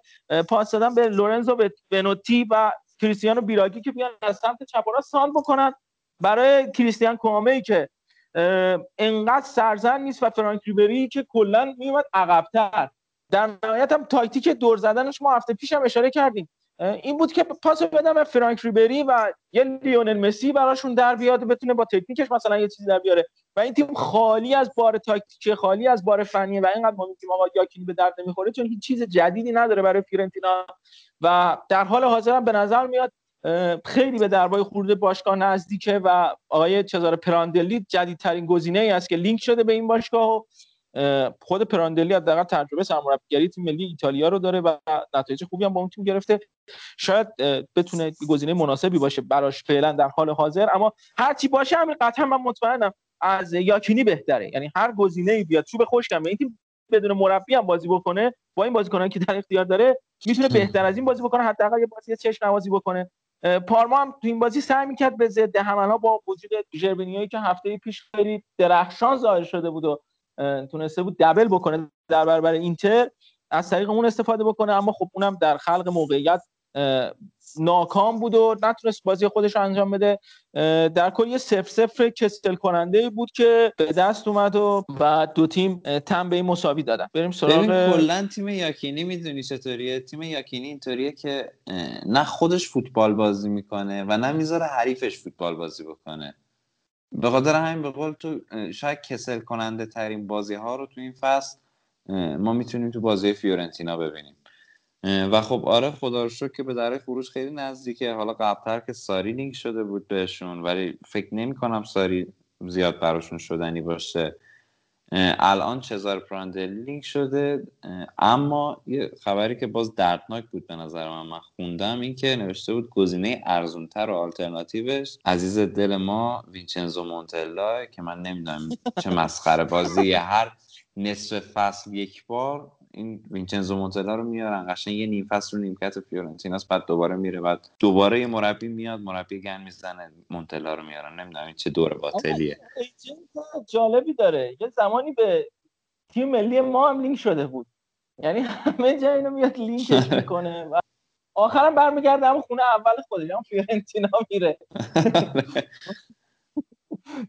پاس دادن به لورنزو بنونتو و کریستیانو بیراگی که بیان از سمت چپ و راست سانت بکنن برای کریستیان کوامه که انقدر سرزن نیست و فرانک ریبری که کلا میومد عقب‌تر. در نهایت هم تاکتیک دور زدنش ما هفته پیش هم اشاره کردیم این بود که پاس بدم به فرانک ریبری و یه لیونل مسی براشون در بیاد، بتونه با تکنیکش مثلا یه چیزی در بیاره و این تیم خالی از بار تاکتیکی، خالی از بار فنی و اینقدر ما میگیم آقا یاکینی به درد نمیخوره چون هیچ چیز جدیدی نداره برای فیورنتینا و در حال حاضر هم به نظر میاد خیلی به دربای خورده باشگاه نزدیکه و آقای چزار پراندلی جدیدترین گزینه‌ای است که لینک شده به این باشگاه و خود پراندلی حداقل تجربه سرمربیگری تیم ملی ایتالیا رو داره و نتایج خوبی هم با اون تیم گرفته، شاید بتونه گزینه مناسبی باشه براش فعلا در حال حاضر. اما هر چی باشه همین قطعا من مطمئنم از یاکینی بهتره، یعنی هر گزینه‌ای بیاد چوب خشکم این تیم بدون مربی هم بازی بکنه با این بازیکنایی که در اختیار داره میتونه بهتر از این بازی بکنه، حداقل یه بازی چشم نوازی بکنه. پارما هم تو این بازی سعی می‌کرد به ضد حمله‌ها با وجود ژربینیایی که هفته پیش خیلی درخشان ظاهر شده بود و تونسته بود دبل بکنه در برابر اینتر، از طریق اون استفاده بکنه، اما خب اونم در خلق موقعیت ناکام بود و نتونست بازی خودش رو انجام بده. در کل یه صفر صفر کسل کننده بود که به دست اومد و بعد دو تیم تم به این مساوی دادن. بریم سراغ ببین کلا تیم یاکینی میدونی چطوریه؟ تیم یاکینی اینطوریه که نه خودش فوتبال بازی میکنه و نه میذاره حریفش فوتبال بازی بکنه. به خاطر همین به قول تو شاید کسل کننده ترین بازی ها رو تو این فصل ما میتونیم تو بازی فیورنتینا ببینیم و خب آره خدا رو شکر که به درای خروج خیلی نزدیکه. حالا قبلتر که ساری لینک شده بود بهشون ولی فکر نمی کنم ساری زیاد براشون شدنی باشه. الان چزار پراندلی لینک شده، اما یه خبری که باز دردناک بود به نظر من من خوندم این که نوشته بود گزینه ارزونتر و آلترناتیوش عزیز دل ما وینچنزو مونتلا که من نمیدونم چه مسخره بازی هر نصف فصل یک بار این وینچنزو مونتلا رو میارن قشنگ یه نیم فصل رو نیمکت فیورنتیناست، بعد دوباره میره، بعد دوباره یه مربی میاد مربی گن میزنه مونتلا رو میارن. نمیدونم این چه دور باطلیه. ایجنت جالبی داره، یه زمانی به تیم ملی ما هم لینک شده بود، یعنی همه جا اینو میاد لینکش میکنه و آخرام برمیگرده اما خونه اول خودش هم فیورنتینا میره.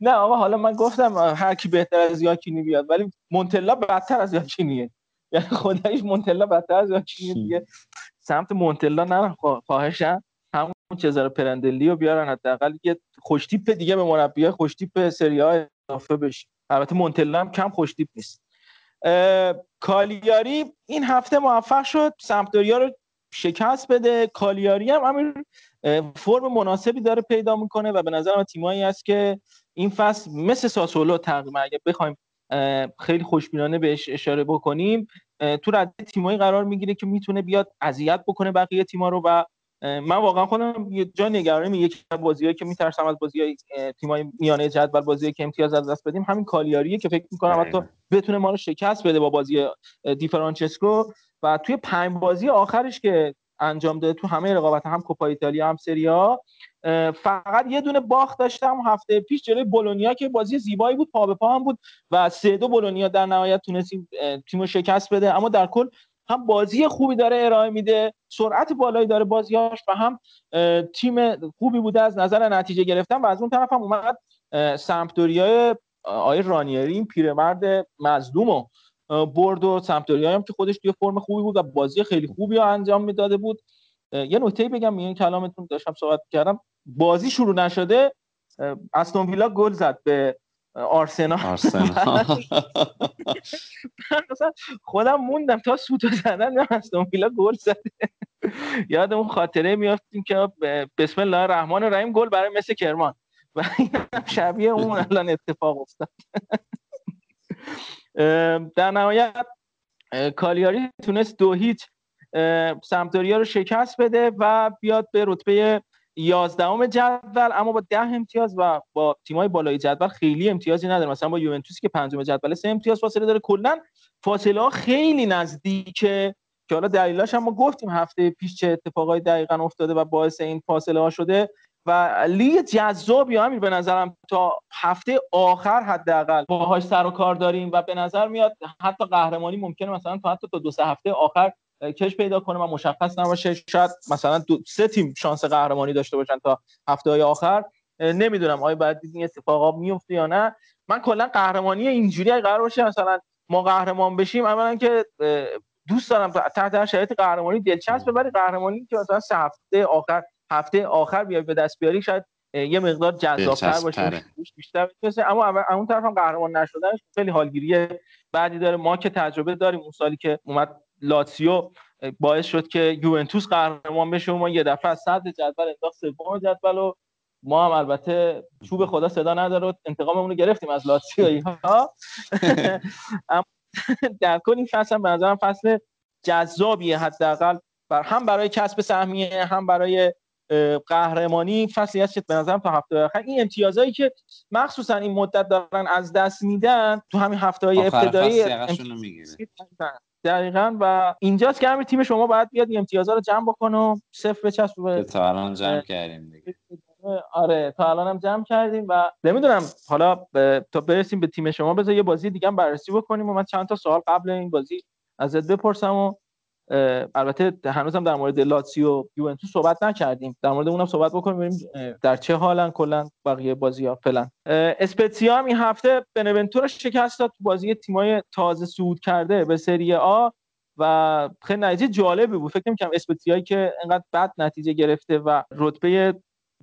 نه آقا حالا من گفتم هر کی بهتر از یاکینی بیاد ولی مونتلا بدتر از یاکینیه، یعنی خداییش مونتلا بدتر از یاکینی دیگه. سمت مونتلا نه خواهشم، همون چزار پراندلی رو بیارن حداقل یه خوشتیپ دیگه به مربیای خوشتیپ سری آ اضافه بشه. البته مونتلا هم کم خوشتیپ نیست. کالیاری این هفته موفق شد سمپدوریا رو شکست بده. کالیاری هم همین فرم مناسبی داره پیدا میکنه و به نظر من تیمایی است که این فصل مثل ساسولو تقریبا اگه بخوایم خیلی خوشبینانه بهش اشاره بکنیم تو رده تیمایی قرار میگیره که میتونه بیاد اذیت بکنه بقیه تیما رو و من واقعا خودم یه جا نگرانم یک بازیایی که میترسم از بازیای تیمای میانه جدول بازیایی که امتیاز از دست بدیم همین کالیاریه که فکر میکنم حتی بتونه ما رو شکست بده با بازی دی فرانچسکو و توی پنج بازی آخرش که انجام داده تو همه رقابت‌ها هم کوپا ایتالیا هم سری آ فقط یه دونه باخت داشتم هفته پیش جلوی بولونیا که بازی زیبایی بود، پا به پا هم بود و سه دو بولونیا در نهایت تونستیم تیمو شکست بده. اما در کل هم بازی خوبی داره ارائه میده، سرعت بالایی داره بازیاش و هم تیم خوبی بوده از نظر نتیجه گرفتن و از اون طرف هم اومد سمپدوریای آقای رانیری این پیرمرد مظلومو برد و سمپدوریا هم که خودش توی فرم خوبی بود و بازی خیلی خوبی رو انجام میداده بود. یه نکته بگم میگم کلامتون داشتم صحبت کردم بازی شروع نشده استون ویلا گل زد به آرسنال. آرسنال خودم موندم تا سوتو زدن استون ویلا گل زد. یادمون خاطره میافتیم که بسم الله الرحمن الرحیم گل برای مس کرمان و شبیه اون الان اتفاق افتاد. در نهایت کالیاری تونست دو هیچ سمپدوریا رو شکست بده و بیاد به رتبه یازدهم جدول، اما با ده امتیاز و با تیمای بالای جدول خیلی امتیازی نداره، مثلا با یوونتوس که پنجم جدول سه امتیاز فاصله داره. کلا فاصله ها خیلی نزدیکه که حالا دلیلاش هم ما گفتیم هفته پیش چه اتفاقای دقیقاً افتاده و باعث این فاصله ها شده و لیگ جذاب یا امیر به نظرم تا هفته آخر حداقل باهاش سر و کار داریم و به نظر میاد حتی قهرمانی ممکنه مثلا تا حتی تا دو سه هفته آخر کش پیدا کنه و مشخص نباشه، شاید مثلا دو سه تیم شانس قهرمانی داشته باشن تا هفته‌های آخر. نمیدونم آیا باید این اتفاقا میفته یا نه. من کلا قهرمانی اینجوری اگه قرار باشه مثلا ما قهرمان بشیم، اولا که دوست دارم تحت شرایط قهرمانی دلچسب ببری، قهرمانی که مثلا سه هفته آخر هفته آخر بیای به دست بیاری شاید یه مقدار جذاب‌تر باشه، بیشتر بشه. اما اما اون طرفم قهرمان نشدنش خیلی حالگیری بعدی داره. ما که تجربه داریم اون سالی که اومد لاتزیو باعث شد که یوونتوس قهرمان بشه، ما یه دفعه از صدر جدول انداخت سوم جدول و ما هم البته چوب خدا صدا نداره و انتقاممون رو گرفتیم از لاتزیوی‌ها. اما در کل این فصل به نظرم فصل جذابیه، حداقل بر هم برای کسب سهمیه هم برای قهرمانی فصلی هست که به نظرم تا هفته آخر این امتیازایی که مخصوصا این مدت دارن از دست میدن تو همین هفته‌های ابتدایی دقیقاً، و اینجاست که همین تیم شما باید بیاد امتیازا رو جمع بکنه و صفر بچسبه. تا الان جمع کردیم دیگه. آره تا الان هم جمع کردیم و نمیدونم حالا ب... تا برسیم به تیم شما بذار یه بازی دیگه هم بررسی بکنیم و من چند تا سوال قبل این بازی ازت بپرسم و البته هنوزم در مورد لاتزیو یوونتوس صحبت نکردیم، در مورد اونم صحبت بکنیم ببینیم در چه حالن کلا بقیه بازی‌ها فلان. اسپتزیا هم این هفته بنونتو رو شکست داد تو بازی تیمای تازه صعود کرده به سری آ و خیلی نتیجه جالبی بود. فکر می‌کنم اسپتزیایی که انقدر بد نتیجه گرفته و رتبه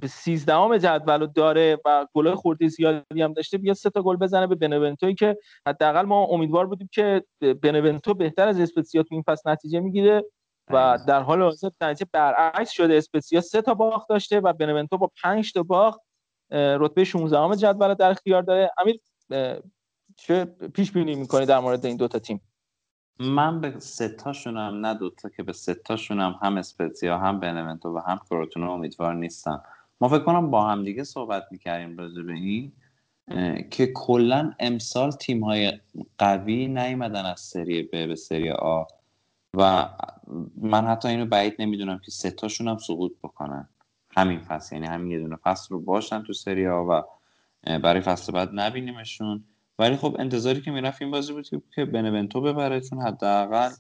سیزدهم جدول رو داره و گلای خورده زیادی هم داشته بیاد سه تا گل بزنه به بنونتوی که حداقل ما امیدوار بودیم که بنونتو بهتر از اسپتزیا تو این فصل نتیجه میگیره و در حال حاضر نتیجه برعکس شده. اسپتزیا سه تا باخت داشته و بنونتو با پنج تا باخت رتبه شانزدهم جدول رو در اختیار داره. امیر چه پیش بینی می‌کنی در مورد این دو تا تیم؟ من به سه تاشونم نه دو تا که به سه تاشونم هم اسپتزیا هم بنونتو و هم کروتون امیدوار نیستم. ما فکر کنم با هم دیگه صحبت می‌کردیم راجع به این که کلاً امسال تیم‌های قوی نیومدن از سری ب به سری آ و من حتی اینو بعید نمیدونم که سه تاشون هم سقوط بکنن همین فصل، یعنی همین یه دونه فصل رو باشن تو سری آ و برای فصل بعد نبینیمشون. ولی خب انتظاری که میرفت این بازی بود که بنونتو ببره، چون حداقل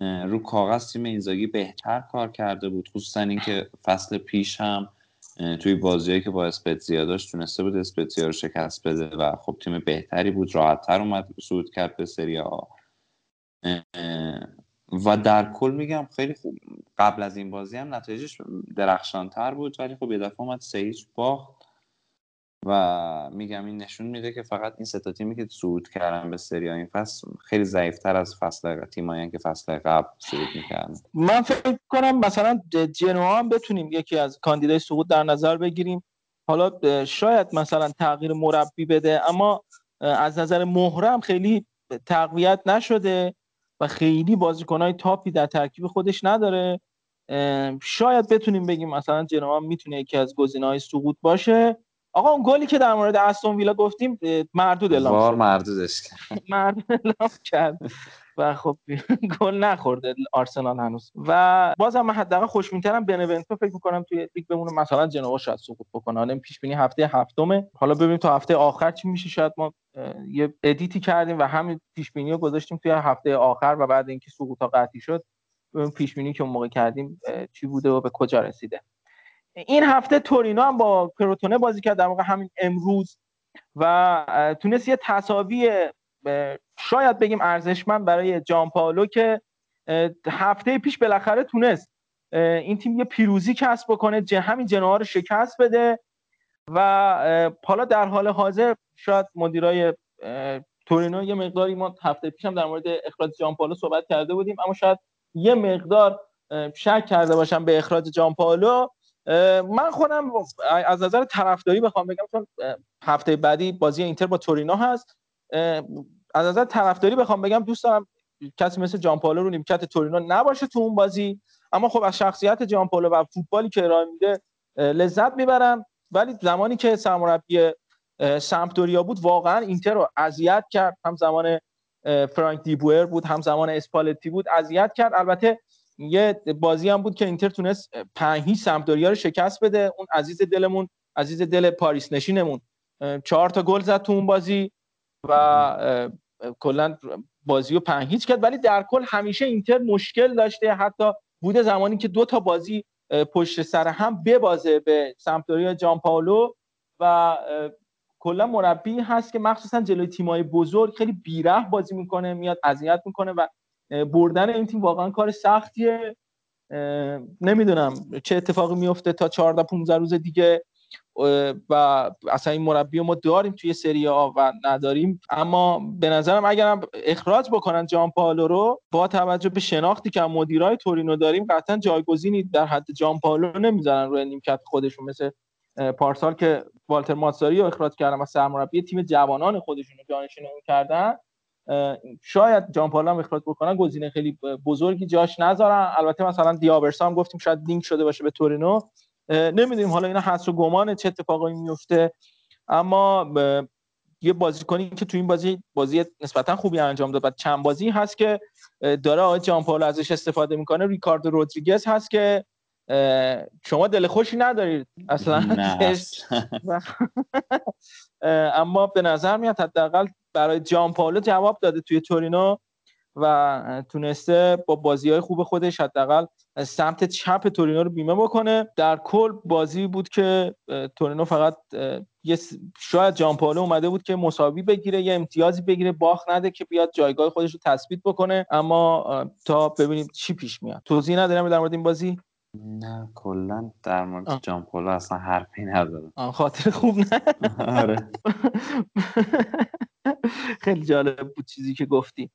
رو کاغذ تیم اینزاگی بهتر کار کرده بود، خصوصاً اینکه فصل پیش هم توی بازیایی که با اسپتزیا داشت تونسته بود اسپتزیا رو شکست بده و خب تیم بهتری بود، راحت‌تر اومد صعود کرد به سری آ و در کل میگم خیلی خوب. قبل از این بازی هم نتایجش درخشان‌تر بود ولی خب یه دفعه اومد سه هیچ باخت و میگم این نشون میده که فقط این سه تا تیمی که صعود کردن به سری آ این فصل خیلی ضعیف‌تر از فصل تیمایی که فصل قبل صعود می‌کردن. من فکر کنم مثلا جنوا هم بتونیم یکی از کاندیدای صعود در نظر بگیریم. حالا شاید مثلا تغییر مربی بده اما از نظر مهره هم خیلی تقویت نشده و خیلی بازیکن‌های تاپی در ترکیب خودش نداره. شاید بتونیم بگیم مثلا جنوا میتونه یکی از گزینه‌های سقوط باشه. آقا اون گلی که در مورد استون ویلا گفتیم مردود اعلام شد. وار مردودش کرد. مردود اعلام کرد و خب گل نخورد آرسنال هنوز. و بازم من حداقل خوشبین‌ترم بنونتو، فکر می‌کنم توی لیگ بمونه، مثلا جنوا شاید سقوط بکنه. الان پیش بینی هفته هفتمه. حالا ببینیم تا هفته آخر چی میشه. شاید ما یه ادیتی کردیم و همین پیش بینی رو گذاشتیم توی هفته آخر و بعد اینکه سقوط‌ها قطعی شد پیش بینی که اون موقع کردیم چی بوده و به کجا رسیده. این هفته تورینو هم با کروتونه بازی کرد در واقع همین امروز و تونست یه تساوی شاید بگیم ارزشمند برای جان پاولو که هفته پیش بالاخره تونست این تیم یه پیروزی کسب بکنه، همین جنوا رو شکست بده و حالا در حال حاضر شاید مدیرای تورینو یه مقداری، ما هفته پیش هم در مورد اخراج جان پاولو صحبت کرده بودیم، اما شاید یه مقدار شک کرده باشم به اخراج جان پاولو. من خودم از نظر طرفداری بخوام بگم، چون هفته بعدی بازی اینتر با تورینو هست، از نظر طرفداری بخوام بگم دوست دارم کسی مثل جان پاولو رو نیمکت تورینو نباشه تو اون بازی، اما خب از شخصیت جان پاولو و فوتبالی که ارائه میده لذت میبرم. ولی زمانی که سرمربی سامپدوریا بود واقعا اینتر رو اذیت کرد، هم زمان فرانک دی بوئر بود هم زمان اسپالتی بود، اذیت کرد. البته یه بازی هم بود که اینتر تونست پنج هیچ سامپدوریا رو شکست بده، اون عزیز دلمون، عزیز دل پاریس نشینمون چهار تا گل زد تو اون بازی و کلا بازیو پنج هیچ کرد. ولی در کل همیشه اینتر مشکل داشته، حتی بوده زمانی که دو تا بازی پشت سر هم ببازه به سامپدوریا جان پاولو و کلا مربی هست که مخصوصا جلوی تیمای بزرگ خیلی بی‌رحم بازی میکنه، میاد اذیت میکنه و بردن این تیم واقعا کار سختیه. نمیدونم چه اتفاقی میفته تا چهارده پانزده روز دیگه و اصلا این مربی ما داریم توی سری آ و نداریم، اما به نظرم اگرم اخراج بکنن جان پاولو رو با توجه به شناختی که مدیرای تورینو داریم قطعا جایگزینی در حد جان پاولو نمیذارن روی نیمکت خودشون، مثل پارسال که والتر ماتساری رو اخراج کردن و سرمربی تیم جوانان خودشون رو جانشین اون کردن. شاید جان پاولو هم اخراج بکنن گزینه خیلی بزرگی جاش نذارن. البته مثلا دیابرسا هم گفتیم شاید لینک شده باشه به تورینو، نمیدونیم حالا اینا حس و گمانه چه اتفاقایی میفته، اما ب... یه بازیکنی که تو این بازی بازی نسبتا خوبی انجام داد، بعد چند بازی هست که داره آقای جان پاولو ازش استفاده میکنه. ریکاردو رودریگز هست که شما دل خوشی ندارید اصلا اما به نظر میاد حداقل برای جان پاولو جواب داده توی تورینو و تونسته با بازی‌های خوب خودش حداقل سمت چپ تورینو رو بیمه بکنه. در کل بازی بود که تورینو فقط یه شاید جان پاولو اومده بود که مساوی بگیره، یه امتیازی بگیره، باخت نده که بیاد جایگاه خودش رو تثبیت بکنه، اما تا ببینیم چی پیش میاد. توضیحی ندارم در مورد این بازی؟ نه کلا در مورد آه. جان پاولو اصلا حرفی ندارم. خاطر خوب نه. آره. خیلی جالب بود چیزی که گفتی.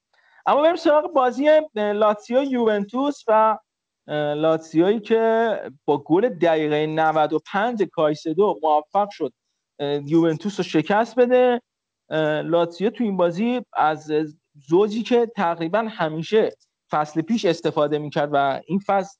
اما بریم سراغ بازی لاتسیو یوونتوس و لاتسیویی که با گل دقیقه نود و پنج کایسدو موفق شد یوونتوس رو شکست بده. لاتسیو تو این بازی از زوجی که تقریبا همیشه فصل پیش استفاده میکرد و این فصل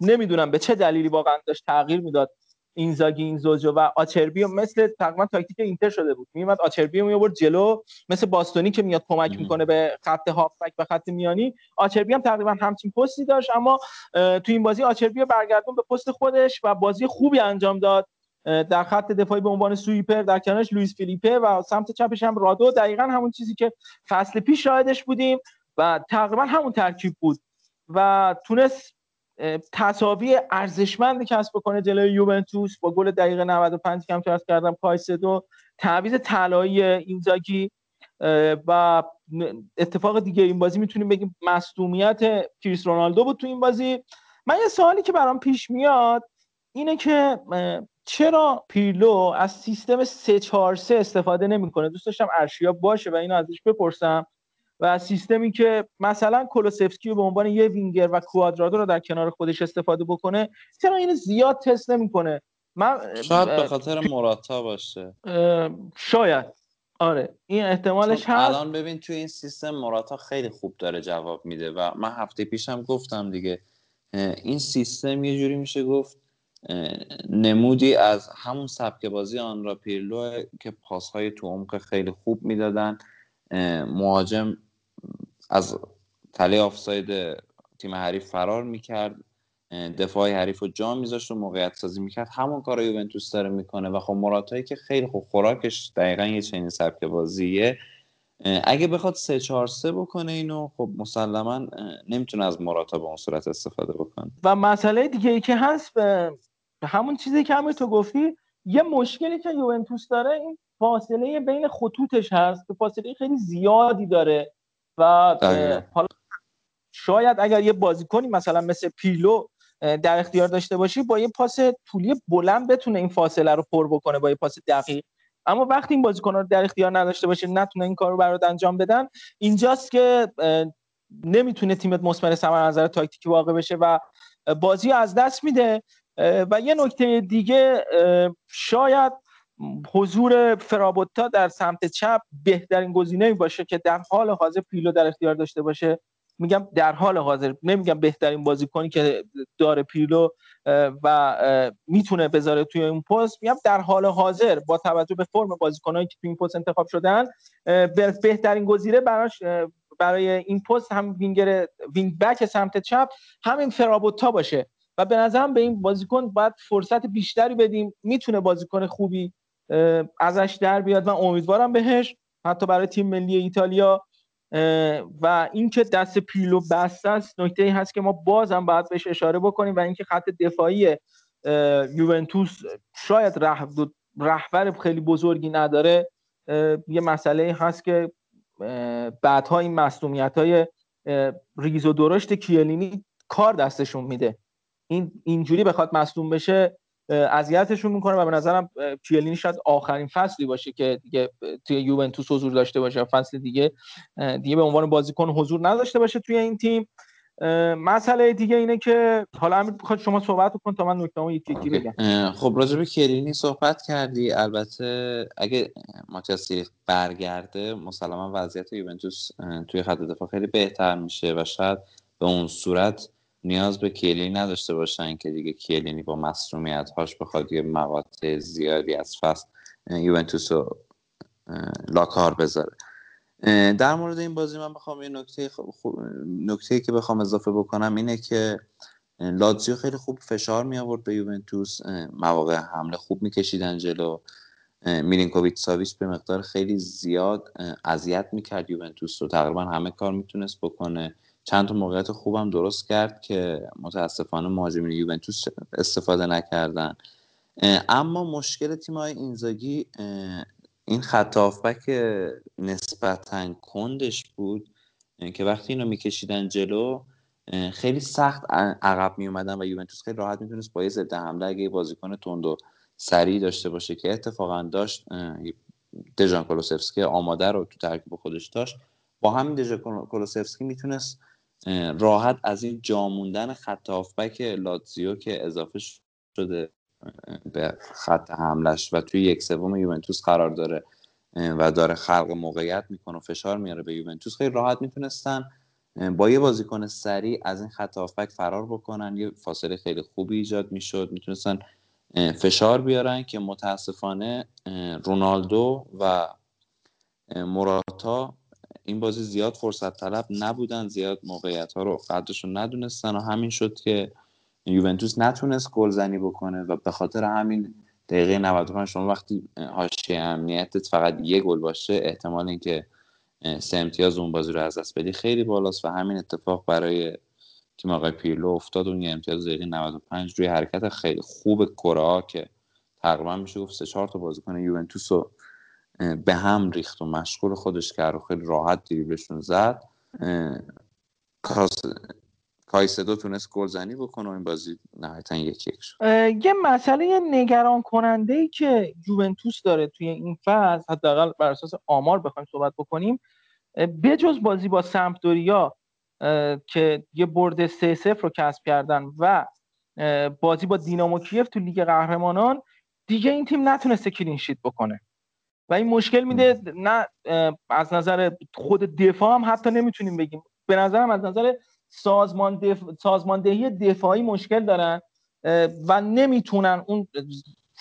نمیدونم به چه دلیلی واقعا داشت تغییر میداد اینزاگی این زوجو و آچربیو، مثل تقریبا تاکتیک اینتر شده بود، میومد آچربیو میآورد جلو مثل باستونی که میاد کمک میکنه به خط هافبک و خط میانی. آچربیو هم تقریبا همچین پستی داشت، اما تو این بازی آچربیو برگردون به پست خودش و بازی خوبی انجام داد در خط دفاعی به عنوان سویپر، در کنارش لوئیس فیلیپه و سمت چپش هم رادو، دقیقاً همون چیزی که فصل پیش شاهدش بودیم و تقریبا همون ترکیب بود و تونست تساوی ارزشمند کسب بکنه جلوی یوونتوس با گل دقیقه نود و پنج کم تراس کردم کایسدو، تعویض طلایی اینزاگی و اتفاق دیگه این بازی میتونیم بگیم مصدومیت کریس رونالدو بود تو این بازی. من یه سوالی که برام پیش میاد اینه که چرا پیرلو از سیستم سه چهار سه استفاده نمیکنه؟ دوست داشتم ارشیا باشه و اینو ازش بپرسم. و سیستمی که مثلا کولوسفسکی رو به عنوان یه وینگر و کوادرادو رو در کنار خودش استفاده بکنه چرا اینو زیاد تست نمی‌کنه؟ من شاید به خاطر مراتا باشه. شاید آره این احتمالش هست. الان ببین توی این سیستم مراتا خیلی خوب داره جواب میده و من هفته پیشم گفتم دیگه این سیستم یه جوری میشه گفت نمودی از همون سبک بازی آنرا پیرلو که پاس‌های تو عمق خیلی خوب میدادن، مهاجم از تله آفساید تیم حریف فرار میکرد، دفاع حریف رو جا میذاشت و موقعیت سازی میکرد. همون کار رو یوونتوس داره میکنه و خب مراتایی که خیلی خوب خوراکش دقیقا یه چنین سبک بازیه، اگه بخواد سه چهار سه بکنه اینو خب مسلما نمیتونه از مراتا به اون صورت استفاده بکنه. و مسئله دیگه ای که هست همون چیزی که هم تو گفتی، یه مشکلی که یوونتوس داره این فاصله بین خطوطش هست که فاصله خیلی زیادی داره و حالا شاید اگر یه بازیکنی مثلا مثل پیلو در اختیار داشته باشی با یه پاس طولی بلند بتونه این فاصله رو پر بکنه با یه پاس دقیق، اما وقتی این بازیکن‌ها رو در اختیار نداشته باشی نتونه این کار رو برات انجام بدن، اینجاست که نمیتونه تیمت مثمر ثمر از نظر تاکتیکی واقع بشه و بازی از دست میده. و یه نکته دیگه شاید حضور فرابوتا در سمت چپ بهترین گزینه‌ای باشه که در حال حاضر پیلو در اختیار داشته باشه. میگم در حال حاضر، نمیگم بهترین بازیکنی که داره پیلو و میتونه بذاره توی این پست، میگم در حال حاضر با توجه به فرم بازیکنایی که توی این پست انتخاب شدن بهترین گزینه براش برای این پست هم وینگر وینگ بک سمت چپ همین فرابوتا باشه و به نظرم به این بازیکن باید فرصت بیشتری بدیم. میتونه بازیکن خوبی ازش در بیاد، من امیدوارم بهش حتی برای تیم ملی ایتالیا. و اینکه دست پیلو بسته است نکته‌ای هست که ما بازم باید بهش اشاره بکنیم و اینکه خط دفاعی یوونتوس شاید رحم رهبر خیلی بزرگی نداره، یه مسئله هست که بعدها این مصدومیت‌های ریز و درشت کیلینی کار دستشون میده. این اینجوری بخواد مصدوم بشه اذیتشون میکنه و به نظرم کیلینی شاید آخرین فصلی باشه که دیگه توی یوونتوس حضور داشته باشه، فصل دیگه دیگه به عنوان بازیکن حضور نداشته باشه توی این تیم. مسئله دیگه اینه که حالا امید بخواد شما صحبت کن تا من نکته‌مو یکی یکی بگم. خب راجع به کیلینی صحبت کردی، البته اگه مانچستر برگرده مسلما وضعیت یوونتوس توی خط دفاع خیلی بهتر میشه و شاید به اون صورت نیاز به کیلینی نداشته باشن که دیگه کیلینی با مسئولیت‌هاش بخواد یه مقاطع زیادی از فصل یوونتوس رو لاکار بذاره. در مورد این بازی من بخوام یه نکته خوب... نکته‌ای که بخوام اضافه بکنم اینه که لاتزیو خیلی خوب فشار می آورد به یوونتوس، مواقع حمله خوب می‌کشیدن جلو، میلینکوویچ ساویچ به مقدار خیلی زیاد اذیت می‌کرد یوونتوس رو، تقریبا همه کار میتونست بکنه، چند تا موقعیت خوبم درست کرد که متاسفانه مهاجمین یوونتوس استفاده نکردن. اما مشکل تیم‌های اینزاگی این خط هافبک نسبتاً کندش بود که وقتی اینو میکشیدن جلو خیلی سخت عقب میومدن و یوونتوس خیلی راحت میتونست با یه ضد حمله اگه بازیکن تند و سریع داشته باشه که اتفاقاً داشت دژان کولوسفسکی آماده رو تو ترکیب خودش داشت، با همین دژان کولوسفسکی میتونست راحت از این جا موندن خط هافبک لاتزیو که اضافه شده به خط حملش و توی یک سوم یوونتوس قرار داره و داره خلق موقعیت میکنه و فشار میاره به یوونتوس، خیلی راحت میتونستن با یه بازیکن سریع از این خط هافبک فرار بکنن، یه فاصله خیلی خوبی ایجاد میشد، میتونستن فشار بیارن که متاسفانه رونالدو و موراتا این بازی زیاد فرصت طلب نبودن، زیاد موقعیت ها رو قدرشون ندونستن و همین شد که یوونتوس نتونست گلزنی بکنه و به خاطر همین دقیقه نود و پنج شما وقتی حاشیه امنیتت فقط یک گل باشه احتمال اینکه سه امتیاز اون بازی رو از دست بدی خیلی بالاست و همین اتفاق برای تیم آقای پیرلو افتاد. اون یه امتیاز دقیقه نود و پنج روی حرکت خیلی خوب کره‌ها که تقریبا میشه گفت سه چهار تا بازیکن یوونتوس رو به هم ریخت و مشغول خودش کرد و خیلی راحت دریبلشون زد، کایسدو تونست گلزنی بکنه و این بازی نهایتاً یک یک شد. یه مسئله نگران کننده‌ای که یوونتوس داره توی این فاز، حداقل بر اساس آمار بخوایم صحبت بکنیم، بجز بازی با سمپدوریا که یه برد سه صفر رو کسب کردن و بازی با دینامو کیف تو لیگ قهرمانان، دیگه این تیم نتونسته کلین شیت بکنه و این مشکل میده. نه از نظر خود دفاع هم حتی نمیتونیم بگیم، به نظرم از نظر سازمان دف... سازماندهی دفاعی مشکل دارن و نمیتونن اون،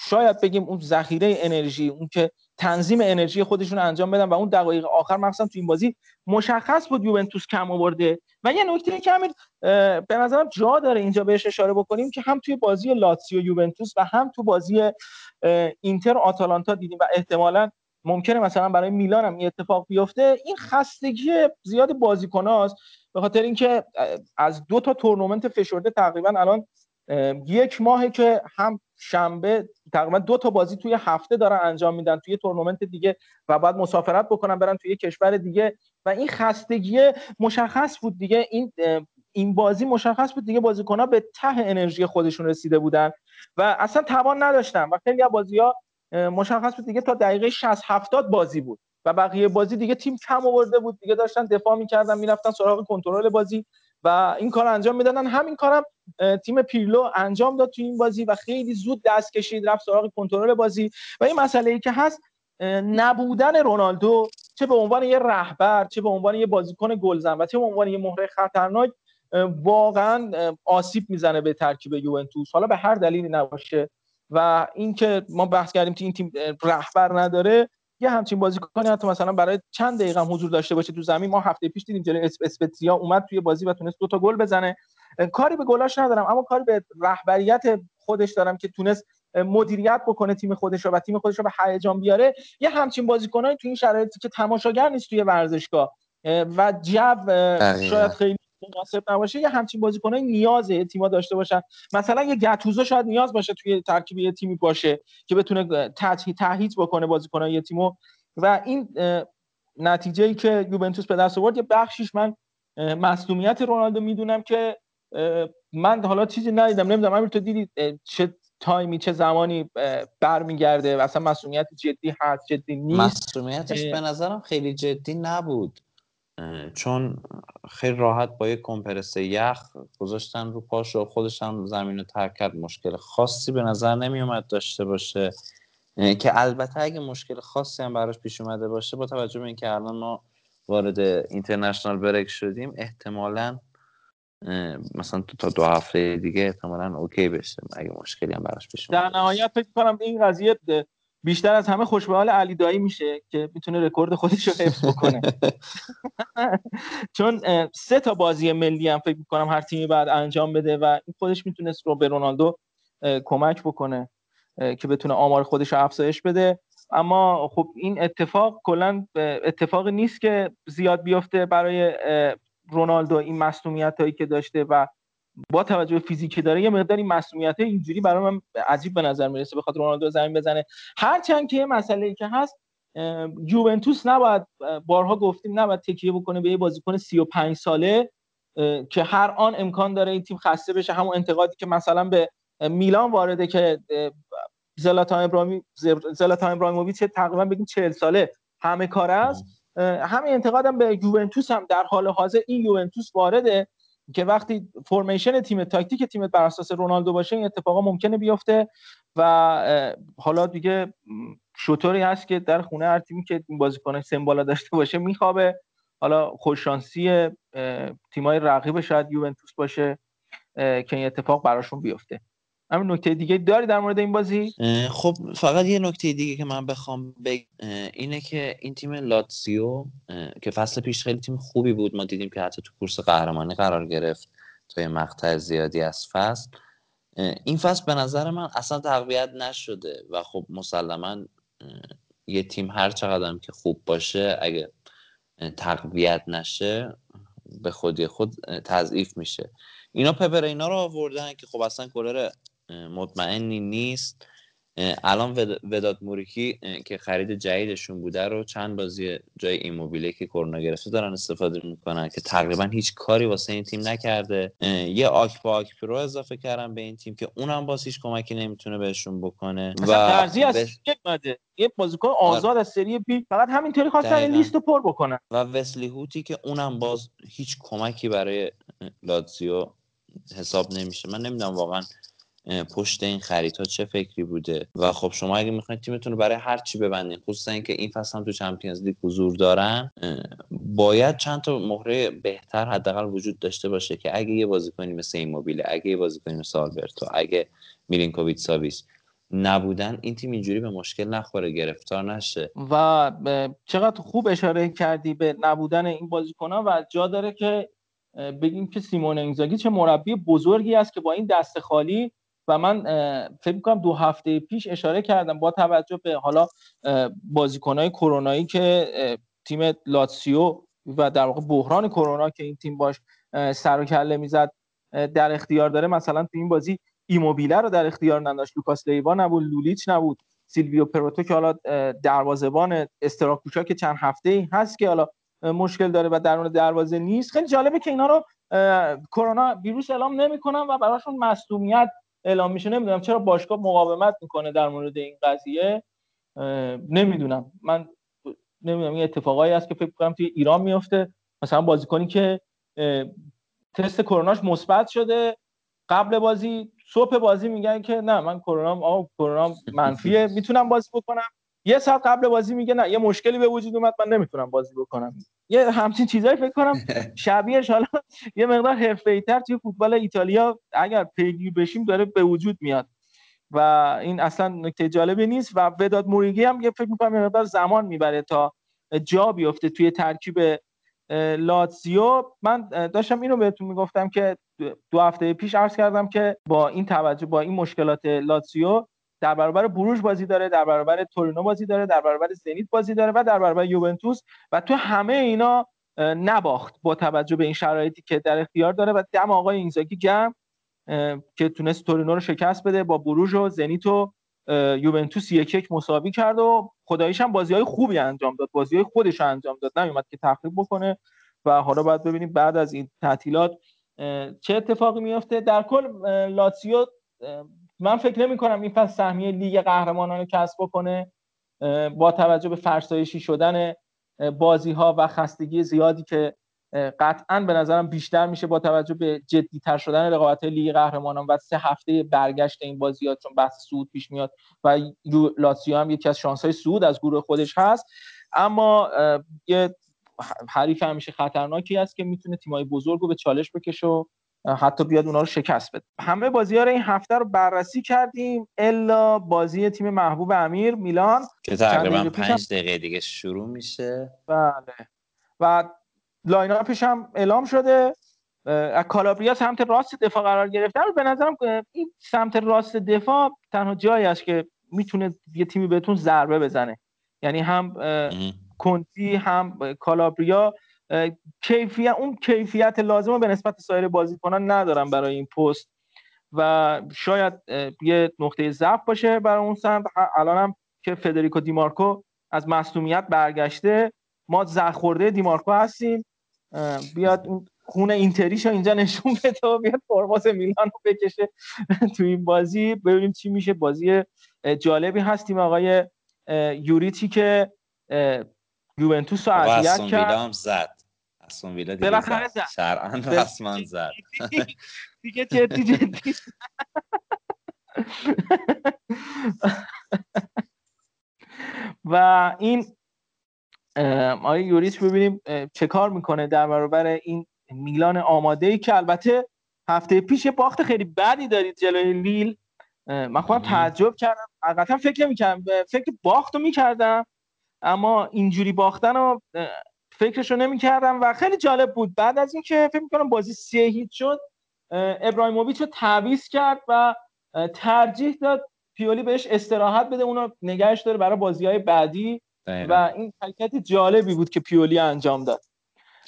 شاید بگیم اون ذخیره انرژی، اون که تنظیم انرژی خودشون انجام بدن و اون دقایق آخر مثلا تو این بازی مشخص بود یوونتوس کم آورده. و یه نکته که همین به نظرم جا داره اینجا بهش اشاره بکنیم که هم توی بازی لاتزیو یوونتوس و هم تو بازی اینتر آتالانتا دیدیم و احتمالاً ممکنه مثلا برای میلان هم این اتفاق بیفته، این خستگی زیاد بازیکناست به خاطر اینکه از دو تا تورنمنت فشرده تقریبا الان یک ماهه که هم شنبه تقریبا دو تا بازی توی هفته دارن انجام میدن توی تورنمنت دیگه و بعد مسافرت بکنن برن توی کشور دیگه و این خستگی مشخص بود دیگه، این این بازی مشخص بود دیگه، بازیکن‌ها به ته انرژی خودشون رسیده بودن و اصلا توان نداشتن و خیلی از بازی‌ها مشخص بود دیگه تا دقیقه شصت هفتاد بازی بود و بقیه بازی دیگه تیم کم آورده بود دیگه، داشتن دفاع می‌کردن می‌رفتن سراغ کنترل بازی و این کارو انجام میدادن. همین کارم تیم پیرلو انجام داد توی این بازی و خیلی زود دست کشید رفت سراغ کنترل بازی. و این مسئله‌ای که هست نبودن رونالدو، چه به عنوان یه رهبر، چه به عنوان یه بازیکن گلزن و چه به عنوان یه مهره خطرناک، واقعا آسیب میزنه به ترکیب یوونتوس، حالا به هر دلیلی نباشه. و اینکه ما بحث کردیم که این تیم رهبر نداره، یه همچین بازیکنی حتی مثلا برای چند دقیقه هم حضور داشته باشه تو زمین، ما هفته پیش دیدیم جلوی اسپتزیا اومد توی بازی و تونست دو تا گل بزنه. کاری به گلاش ندارم، اما کاری به رهبریت خودش دارم که تونست مدیریت بکنه تیم خودش رو و تیم خودش رو به هیجان بیاره. یه همچین بازیکنایی تو این شرایطی که تماشاگر نیست توی ورزشگاه و جو شاید خیلی مناسب نباشه یه همچین بازیکنای نیازه تیم‌ها داشته باشن. مثلا یه گتوزو شاید نیاز باشه توی ترکیب یه تیمی باشه که بتونه تأهیت بکنه بازیکنای تیمو. و این نتیجه‌ای که یوونتوس به دست آورد یه بخشیش من مصدومیت رونالدو میدونم که من حالا چیزی ندیدم، نمیدونم امیر تو دیدی چه تایمی چه زمانی برمیگرده و اصلا مصدومیت جدی هست جدی نیست؟ مصدومیتش به نظرم خیلی جدی نبود، چون خیلی راحت با یک کمپرس یخ گذاشتن رو پاش و خودش هم زمین رو ترک کرد. مشکل خاصی به نظر نمی اومد داشته باشه، که البته اگه مشکل خاصی هم براش پیش اومده باشه با توجه به اینکه الان ما وارد اینترنشنال بریک شدیم احتمالاً مثلا تو تا دو هفته دیگه احتمالاً اوکی بشه اگه مشکلی هم براش پیش اومده. در نهایت فکر کنم این قضیه بیشتر از همه خوش به حال علی دایی میشه که میتونه رکورد خودش رو حفظ بکنه، چون سه تا بازی ملی هم فکر میکنم هر تیمی بعد انجام بده و این خودش میتونست رو به رونالدو کمک بکنه که بتونه آمار خودش رو افزایش بده. اما خب این اتفاق کلا اتفاقی نیست که زیاد بیفته برای رونالدو، این مصونیتایی که داشته و با توجه به فیزیکی داره یه مقداری مسئولیت اینجوری برای من عجیب به نظر میرسه بخواد رونالدو زمین بزنه. هرچند که مسئله‌ای که هست یوونتوس نباید، بارها گفتیم نباید تکیه بکنه به یه بازیکن سی و پنج ساله که هر آن امکان داره این تیم خسته بشه. همون انتقادی که مثلا به میلان وارده که زلاتان ابراهیمی زلاتان ابراهیموویچ تقریبا بگیم چهل ساله همه کار است، همین انتقادم به یوونتوس هم در حال حاضر این یوونتوس وارده که وقتی فرمیشن تیم تاکتیک تیمت بر اساس رونالدو باشه این اتفاقا ممکنه بیفته. و حالا دیگه شطوری هست که در خونه هر تیمی که بازیکنش سمبالا داشته باشه میخوابه. حالا خوششانسی تیمای رقیب شاید یوونتوس باشه که این اتفاق براشون بیفته. همین نکته دیگه داری در مورد این بازی؟ خب فقط یه نکته دیگه که من بخوام بگم اینه که این تیم لاتسیو که فصل پیش خیلی تیم خوبی بود، ما دیدیم که حتی تو کورس قهرمانی قرار گرفت تو یه مقطع زیادی از فصل، این فصل به نظر من اصلا تقویت نشده و خب مسلماً یه تیم هر چقدر که خوب باشه اگه تقویت نشه به خودی خود تضعیف میشه. اینا پپرینا رو آوردن که خب اصلا کولر مطمئنی نیست. الان وداد موریکی که خرید جدیدشون بوده رو چند بازی جای ایموبیله که کرونا گرفته دارن استفاده میکنن که تقریبا هیچ کاری واسه این تیم نکرده. یه آکپا آکپرو اضافه کردن به این تیم که اونم باز هیچ کمکی نمیتونه بهشون بکنه و ترجیح از چک بده یه بازیکن آزاد از سری بی فقط همینطوری خواستن این لیستو پر بکنن و وسلی هوتی که اونم باز هیچ کمکی برای لاتزیو حساب نمیشه. من نمیدونم واقعا پشت این خریدها چه فکری بوده و خب شما اگه میخواید تیمتون رو برای هر چی ببندین، خصوصا اینکه این فصل هم تو چمپیونز لیگ حضور دارن، باید چند تا مهره بهتر حداقل وجود داشته باشه که اگه یه بازیکنی مثل ایموبیله، اگه یه بازیکنی مثل آلبرتو، اگه میلینکوویچ ساویچ نبودن این تیم اینجوری به مشکل نخوره، گرفتار نشه. و چقدر خوب اشاره کردی به نبودن این بازیکن‌ها و جا داره که بگیم که سیمون اینزاگی چه مربی بزرگی است که با این دست خالی و من فکر می‌کنم دو هفته پیش اشاره کردم با توجه به حالا بازیکن‌های کرونایی که تیم لاتسیو و در واقع بحران کرونا که این تیم باش سر و کله میزد در اختیار داره، مثلا تو این بازی ایموبیله رو در اختیار نداشت، لوکاس لیوا نبود، لولیچ نبود، سیلویو پروتو که حالا دروازه‌بان استراکوچا که چند هفته‌ای هست که حالا مشکل داره و درون دروازه نیست. خیلی جالبه که اینا رو کرونا ویروس اعلام نمی‌کنن و براشون مصدومیت اعلام میشه. نمیدونم چرا باشگاه مقاومت میکنه در مورد این قضیه، نمیدونم من نمیدونم این اتفاقایی هست که فکر کنم توی ایران میفته. مثلا بازیکنی که تست کروناش مثبت شده قبل بازی صبح بازی میگن که نه من کرونام آقا کرونام منفیه میتونم بازی بکنم، یه ساعت قبل بازی میگه نه یه مشکلی به وجود اومد من نمیتونم بازی بکنم. یه همچین چیزایی فکر کنم شبیهش حالا یه مقدار حرفه‌ای‌تر توی فوتبال ایتالیا اگر پیگیر بشیم داره به وجود میاد و این اصلا نکته جالبی نیست. و وداد موریگی هم یه فکر می‌کنم یه مقدار زمان میبره تا جا بیفته توی ترکیب لاتزیو. من داشتم اینو بهتون میگفتم که دو هفته پیش عرض کردم که با این توجه با این مشکلات لاتزیو در برابر بروژ بازی داره، در برابر تورینو بازی داره، در برابر زنیت بازی داره و در برابر یوونتوس و تو همه اینا نباخت با توجه به این شرایطی که در اختیار داره و دم آقای اینزاگی گرم که تونست تورینو رو شکست بده، با بروژ و زنیت و یوونتوس یک یک مساوی کرد و خداییش هم بازی‌های خوبی انجام داد، بازی‌های خودش رو انجام داد، نیومد که تخریب بکنه و حالا باید ببینیم بعد از این تعطیلات چه اتفاقی میفته. در کل لاتزیو من فکر نمی‌کنم این فصل سهمیه لیگ قهرمانان رو کسب بکنه با توجه به فرسایشی شدن بازی‌ها و خستگی زیادی که قطعاً به نظرم بیشتر میشه با توجه به جدی‌تر شدن رقابت‌های لیگ قهرمانان و سه هفته برگشت این بازی‌ها، چون بحث صعود پیش میاد و لاتزیو هم یکی از شانس‌های صعود از گروه خودش هست. اما یه حریف همیشه خطرناکی است که میتونه تیم‌های بزرگ رو به چالش بکشه و حتی بیاد اونا رو شکست بده. همه بازی‌ها رو این هفته رو بررسی کردیم الا بازی تیم محبوب امیر، میلان، که تقریباً پنج دقیقه دیگه شروع میشه. بله. و لایناپش هم اعلام شده. کالابریا سمت راست دفاع قرار گرفته. به نظرم این سمت راست دفاع تنها جایی است که میتونه یه تیمی بهتون ضربه بزنه. یعنی هم کنتی هم کالابریا کیفیت اون کیفیت لازم به نسبت سایر بازیکنان ندارن برای این پست و شاید یه نقطه ضعف باشه برای اون سمت. الانم که فدریکو دیمارکو از مصدومیت برگشته، ما زخورده دیمارکو هستیم، بیاد خون اینتریشو اینجا نشون بده و بیاد پرواز میلان رو بکشه تو این بازی. ببینیم چی میشه. بازی جالبی هستیم آقای یوریتی که یوونتوس رو اذیت کرد، استون ویلا زد، استون ویلا دیگه شرعاً رسماً زد دیگه، جدی جدی و این آقای یوریت ببینیم چه کار میکنه در برابر این میلان آماده‌ای که البته هفته پیش باخت خیلی بدی دارید جلوی لیل. من خودم تعجب کردم، حقیقتا فکر نمی‌کردم، فکر باختو میکردم اما اینجوری باختن رو فکرشو نمی‌کردم و خیلی جالب بود. بعد از اینکه فکر می‌کنم بازی سه هیچ شد، ابراهیموویچ رو تعویض کرد و ترجیح داد پیولی بهش استراحت بده، اونو نگهش داره برای بازی‌های بعدی داید. و این حرکت جالبی بود که پیولی انجام داد.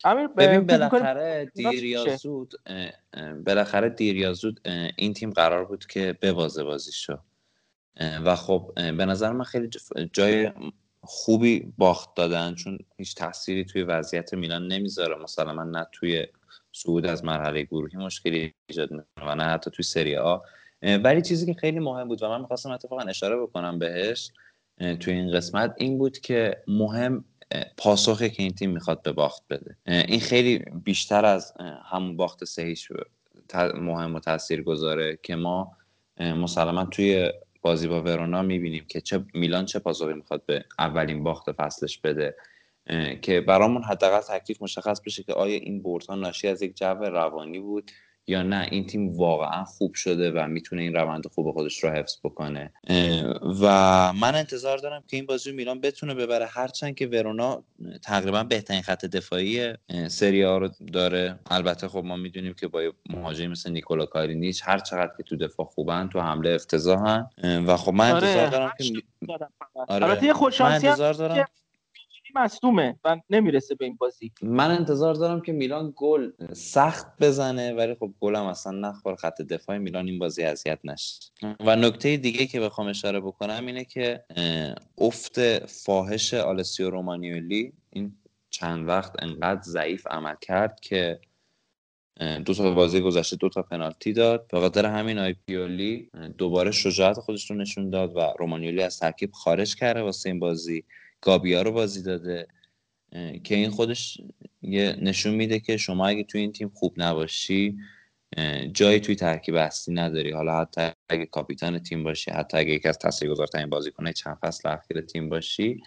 امیر ببین بالاخره دیر یا زود بالاخره دیر یا زود این تیم قرار بود که ببازه بازیشو و خب به نظر من خیلی جای خوبی باخت دادن، چون هیچ تأثیری توی وضعیت میلان نمیذاره، مثلا من نه توی صعود از مرحله گروهی مشکلی ایجاد میکنه و نه حتی توی سری آ. ولی چیزی که خیلی مهم بود و من می‌خواستم اتفاقا اشاره بکنم بهش توی این قسمت این بود که مهم پاسخی که این تیم میخواد به باخت بده. این خیلی بیشتر از همون باخت سه هیچ مهم و تاثیرگذاره که ما مسلماً توی بازی با ورونا میبینیم که چه میلان چه پاسخی میخواد به اولین باخت فصلش بده که برامون حداقل تکلیف مشخص بشه که آیا این بردها ناشی از یک جو روانی بود یا نه این تیم واقعا خوب شده و میتونه این روند خوب خودش رو حفظ بکنه. و من انتظار دارم که این بازی میلان بتونه ببره، هرچند که ورونا تقریبا بهترین خط دفاعی سری آ رو داره. البته خب ما میدونیم که با مهاجمی مثل نیکولا کارینیچ هر چقدر که تو دفاع خوبن تو حمله افتضاحن و خب من آره. انتظار دارم که آره. البته یه خوششانسی هم مصدومه و نمیرسه به این بازی. من انتظار دارم که میلان گل سخت بزنه ولی خب گل هم اصلا نخور، خط دفاع میلان این بازی اذیت نشه. و نکته دیگه که بخوام اشاره بکنم اینه که افت فاحش آلسیو رومانیولی این چند وقت انقدر ضعیف عمل کرد که دو تا بازی گذشته دو تا پنالتی داد، به خاطر همین آی پیولی دوباره شجاعت خودش رو نشون داد و رومانیولی از ترکیب خارج کرده واسه این بازی، گابیا رو بازی داده که این خودش یه نشون میده که شما اگه توی این تیم خوب نباشی جایی توی ترکیب اصلی نداری، حالا حتی اگه کاپیتان تیم باشی، حتی اگه یکی از تاثیرگذارترین بازیکن‌های چند فصل اخیر تیم باشی،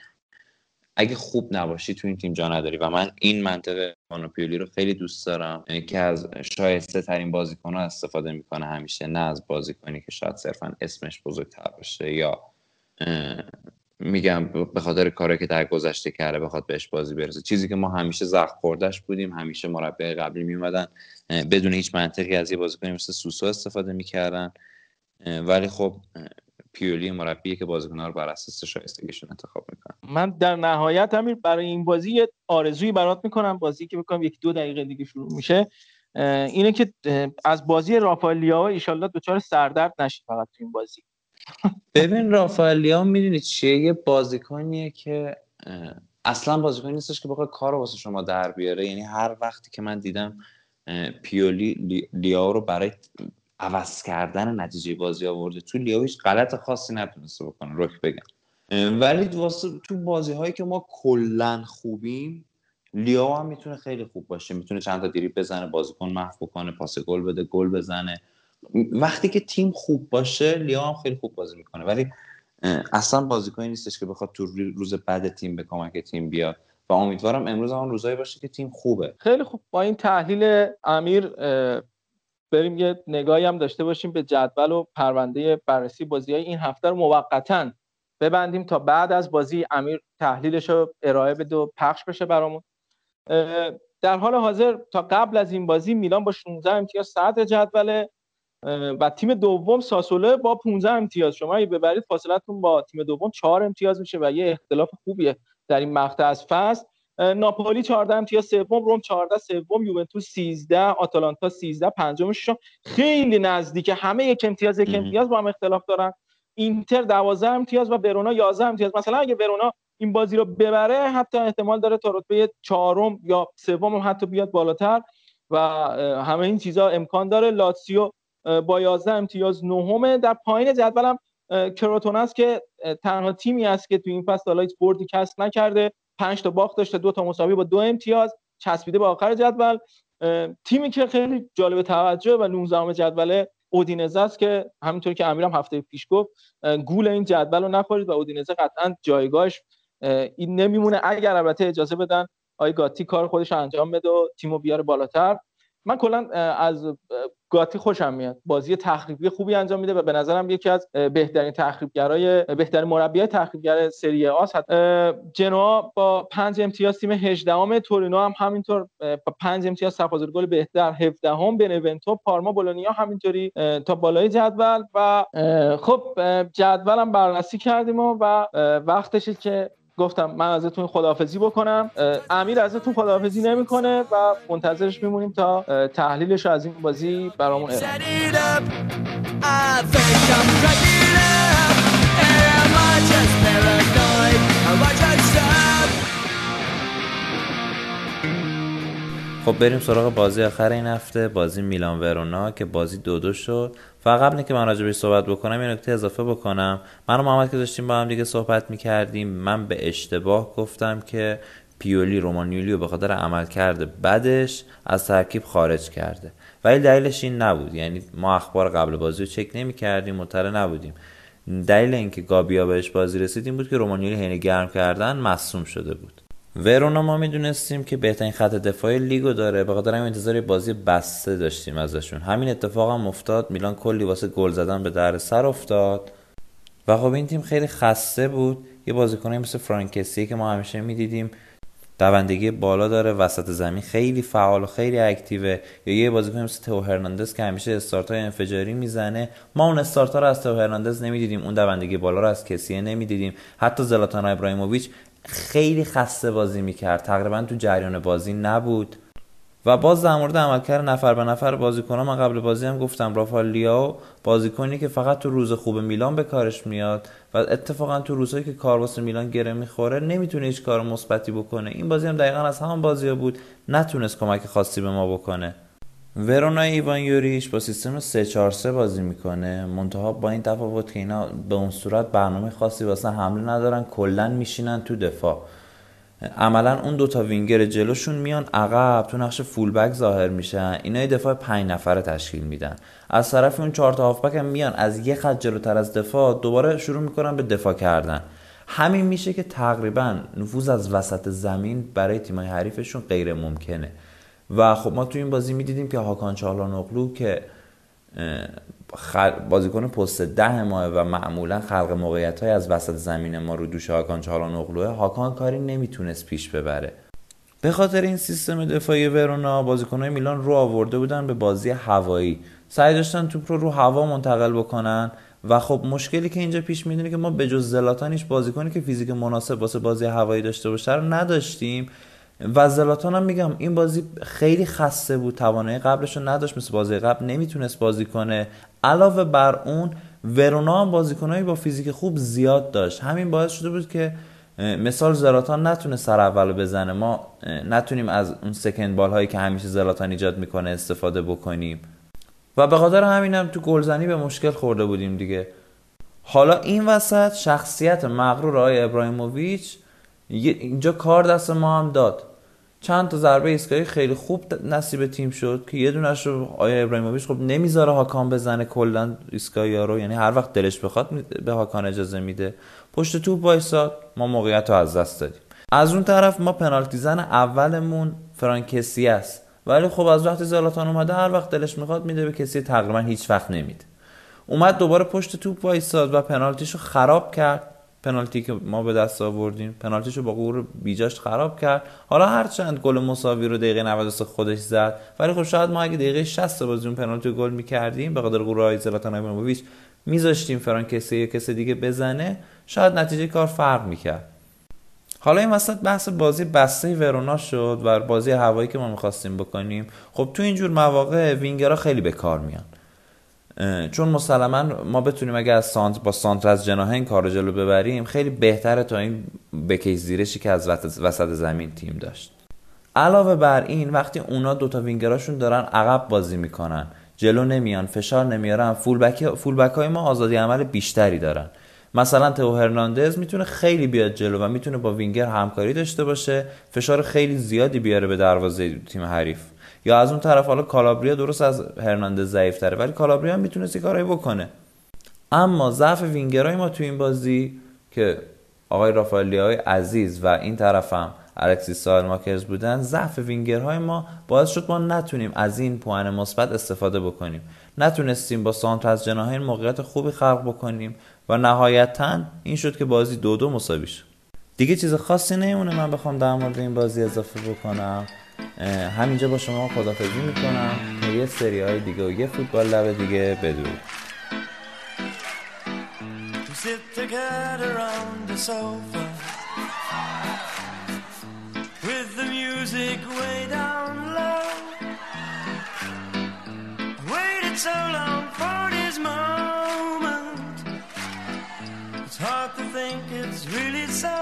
اگه خوب نباشی توی این تیم جا نداری. و من این منطقه مانوپیولی رو خیلی دوست دارم که از شایسته ترین بازیکن‌ها استفاده میکنه همیشه، نه از بازیکنی که شاید صرفاً اسمش بزرگتر باشه یا میگم به خاطر کاری که در گذشته کرده بخواد بهش بازی برسه، چیزی که ما همیشه زخم خوردهش بودیم. همیشه مربی قبلی میومدن بدون هیچ منطقی از یه بازیکن مثل سوسو استفاده میکردن ولی خب پیولی مربیه که بازیکن‌ها رو بر اساس شایستگیشون انتخاب میکنه. من در نهایت همین برای این بازی یه آرزویی برات میکنم، بازی که میکنم یک دو دقیقه دیگه شروع میشه، اینه که از بازی رافائل لیاو ان شاءالله دچار سردرد نشید فقط تو این بازی. ببین رافائل لیاو میدونی چیه، یه بازیکنیه که اصلا بازیکنی نیستش که بخواد کارو واسه شما در بیاره، یعنی هر وقتی که من دیدم پیولی لیاو رو برای عوض کردن نتیجه بازی آورده تو لیاو هیچ غلط خاصی نتونسته بکنه رک بگم، ولی واسه تو بازی هایی که ما کلا خوبیم لیاو هم میتونه خیلی خوب باشه، میتونه چند تا دریبل بزنه، بازیکن محو کنه، پاس گل بده، گل بزنه. وقتی که تیم خوب باشه لیاو هم خیلی خوب بازی میکنه، ولی اصلا بازیکنی نیستش که بخواد تو روز بعد تیم به کمک تیم بیاد و امیدوارم امروز هم روزایی باشه که تیم خوبه. خیلی خوب، با این تحلیل امیر بریم یه نگاهی هم داشته باشیم به جدول و پرونده بررسی بازی‌های این هفته رو موقتاً ببندیم تا بعد از بازی امیر تحلیلش رو ارائه بده و پخش بشه برامون. در حال حاضر تا قبل از این بازی میلان با شانزده امتیاز صدر جدول و تیم دوم ساسولو با پانزده امتیاز. شما اگه ببرید فاصلتون با تیم دوم چهار امتیاز میشه و یه اختلاف خوبیه در این مقطع از فصل. ناپولی چهارده امتیاز سوم، روم چهارده سوم، یوونتوس سیزده، آتالانتا سیزده پنجم، ششم. خیلی نزدیک، همه یک امتیاز یک امتیاز با هم اختلاف دارن. اینتر دوازده امتیاز و ورونا یازده امتیاز. مثلا اگه ورونا این بازی رو ببره حتی احتمال داره تا رتبه چهارم یا سوم حتی بیاد بالاتر و همه این چیزا امکان داره. لاتسیو با یازده امتیاز نهمه. در پایین جدول هم کراتونه است که تنها تیمی است که تو این فصل الا هیچ بردی کسب نکرده، پنج تا باخت داشته، دو تا مساوی با دو امتیاز، چسبیده به آخر جدول. تیمی که خیلی جالب توجه و نوزدهم جدول اودینزه است که همینطور که امیرم هفته پیش گفت گول این جدول رو نخورید و اودینزه قطعاً جایگاهش این نمیمونه، اگر البته اجازه بدن آی گاتی کار خودش انجام بده و تیمو بیاره بالاتر. من کلا از گاتی خوشم میاد، بازی تخریبی خوبی انجام میده و به نظرم یکی از بهترین تخریبگرای بهترین مربیای تخریبگر سری آ است. جنوا با پنج امتیاز تیم هجدهم، تورینو هم همینطور با پنج امتیاز صدر گل بهتر هفدهم، بنونتو، پارما، بولونیا همینطوری تا بالای جدول. و خب جدولم بررسی کردیم و, و وقتشه که گفتم من ازتون خداحافظی بکنم. امیر ازتون خداحافظی نمیکنه و منتظرش میمونیم تا تحلیلش از این بازی برامون ارائه. خب بریم سراغ بازی آخر این هفته، بازی میلان ورونا که بازی دو دو شد. فقط قبل اینکه من راجع بهش صحبت بکنم یه نکته اضافه بکنم. من و محمد که داشتیم با هم دیگه صحبت می‌کردیم، من به اشتباه گفتم که پیولی رومانیولی رو به خاطر عملکرد بدش از ترکیب خارج کرده، ولی دلیلش این نبود، یعنی ما اخبار قبل بازی رو چک نمی‌کردیم، مطلع نبودیم. دلیل اینکه گابیا بهش بازی رسید این بود که رومانیولی حین گرم کردن مصدوم شده بود. ورونا ما میدونستیم که بهترین خط دفاعی لیگو داره، به خاطر همین انتظار بازی بسته داشتیم ازشون. همین اتفاق هم افتاد، میلان کلی واسه گل زدن به در سر افتاد و خب این تیم خیلی خسته بود. یه بازیکنی مثل فرانکسی که ما همیشه میدیدیم دوندگی بالا داره، وسط زمین خیلی فعال و خیلی اکتیوه، یا یه بازیکن مثل تو هرناندز که همیشه استارت‌های انفجاری میزنه. ما اون استارت‌ها رو از تو هرناندز نمیدیدیم، اون دوندگی بالا رو از کسیه نمیدیدیم. حتی زلاتان ابراهیموویچ خیلی خسته بازی میکرد، تقریبا تو جریان بازی نبود. و باز در مورد عملکرد نفر به نفر بازیکن‌ها من قبل بازی هم گفتم رافائل لیاو بازیکنی که فقط تو روز خوب میلان به کارش میاد و اتفاقا تو روزایی که کار واسه میلان گره میخوره نمیتونه هیچ کار مثبتی بکنه. این بازی هم دقیقاً از همون بازی‌ها بود، نتونست کمک خاصی به ما بکنه. ورونا ایوان یوریش با سیستم سه چهار سه بازی میکنه، منتها با این تفاوت که اینا به اون صورت برنامه خاصی واسه حمله ندارن، کلا میشینن تو دفاع. عملا اون دوتا وینگر جلوشون میان عقب تو نقش فول بک ظاهر میشن، اینا دفاع پنج نفره تشکیل میدن. از طرف اون چهار تا هاف بک هم میان از یه خط جلوتر از دفاع دوباره شروع میکنن به دفاع کردن. همین میشه که تقریبا نفوذ از وسط زمین برای تیمای حریفشون غیر ممکنه. و خب ما تو این بازی میدیدیم که هاکان چالانوغلو که بازیکن پست ده ما و معمولا خلق موقعیت‌های از وسط زمین ما رو دوش هاکان چالانوغلوه، هاکان کاری نمیتونست پیش ببره. به خاطر این سیستم دفاعی ورونا بازیکن‌های میلان رو آورده بودن به بازی هوایی، سعی داشتن توپ رو رو هوا منتقل بکنن و خب مشکلی که اینجا پیش میاد اینه که ما به جز زلاتان هیچ بازیکنی که فیزیک مناسب واسه بازی هوایی داشته باشه رو نداشتیم. و زلاتان هم میگم این بازی خیلی خسته بود، توانایی قبلش رو نداشت، مثل بازی قبل نمیتونست بازی کنه. علاوه بر اون ورونا هم بازیکنایی با فیزیک خوب زیاد داشت، همین باعث شده بود که مثال زلاتان نتونه سر اولو بزنه، ما نتونیم از اون سکند بال هایی که همیشه زلاتان ایجاد میکنه استفاده بکنیم و به خاطر همینم تو گلزنی به مشکل خورده بودیم دیگه. حالا این وسط شخصیت مغرور آقای ابراهیموویچ اینجا کار دست ما هم داد، چند تا ضربه ایستگاهی خیلی خوب نصیب تیم شد که یه دونه‌اش رو آقای ابراهیموویچ خب نمیذاره هاکان بزنه، کلا ایستگاهیا رو، یعنی هر وقت دلش بخواد به هاکان اجازه میده، پشت توپ وایساد، ما موقعیت رو از دست دادیم. از اون طرف ما پنالتی زن اولمون فرانکسی است، ولی خب از وقتی زلاتان اومده هر وقت دلش میخواد میده، به کسی تقریبا هیچ وقت نمیده. اومد دوباره پشت توپ وایساد و پنالتیشو خراب کرد، پنالتی که ما به دست آوردیم پنالتیشو با غرور بیجاش خراب کرد. حالا هرچند گل مساوی رو دقیقه نود و سه خودش زد، ولی خب شاید ما اگه دقیقه شصت بازی اون پنالتی گل میکردیم به قدر غرور آی زلاتان ایبراهیموویچ میذاشتیم فرانکسی یا کسی دیگه بزنه، شاید نتیجه کار فرق میکرد. حالا این وسط بحث بازی بسته ورونا شد و بازی هوایی که ما میخواستیم بکنیم. خب تو اینجور مواقع وینگرها خیلی به کار میان، چون مسلما ما بتونیم اگه از سانت با سانتر از جناهین کارو جلو ببریم خیلی بهتره تا این بکیش زیرشی که از وسط زمین تیم داشت. علاوه بر این وقتی اونا دوتا وینگراشون دارن عقب بازی میکنن، جلو نمیان، فشار نمیارن، فول بک فول بک های ما آزادی عمل بیشتری دارن. مثلا تو هرناندز میتونه خیلی بیاد جلو و میتونه با وینگر همکاری داشته باشه، فشار خیلی زیادی بیاره به دروازه تیم حریف. یا از اون طرف حالا کالابریا درست از هرناندز ضعیف‌تره، ولی کالابریا هم میتونه این کارایی بکنه. اما ضعف وینگرای ما تو این بازی که آقای رافائلیای عزیز و این طرفم الکسیس سال ماکرز بودن، ضعف وینگرهای ما باعث شد ما نتونیم از این پوان مثبت استفاده بکنیم، نتونستیم با سانتر از جناحین موقعیت خوبی خلق بکنیم و نهایتاً این شد که بازی دو دو مساوی شد. دیگه چیز خاصی نمونه من بخوام در مورد این بازی اضافه بکنم. همینجا با شما خدافظی میکنم تا یه سری های دیگه و یه فوتبال لب دیگه بدرود. With the music way down low, I waited so long for this moment. It's hard to think it's really so.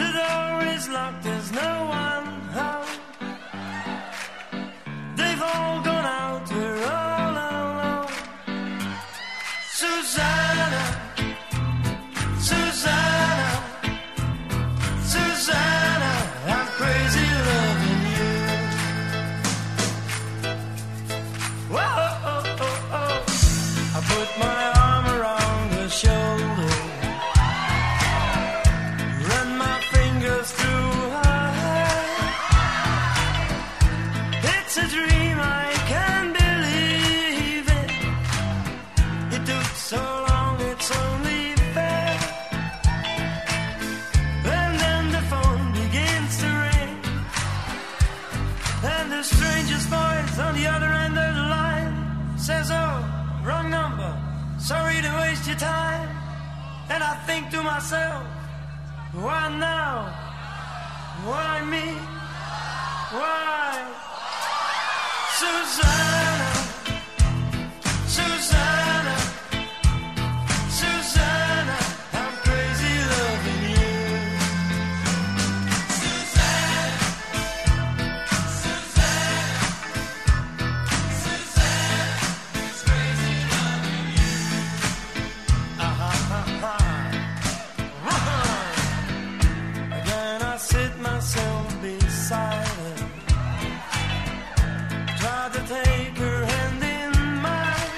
The door is locked, there's no one home. They've all gone out, we're all alone. Susanna, Susanna, Susanna, I'm crazy loving you. Whoa, oh, oh, oh. I put my arm around her shoulder, run my fingers through her hair. It's a dream, I can't believe it. It took so long, it's only fair. The stranger's voice on the other end of the line says, oh, wrong number, sorry to waste your time. And I think to myself, why now? Why me? Why? Susanna, Susanna, Susanna, I'm crazy loving you. Try to take her hand in mine.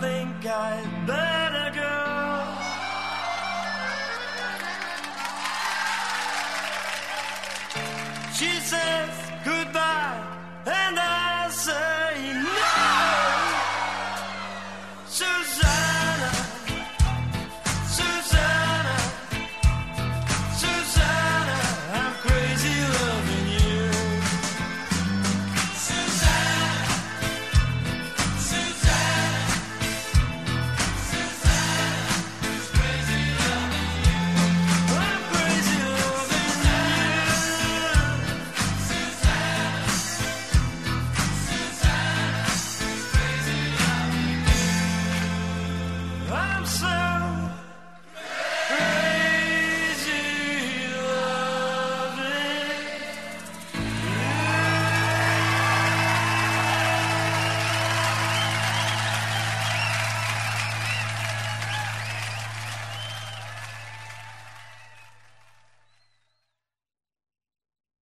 think I'd better go. She says goodbye and I